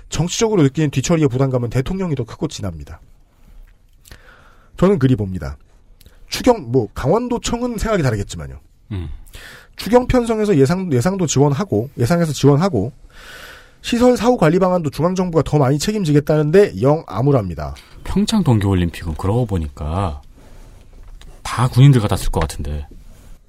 정치적으로 느끼는 뒤처리의 부담감은 대통령이 더 크고 진합니다. 저는 그리 봅니다. 추경 뭐 강원도청은 생각이 다르겠지만요. 음. 추경 편성에서 예상 예상도 지원하고 예상에서 지원하고 시설 사후 관리 방안도 중앙정부가 더 많이 책임지겠다는데 영 암울합니다. 평창 동계올림픽은 그러고 보니까 다 군인들 갖다 쓸 것 같은데.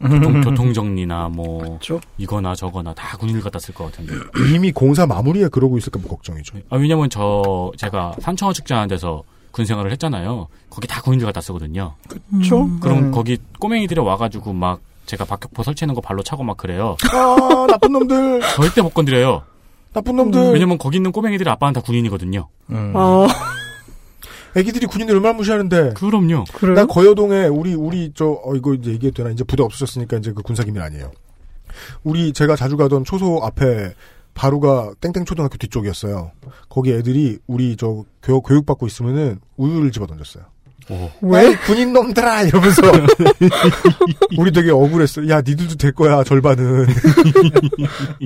교통, 교통정리나 뭐 그렇죠? 이거나 저거나 다 군인들 갖다 쓸 것 같은데. 이미 공사 마무리에 그러고 있을까 뭐 걱정이죠. 아, 왜냐면 저 제가 산청어 축제하는 데서 군생활을 했잖아요. 거기 다 군인들 갖다 쓰거든요. 그렇죠. 음. 그럼 음. 거기 꼬맹이들이 와가지고 막 제가 박격포 설치하는 거 발로 차고 막 그래요. 아 나쁜 놈들. 절대 못 건드려요. 나쁜 놈들. 음, 왜냐면 거기 있는 꼬맹이들이 아빠는 다 군인이거든요. 음. 아. 애기들이 군인을 얼마나 무시하는데. 그럼요. 그래요? 나 거여동에 우리, 우리, 저, 어, 이거 이제 얘기해도 되나? 이제 부대 없어졌으니까 이제 그 군사기밀 아니에요. 우리 제가 자주 가던 초소 앞에 바로가 땡땡 초등학교 뒤쪽이었어요. 거기 애들이 우리 저 교육, 교육 받고 있으면은 우유를 집어 던졌어요. 어. 왜? 군인 놈들아! 이러면서. 우리 되게 억울했어. 야, 니들도 될 거야, 절반은.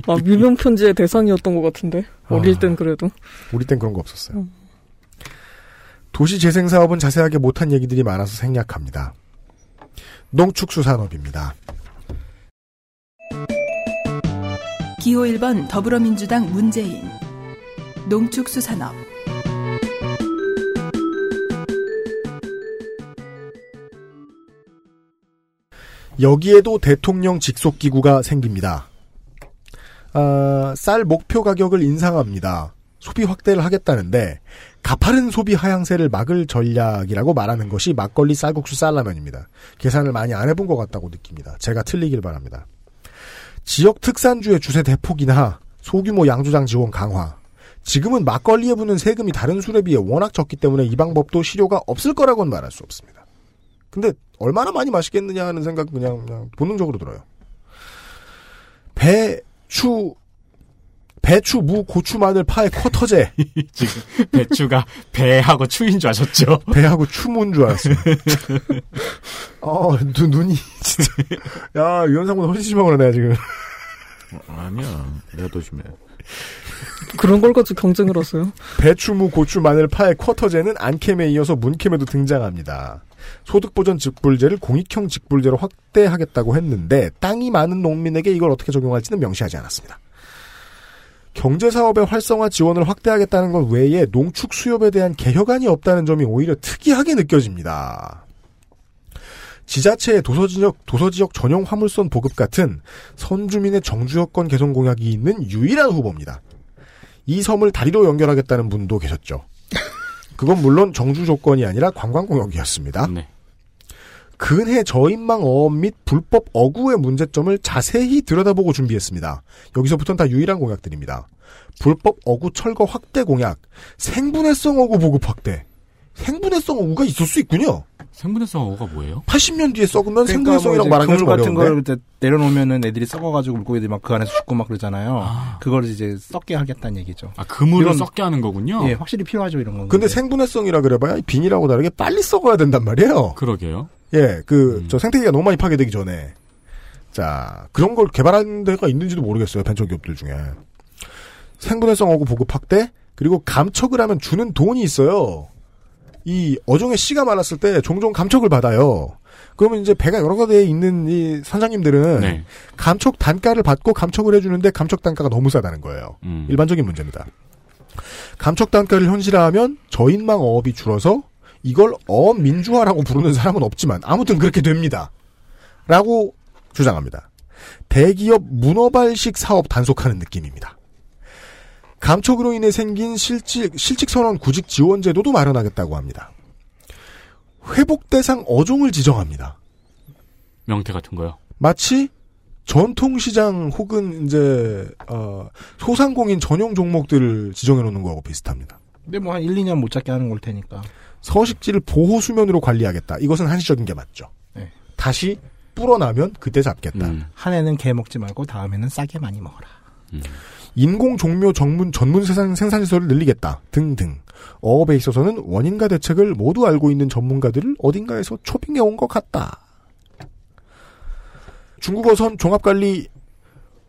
아, 유명편지의 대상이었던 것 같은데. 어릴 아, 땐 그래도. 우리 땐 그런 거 없었어요. 음. 도시재생사업은 자세하게 못한 얘기들이 많아서 생략합니다. 농축수산업입니다. 기호 일 번 더불어민주당 문재인. 농축수산업. 여기에도 대통령 직속기구가 생깁니다. 아, 쌀 목표 가격을 인상합니다. 소비 확대를 하겠다는데 가파른 소비 하향세를 막을 전략이라고 말하는 것이 막걸리, 쌀국수, 쌀라면입니다. 계산을 많이 안 해본 것 같다고 느낍니다. 제가 틀리길 바랍니다. 지역 특산주의 주세 대폭이나 소규모 양조장 지원 강화. 지금은 막걸리에 부는 세금이 다른 술에 비해 워낙 적기 때문에 이 방법도 실효가 없을 거라고는 말할 수 없습니다. 근데 얼마나 많이 마시겠느냐 하는 생각 그냥, 그냥 본능적으로 들어요. 배추, 배추, 무, 고추, 마늘, 파의 쿼터제. 지금 배추가 배하고 추인 줄 아셨죠? 배하고 추문 줄 알았어요. 어, 눈, 눈이 진짜. 야, 유현상보다 훨씬 심하구나, 내가 지금. 아니야, 내가 더 심해. 그런 걸까지 경쟁을 하세요? 배추, 무, 고추, 마늘, 파의 쿼터제는 안캠에 이어서 문캠에도 등장합니다. 소득보전 직불제를 공익형 직불제로 확대하겠다고 했는데 땅이 많은 농민에게 이걸 어떻게 적용할지는 명시하지 않았습니다. 경제사업의 활성화 지원을 확대하겠다는 것 외에 농축 수협에 대한 개혁안이 없다는 점이 오히려 특이하게 느껴집니다. 지자체의 도서지역, 도서지역 전용 화물선 보급 같은 선주민의 정주여권 개선 공약이 있는 유일한 후보입니다. 이 섬을 다리로 연결하겠다는 분도 계셨죠. 그건 물론 정주 조건이 아니라 관광공역이었습니다. 네. 근해 저임망 어업 및 불법 어구의 문제점을 자세히 들여다보고 준비했습니다. 여기서부터는 다 유일한 공약들입니다. 불법 어구 철거 확대 공약, 생분해성 어구 보급 확대. 생분해성 어구가 있을 수 있군요. 생분해성 어구가 뭐예요? 팔십 년 뒤에 썩으면 그러니까 생분해성이라고 뭐 말하는 건 어려운데. 같은 걸 내려놓으면 애들이 썩어가지고 물고기들이 막 그 안에서 죽고 막 그러잖아요. 아. 그걸 이제 썩게 하겠다는 얘기죠. 아, 그물로 썩게 하는 거군요? 예, 확실히 필요하죠, 이런 건. 근데 생분해성이라 그래봐야 비닐하고 다르게 빨리 썩어야 된단 말이에요. 그러게요. 예, 그, 음. 저 생태계가 너무 많이 파괴되기 전에. 자, 그런 걸 개발하는 데가 있는지도 모르겠어요, 벤처 기업들 중에. 생분해성 어구 보급 확대, 그리고 감척을 하면 주는 돈이 있어요. 이 어종의 씨가 많았을 때 종종 감척을 받아요. 그러면 이제 배가 여러 가지에 있는 이 선장님들은 네. 감척 단가를 받고 감척을 해주는데 감척 단가가 너무 싸다는 거예요. 음. 일반적인 문제입니다. 감척 단가를 현실화하면 저인망 어업이 줄어서 이걸 어업 민주화라고 부르는 사람은 없지만 아무튼 그렇게 됩니다. 라고 주장합니다. 대기업 문어발식 사업 단속하는 느낌입니다. 감척으로 인해 생긴 실직, 실직선언 구직 지원 제도도 마련하겠다고 합니다. 회복 대상 어종을 지정합니다. 명태 같은 거요? 마치 전통시장 혹은 이제, 어, 소상공인 전용 종목들을 지정해 놓는 거하고 비슷합니다. 근데 뭐 한 일, 이 년 못 잡게 하는 걸 테니까. 서식지를 보호 수면으로 관리하겠다. 이것은 한시적인 게 맞죠. 네. 다시 불어나면 그때 잡겠다. 음. 한 해는 개 먹지 말고 다음에는 싸게 많이 먹어라. 음. 인공 종묘 전문, 전문 생산시설을 늘리겠다 등등. 어업에 있어서는 원인과 대책을 모두 알고 있는 전문가들을 어딘가에서 초빙해 온 것 같다. 중국어선 종합관리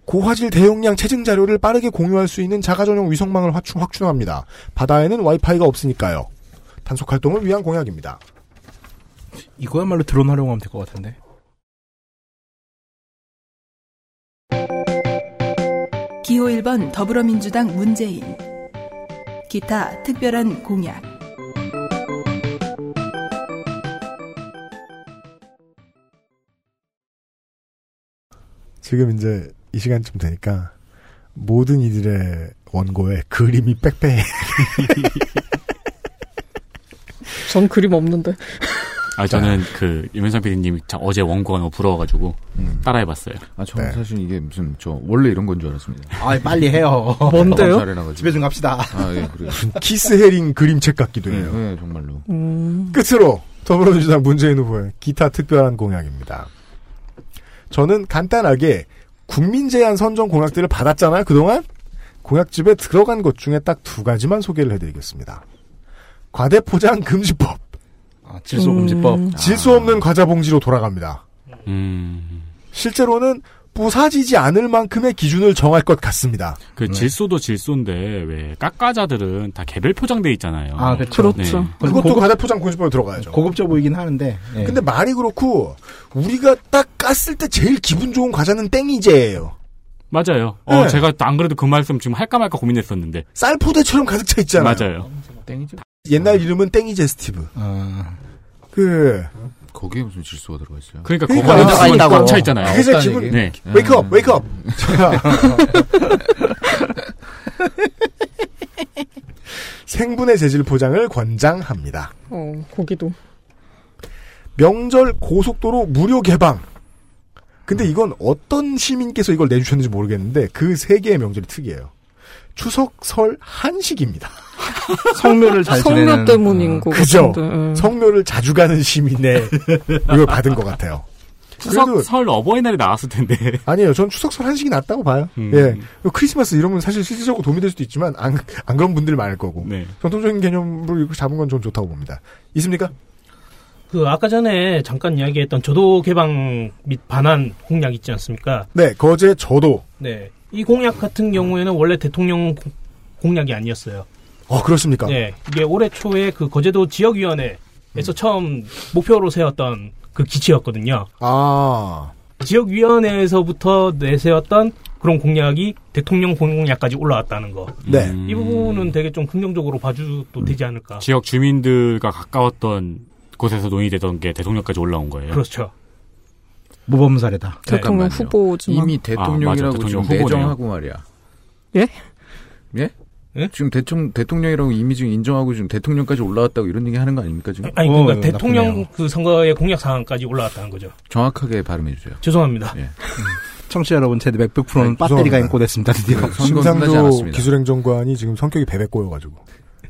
고화질 대용량 체증 자료를 빠르게 공유할 수 있는 자가전용 위성망을 확충, 확충합니다. 바다에는 와이파이가 없으니까요. 단속 활동을 위한 공약입니다. 이거야말로 드론 활용하면 될 것 같은데. 기호 일 번 더불어민주당 문재인. 기타 특별한 공약. 지금 이제 이 시간쯤 되니까 모든 이들의 원고에 그림이 빽빽해. 전 그림 없는데. 아, 저는 그 유명상 피디님이 어제 원고가 너무 부러워가지고 음. 따라해봤어요. 아, 저는 네. 사실 이게 무슨 저 원래 이런 건 줄 알았습니다. 아, 빨리 해요. 뭔데요? 집에 좀 갑시다. 아, 예, 그래요. 키스 헤링 그림책 같기도 해요. 예, 예, 정말로. 음. 끝으로 더불어민주당 문재인 후보의 기타 특별한 공약입니다. 저는 간단하게 국민 제안 선정 공약들을 받았잖아요, 그동안? 공약집에 들어간 것 중에 딱 두 가지만 소개를 해드리겠습니다. 과대포장 금지법. 아, 질소금지법. 음. 질소 없는 과자 봉지로 돌아갑니다. 음. 실제로는 부사지지 않을 만큼의 기준을 정할 것 같습니다. 그 네. 질소도 질소인데 왜 깎아자들은 다 개별 포장돼 있잖아요. 아 그렇죠. 그렇죠. 네. 그것도 고급, 과대포장 금지법에 들어가야죠. 고급져 보이긴 하는데. 네. 근데 말이 그렇고 우리가 딱 깠을 때 제일 기분 좋은 과자는 땡이제예요. 맞아요. 네. 어 제가 안 그래도 그 말씀 지금 할까 말까 고민했었는데. 쌀포대처럼 가득 차 있잖아요. 맞아요. 땡이제. 옛날 이름은 땡이제 스티브. 아 그. 거기에 무슨 질소가 들어가 있어요? 그러니까, 그러니까 거기에 질소가 그러니까, 꽉 차 있잖아요. 그게 제 기분. 네. 웨이크업, 웨이크업. 생분해 재질 포장을 권장합니다. 어, 고기도. 명절 고속도로 무료 개방. 근데 이건 어떤 시민께서 이걸 내주셨는지 모르겠는데 그 세 개의 명절이 특이해요. 추석, 설, 한식입니다. 성묘를 잘 지내는. 성묘 때문인 거 같은데. 그죠. 성묘를 자주 가는 시민의 이걸 받은 것 같아요. 추석, 그래도, 설 어버이날이 나왔을 텐데. 아니에요. 전 추석, 설 한식이 낫다고 봐요. 음. 예. 크리스마스 이러면 사실 실질적으로 도움이 될 수도 있지만 안, 안 그런 분들 많을 거고. 네. 전통적인 개념으로 이렇게 잡은 건 좀 좋다고 봅니다. 있습니까? 그 아까 전에 잠깐 이야기했던 저도 개방 및 반환 공약 있지 않습니까? 네. 거제 저도. 네. 이 공약 같은 경우에는 원래 대통령 공약이 아니었어요. 아, 그렇습니까? 네. 이게 올해 초에 그 거제도 지역위원회에서 음. 처음 목표로 세웠던 그 기치였거든요. 아. 지역위원회에서부터 내세웠던 그런 공약이 대통령 공약까지 올라왔다는 거. 네. 음. 이 부분은 되게 좀 긍정적으로 봐주도 되지 않을까. 지역 주민들과 가까웠던 곳에서 논의되던 게 대통령까지 올라온 거예요. 그렇죠. 모범 사례다. 대통령 후보지만. 이미 대통령이라고 아, 대통령 지금 내정하고 말이야. 예? 예? 예? 지금 대충 대통령이라고 이미 지금 인정하고 지금 대통령까지 올라왔다고 이런 얘기 하는 거 아닙니까 지금? 아니 그러니까 어, 대통령 나쁘네요. 그 선거의 공약 사항까지 올라왔다는 거죠. 정확하게 발음해 주세요. 죄송합니다. 예. 청취자 여러분, 제 백백 퍼센트는 배터리가 인고됐습니다. 드디어. 심상조 기술행정관이 지금 성격이 베베 꼬여가지고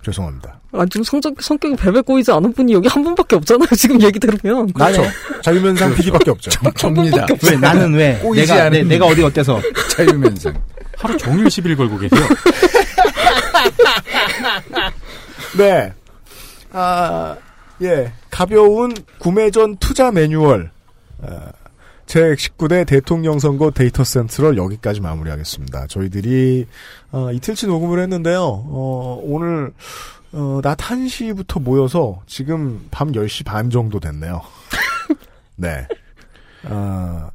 죄송합니다. 아 지금 성적, 성격이 베베 꼬이지 않은 분이 여기 한 분밖에 없잖아요. 지금 얘기 들으면. 그렇죠. 자유면상 피디밖에 없죠. 접니다. 왜 나는 왜? 꼬이지 내가 않은 내, 내가 어디 어때서? 자유면상. 하루 종일 시비를 걸고 계세요. 네. 아, 예. 가벼운 구매전 투자 매뉴얼. 아, 제십구 대 대통령 선거 데이터 센트럴 여기까지 마무리하겠습니다. 저희들이 어, 이틀치 녹음을 했는데요. 어, 오늘 어, 낮 한 시부터 모여서 지금 밤 열 시 반 정도 됐네요. 네. 아,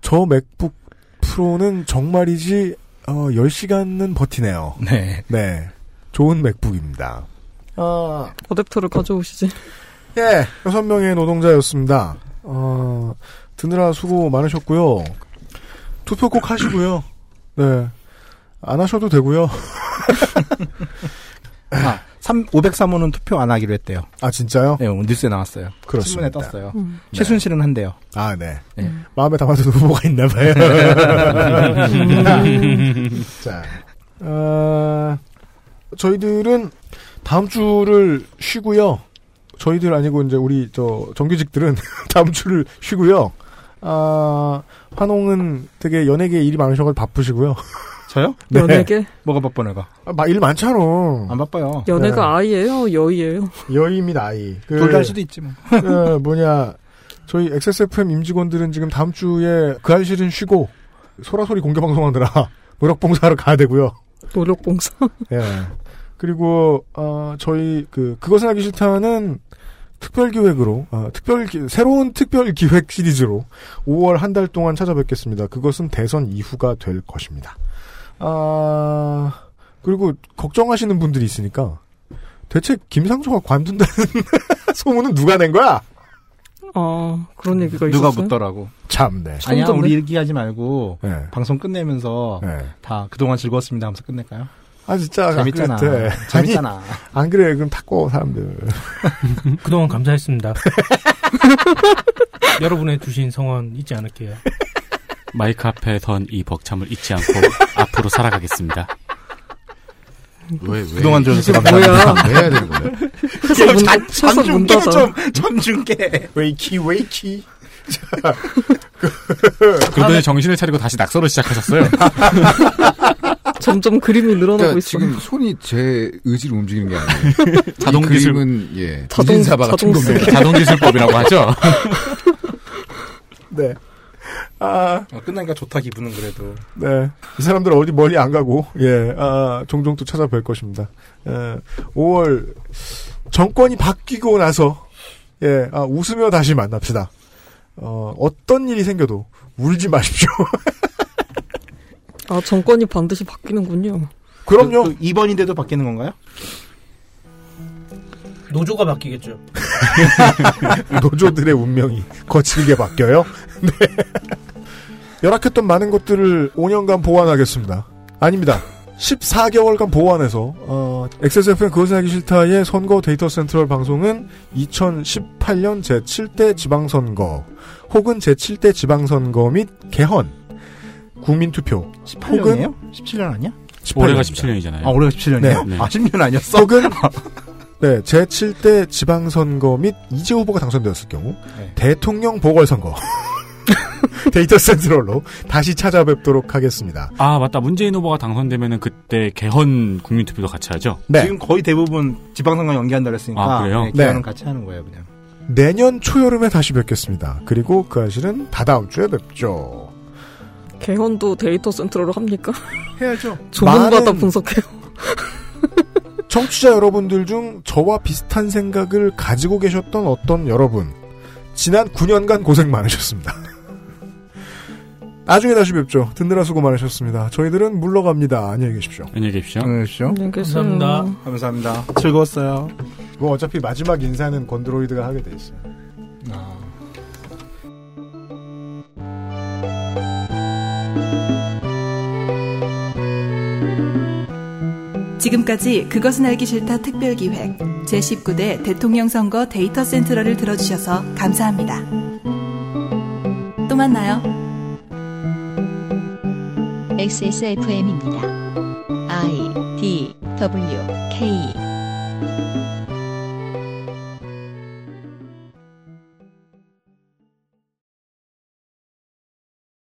저 맥북 프로는 정말이지 어, 열 시간은 버티네요. 네. 네. 좋은 맥북입니다. 어, 어댑터를 가져오시지. 예, 여섯 명의 노동자였습니다. 어, 드느라 수고 많으셨고요. 투표 꼭 하시고요. 네. 안 하셔도 되고요. 아, 오백삼 호는 투표 안 하기로 했대요. 아, 진짜요? 네, 오늘 뉴스에 나왔어요. 그렇습니다. 신문에 떴어요. 음. 최순실은 한대요. 아, 네. 네. 음. 마음에 담아두는 후보가 있나 봐요. 자, 어, 저희들은 다음 주를 쉬고요. 저희들 아니고 이제 우리 저 정규직들은 다음 주를 쉬고요. 아, 환홍은 되게 연예계 일이 많으셔서 바쁘시고요. 저요? 네. 연예계? 뭐가 바빠 내가? 아, 일 많잖아. 안 바빠요. 연예가 네. 아이예요? 여의예요? 여의입니다. 아이. 그, 둘 다 할 수도 있지 뭐. 그 뭐냐. 저희 엑스에스에프엠 임직원들은 지금 다음 주에 그 할 실은 쉬고 소라소리 공개방송하느라 노력봉사하러 가야 되고요. 노력봉사? 예. 네. 그리고 어, 저희 그 그것은 하기 싫다는 특별기획으로 어, 특별 새로운 특별기획 시리즈로 오월 한 달 동안 찾아뵙겠습니다. 그것은 대선 이후가 될 것입니다. 아, 그리고 걱정하시는 분들이 있으니까 대체 김상조가 관둔다는 소문은 누가 낸 거야? 아, 그런 얘기가 있었어요? 누가 묻더라고. 참네. 아니야, 우리 얘기하지 말고 네. 방송 끝내면서 네. 다 그동안 즐거웠습니다 하면서 끝낼까요? 아, 진짜 재밌잖아. 안 재밌잖아. 아니, 안 그래? 그럼 탁고 사람들. 그동안 감사했습니다. 여러분의 주신 성원 잊지 않을게요. 마이크 앞에 선 이 벅참을 잊지 않고 앞으로 살아가겠습니다. 왜, 왜? 그동안 좀 뭐야? 왜 해야 되는 거야? 전, 전중계 좀, 전중계. 웨이키, 웨이키. 자, 그러더니 정신을 차리고 다시 낙서를 시작하셨어요. 점점 그림이 늘어나고 있어요. 지금 손이 제 의지를 움직이는 게 아니에요. 자동 기술은 예 자동 사바가 충분해요. 자동 기술법이라고 하죠. 네. 아, 아 끝나니까 좋다 기분은 그래도. 네. 이 사람들 어디 멀리 안 가고 예, 아 종종 또 찾아뵐 것입니다. 예, 오월 정권이 바뀌고 나서 예, 아 웃으며 다시 만납시다. 어 어떤 일이 생겨도 울지 마십시오. 아, 정권이 반드시 바뀌는군요. 그럼요. 그, 그 이 번인데도 바뀌는 건가요? 노조가 바뀌겠죠. 노조들의 운명이 거칠게 바뀌어요? 네. 열악했던 많은 것들을 오 년간 보완하겠습니다. 아닙니다. 십사 개월간 보완해서 어, 엑스에스에프엠 그것은 하기 싫다의 선거 데이터 센트럴 방송은 이천십팔 년 제칠 대 지방선거 혹은 제칠 대 지방선거 및 개헌 국민투표. 십팔 년이에요? 십칠 년 아니야? 올해가 십칠 년이잖아요. 아, 올해가 십칠 년이에요? 네. 아, 십 년 아니었어? 혹은, 네, 제칠 대 지방선거 및 이재 후보가 당선되었을 경우, 네. 대통령 보궐선거. 데이터 센트럴로 다시 찾아뵙도록 하겠습니다. 아, 맞다. 문재인 후보가 당선되면은 그때 개헌 국민투표도 같이 하죠? 네. 지금 거의 대부분 지방선거 연기한다고 했으니까. 아, 그래요? 네. 개헌은 네. 같이 하는 거예요, 그냥. 내년 초여름에 다시 뵙겠습니다. 그리고 그 사실은 다다음 주에 뵙죠. 개헌도 데이터 센트럴로 합니까? 해야죠. 조문받아 분석해요. 청취자 여러분들 중 저와 비슷한 생각을 가지고 계셨던 어떤 여러분. 지난 구 년간 고생 많으셨습니다. 나중에 다시 뵙죠. 듣느라 수고 많으셨습니다. 저희들은 물러갑니다. 안녕히 계십시오. 안녕히 계십시오. 안녕히 계십시오. 안녕히 계세요. 감사합니다. 감사합니다. 즐거웠어요. 뭐 어차피 마지막 인사는 건드로이드가 하게 돼 있어요. 아... 지금까지 그것은 알기 싫다 특별기획 제십구 대 대통령 선거 데이터 센트럴을 들어주셔서 감사합니다. 또 만나요. 엑스에스에프엠입니다. I, D, W, K